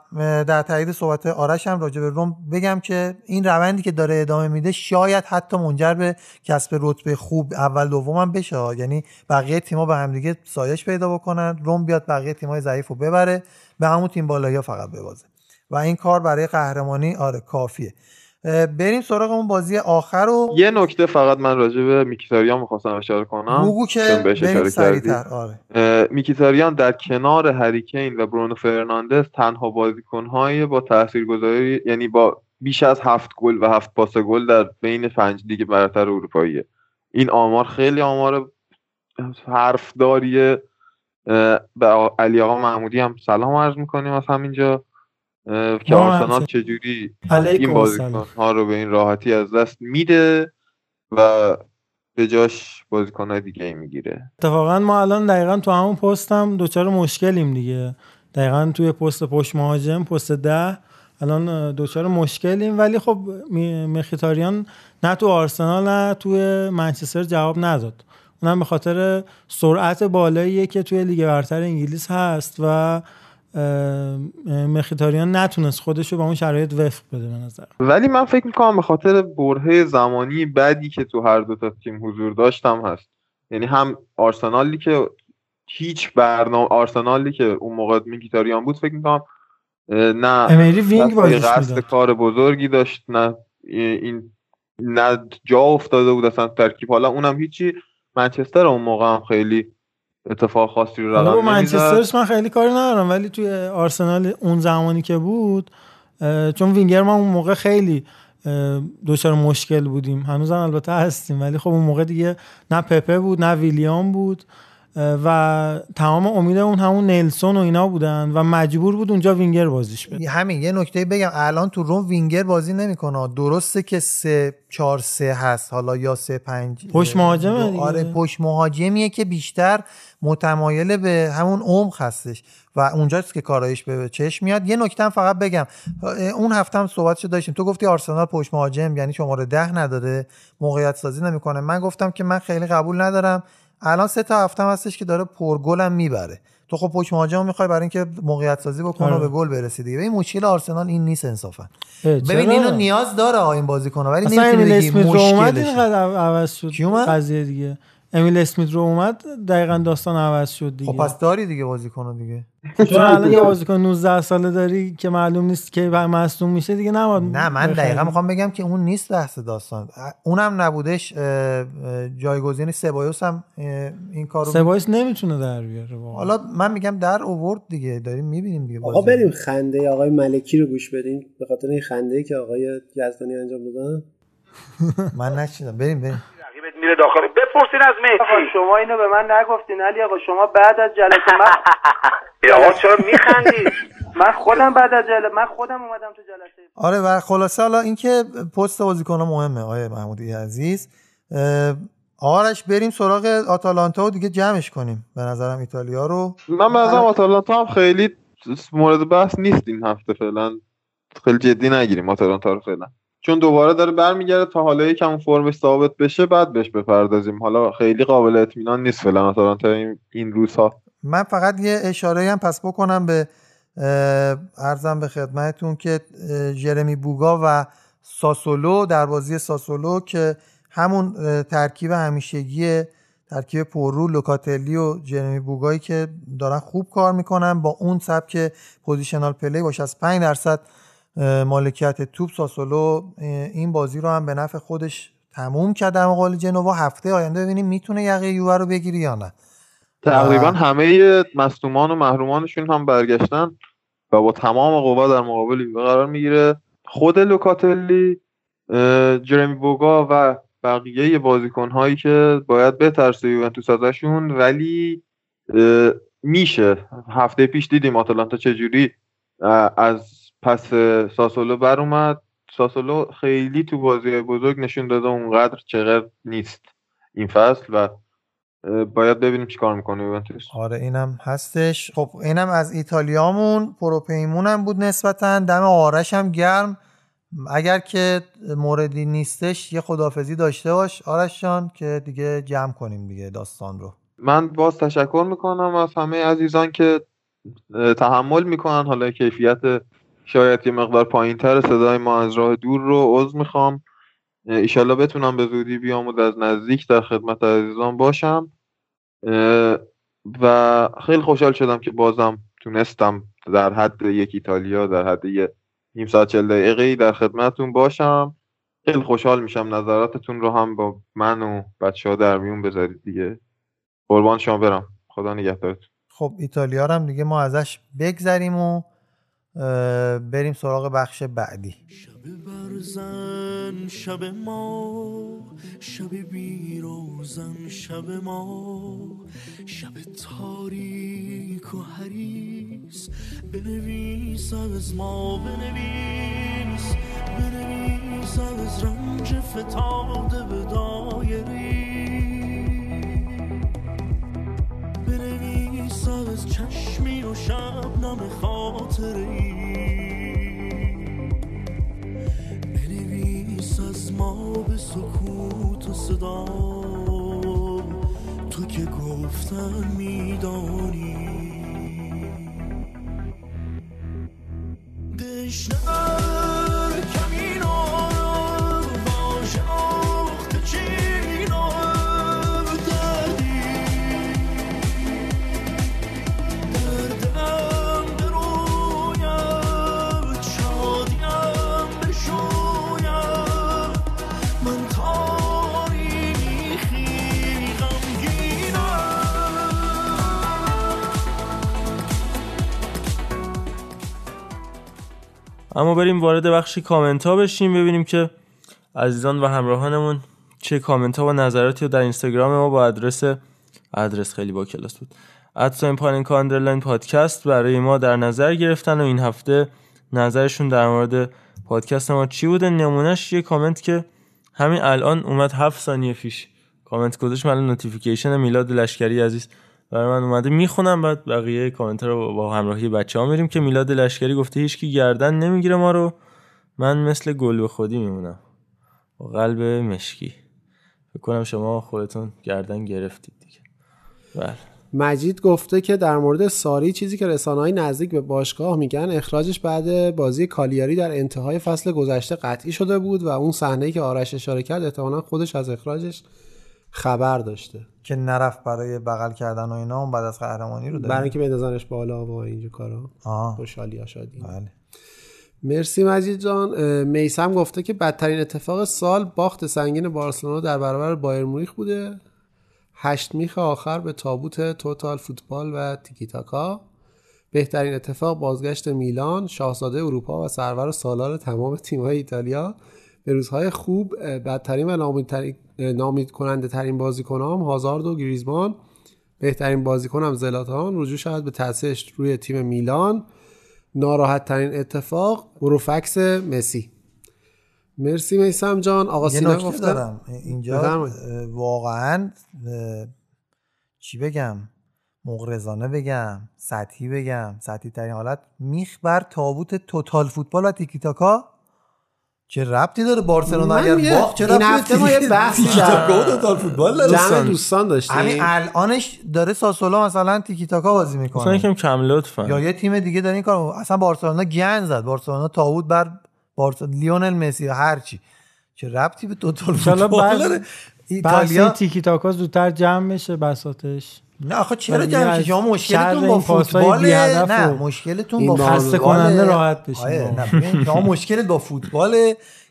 در تایید صحبت آرش هم راجع به روم بگم که این روندی که داره ادامه میده شاید حتی منجر به کسب رتبه خوب اول دوم هم بشه، یعنی بقیه تیم‌ها به هم دیگه سایش پیدا بکنن، روم بیاد بقیه تیم‌های ضعیفو ببره، به همون تیم بالایی‌ها فقط ببازه و این کار برای قهرمانی آره کافیه. بریم سراغ اون بازی آخر. رو یه نکته فقط من راجع به میکیتاریان می‌خواستم اشاره کنم، بگو که بریم سریع‌تر. آره، میکیتاریان در کنار هری کین و برونو فرناندز تنها بازیکن‌های با تاثیرگذاری، یعنی با بیش از هفت گل و هفت پاس گل در بین پنج لیگ برتر اروپاییه. این آمار خیلی آمار حرفداریه. به علی آقا محمودی هم سلام عرض می‌کنیم از همینجا که آرسنال چجوری این بازیکن‌ها رو به این راحتی از دست میده و به جاش بازیکن‌های دیگه میگیره. اتفاقا ما الان دقیقاً تو همون پست هم دوچار مشکلیم دیگه، دقیقاً توی پست پشت مهاجم، پست ده الان دوچار مشکلیم، ولی خب مخیتاریان نه تو آرسنال نه توی منچستر جواب نداد. اونم به خاطر سرعت بالایی که توی لیگ برتر انگلیس هست و مخیطاریان نتونست خودشو با اون شرایط وفق بده به نظر. ولی من فکر میکنم به خاطر برهه زمانی بعدی که تو هر دو تا تیم حضور داشتم هست. یعنی هم آرسنالی که هیچ برنامه، آرسنالی که اون موقع مخیطاریان بود فکر میکنم نه امری وینگ بازیش میداد، کار بزرگی داشت، نه این نه جا افتاده بود اصلا ترکیب. حالا اونم هیچی، منچستر اون موقع هم خیلی اتفاق خاصی رو رقم نمیزد. منچسترش من خیلی کاری ندارم، ولی توی آرسنال اون زمانی که بود، چون وینگر ما اون موقع خیلی دوچار مشکل بودیم، هنوز هم البته هستیم، ولی خب اون موقع دیگه نه پپه بود نه ویلیام بود و تمام امید اون همون نیلسون و اینا بودن و مجبور بود اونجا وینگر بازیش بده. همین یه نکته بگم، الان تو روم وینگر بازی نمیکنه. درسته که سه چهار سه هست حالا یا سه پنج پشت مهاجمه، آره پشت مهاجمیه که بیشتر متمایل به همون عمق هستش و اونجاست که کارایش به چشم میاد. یه نکته هم فقط بگم، اون هفته هم صحبتش داشتیم، تو گفتی آرسنال پشت مهاجم یعنی شماره ده نداره، موقعیت سازی نمیکنه. من گفتم که من خیلی قبول ندارم. الان سه تا هفتم هستش که داره پرگلم میبره. تو خب پشت مهاجم میخوای برای اینکه موقعیت سازی بکنه و به گل برسی دیگه. ببین مشکل آرسنال این نیست انصافا. ببین اینو نیاز داره این بازیکن‌ها، ولی نمیتونه بگی مشکلش عوض شد. قضیه دیگه امیل اسمیت رو اومد، دقیقاً داستان عوض شد دیگه. خب پس داری دیگه بازیکن‌ها دیگه. چون الان یه بازیکن نوزده ساله داری که معلوم نیست که مصدوم میشه دیگه. نه نه من دقیقاً میخوام بگم که اون نیست بحث داستان، اونم نبودش جایگزین سبایوس هم این کارو سبایوس نمیتونه در بیاره واقعا. حالا من میگم در آورد دیگه، داریم میبینیم دیگه. آقا بریم خنده آقای ملکی رو گوش بدیم به خاطر این خنده‌ای که آقای یزدانی انجام دادن. من نشیدم. بریم بریم میره داخل. بپرسین از مهدی. شما اینو به من نگفتین علی آقا، شما بعد از جلسه من آقا چرا میخندید؟ من خودم بعد از جلسه من خودم اومدم تو جلسه. آره و خلاصه حالا اینکه پست بازیکن‌ها مهمه آقای محمودی عزیز. آرش بریم سراغ آتالانتا و دیگه جمعش کنیم. به نظرم ایتالیا رو من به نظرم آتالانتا هم خیلی مورد بحث نیست این هفته، فعلا خیلی جدی نگیریم آتالانتا رو فعلا، چون دوباره داره برمیگرده تا حالا یکم فرمش ثابت بشه بعد بهش بپردازیم. حالا خیلی قابل اطمینان نیست فعلا آتالانتا این روزها. من فقط یه اشاره‌ای هم پس بکنم به عرضم به خدمتتون که ژرمی بوگا و ساسولو در بازی ساسولو که همون ترکیب همیشگی ترکیب پررو لوکاتلی و ژرمی بوگایی که دارن خوب کار میکنن با اون سبک پوزیشنال پلی باشه از پنج درصد مالکیت توپ. ساسولو این بازی رو هم به نفع خودش تموم کرد. اما قال جنوا هفته آینده ببینیم میتونه یقه یووه رو بگیری یا نه. تقریبا همه مصدومان و محرومانشون هم برگشتن و با تمام قوا در مقابل یووه قرار میگیره. خود لوکاتلی، ژرمی بوگا و بقیه بازیکن‌هایی که باید بترسه یوونتوس ازشون، ولی میشه. هفته پیش دیدیم آتالانتا چجوری از پس ساسولو بر اومد. ساسولو خیلی تو بازی بزرگ نشون داده اونقدر چقدر نیست این فصل و باید ببینیم چی کار میکنه یوونتوس. آره اینم هستش. خب اینم از ایتالیامون. پروپیمون هم بود نسبتاً. دم آرش هم گرم. اگر که موردی نیستش یه خداحافظی داشته باش آرش جان که دیگه جمع کنیم دیگه داستان رو. من باز تشکر میکنم از همه عزیزان که تحمل میکنن حالا کیفیت شاید یه مقدار پایین تر صدای ما از راه دور رو عذر میخوام. ایشالله بتونم به زودی بیام و از نزدیک در خدمت عزیزان باشم و خیلی خوشحال شدم که بازم تونستم در حد یک ایتالیا در حد یک نیم ساعت چهل دقیقه‌ای در خدمتتون باشم. خیلی خوشحال میشم نظراتتون رو هم با من و بچه‌ها در میون بذارید دیگه. قربان شما برم، خدا نگهدارتون. خب ایتالیا رو هم دیگه ما ازش بگذریم و بریم سراغ بخش بعدی. شب برزن شب ما، شب بیروزن شب ما، شب تاریک و حریص، بنویس از ما بنویس، بنویس از رنج فتاده به دایری، بنویس از چشمی و شبنم خاطری، بنویس از ما به سکوت و صدا، تو که گفتم میدانی اما بریم وارد بخش کامنت ها بشیم، ببینیم که عزیزان و همراهانمون چه کامنت ها و نظراتی رو در اینستاگرام ما با آدرس آدرس خیلی با کلاس بود ات پانینکا اندرلاین پادکست برای ما در نظر گرفتن و این هفته نظرشون در مورد پادکست ما چی بوده. نمونهش یه کامنت که همین الان اومد هفت ثانیه پیش کامنت گذاشت، الان نوتیفیکیشن میلاد لشکری عزیز برای من اومده، میخونم بعد بقیه کامنت رو با همراهی بچه‌ها میریم که میلاد لشکری گفته هیچکی گردن نمیگیره ما رو، من مثل گل به خودی میمونم با قلب مشکی. فکر کنم شما خودتون گردن گرفتید دیگه. بله. مجید گفته که در مورد ساری چیزی که رسانه‌های نزدیک به باشگاه میگن اخراجش بعد بازی کالیاری در انتهای فصل گذشته قطعی شده بود و اون صحنه‌ای که آرش اشاره کرد احتمالاً خودش از اخراجش خبر داشته که نرفت برای بغل کردن و اینا، اون بعد از قهرمانی رو داره برای اینکه بندازنش بالا و اینجور کارا خوشحالی ها شادی. بله. مرسی مجید جان. میثم گفته که بدترین اتفاق سال باخت سنگین بارسلونا در برابر بایر مونیخ بوده، هشت میخ آخر به تابوت توتال فوتبال و تیکی تاکا. بهترین اتفاق بازگشت میلان، شاهزاده اروپا و سرور و سالار تمام تیم‌های ایتالیا به روزهای خوب. بدترین و نامید کننده ترین بازیکنام هازارد و گریزمان، بهترین بازیکنم زلاتان، رجوع شد به تاثیرش روی تیم میلان. ناراحت ترین اتفاق بروفکس مسی. مرسی میثم جان. آقا سینا گفتم اینجا بزرم. واقعا چی بگم، مغرضانه بگم، سطحی بگم، سطحی ترین حالت میخ بر تابوت توتال فوتبال و تیکی تاکا چه ربطی داره بارسلونا اگر باخت؟ چه ربطی داره؟ این هفته ما یه بحثی در گل فوتبال جمع دوستان داشتیم، همین الانش داره ساسولا مثلا تیکی تاکا بازی میکنه، مثلا یکم کم لطفا یا یه تیم دیگه داره این کارو. اصلا بارسلونا گند زد، بارسلونا تابوت بر بارسلونا لیونل مسی هر چی، چه ربطی به توتال فوتبال داره؟ ایتالیا تیکی تاکا زودتر جمع بشه بساطش. نه آخه چرا جمع شما مشکلتون با فوتبال؟ نه مشکلتون با خسته کننده راحت بشین. نه شما مشکلت با فوتبال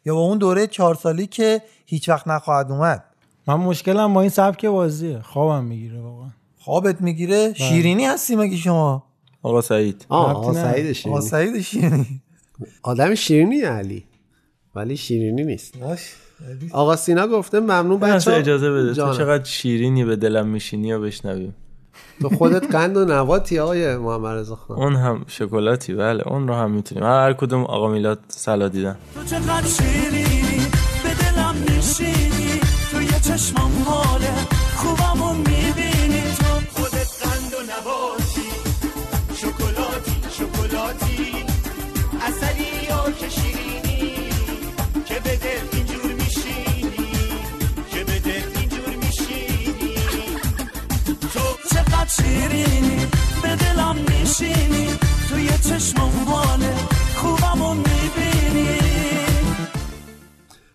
یا با اون دوره چهار سالی که هیچ وقت نخواهد اومد. من مشکلم با این سبک بازیه، خوابم میگیره واقعا. خوابت میگیره؟ شیرینی هستی مگه شما؟ آقا سعید. آقا سعید شیرینی. آقا سعید شیرینی. آدم شیرینی علی. ولی شیرینی نیست. باش. آقا سینا گفته ممنون بچه، اجازه بده جانب. تو چقدر شیرینی به دلم میشینی یا بشنویم تو خودت قند و نواتی آقای محمد رضا خان، اون هم شکلاتی. بله اون رو هم میتونیم هر کدوم. آقا میلاد سلا دیدن تو چقدر شیرینی به دلم میشینی، تو یه چشمم حاله خوبمو میبینی، تو خودت قند و نواتی شکلاتی شکلاتی اصلی یا که شیرینی که به دل شیرینی به دلم میشینی، توی چشمم واله خوبمو میبینی.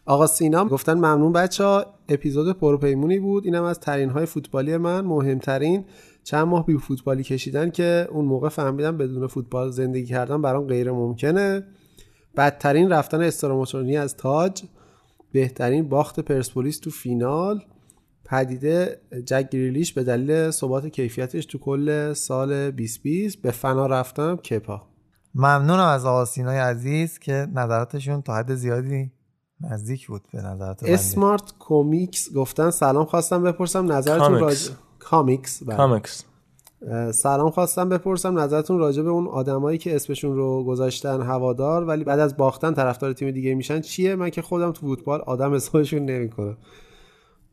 آقا سینا گفتن ممنون بچه ها، اپیزود پروپیمونی بود، اینم از ترین های فوتبالی من، مهمترین چند ماه بی فوتبالی کشیدن که اون موقع فهمیدم بدون فوتبال زندگی کردن برام غیر ممکنه. بدترین رفتن استراماتونی از تاج، بهترین باخت پرسپولیس تو فینال، پدیده جک گریلیش به دلیل ثبات کیفیتش تو کل سال بیست بیست، به فنا رفتم کپا. ممنونم از آقا سینای عزیز که نظراتشون تا حد زیادی نزدیک بود به نظرات من. اسمارت کومیکس گفتن سلام، خواستم بپرسم نظرتون راجع کامیکس کامیکس سلام خواستم بپرسم نظرتون راجع به اون آدمایی که اسمشون رو گذاشتن هوادار ولی بعد از باختن طرفدار تیم دیگه میشن چیه؟ من که خودم تو فوتبال آدم حسابشون نمیکنم،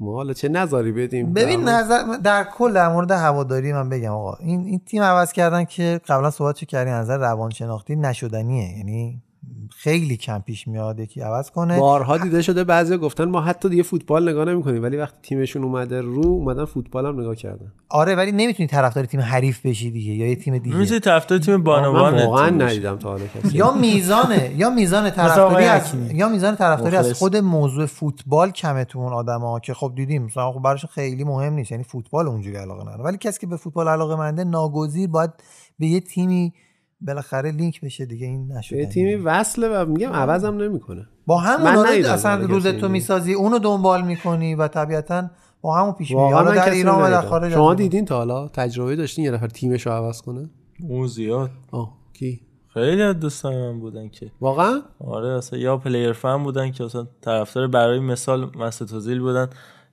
ما حالا چه نظری بدیم؟ ببین نظر در کل در مورد هواداری من بگم آقا این این تیم عوض کردن که قبلا صحبتش کردیم، نظر روانشناختی نشدنیه، یعنی خیلی کم پیش میاد یکی عوض کنه. بارها دیده شده بعضیا گفتن ما حتی دیگه فوتبال نگاه نمی‌کنیم، ولی وقتی تیمشون اومده رو اومدن فوتبال هم نگاه کردن. آره ولی نمیتونی طرفدار تیم حریف بشی دیگه، یا یه تیم دیگه. میشه طرفدار تیم بانوان. واقعا ندیدم تا حالا کسی. یا میزانه یا میزان طرفداری از یا میزان طرفداری از خود موضوع فوتبال کمتون آدما که خب دیدیم مثلا خب براش خیلی مهم نیست، یعنی فوتبال اونجوری علاقه نداره، ولی کسی که به فوتبال علاقه منده ناگزیر باید به یه تیمی بالاخره لینک بشه دیگه. این نشده تیمی وصله و میگم عوضم نمیکنه، با همون اصلا روز تو میسازی، اونو دنبال میکنی و طبیعتاً با همون پیش میری. حالا در ایران و در خارج شما دیدین تا حالا تجربه داشتین یه نفر تیمشو عوض کنه؟ اون زیاد. آه کی؟ خیلی از دوستان من بودن که واقعا آره اصلا یا پلیر فن بودن که اصلا طرفدار، برای مثال مسعود اوزیل بودن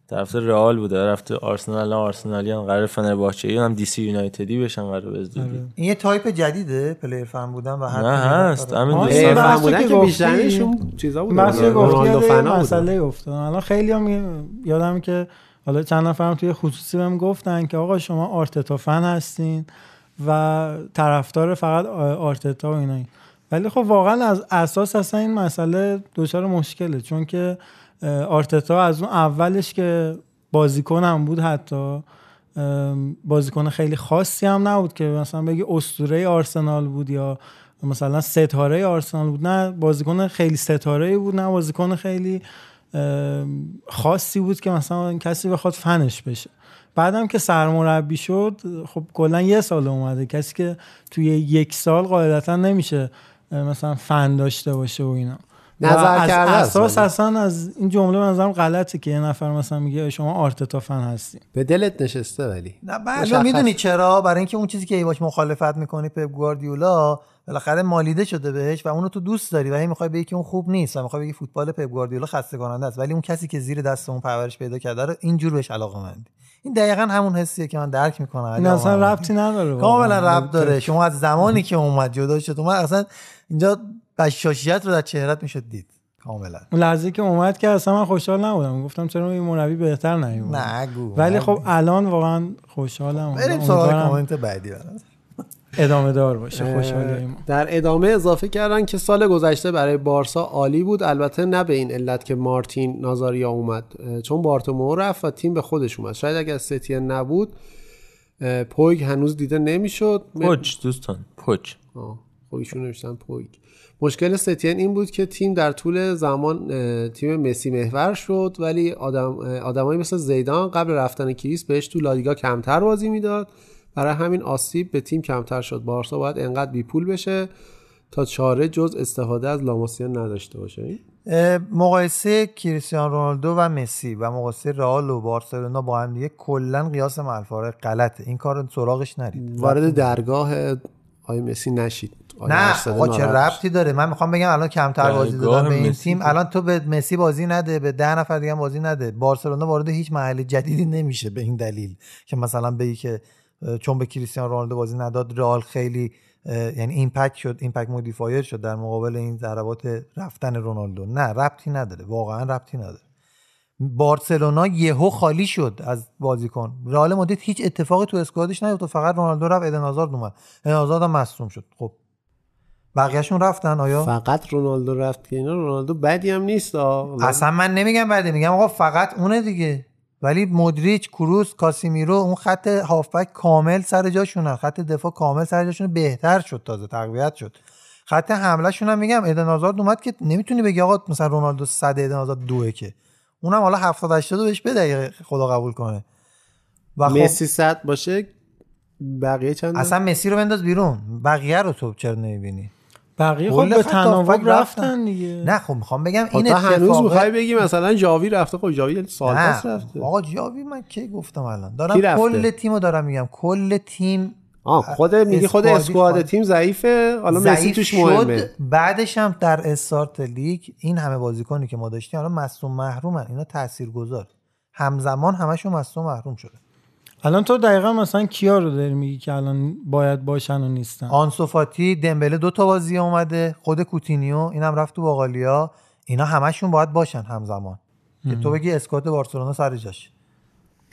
طرفدار رئال بوده، رفته آرسنال، آرسنالیان قرار فنرباچه‌ای هم دی سی یونایتدی بشن قرار بزدوری. این یه تایپ جدیده پلیر فن بودن و هر هست همین دوستان فن بودن که بیشترشون چیزا بود. مثلا رونالدو فنا مسئله گفتن. الان خیلیام می... یادمه که حالا چند نفرم توی خصوصی بهم گفتن که آقا شما آرتتا فن هستین و طرفدار فقط آرتتا و اینا، ولی خب واقعا از اساس اصلا این مسئله دچار مشکله، چون که آرتتا از اون اولش که بازیکن هم بود، حتی بازیکن خیلی خاصی هم نبود که مثلا بگی اسطوره آرسنال بود یا مثلا ستاره آرسنال بود، نه بازیکن خیلی ستاره‌ای بود نه بازیکن خیلی خاصی بود که مثلا کسی بخواد فنش بشه. بعدم که سرمربی شد خب کلا یه سال اومده کسی که توی یک سال قاعدتا نمیشه مثلا فن داشته باشه و اینا. نظر کرده اساس اصلا از این جمله به نظرم غلطه که یه نفر مثلا میگه شما آرتتا فن هستین، به دلت نشسته ولی نه. بعد میدونی چرا؟ برای اینکه اون چیزی که ایواش مخالفت میکنه پپ گواردیولا بالاخره مالیده شده بهش و اونو تو دوست داری و هی میخوای بگی که اون خوب نیست و میخوای بگی فوتبال پپ گواردیولا خسته کننده است، ولی اون کسی که زیر دست اون پرورش پیدا کرده رو اینجور بهش علاقه‌مندی. این دقیقاً همون حسیه که من درک میکنم. این اصلا ربطی نداره، کاملا ربط داره. شما از زمانی که اومد جدا شد اومد اصلا اینجا بشاشیت رو در چهرت میشد دید کاملا. اون لحظه که اومد که اصلا من خوشحال نبودم، گفتم چرا این مربی بهتر نمیمونه. نگو. ولی خب الان واقعا خوشحالم. بریم سراغ کامنت بعدی. برات ادامه دار باشه خوشحالی ما. در ادامه اضافه کردن که سال گذشته برای بارسا عالی بود، البته نه به این علت که مارتین نازاریا اومد، چون بارتومئو رفت و تیم به خودش اومد. شاید اگر ستیه نبود پویگ هنوز دیده نمیشد. پوچ دوستان پوچ. آه خب ایشون نوشتن پویگ. مشکل ستین این بود که تیم در طول زمان تیم مسی محور شد، ولی آدم آدمایی مثل زیدان قبل رفتن کریس بهش تو لالیگا کمتر بازی میداد، برای همین آسیب به تیم کمتر شد. بارسا باید انقدر بی پول بشه تا چاره جز استفاده از لاماسیا نداشته باشه. مقایسه کریستیانو رونالدو و مسی و مقایسه رئال و بارسلونا با هم دیگه کلا قیاس معالفاره غلطه، این کارو سراغش نرید. وارد درگاه آی مسی نشید. نه آقا چه ربطی داره؟ من میخوام بگم الان کمتر بازی دادن به این تیم، الان تو به مسی بازی نده، به ده نفر دیگه بازی نده. بارسلونا وارد هیچ محل جدیدی نمیشه به این دلیل که مثلا بگی که چون به کریستیانو رونالدو بازی نداد رئال خیلی یعنی ایمپکت شد، ایمپکت مودیفایر شد در مقابل این ضربات رفتن رونالدو. نه ربطی نداره، واقعا ربطی نداره. بارسلونا یهو خالی شد از بازیکن. رئال مادرید هیچ اتفاقی تو اسکوادش نیفتاد، فقط رونالدو رفت، ادن آزارد اومد، ادن آزارد هم مصدوم شد. خب بقیه‌شون رفتن. آیا فقط رونالدو رفت که اینا؟ رونالدو بدی هم نیست اصلا، من نمیگم بده، میگم آقا فقط اونه دیگه. ولی مودریچ، کروس، کاسیمیرو، اون خط هافبک کامل سر جاشونه، خط دفاع کامل سر جاشونه، بهتر شد، تازه تقویت شد خط حمله شون. هم میگم ادن آزارد اومد که نمیتونی بگی آقا مثلا رونالدو صد ادن آزارد دوه، که اونم حالا هفتاد هشتاد بهش بده خدا قبول کنه. و خب مسی صد باشه بقیه چند اصلا مسی رو بنداز بیرون، بقیه رو تو چرا نمیبینی؟ بقیه خب به تناوب رفتن دیگه. نه خب میخوام بگم این اتفاق هنوز میخوای بگی مثلا جاوی رفته؟ خب جاوی سال پس رفته. آقا جاوی من کی گفتم؟ الان دارم کل تیمو دارم میگم، کل تیم. آ خود میگی خود اسکواد تیم ضعیفه، حالا مسی توش مهمه. بعدش هم در استارت لیگ این همه بازیکنی که ما داشتیم حالا مصدوم محرومن، اینا تاثیرگذار همزمان همشون مصدوم محروم شده. الان تو دقیقا مثلا کیا رو داری میگی که الان باید باشن و نیستن؟ آنسو فاتی، دمبله دو تا بازی اومده، خود کوتینیو اینم رفت تو باقالیا، اینا همشون باید باشن همزمان که تو بگی اسکواد بارسلونا سر جاش.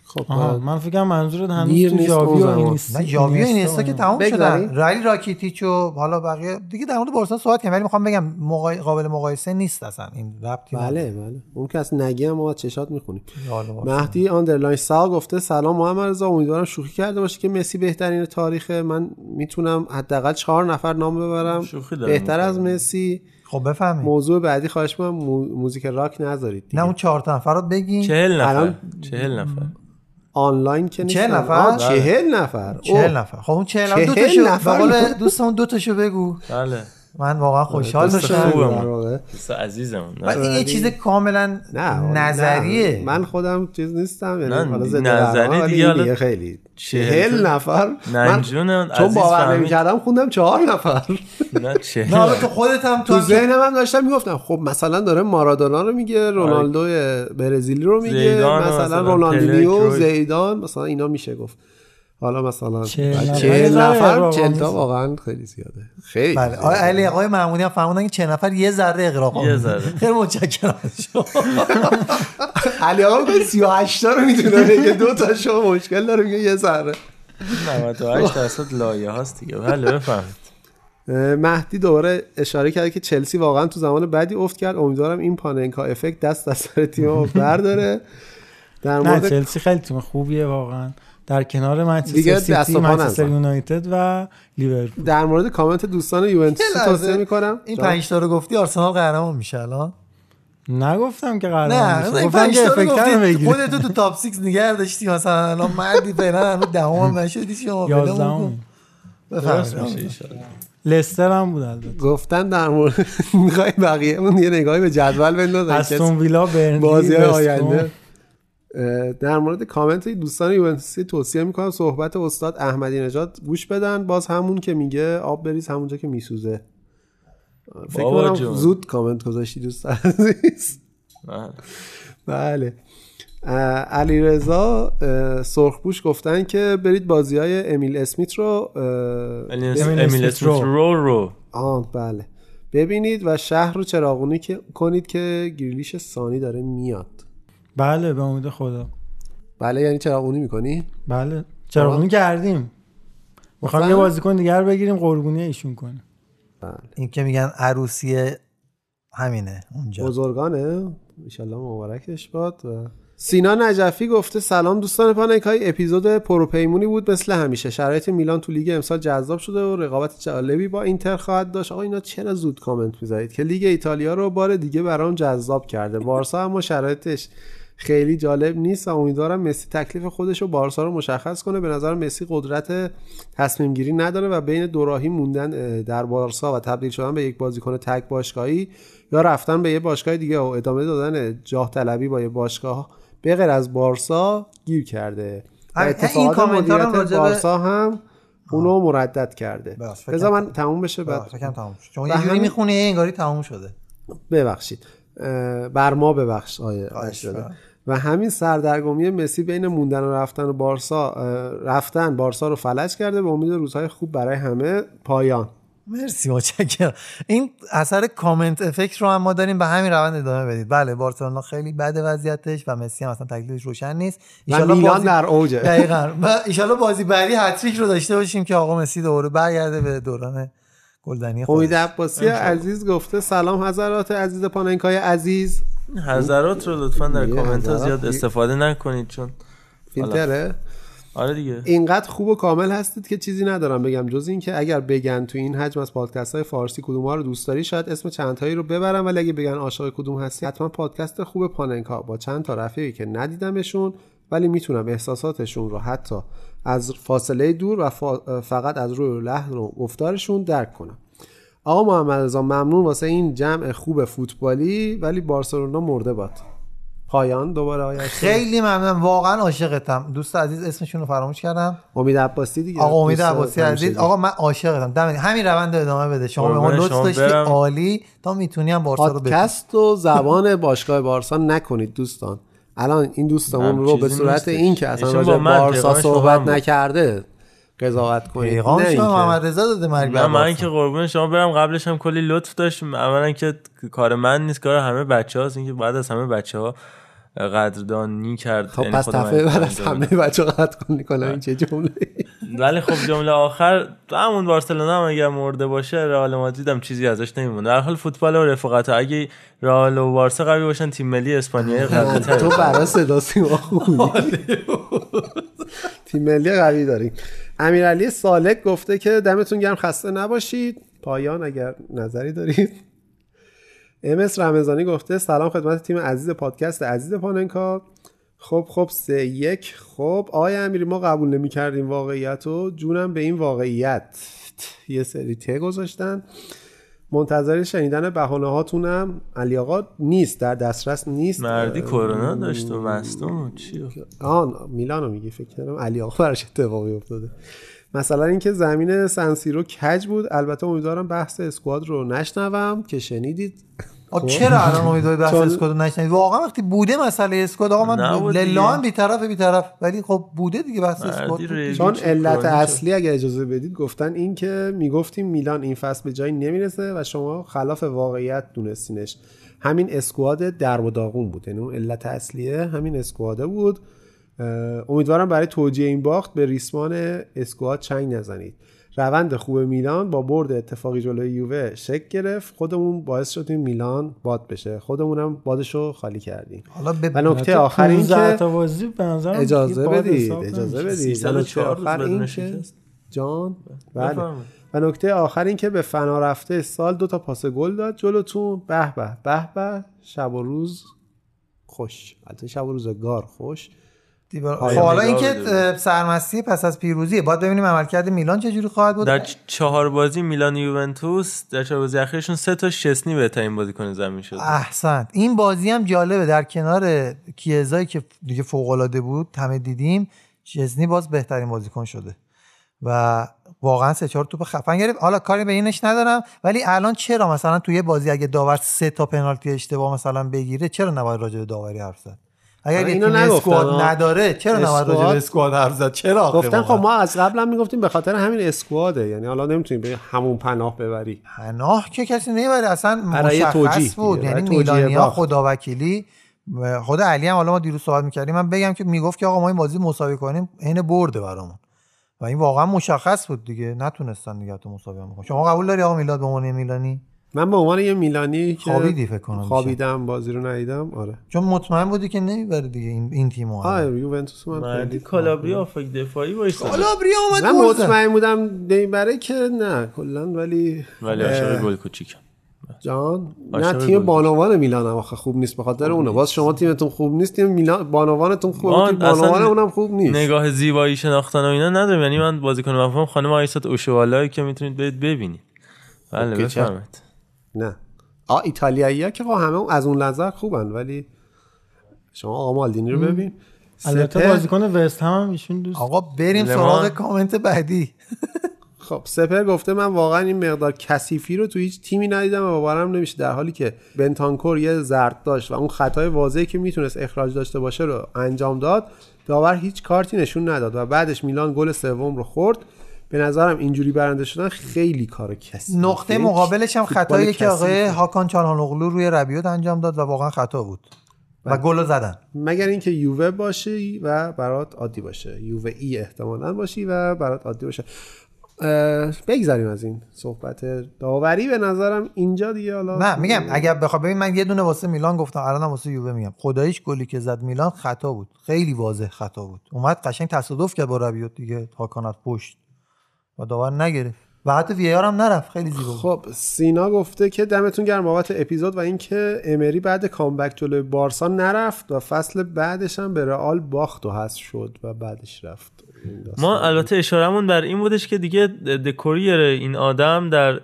خب من فکر کنم منظورت هنوز تو یاوی و اینستا، نه یاوی و اینستا که تمام شدن، رایل راکیتیچ و حالا بقیه دیگه در مورد بارسا صحبت کنیم، ولی میخوام بگم مقا... قابل مقایسه نیست اصلا این ربطی. بله بله اون که اصلا نگیم ما چشات میخونیم. مهدی آندرلاین سا گفته سلام محمد رضا، امیدوارم شوخی کرده باشه که مسی بهترین تاریخ، من میتونم حداقل چهار نفر نام ببرم بهتر از مسی. خب بفهمید موضوع بعدی خواهش می‌کنم موزیک راک نذارید دیگه. نه اون چهار تا نفر رو بگین. چهل نفر چهل نفر آنلاین که نیست. چهل نفر چهل نفر چهل نفر خب اون چهل نفر دو تاشو بقول دوستمون دو تاشو بگو. بله من واقعا خوشحال شدم دوست عزیزمون. ولی یه چیز کاملا نظریه، من خودم چیز نیستم، یعنی حالا زدم نظری دیگه. خیلی چهل نفر من چون باور نمی‌کردم خوندم چهار نفر. نه چهل نه حالا تو خودت هم تو ذهنم داشتم میگفتم خب مثلا داره مارادونا رو میگه، رونالدو برزیلی رو میگه، مثلا رونالدینیو، زیدان، مثلا اینا میشه گفت. حالا مثلا چهل نفر چهل تا واقعا خیلی زیاده. خیلی بله علی آقای محمودی هم فهموندن که چهل نفر یه ذره اغراق آموزه. خیلی متشکرم از شما. علی آقا میگه سی و هشت تا رو میدونه دیگه، دو تا شما مشکل داره میگه یه ذره. نود و هشت درصد لایه هاست دیگه. بله بفهمید. مهدی دوباره اشاره کرده که چلسی واقعا تو زمان بعدی افت کرد، امیدوارم این پاننکا افکت دست از سر تیمو برداره. در مورد چلسی خیلی تیم خوبیه واقعا در کنار منچستر سیتی، منچستر یونایتد و لیورپول. در مورد کامنت دوستان یوونتوس توصیه میکنم. این پنج تا رو گفتی آرسنال قهرمان میشه الان؟ نگفتم که قهرمان میشه، گفتم که افکتار میگیره. خودت تو تاپ شش نگه داشتی مثلا الان مردی فعلا الان دهم نشدی شما، یازدهم بفرمایید ان شاء الله. لستر هم بود البته. گفتن در مورد میخوای بقیه‌مون یه نگاهی به جدول بندازید. استون ویلا برنلی بازی آینده. در مورد کامنت دوستان یوونتوسی توصیه میکنم صحبت استاد احمدی نژاد گوش بدن، باز همون که میگه آب بریز همونجا که میسوزه. فکر کنم زود کامنت گذاشتی دوست عزیز. بله علیرضا سرخپوش گفتن که برید بازی‌های امیل اسمیت رو امیل اسمیت رو رو آه بله ببینید و شهر رو چراغونی کنید که گریلیش ثانی داره میاد. بله به امید خدا. بله یعنی چراغونی میکنی؟ بله چراغونی کردیم، میخوام یه بازیکن دیگر بگیریم قربونی ایشون کنیم. بله این که میگن عروسی همینه اونجا بزرگانه، انشالله مبارکش باد. و سینا نجفی گفته سلام دوستان پانیکای، اپیزود پروپیمونی بود مثل همیشه، شرایط میلان تو لیگ امسال جذاب شده و رقابت جالبی با اینتر خواهد داشت. آقا اینا چرا زود کامنت میذارید که لیگ ایتالیا رو بار دیگه برام جذاب کرده، بارسا اما شرایطش خیلی جالب نیست و امیدوارم مسی تکلیف خودش و بارسا رو مشخص کنه. به نظر مسی قدرت تصمیم گیری نداره و بین دوراهی موندن در بارسا و تبدیل شدن به یک بازیکن تک باشگاهی یا رفتن به یک باشگاه دیگه و ادامه دادن جاه طلبی با یک باشگاه به غیر از بارسا گیر کرده. اتفاقات مدیریت بارسا هم اونو مردد کرده. بذار من تموم بشه بعد فکرم تموم شد چون یه جوری میخونه انگاری تموم شده. ببخشید بر ما ببخش آیه شده. و همین سردرگمی مسی بین موندن و رفتن و بارسا رفتن بارسا رو فلج کرده. به امید روزهای خوب برای همه. پایان. مرسی متشکرم. این اثر کامنت افکت رو هم ما داریم، به همین روند ادامه بدید. بله بارسلونا خیلی بد وضعیتش و مسی هم اصلا تکلیفش روشن نیست. ان شاء الله بازی در اوج. دقیقاً. ان شاء الله بازی بعدی هتریک رو داشته باشیم که آقا مسی دوباره برگرده به دوران گلدانی خودش. امید عباسی عزیز گفته سلام حضرات عزیز پاننکای عزیز. حضرات رو لطفاً در کامنت‌ها زیاد استفاده نکنید چون فیلتره. آره دیگه اینقدر خوب و کامل هستید که چیزی ندارم بگم جز این که اگر بگن تو این حجم از پادکست‌های فارسی کدوم‌ها رو دوست داری شاید اسم چند تایی رو ببرم، ولی اگه بگن عاشق کدوم هستی حتما پادکست خوب پاننکا با چند تا رفیقی که ندیدمشون ولی میتونم احساساتشون رو حتی از فاصله دور و فا... فقط از روی لحن و گفتارشون درک کنم. آقا محمدرضا ممنون واسه این جمع خوب فوتبالی، ولی بارسلونا مرده باد. پایان. دوباره آیه خیلی ممنون واقعا عاشقتم دوست عزیز، اسمشون رو فراموش کردم. امید عباسی دیگه. آقا امید عباسی عزیز آقا من عاشقتم. دمت همین روند ادامه بده شما، به ما لطف داشتی عالی تا میتونیم بارسا رو ببینیم. پادکست و زبان باشگاه بارسا نکنید دوستان. الان این دوستمون رو به صورت این که اصلا راجع بارسا صحبت نکرده قضاوت کنید. پیغام شما محمد رضا داده مرگ بر. من که قربون شما برم قبلش هم کلی لطف داشت. اولا که کار من نیست، کار همه بچه‌هاست، اینکه بعد از همه بچه‌ها قدردانی کرد. خب پس دفعه بعد از همه بچه قدر کن نیکنم این چه جمله. ولی خب جمله آخر همون بارسلونا هم اگر مرده باشه رئال مادرید هم چیزی ازش نمیمونه. در حال فوتبال و رفاقت ها اگه رئال و بارسا قوی باشن تیم ملی اسپانیا قوی تر. تو برای صدا سیما خوبی تیم ملی قوی داریم. امیرعلی سالک گفته که دمتون گرم خسته نباشید. پایان اگر نظری دارید. ام اس رمضانی گفته سلام خدمت تیم عزیز پادکست عزیز پاننکا. خب خب سه یک. خب آیا امیری ما قبول نمی کردیم واقعیتو، جونم به این واقعیت. یه سری ته گذاشتن. منتظر شنیدن بهانه هاتونم. علی آقا نیست، در دسترس نیست، مردی کرونا داشت و مستون چی آن میلانو میگی فکر کنم علی آقا براش اتفاقی افتاده. مثلا اینکه زمین سنسیرو کج بود. البته امیدوارم بحث اسکواد رو نشنوم که شنیدید. آ چرا الان امیدواری بحث اسکواد رو نشنوید؟ واقعا وقتی بوده مسئله اسکواد آقا من للان بی طرف بی طرف، ولی خب بوده دیگه بحث اسکواد. چون علت اصلی اگه اجازه بدید گفتن این که میگفتیم میلان این فصل به جایی نمیرسه و شما خلاف واقعیت دونستینش. همین اسکواد درب و داغون بود، یعنی اون علت اصلیه همین اسکواده بود. امیدوارم برای توجیه این باخت به ریسمان اسکواد چنگ نزنید. روند خوب میلان با برد اتفاقی جلوی یووه شک گرفت، خودمون باعث شدیم میلان باد بشه، خودمونم بادشو خالی کردیم. حالا به نکته آخر این که اجازه بدید اجازه بدید جان بله. و نکته آخر این که به فنا رفته سال دو تا پاس گل داد جلوتون. به به به به شب و روز خوش، البته شب و روزگار خوش. حالا اینکه سرمستی پس از پیروزیه، باید ببینیم عملکرد میلان چجوری خواهد بود. در چهار بازی میلان یوونتوس در چهار بازی اخیرشون سه تا شسنی بهترین بازیکن زمین شد. احسنت. این بازی هم جالبه، در کنار کیزایی که دیگه فوق العاده بود همه دیدیم، شسنی باز بهترین بازیکن شده و واقعا سه چهار توپ خفن گرفت. حالا کاری به اینش ندارم، ولی الان چرا مثلا توی بازی اگه داور سه تا پنالتی اشتباه مثلا بگیره چرا نباید راجع به داوری حرف زد؟ اگر اینو نگفتن نداره چرا نباید راجع به اسکواد حرف زد؟ چرا گفتن؟ خب ما از قبل هم میگفتیم به خاطر همین اسکواده، یعنی حالا نمیتونیم به همون پناه ببری. پناه که کسی نمیبره اصلا، مشخص بود. یعنی میلانیا خداوکیلی خود علی هم، حالا ما دیروز صحبت میکردیم، من بگم که میگفت که آقا ما این بازی مساوی کنیم عین برده برامون و این واقعا مشخص بود دیگه، نتونستن دیگه تو مساوی کنن. شما قبول داری آقا میلاد به عنوان میلانی؟ من به عنوان یه میلانی که خوابیدی فکر کنم، خوابیدم بازی رو ندیدم. آره چون مطمئن بودی که نمیبره دیگه این این تیمو. آره یوونتوس من مردی کالابریا فکر دفاعی وایساد. کالابریا اومد من مطمئن بودم نمیبره که نه کلا، ولی ولی عاشق گل کوچیکم جان. نه تیم بانوان میلان هم آخه خوب نیست، به خاطر اونه باز شما تیمتون خوب نیست، تیم میلان بانوانتون خوبه، تیم بانوان اونم خوب نیست. نگاه زیبایی شناختن و اینا ندارم، یعنی من بازیکن مفهوم خانم آیسات اوشوالایی که میتونید برید ببینید. بله بفهمید نه آ ایتالیایی‌ها که همه از اون نظر خوبن، ولی شما آقا مالدینی رو ببین. البته بازیکن وست هم ایشون دوست. آقا بریم سراغ کامنت بعدی. خب سپر گفته من واقعا این مقدار کثیفی رو تو هیچ تیمی ندیدم و باورم نمیشه، در حالی که بنتانکور یه زرد داشت و اون خطای واضحی که میتونست اخراج داشته باشه رو انجام داد، داور هیچ کارتی نشون نداد و بعدش میلان گل سوم رو خورد. به نظرم اینجوری برنده شدن خیلی کار کسی. نقطه مقابلش هم خطایی که آقای هاکان چالهانوغلو روی ربیوت انجام داد و واقعا خطا بود و گل رو زدن. مگر اینکه یووه باشی و برات عادی باشه، یووه ای احتمالاً باشی و برات عادی باشه. بگذاریم از این صحبت داوری. به نظرم اینجا دیگه حالا نه میگم اگر بخوام ببین، من یه دونه واسه میلان گفتم الانم واسه یووه میگم، خداییش گلی که زد میلان خطا بود، خیلی واضح خطا بود. اومد قشنگ تصادف کرد با ربیوت دیگه، هاکان از پشت و داور نگرفت و حتی وی آر هم نرفت، خیلی زیبا. خب سینا گفته که دمتون گرم بابت اپیزود و اینکه امری بعد کامبک جلوی بارسا نرفت و فصل بعدش هم به رئال باخت و حذف شد و بعدش رفت. ما البته اشارمون بر این بودش که دیگه دکوریر این آدم در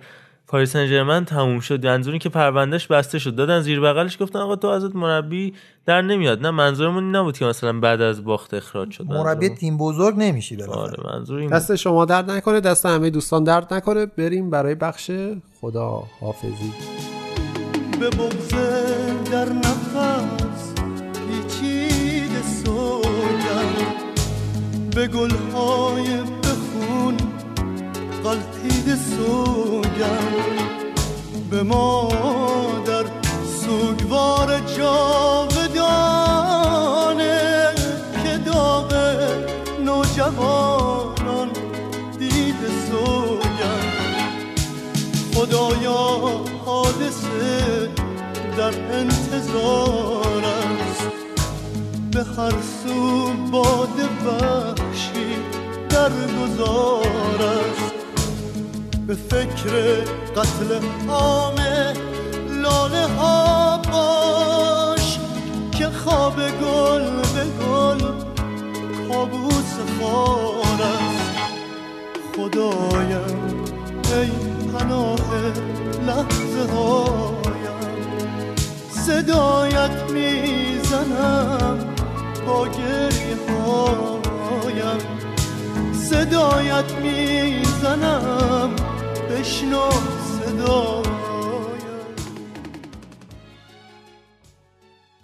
پاریس سن ژرمن تموم شد، منظوری که پروندهش بسته شد، دادن زیر بغلش گفتن آقا تو ازت مربی در نمیاد. نه منظورمون این نبود که مثلا بعد از باخت اخراج شد، مربی تیم بزرگ نمیشی بالاخره. آره منظور این. دست شما درد نکنه، دست همه دوستان درد نکنه. بریم برای بخش خدا حافظی. به بغض در نفس پیچیده سوزم، به گلهای بخون غلطید سوگم، به مادر سوگوار جاودان. زار است، به هر سو باد وحشی درگذار است. به فکر قتل عام لاله ها باش که خواب گل به گل کابوس خوار است. خدایم ای پناه لحظه هایم، صدایت میزنم با گریه هایم، صدایت میزنم بشنو صدا.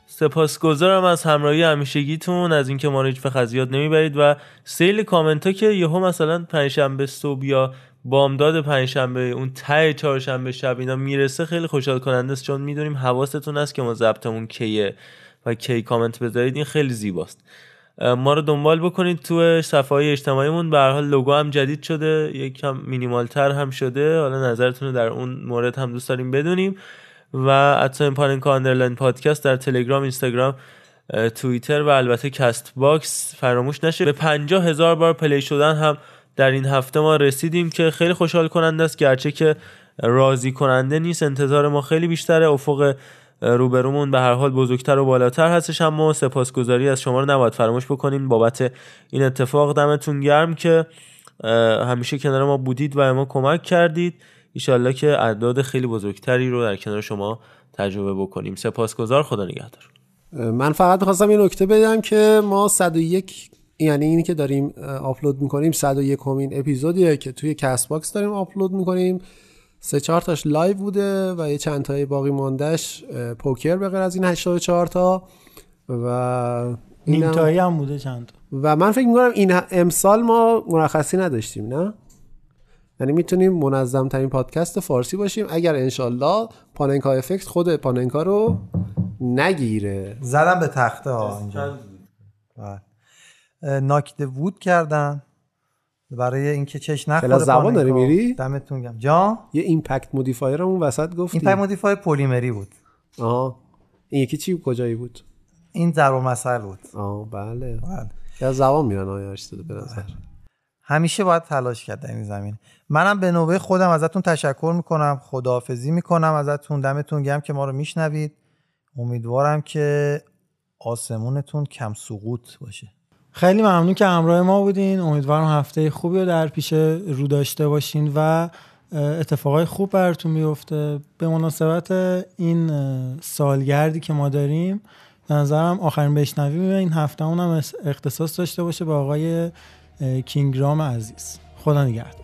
سپاسگزارم از همراهی همیشگیتون، از اینکه ما رو هیچ وقت از یاد نمیبرید و سیل کامنت ها که یهو مثلا پنجشنبه صبح یا بامداد پنجشنبه اون ته چهارشنبه شب اینا میرسه خیلی خوشحال کننده است، چون میدونیم حواستون هست که ما ضبطمون کیه و کی کامنت بذارید. این خیلی زیباست. ما رو دنبال بکنید تو صفحه‌های اجتماعیمون. به هر حال لوگو هم جدید شده، یکم مینیمال‌تر هم شده. حالا نظرتون رو در اون مورد هم دوست داریم بدونیم. و اتساین پارنکا اندرلاین پادکست در تلگرام، اینستاگرام، توییتر و البته کست باکس فراموش نشه. به پنجاه هزار بار پلی شدن هم در این هفته ما رسیدیم که خیلی خوشحال کننده است، گرچه که راضی کننده نیست. انتظار ما خیلی بیشتره، افق روبرومون به هر حال بزرگتر و بالاتر هستش. اما سپاسگزاری از شما رو نباید فراموش بکنین بابت این اتفاق. دمتون گرم که همیشه کنار ما بودید و ما کمک کردید. ایشالله که اعداد خیلی بزرگتری رو در کنار شما تجربه بکنیم. سپاسگزار، خدا نگهدار. من فقط می‌خواستم این نکته بگم که ما صد و یک، یعنی اینی که داریم آپلود می‌کنیم صد و یکمین اپیزودیه که توی کست باکس داریم آپلود می‌کنیم. سه چهار تاش لایو بوده و یه چند تای باقی موندهش پوکر به غیر از این هشتاد و چهار تا و نیم تایی هم بوده چند تا. و من فکر می‌کنم این امسال ما مرخصی نداشتیم، نه؟ یعنی میتونیم منظم ترین پادکست فارسی باشیم اگر انشالله پاننکا افکت خود پاننکا رو نگیره. زدم به تخته ها اینجا. ناکیده وود کردم برای اینکه چش نخوره. خلا زبان داری میری؟ دمتون گرم. جا یه ایمپکت مودیفایرمون وسط گفتی. ایمپکت مودیفایر پلیمری بود. آها. این یکی چی کجایی بود؟ این ضرب المثل بود. آه بله. بله. یا زبان میرن آیاش داده به نظر. همیشه باید تلاش کرد در این زمین. منم به نوبه خودم ازتون تشکر میکنم، خداحافظی میکنم ازتون. دمتون گرم که ما رو میشنوید. امیدوارم که آسمونتون کم سقوط باشه. خیلی ممنون که همراه ما بودین. امیدوارم هفته خوبی رو در پیش رو داشته باشین و اتفاقای خوب براتون میفته. به مناسبت این سالگردی که ما داریم به نظرم آخرین بشنوی میبینه این هفته اونم اختصاص داشته باشه به آقای کینگرام عزیز. خدا نگهدار.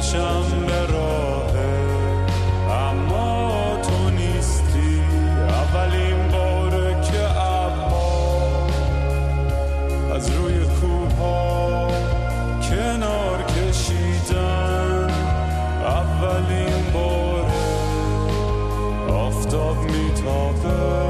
چشم به راهه اما می تافه.